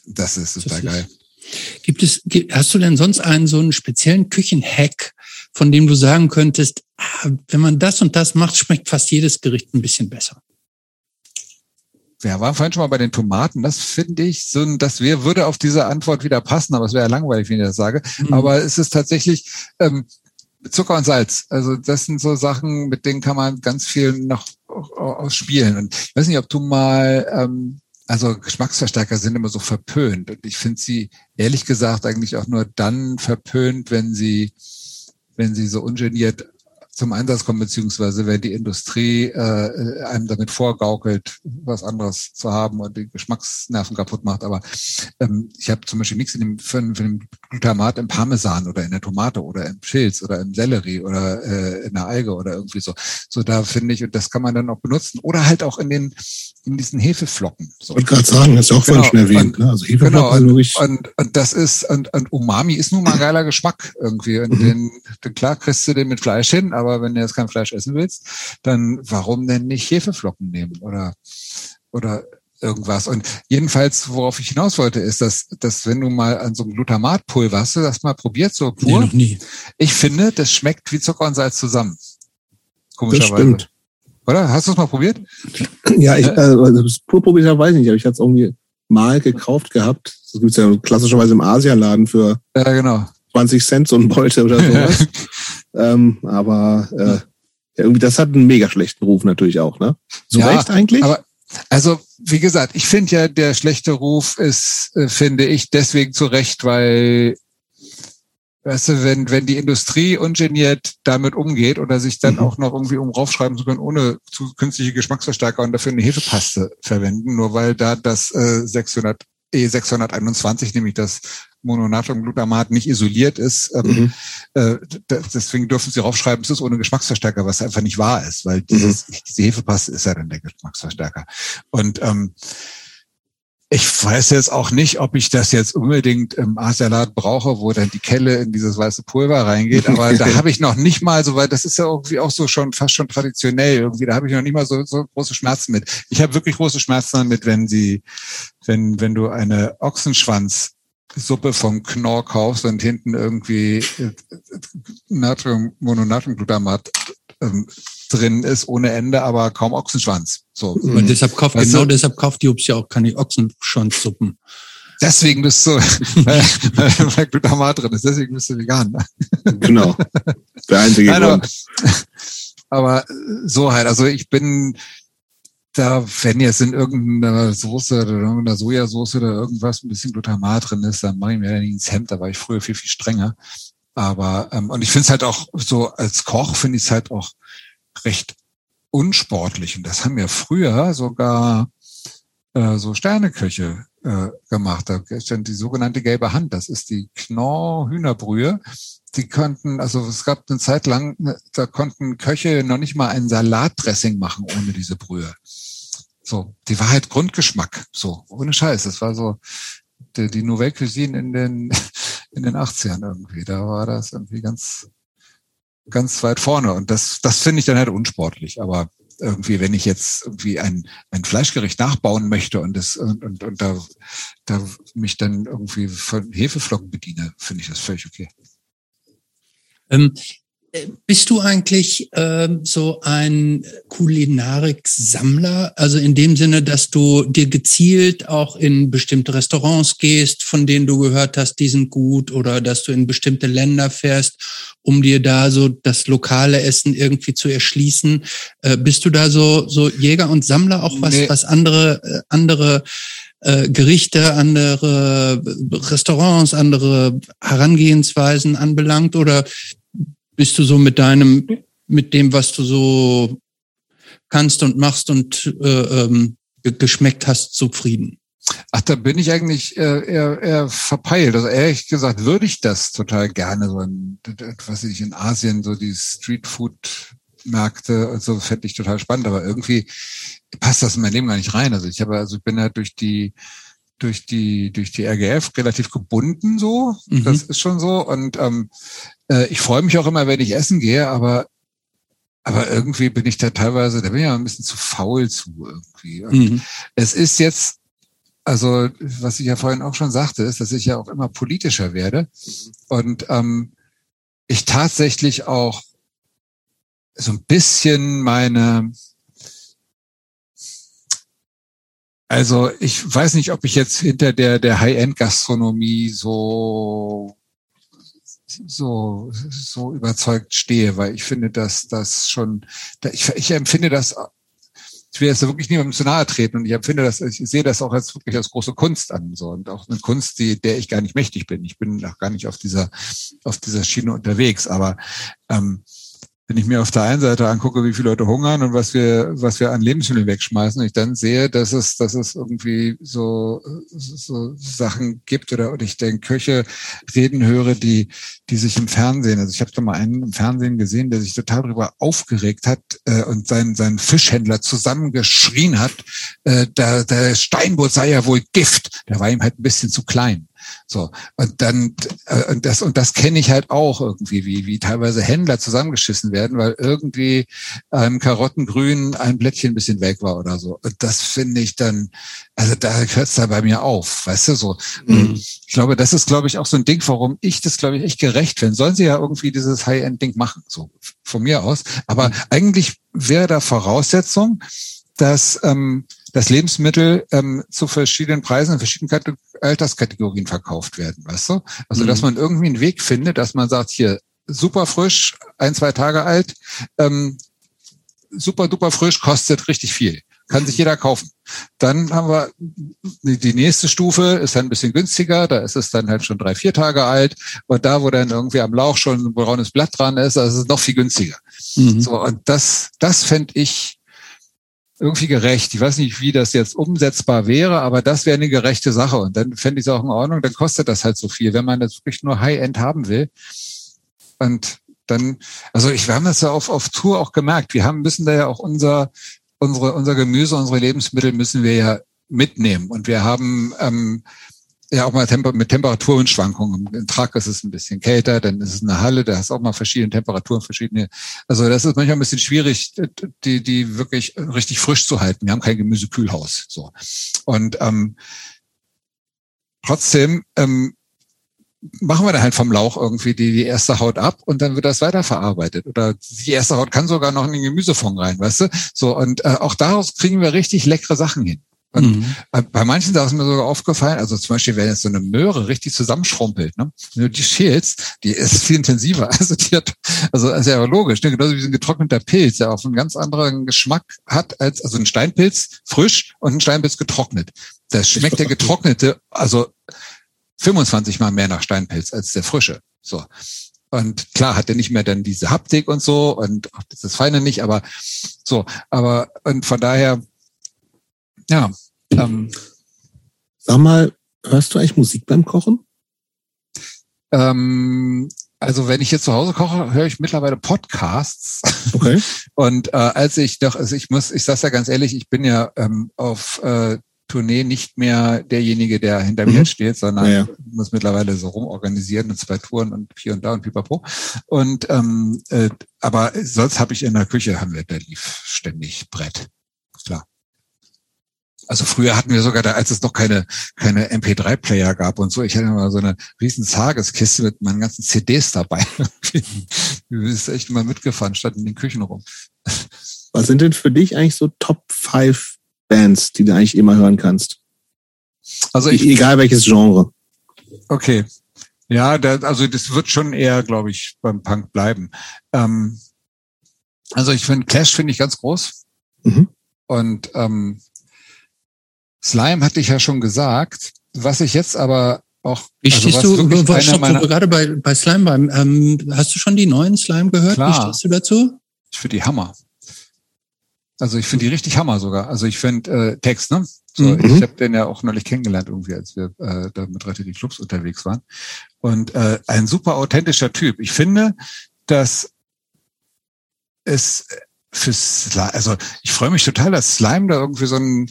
Das ist total das geil. Ist Gibt es, hast du denn sonst einen so einen speziellen Küchenhack, von dem du sagen könntest, ah, wenn man das und das macht, schmeckt fast jedes Gericht ein bisschen besser? Ja, waren vorhin schon mal bei den Tomaten. Das finde ich, so, das wär, würde auf diese Antwort wieder passen, aber es wäre ja langweilig, wenn ich das sage. Mhm. Aber es ist tatsächlich ähm, Zucker und Salz. Also das sind so Sachen, mit denen kann man ganz viel noch ausspielen. Und ich weiß nicht, ob du mal... Ähm, Also Geschmacksverstärker sind immer so verpönt und ich finde sie ehrlich gesagt eigentlich auch nur dann verpönt, wenn sie wenn sie so ungeniert zum Einsatz kommen, beziehungsweise wenn die Industrie äh, einem damit vorgaukelt, was anderes zu haben und die Geschmacksnerven kaputt macht. Aber ähm, ich habe zum Beispiel nichts in dem, für, für dem Glutamat im Parmesan oder in der Tomate oder im Pilz oder im Sellerie oder äh, in der Alge oder irgendwie so. So da finde ich, und das kann man dann auch benutzen. Oder halt auch in den in diesen Hefeflocken. So. Ich wollte gerade sagen, das ist ja auch genau, schon erwähnt. Und, ne? Also Hefeflocken genau, und, wirklich... und, und das ist, und, und Umami ist nun mal ein geiler Geschmack irgendwie. Und mhm. den, den, klar kriegst du den mit Fleisch hin, aber wenn du jetzt kein Fleisch essen willst, dann warum denn nicht Hefeflocken nehmen? Oder, oder irgendwas. Und jedenfalls, worauf ich hinaus wollte, ist, dass, dass wenn du mal an so einem Glutamatpulver, hast du das mal probiert, so pur? Nee, noch nie. Ich finde, das schmeckt wie Zucker und Salz zusammen. Komischerweise. Das stimmt. Oder? Hast du es mal probiert? Ja, ich, also, das pur probiert habe, weiß ich nicht, aber ich hatte es irgendwie mal gekauft gehabt. Das gibt es ja klassischerweise im Asialaden für ja, genau. zwanzig Cent so ein Bolte oder sowas. ähm, aber äh, irgendwie, das hat einen mega schlechten Ruf natürlich auch, ne? So ja, recht eigentlich? Aber, also, wie gesagt, ich finde ja, der schlechte Ruf ist, äh, finde ich, deswegen zu Recht, weil, weißt du, wenn, wenn die Industrie ungeniert damit umgeht oder sich dann mhm. auch noch irgendwie um raufschreiben zu können, ohne zu künstliche Geschmacksverstärker und dafür eine Hefepaste verwenden, nur weil da das äh, sechshundert E sechshunderteinundzwanzig, nämlich das Mononatriumglutamat, nicht isoliert ist. Mhm. Äh, deswegen dürfen sie draufschreiben, es ist ohne Geschmacksverstärker, was einfach nicht wahr ist, weil dieses, mhm. diese Hefepaste ist ja dann der Geschmacksverstärker. Und ähm, ich weiß jetzt auch nicht, ob ich das jetzt unbedingt im Asialat brauche, wo dann die Kelle in dieses weiße Pulver reingeht, aber da habe ich noch nicht mal so, weil das ist ja irgendwie auch so schon fast schon traditionell irgendwie, da habe ich noch nicht mal so, so große Schmerzen mit. Ich habe wirklich große Schmerzen damit, wenn sie, wenn, wenn du eine Ochsenschwanz Suppe vom Knorr kaufst und hinten irgendwie Natrium, Mononatriumglutamat ähm, drin ist ohne Ende, aber kaum Ochsenschwanz. So. Und deshalb kauft, weißt du? Genau deshalb kauft die Obst ja auch keine Ochsenschwanzsuppen. Deswegen bist du, weil, weil Glutamat drin ist, deswegen bist du vegan. Genau. Der einzige Nein, Grund. Aber, aber so halt, also ich bin da, wenn jetzt in irgendeiner Soße oder irgendeiner Sojasauce oder irgendwas ein bisschen Glutamat drin ist, dann mache ich mir ja nicht ins Hemd, da war ich früher viel, viel strenger. Aber, ähm, und ich finde es halt auch so, als Koch finde ich es halt auch recht unsportlich. Und das haben ja früher sogar äh, so Sterneköche äh, gemacht. Da ist dann die sogenannte gelbe Hand. Das ist die Knorr-Hühnerbrühe. Die konnten, also es gab eine Zeit lang, da konnten Köche noch nicht mal ein Salatdressing machen ohne diese Brühe. So, die war halt Grundgeschmack. So, ohne Scheiß. Das war so die, die Nouvelle Cuisine in den in den achtzigern irgendwie. Da war das irgendwie ganz ganz weit vorne. Und das, das finde ich dann halt unsportlich. Aber irgendwie, wenn ich jetzt irgendwie ein, ein Fleischgericht nachbauen möchte und das, und, und, und da, da mich dann irgendwie von Hefeflocken bediene, finde ich das völlig okay. Ähm, bist du eigentlich ähm, so ein Kulinarik-Sammler? Also in dem Sinne, dass du dir gezielt auch in bestimmte Restaurants gehst, von denen du gehört hast, die sind gut, oder dass du in bestimmte Länder fährst, um dir da so das lokale Essen irgendwie zu erschließen. Äh, bist du da so so Jäger und Sammler, auch was, nee. was andere äh, andere Äh, Gerichte, andere Restaurants, andere Herangehensweisen anbelangt, oder bist du so mit deinem, mit dem, was du so kannst und machst und äh, ähm, geschmeckt hast, zufrieden? Ach, da bin ich eigentlich äh, eher, eher verpeilt. Also ehrlich gesagt würde ich das total gerne, so in, was weiß ich, in Asien, so die Streetfood-Märkte und so, fände ich total spannend, aber irgendwie passt das in mein Leben gar nicht rein. Also ich habe, also ich bin halt durch die, durch die, durch die R G F relativ gebunden, so. Mhm. Das ist schon so. Und ähm, äh, ich freue mich auch immer, wenn ich essen gehe, aber aber irgendwie bin ich da teilweise, da bin ich ja ein bisschen zu faul zu irgendwie. Und mhm. es ist jetzt, also was ich ja vorhin auch schon sagte, ist, dass ich ja auch immer politischer werde und ähm, ich tatsächlich auch so ein bisschen meine Also ich weiß nicht, ob ich jetzt hinter der der High-End-Gastronomie so so so überzeugt stehe, weil ich finde, dass das schon ich, ich empfinde das, ich will jetzt da wirklich niemandem zu nahe treten, und ich empfinde das, ich sehe das auch als wirklich als große Kunst an, so, und auch eine Kunst, die der ich gar nicht mächtig bin. Ich bin auch gar nicht auf dieser auf dieser Schiene unterwegs, aber ähm, wenn ich mir auf der einen Seite angucke, wie viele Leute hungern und was wir, was wir an Lebensmitteln wegschmeißen, und ich dann sehe, dass es, dass es irgendwie so, so Sachen gibt, oder, oder ich den Köche reden höre, die, die sich im Fernsehen, also ich habe da mal einen im Fernsehen gesehen, der sich total darüber aufgeregt hat, äh, und seinen, seinen Fischhändler zusammengeschrien hat, äh, der, der Steinbutt sei ja wohl Gift. Der war ihm halt ein bisschen zu klein. So. Und dann, äh, und das, und das kenne ich halt auch irgendwie, wie, wie teilweise Händler zusammengeschissen werden, weil irgendwie einem ähm, Karottengrün ein Blättchen ein bisschen weg war oder so. Und das finde ich dann, also da hört's da bei mir auf, weißt du, so. Mhm. Ich glaube, das ist, glaube ich, auch so ein Ding, warum ich das, glaube ich, echt gerecht finde. Sollen sie ja irgendwie dieses High-End-Ding machen, so von mir aus. Aber mhm. eigentlich wäre da Voraussetzung, dass, ähm, dass Lebensmittel ähm, zu verschiedenen Preisen in verschiedenen Kate- Alterskategorien verkauft werden, weißt du? Also, mhm. dass man irgendwie einen Weg findet, dass man sagt, hier, super frisch, ein, zwei Tage alt, ähm, super duper frisch, kostet richtig viel. Kann sich jeder kaufen. Dann haben wir die nächste Stufe, ist dann ein bisschen günstiger, da ist es dann halt schon drei, vier Tage alt und da, wo dann irgendwie am Lauch schon ein braunes Blatt dran ist, also ist es noch viel günstiger. Mhm. So, und das, das fände ich irgendwie gerecht. Ich weiß nicht, wie das jetzt umsetzbar wäre, aber das wäre eine gerechte Sache und dann fände ich es auch in Ordnung, dann kostet das halt so viel, wenn man das wirklich nur High-End haben will. Und dann, also ich, wir haben das ja auf, auf Tour auch gemerkt, wir haben müssen da ja auch unser Unsere, unser Gemüse, unsere Lebensmittel müssen wir ja mitnehmen. Und wir haben ähm, ja auch mal Temper- mit Temperaturenschwankungen. Im Truck ist es ein bisschen kälter, dann ist es eine Halle, da hast du auch mal verschiedene Temperaturen, verschiedene. Also das ist manchmal ein bisschen schwierig, die, die wirklich richtig frisch zu halten. Wir haben kein Gemüsekühlhaus. So. Und ähm, trotzdem ähm, machen wir dann halt vom Lauch irgendwie die, die erste Haut ab und dann wird das weiterverarbeitet. Oder die erste Haut kann sogar noch in den Gemüsefond rein, weißt du? So, und äh, auch daraus kriegen wir richtig leckere Sachen hin. Und mhm. äh, bei manchen Sachen ist mir sogar aufgefallen, also zum Beispiel, wenn jetzt so eine Möhre richtig zusammenschrumpelt, ne? Wenn du die schälst, die ist viel intensiver. Also die hat, also ist ja logisch, ne? Genauso wie so ein getrockneter Pilz, der auf einen ganz anderen Geschmack hat als, also ein Steinpilz frisch und ein Steinpilz getrocknet. Das schmeckt der getrocknete, also fünfundzwanzig Mal mehr nach Steinpilz als der frische. So. Und klar hat er nicht mehr dann diese Haptik und so und auch das Feine nicht, aber so, aber und von daher, ja. Ähm, Sag mal, hörst du eigentlich Musik beim Kochen? Ähm, also wenn ich jetzt zu Hause koche, höre ich mittlerweile Podcasts. Okay. Und äh, als ich doch, also ich muss, ich sag's ja ganz ehrlich, ich bin ja ähm, auf äh, Tournee nicht mehr derjenige, der hinter mir mhm. steht, sondern ja, ja. muss mittlerweile so rumorganisieren und zwei Touren und hier und da und pipapo. Und ähm, äh, aber sonst habe ich in der Küche, haben wir, da lief ständig Brett. Klar. Also früher hatten wir sogar, da, als es noch keine keine M P drei Player gab und so, ich hatte mal so eine riesen Tageskiste mit meinen ganzen C Ds dabei. Du bist echt mal mitgefahren, statt in den Küchen rum. Was sind denn für dich eigentlich so Top fünf Bands, die du eigentlich immer hören kannst? Also ich, egal welches Genre. Okay. Ja, da, also das wird schon eher, glaube ich, beim Punk bleiben. Ähm, also ich finde, Clash finde ich ganz groß. Mhm. Und ähm, Slime hatte ich ja schon gesagt. Was ich jetzt aber auch... Ich also was du, wirklich was, stopp, meiner, du gerade bei, bei Slime beim... Ähm, hast du schon die neuen Slime gehört? Klar. Wie stehst du dazu? Ich finde die Hammer. Also ich finde die richtig Hammer sogar. Also ich finde äh, Text, ne? So, mhm. Ich habe den ja auch neulich kennengelernt irgendwie, als wir äh, da mit Rette die Clubs unterwegs waren. Und äh, ein super authentischer Typ. Ich finde, dass es für Slime, also ich freue mich total, dass Slime da irgendwie so ein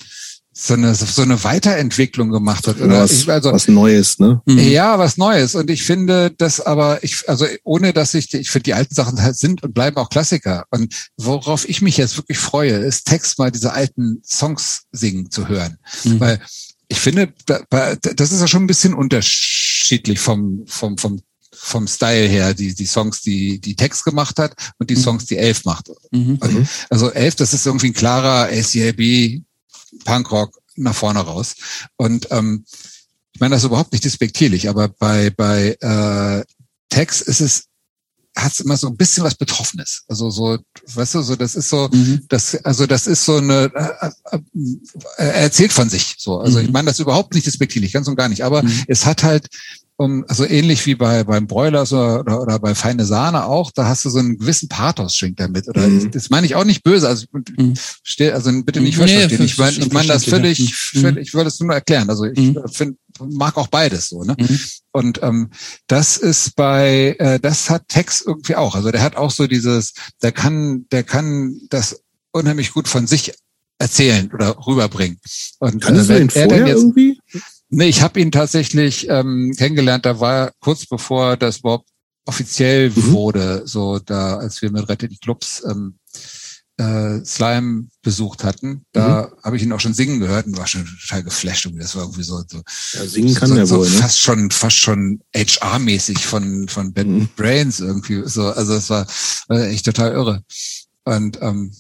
so eine so eine Weiterentwicklung gemacht hat, oder? Was, ich, also, was Neues, ne? Ja, was Neues. Und ich finde, dass aber ich, also ohne dass ich, ich finde die alten Sachen halt sind und bleiben auch Klassiker. Und worauf ich mich jetzt wirklich freue, ist Text mal diese alten Songs singen zu hören, mhm. weil ich finde, das ist ja schon ein bisschen unterschiedlich vom vom vom vom Style her, die die Songs, die die Text gemacht hat und die Songs, die Elf macht. Mhm. Also, also Elf, das ist irgendwie ein klarer A C A B Punkrock nach vorne raus. Und ähm, ich meine das überhaupt nicht despektierlich, aber bei bei äh, Text ist es, hat's immer so ein bisschen was Betroffenes. Also so, weißt du, so das ist so, mhm. das also das ist so eine, äh, äh, er erzählt von sich so. Also mhm. ich meine das überhaupt nicht despektierlich, ganz und gar nicht. Aber mhm. es hat halt, um, also ähnlich wie bei beim Broiler oder, oder bei Feine Sahne auch, da hast du so einen gewissen Pathos schwingt damit. Oder mhm. das meine ich auch nicht böse. Also mhm. steh, also bitte nicht nee, verstehen. Ich meine, ich meine das völlig. Mhm. Ich würde es nur erklären. Also ich mhm. find, mag auch beides so. Ne? Mhm. Und ähm, das ist bei, äh, das hat Text irgendwie auch. Also der hat auch so dieses, der kann, der kann das unheimlich gut von sich erzählen oder rüberbringen. Und kannst äh, du den vorher jetzt, irgendwie? Nee, ich habe ihn tatsächlich ähm, kennengelernt, da war kurz bevor das überhaupt offiziell mhm. wurde, so da, als wir mit Rette die Clubs ähm, äh, Slime besucht hatten, da mhm. habe ich ihn auch schon singen gehört und war schon total geflasht. Irgendwie. Das war irgendwie so, so ja, singen kann so, er so wohl, ne? Fast schon, fast schon H R-mäßig von von Bad mhm. Brains irgendwie. So, also es war äh, echt total irre. Und ähm,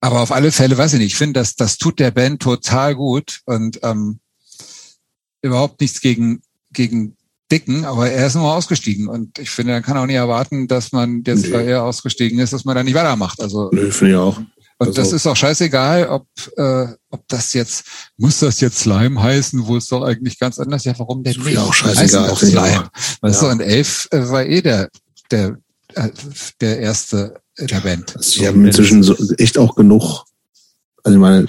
aber auf alle Fälle, weiß ich nicht, ich finde, das, das tut der Band total gut und ähm, überhaupt nichts gegen gegen Dicken, aber er ist nur ausgestiegen und ich finde, man kann auch nicht erwarten, dass man jetzt, nee. weil er ausgestiegen ist, dass man da nicht weitermacht. Also, nee, finde ich auch. Und also, das ist auch scheißegal, ob äh, ob das jetzt, muss das jetzt Slime heißen, wo es doch eigentlich ganz anders, ja warum denn nicht? Auch scheißegal, auch Slime. Weißt du, und elf äh, war eh der der äh, der erste der Band. Sie so, haben inzwischen so echt auch genug, also ich meine,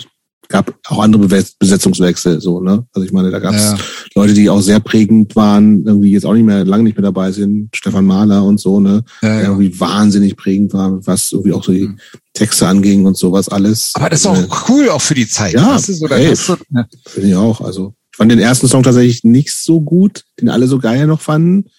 gab auch andere Besetzungswechsel, so, ne? Also ich meine, da gab es ja. Leute, die auch sehr prägend waren, irgendwie jetzt auch nicht mehr, lange nicht mehr dabei sind, Stefan Mahler und so, ne? Ja, ja. Der irgendwie wahnsinnig prägend war, was irgendwie auch so die mhm. Texte anging und sowas alles. Aber das ist auch ja. cool, auch für die Zeit. Ja, weißt du, so, hey, so, ne? Finde ich auch. Also ich fand den ersten Song tatsächlich nicht so gut, den alle so geil noch fanden.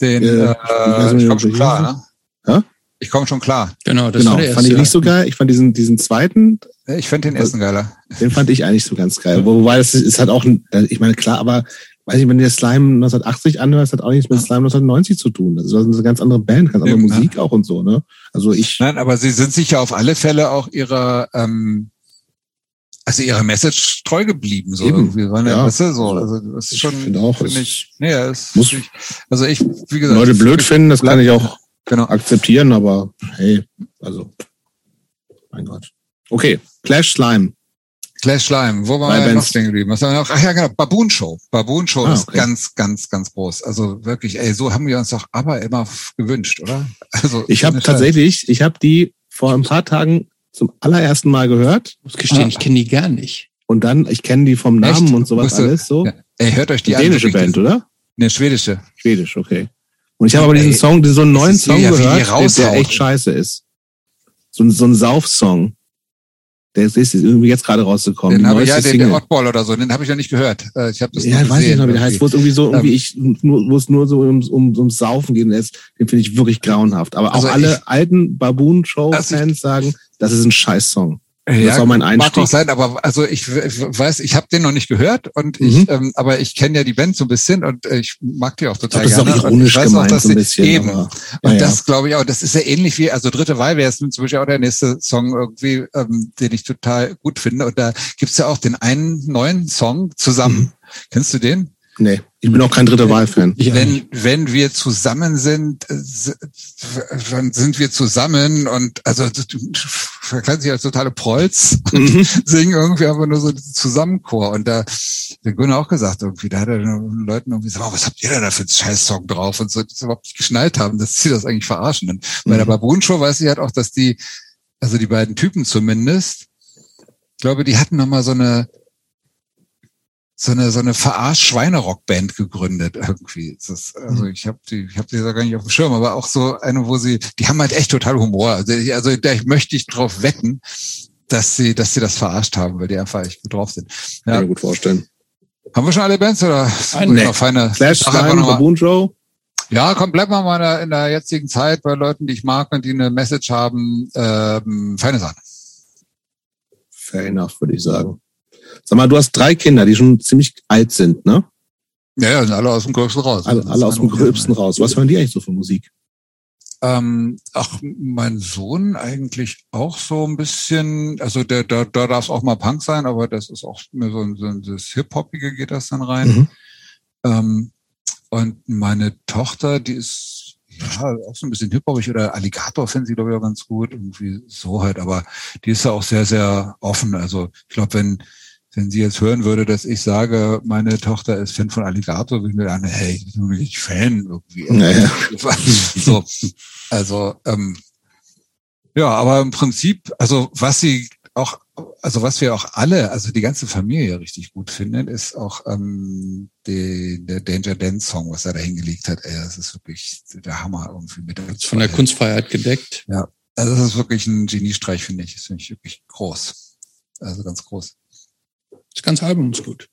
Den, äh, äh, ich weiß nicht, ich komm schon klar, ne? Ja? Ich komme schon klar. Genau, das genau. Der fand ich nicht so geil. Ich fand diesen, diesen zweiten. Ich fand den ersten geiler. Den fand ich eigentlich so ganz geil. Wobei, es ist halt auch, ich meine, klar, aber, weiß ich, wenn du dir Slime neunzehnhundertachtzig anhörst, hat auch nichts mit Slime neunzehnhundertneunzig zu tun. Das ist eine ganz andere Band, ganz andere ja. Musik auch und so, ne? Also ich. Nein, aber sie sind sich ja auf alle Fälle auch ihrer, ähm, also ihrer Message treu geblieben, so Eben. irgendwie, war eine ja. Messe, so, also, das ist schon, finde auch, find ich, nee, es muss, ich, also ich, wie gesagt. Leute blöd finden, das kann ich auch, Genau. akzeptieren, aber hey, also, mein Gott. Okay, Clash Slime. Clash Slime, wo waren wir noch stehen geblieben? Was haben wir noch? Ach ja, genau, Baboon Show. Baboon Show ah, okay. ist ganz, ganz, ganz groß. Also wirklich, ey, so haben wir uns doch aber immer gewünscht, oder? Also ich habe tatsächlich, ich habe die vor ein paar Tagen zum allerersten Mal gehört. Ich muss gestehen, ah. ich kenne die gar nicht. Und dann, ich kenne die vom Namen Echt? und sowas Musst alles so. Ja. Ey, hört euch die an. Dänische Band, oder? Ne, schwedische. Schwedisch, okay. Und ich habe aber diesen Ey, Song, so einen neuen Song ja, gehört, der echt scheiße ist. So, so ein Sauf-Song. Der ist, ist irgendwie jetzt gerade rausgekommen. Den habe ich ja, den, den Oddball oder so, den habe ich ja nicht gehört. Ich habe das ja, nicht weiß gesehen, ich noch, wie der heißt. Wo es irgendwie so, irgendwie ich, wo es nur so ums, ums, ums Saufen geht, den finde ich wirklich grauenhaft. Aber auch also alle ich, alten Baboon-Show-Fans also sagen, das ist ein Scheiß-Song. Das ja, war mein Einstieg. Mag doch sein, aber also ich, ich weiß, ich habe den noch nicht gehört und mhm. ich, ähm, aber ich kenne ja die Band so ein bisschen und ich mag die auch total ich glaub, das gerne. Das ist auch ironisch gemeint, auch, so ein bisschen. Eben. Aber, und ja. das glaube ich auch. Das ist ja ähnlich wie, also Dritte Wahl wäre es zum Beispiel auch der nächste Song irgendwie, ähm, den ich total gut finde. Und da gibt's ja auch den einen neuen Song zusammen. Mhm. Kennst du den? Nee, ich bin auch kein dritter Wahlfan. Wenn, wenn wir zusammen sind, dann sind wir zusammen und also du verkleidest dich als totale Prolz mhm. und singen irgendwie einfach nur so Zusammenchor. Und da der Gunnar auch gesagt, irgendwie, da hat er den Leuten irgendwie gesagt, oh, was habt ihr denn da für einen Scheiß-Song drauf? Und so, die das überhaupt nicht geschnallt haben, dass sie das eigentlich verarschen. Und bei mhm. der Baboon-Show weiß ich halt auch, dass die, also die beiden Typen zumindest, ich glaube, die hatten nochmal so eine so eine so eine Verarsch-Schweinerock-Band gegründet irgendwie. Das, also ich habe die ich habe die gar nicht auf dem Schirm, aber auch so eine, wo sie die haben halt echt total Humor. Also, also da möchte ich drauf wetten, dass sie dass sie das verarscht haben, weil die einfach echt gut drauf sind. Ja. Kann ich mir gut vorstellen. Haben wir schon alle Bands oder nee. noch feine Clash, Slime, Baboon Show? Ja, komm, bleib mal in der, in der jetzigen Zeit bei Leuten, die ich mag und die eine Message haben. Ähm, feine Sache. Fair enough, würde ich sagen. Sag mal, du hast drei Kinder, die schon ziemlich alt sind, ne? Ja, ja, sind alle aus dem Gröbsten raus. Alle, alle aus dem Gröbsten raus. Was hören die eigentlich so für Musik? Ähm, ach, mein Sohn eigentlich auch so ein bisschen, also da der, der, der darf es auch mal Punk sein, aber das ist auch mehr so ein, so ein das Hip-Hopige geht das dann rein. Mhm. Ähm, und meine Tochter, die ist ja auch so ein bisschen hip-hopig oder Alligator finden sie, glaube ich, auch ganz gut. Irgendwie so halt, aber die ist ja auch sehr, sehr offen. Also ich glaube, wenn Wenn sie jetzt hören würde, dass ich sage, meine Tochter ist Fan von Alligator, würde ich mir sagen, hey, ich bin wirklich Fan irgendwie. Naja. So, also, ähm, ja, aber im Prinzip, also was sie auch, also was wir auch alle, also die ganze Familie richtig gut finden, ist auch ähm, die, der Danger Dance Song, was er da hingelegt hat. Ey, das ist wirklich der Hammer irgendwie mit der Von der Kunstfreiheit gedeckt. Ja, also das ist wirklich ein Geniestreich, finde ich. Das finde ich wirklich groß. Also ganz groß. Das ganze Album ist gut.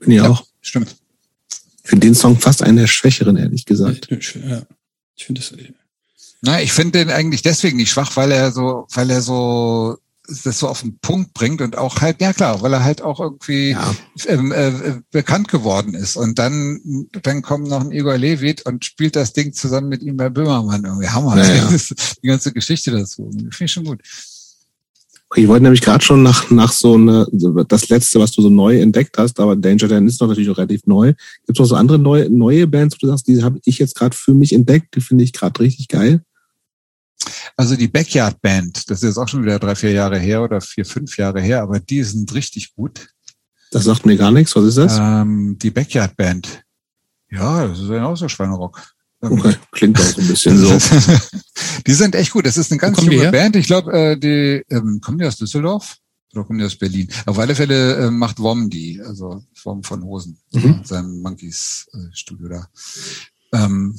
Bin ich ja, auch. Stimmt. Ich finde den Song fast einer der schwächeren, ehrlich gesagt. Ja, ich finde das. Na, ich finde den eigentlich deswegen nicht schwach, weil er so, weil er so das so auf den Punkt bringt und auch halt, ja klar, weil er halt auch irgendwie ja. ähm, äh, bekannt geworden ist. Und dann, dann kommt noch ein Igor Levit und spielt das Ding zusammen mit ihm bei Böhmermann. Irgendwie Hammer. Ja, ja. Die ganze Geschichte dazu. Finde ich schon gut. Ich wollte nämlich gerade schon nach, nach so eine, das letzte, was du so neu entdeckt hast, aber Danger Dan ist noch natürlich auch relativ neu. Gibt es noch so andere neue, neue Bands, wo du sagst, die habe ich jetzt gerade für mich entdeckt, die finde ich gerade richtig geil? Also die Backyard Band, das ist jetzt auch schon wieder drei, vier Jahre her oder vier, fünf Jahre her, aber die sind richtig gut. Das sagt mir gar nichts, was ist das? Ähm, die Backyard Band. Ja, das ist ja auch so Schweinerock. Okay, klingt auch so ein bisschen so. Die sind echt gut. Das ist eine ganz junge Band. Ich glaube, die ähm, kommen die aus Düsseldorf oder kommen die aus Berlin? Auf alle Fälle äh, macht Wom die, also Wom von Hosen, mhm. sein Monkeys-Studio äh, da. Ähm,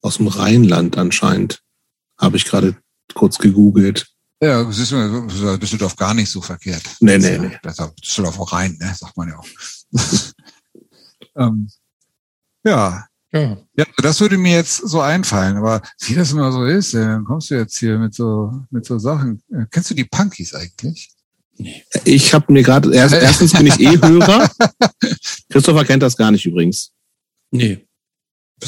aus dem Rheinland anscheinend, habe ich gerade kurz gegoogelt. Ja, siehst du, Düsseldorf gar nicht so verkehrt. Nee, nee, nee. Besser Düsseldorf auch rein, ne? Sagt man ja auch. ähm, ja. Ja. ja, das würde mir jetzt so einfallen, aber wie das immer so ist, dann kommst du jetzt hier mit so mit so Sachen. Kennst du die Punkies eigentlich? Nee. Ich habe mir gerade, erst, erstens bin ich eh Hörer. Christopher kennt das gar nicht übrigens. Nee.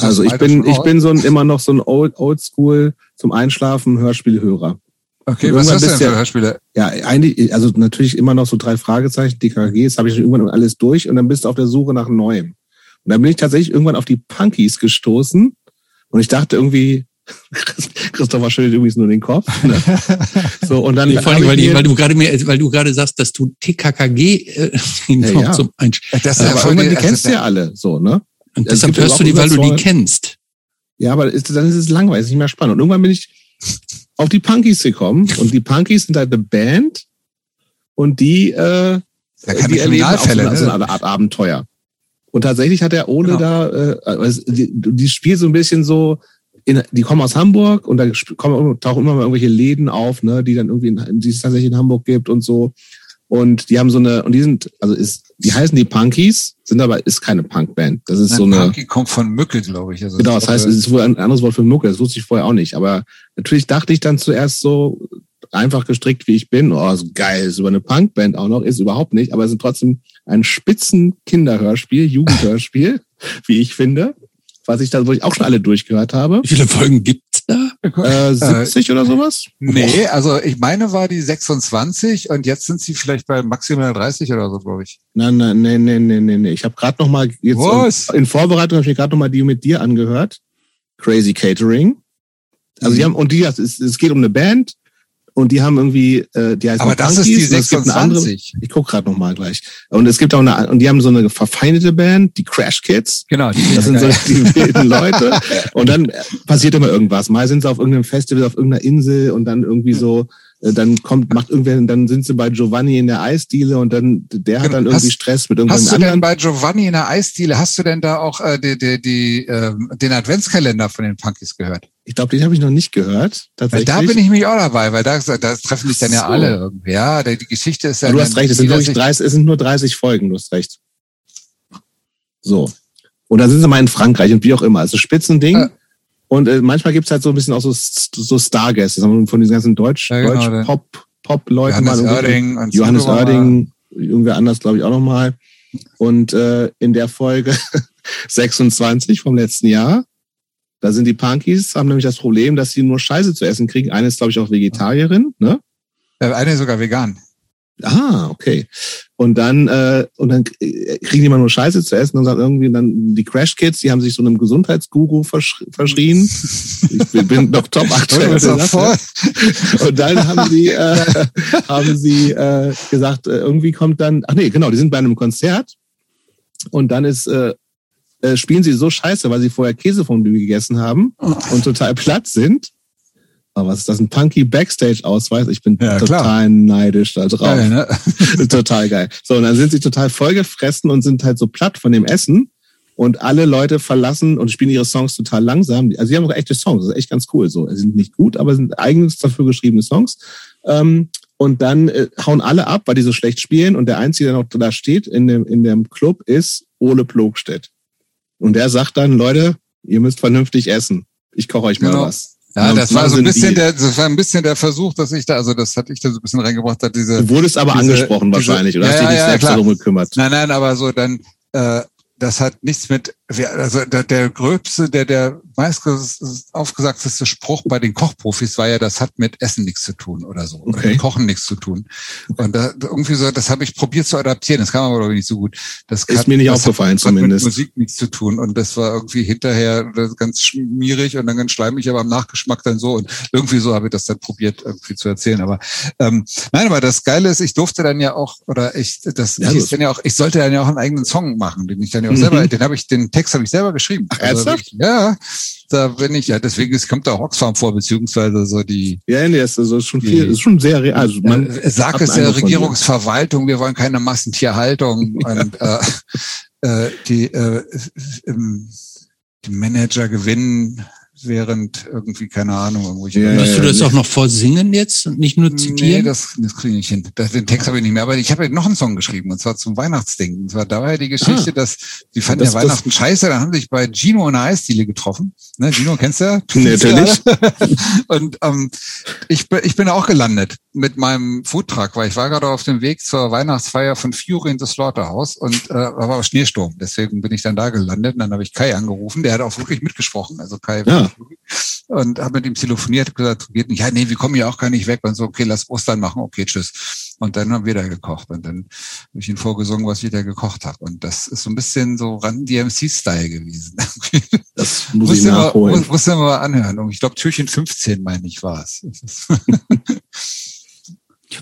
Also ich bin, ich bin so ein, immer noch so ein Old, Oldschool zum Einschlafen Hörspielhörer. Okay, was hast du denn für Hörspiele? Ja, eigentlich, also natürlich immer noch so drei Fragezeichen, D K Gs, habe ich schon irgendwann alles durch und dann bist du auf der Suche nach Neuem. Und dann bin ich tatsächlich irgendwann auf die Punkies gestoßen und ich dachte irgendwie, Christopher schüttelt übrigens nur den Kopf. Ne? So, und dann, nee, vor allem, weil, ich, weil du gerade mir, weil du gerade sagst, dass du T K K G äh, ja, ja. zum Einschlafen. Das ja, aber die kennst du ja alle, so, ne? Und deshalb hörst du die, weil du die kennst. Ja, aber ist, dann ist es langweilig, ist nicht mehr spannend. Und irgendwann bin ich auf die Punkies gekommen und die Punkies sind halt eine Band und die, äh, die erleben auch so eine, so eine Art Abenteuer. Und tatsächlich hat der Ole genau. da, äh, die, die spielt so ein bisschen so, in, die kommen aus Hamburg und da kommen, tauchen immer mal irgendwelche Läden auf, ne, die dann irgendwie, in, die es tatsächlich in Hamburg gibt und so. Und die haben so eine, und die sind, also ist, die heißen die Punkies, sind aber, ist keine Punkband. Das ist Nein, so eine. Punky kommt von Mücke, glaube ich. Also genau, das heißt, es ist wohl ein anderes Wort für Mücke, das wusste ich vorher auch nicht. Aber natürlich dachte ich dann zuerst so, einfach gestrickt wie ich bin, oh, so geil, ist über eine Punkband auch noch, ist überhaupt nicht, aber es sind trotzdem ein spitzen Kinderhörspiel, Jugendhörspiel, wie ich finde, was ich da, wo ich auch schon alle durchgehört habe. Wie viele Folgen gibt's da? Äh, siebzig äh, oder sowas? Nee, oh. Also ich meine war die sechsundzwanzig und jetzt sind sie vielleicht bei maximal dreißig oder so, glaube ich. Nein, nein, nein, nein, nein, nein, nee. Ich habe gerade noch mal jetzt Was? in, in Vorbereitung habe ich mir gerade noch mal die mit dir angehört. Crazy Catering. Also mhm. die haben und die das ist, es geht um eine Band. Und die haben irgendwie, äh, die heißt aber das Punkies, ist die sechsundzwanzig. Andere, ich guck gerade nochmal gleich. Und es gibt auch eine, und die haben so eine verfeindete Band, die Crash Kids. Genau. Die das sind geil. So die wilden Leute. Und dann passiert immer irgendwas. Mal sind sie auf irgendeinem Festival, auf irgendeiner Insel und dann irgendwie so, äh, dann kommt, macht irgendwer, dann sind sie bei Giovanni in der Eisdiele und dann, der hat dann irgendwie hast, Stress mit irgendeinem anderen. Hast du anderen. Denn bei Giovanni in der Eisdiele, hast du denn da auch, äh, die, die, die, äh, den Adventskalender von den Punkies gehört? Ich glaube, den habe ich noch nicht gehört. Tatsächlich. Weil da bin ich mich auch dabei, weil da, da treffen sich dann ja so. alle irgendwie. Ja, die Geschichte ist ja. Du hast recht, es sind, wirklich dreißig, es sind nur dreißig Folgen, du hast recht. So. Und dann sind sie mal in Frankreich und wie auch immer. Also Spitzending. Äh. Und äh, manchmal gibt's halt so ein bisschen auch so, so Stargäste von diesen ganzen Deutsch, ja, genau, Deutsch-Pop-Pop-Leuten. Johannes mal Oerding. Und Johannes Oerding, irgendwer anders, glaube ich, auch nochmal. Und äh, in der Folge sechsundzwanzig vom letzten Jahr. Da sind die Punkies, haben nämlich das Problem, dass sie nur Scheiße zu essen kriegen. Eine ist, glaube ich, auch Vegetarierin, ne? Eine ist sogar vegan. Ah, okay. Und dann, äh, und dann kriegen die mal nur Scheiße zu essen und dann irgendwie dann die Crash Kids, die haben sich so einem Gesundheitsguru versch- verschrien. Ich bin doch top aktuell. Und dann haben sie, äh, haben sie äh, gesagt, irgendwie kommt dann, ach nee, genau, die sind bei einem Konzert und dann ist, äh, spielen sie so scheiße, weil sie vorher Käsefondue gegessen haben und total platt sind. Aber was ist das? Ein Punky Backstage-Ausweis? Ich bin ja, total klar. neidisch da drauf. Geil, ne? Total geil. So, und dann sind sie total vollgefressen und sind halt so platt von dem Essen. Und alle Leute verlassen und spielen ihre Songs total langsam. Also sie haben auch echte Songs, das ist echt ganz cool. So, sie sind nicht gut, aber sind eigens dafür geschriebene Songs. Ähm, Und dann äh, hauen alle ab, weil die so schlecht spielen. Und der Einzige, der noch da steht in dem, in dem Club, ist Ole Plogstedt. Und er sagt dann, Leute, ihr müsst vernünftig essen. Ich koche euch mal genau. was. Ja, das war so ein bisschen der, das war ein bisschen der Versuch, dass ich da, also das hatte ich da so ein bisschen reingebracht, hat diese. Du wurdest aber diese, angesprochen diese, wahrscheinlich, oder ja, hast dich nicht ja, selbst klar. darum gekümmert? Nein, nein, aber so dann, äh, das hat nichts mit, also der, der gröbste, der, der meist aufgesagteste Spruch bei den Kochprofis war ja, das hat mit Essen nichts zu tun oder so, oder okay. mit Kochen nichts zu tun. Und da, irgendwie so, das habe ich probiert zu adaptieren, das kam aber glaube ich nicht so gut. Das ist hat, mir nicht das aufgefallen hat, zumindest. Hat mit Musik nichts zu tun und das war irgendwie hinterher ganz schmierig und dann ganz schleimig, aber am Nachgeschmack dann so und irgendwie so habe ich das dann probiert irgendwie zu erzählen. Aber ähm, nein, aber das Geile ist, ich durfte dann ja auch, oder ich, das ja, hieß dann ja auch, ich sollte dann ja auch einen eigenen Song machen, den ich dann ja auch mhm. selber, den habe ich den Text habe ich selber geschrieben. Ach, also, ernsthaft? Ja, da bin ich, ja, deswegen kommt da auch Oxfam vor, beziehungsweise so die... Ja, nee, das ist schon viel, die, ist schon sehr real. Also man äh, sagt es der Regierungsverwaltung, wir wollen keine Massentierhaltung. Und äh, äh, die, äh, die Manager gewinnen, während irgendwie, keine Ahnung, irgendwo... Ja, ja, Willst du das ja, auch noch vorsingen jetzt und nicht nur zitieren? Nee, das, das kriege ich hin. Das, den Text habe ich nicht mehr, aber ich habe ja noch einen Song geschrieben, und zwar zum Weihnachtsding. Und zwar dabei die Geschichte, ah, dass die fanden das, ja Weihnachten das, scheiße, dann haben sich bei Gino in der Eisdiele getroffen. Ne, Gino, kennst du ja? Nee, natürlich. Und ähm, ich, ich bin auch gelandet mit meinem Foodtruck, weil ich war gerade auf dem Weg zur Weihnachtsfeier von Fury in the Slaughterhouse und äh, war Schneesturm. Deswegen bin ich dann da gelandet und dann habe ich Kai angerufen. Der hat auch wirklich mitgesprochen. Also Kai... Ja. Und habe mit ihm telefoniert, gesagt, geht nicht, ja, nee, wir kommen ja auch gar nicht weg. Und so, okay, lass Ostern machen, okay, tschüss. Und dann haben wir da gekocht. Und dann habe ich ihm vorgesungen, was ich da gekocht habe. Und das ist so ein bisschen so Run-D M C-Style gewesen. Das muss, muss ich nachholen. Mal, muss ich mal anhören. Und ich glaube, Türchen fünfzehn, meine ich, war es.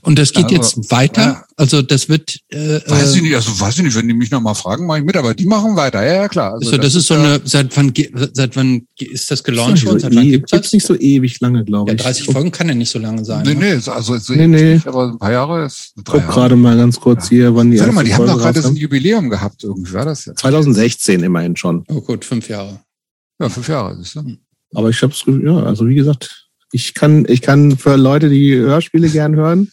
Und das geht also, jetzt weiter? Ja. Also das wird... Äh, weiß ich nicht, also weiß ich nicht, wenn die mich nochmal fragen, mache ich mit, aber die machen weiter, ja, ja klar. Also so, das, das ist so eine, seit wann seit wann ist das gelauncht so, und seit wann gibt es das? Nicht so ewig lange, glaube ich. Ja, dreißig Folgen kann ja nicht so lange sein. Nee, nee, also so nee, nee. Nicht, aber ein paar Jahre ist... Ich guck gerade mal ganz kurz ja. hier, wann die... Sag mal, die Folge haben doch gerade ein Jubiläum gehabt, irgendwie war das ja. zwanzig sechzehn immerhin schon. Oh gut, fünf Jahre. Ja, fünf Jahre, siehst du. Aber ich hab's, ja, also wie gesagt, ich kann, ich kann für Leute, die Hörspiele gern hören,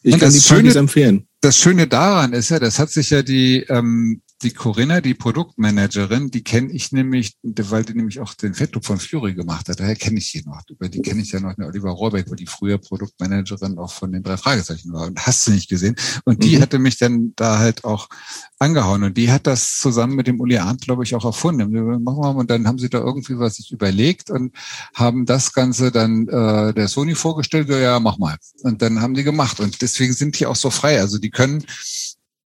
ich und kann die Partys empfehlen. Das Schöne daran ist ja, das hat sich ja die ähm, die Corinna, die Produktmanagerin, die kenne ich nämlich, weil die nämlich auch den Fettdruck von Fury gemacht hat. Daher kenne ich die noch. Über die kenne ich ja noch eine Oliver Rohrbeck, die früher Produktmanagerin auch von den drei Fragezeichen war. Und hast du nicht gesehen? Und die mhm. hatte mich dann da halt auch angehauen. Und die hat das zusammen mit dem Uli Arndt, glaube ich, auch erfunden. Und dann haben sie da irgendwie was sich überlegt und haben das Ganze dann äh, der Sony vorgestellt. Ja, ja, mach mal. Und dann haben die gemacht. Und deswegen sind die auch so frei. Also die können...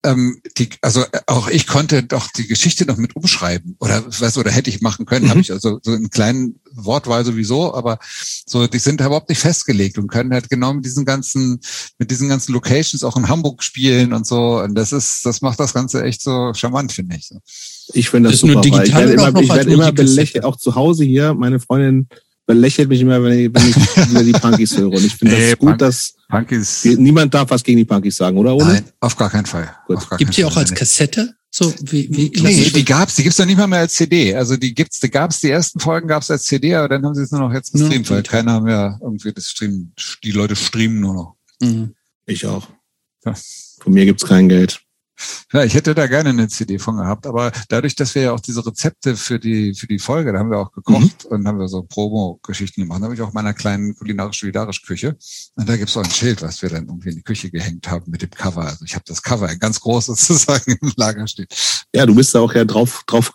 Ähm, die, also auch ich konnte doch die Geschichte noch mit umschreiben oder was oder hätte ich machen können, mhm. habe ich also so in kleinen Wortwahl sowieso, aber so die sind überhaupt nicht festgelegt und können halt genau mit diesen ganzen mit diesen ganzen Locations auch in Hamburg spielen und so und das ist das macht das Ganze echt so charmant, finde ich. So. Ich finde das, das super, digital, ich werde immer, ich werde immer belächelt, auch zu Hause hier, meine Freundin belächelt mich immer, wenn ich, wenn ich über die Punkies höre. Und ich finde das nee, gut, Punk, dass Punkies. Niemand darf was gegen die Punkies sagen, oder, Ole? Nein, auf gar keinen Fall. Gibt es die auch als Kassette? So wie, wie nee, die gab's, die gibt's doch nicht mal mehr als C D. Also die gibt's, die gab's, die ersten Folgen gab's als C D, aber dann haben sie es nur noch jetzt gestreamt, ja, weil keiner haben ja irgendwie das Streamen, die Leute streamen nur noch. Mhm. Ich auch. Ja. Von mir gibt's kein Geld. Ja, ich hätte da gerne eine C D von gehabt, aber dadurch, dass wir ja auch diese Rezepte für die für die Folge, da haben wir auch gekocht mhm. und haben wir so Promo-Geschichten gemacht, da habe ich auch meiner kleinen kulinarisch-solidarisch-Küche und da gibt's auch ein Schild, was wir dann irgendwie in die Küche gehängt haben mit dem Cover, also ich habe das Cover, ein ganz großes sozusagen im Lager steht. Ja, du bist da auch ja drauf, drauf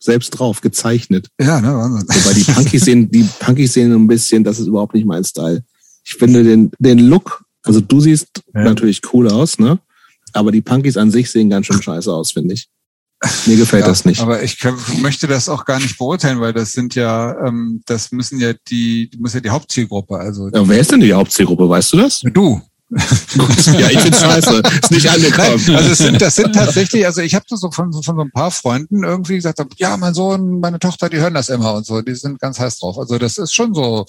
selbst drauf gezeichnet. Ja, ne, Wahnsinn. Wobei die Punkies sehen, die Punkies sehen ein bisschen, das ist überhaupt nicht mein Style. Ich finde den den Look, also du siehst ja. natürlich cool aus, ne? Aber die Punkies an sich sehen ganz schön scheiße aus, finde ich. Mir gefällt ja, das nicht. Aber ich kann, möchte das auch gar nicht beurteilen, weil das sind ja, ähm, das müssen ja die, muss ja die Hauptzielgruppe. Also ja, wer ist denn die Hauptzielgruppe? Weißt du das? Du. Ja, ich find's scheiße. Ist nicht angekommen. Nein, also es sind, das sind tatsächlich, also ich habe so von, von so ein paar Freunden irgendwie gesagt, ja, mein Sohn, meine Tochter, die hören das immer und so. Die sind ganz heiß drauf. Also das ist schon so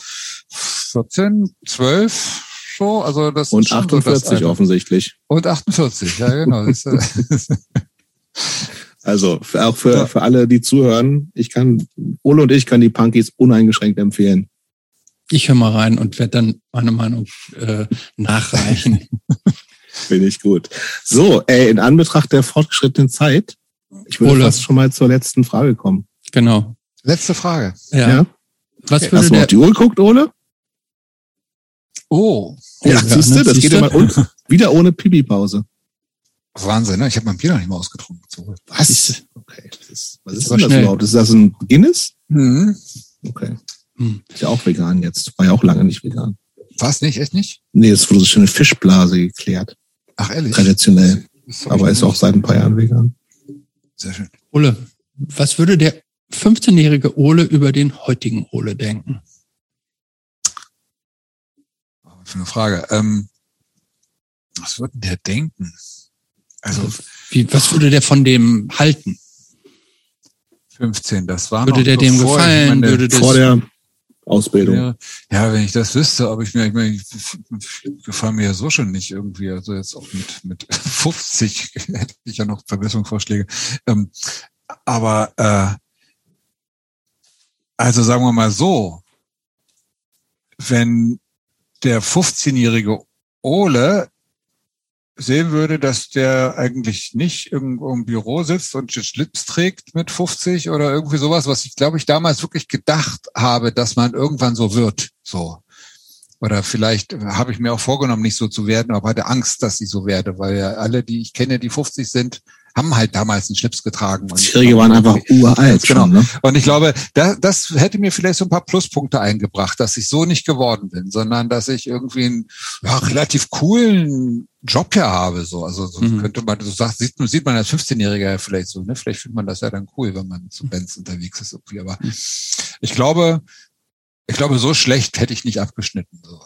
vierzehn, zwölf. So, also das und achtundvierzig so offensichtlich. Und achtundvierzig, ja genau. Also auch für, für alle, die zuhören, ich kann, Ole und ich können die Punkies uneingeschränkt empfehlen. Ich höre mal rein und werde dann meine Meinung äh, nachreichen. Finde ich gut. So, ey, in Anbetracht der fortgeschrittenen Zeit, ich würde Ole. fast schon mal zur letzten Frage kommen. Genau. Letzte Frage. Ja. ja. Was okay. Hast du der... auf die Uhr geguckt, Ole? Oh. Ja, ja siehst du, das siehste? Geht immer und wieder ohne Pipi-Pause. Wahnsinn, ne? Ich habe mein Bier noch nicht mal ausgetrunken. So, was? Okay. Das ist, was ist denn das überhaupt? Ist das ein Guinness? Mhm. Okay. Hm. Ist ja auch vegan jetzt. War ja auch lange nicht vegan. War es nicht? Echt nicht? Nee, es wurde so eine Fischblase geklärt. Ach, ehrlich? Traditionell. Das, das aber ist auch seit ein paar Jahren vegan. Sehr schön. Ole, was würde der fünfzehnjährige Ole über den heutigen Ole denken? Für eine Frage. Ähm, was würde der denken? Also, Wie, was würde der von dem halten? fünfzehn, das war Würde noch der dem gefallen? Meine, würde vor das, der Ausbildung. Ja, ja, wenn ich das wüsste, aber ich mir, ich meine, ich, ich gefallen mir ja so schon nicht irgendwie. Also jetzt auch mit, mit fünfzig hätte ich ja noch Verbesserungsvorschläge. Ähm, aber, äh, also sagen wir mal so, wenn der fünfzehnjährige Ole sehen würde, dass der eigentlich nicht irgendwo im Büro sitzt und Schlips trägt mit fünfzig oder irgendwie sowas, was ich, glaube ich, damals wirklich gedacht habe, dass man irgendwann so wird. So. Oder vielleicht habe ich mir auch vorgenommen, nicht so zu werden, aber hatte Angst, dass ich so werde, weil ja alle, die ich kenne, die fünfzig sind, haben halt damals einen Schlips getragen. Und Schwierige waren einfach uralt. Genau. Schon, ne? Und ich glaube, das, das hätte mir vielleicht so ein paar Pluspunkte eingebracht, dass ich so nicht geworden bin, sondern dass ich irgendwie einen ja, relativ coolen Job ja habe. So. Also so mhm. könnte man, so sagt, sieht, sieht man als fünfzehnjähriger vielleicht so, ne? Vielleicht findet man das ja dann cool, wenn man zu Bands unterwegs ist irgendwie. Aber mhm. ich glaube, ich glaube, so schlecht hätte ich nicht abgeschnitten. So.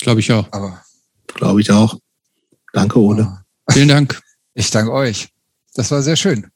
Glaube ich auch. Aber glaube ich auch. Danke, Ole. Ja. Vielen Dank. Ich danke euch. Das war sehr schön.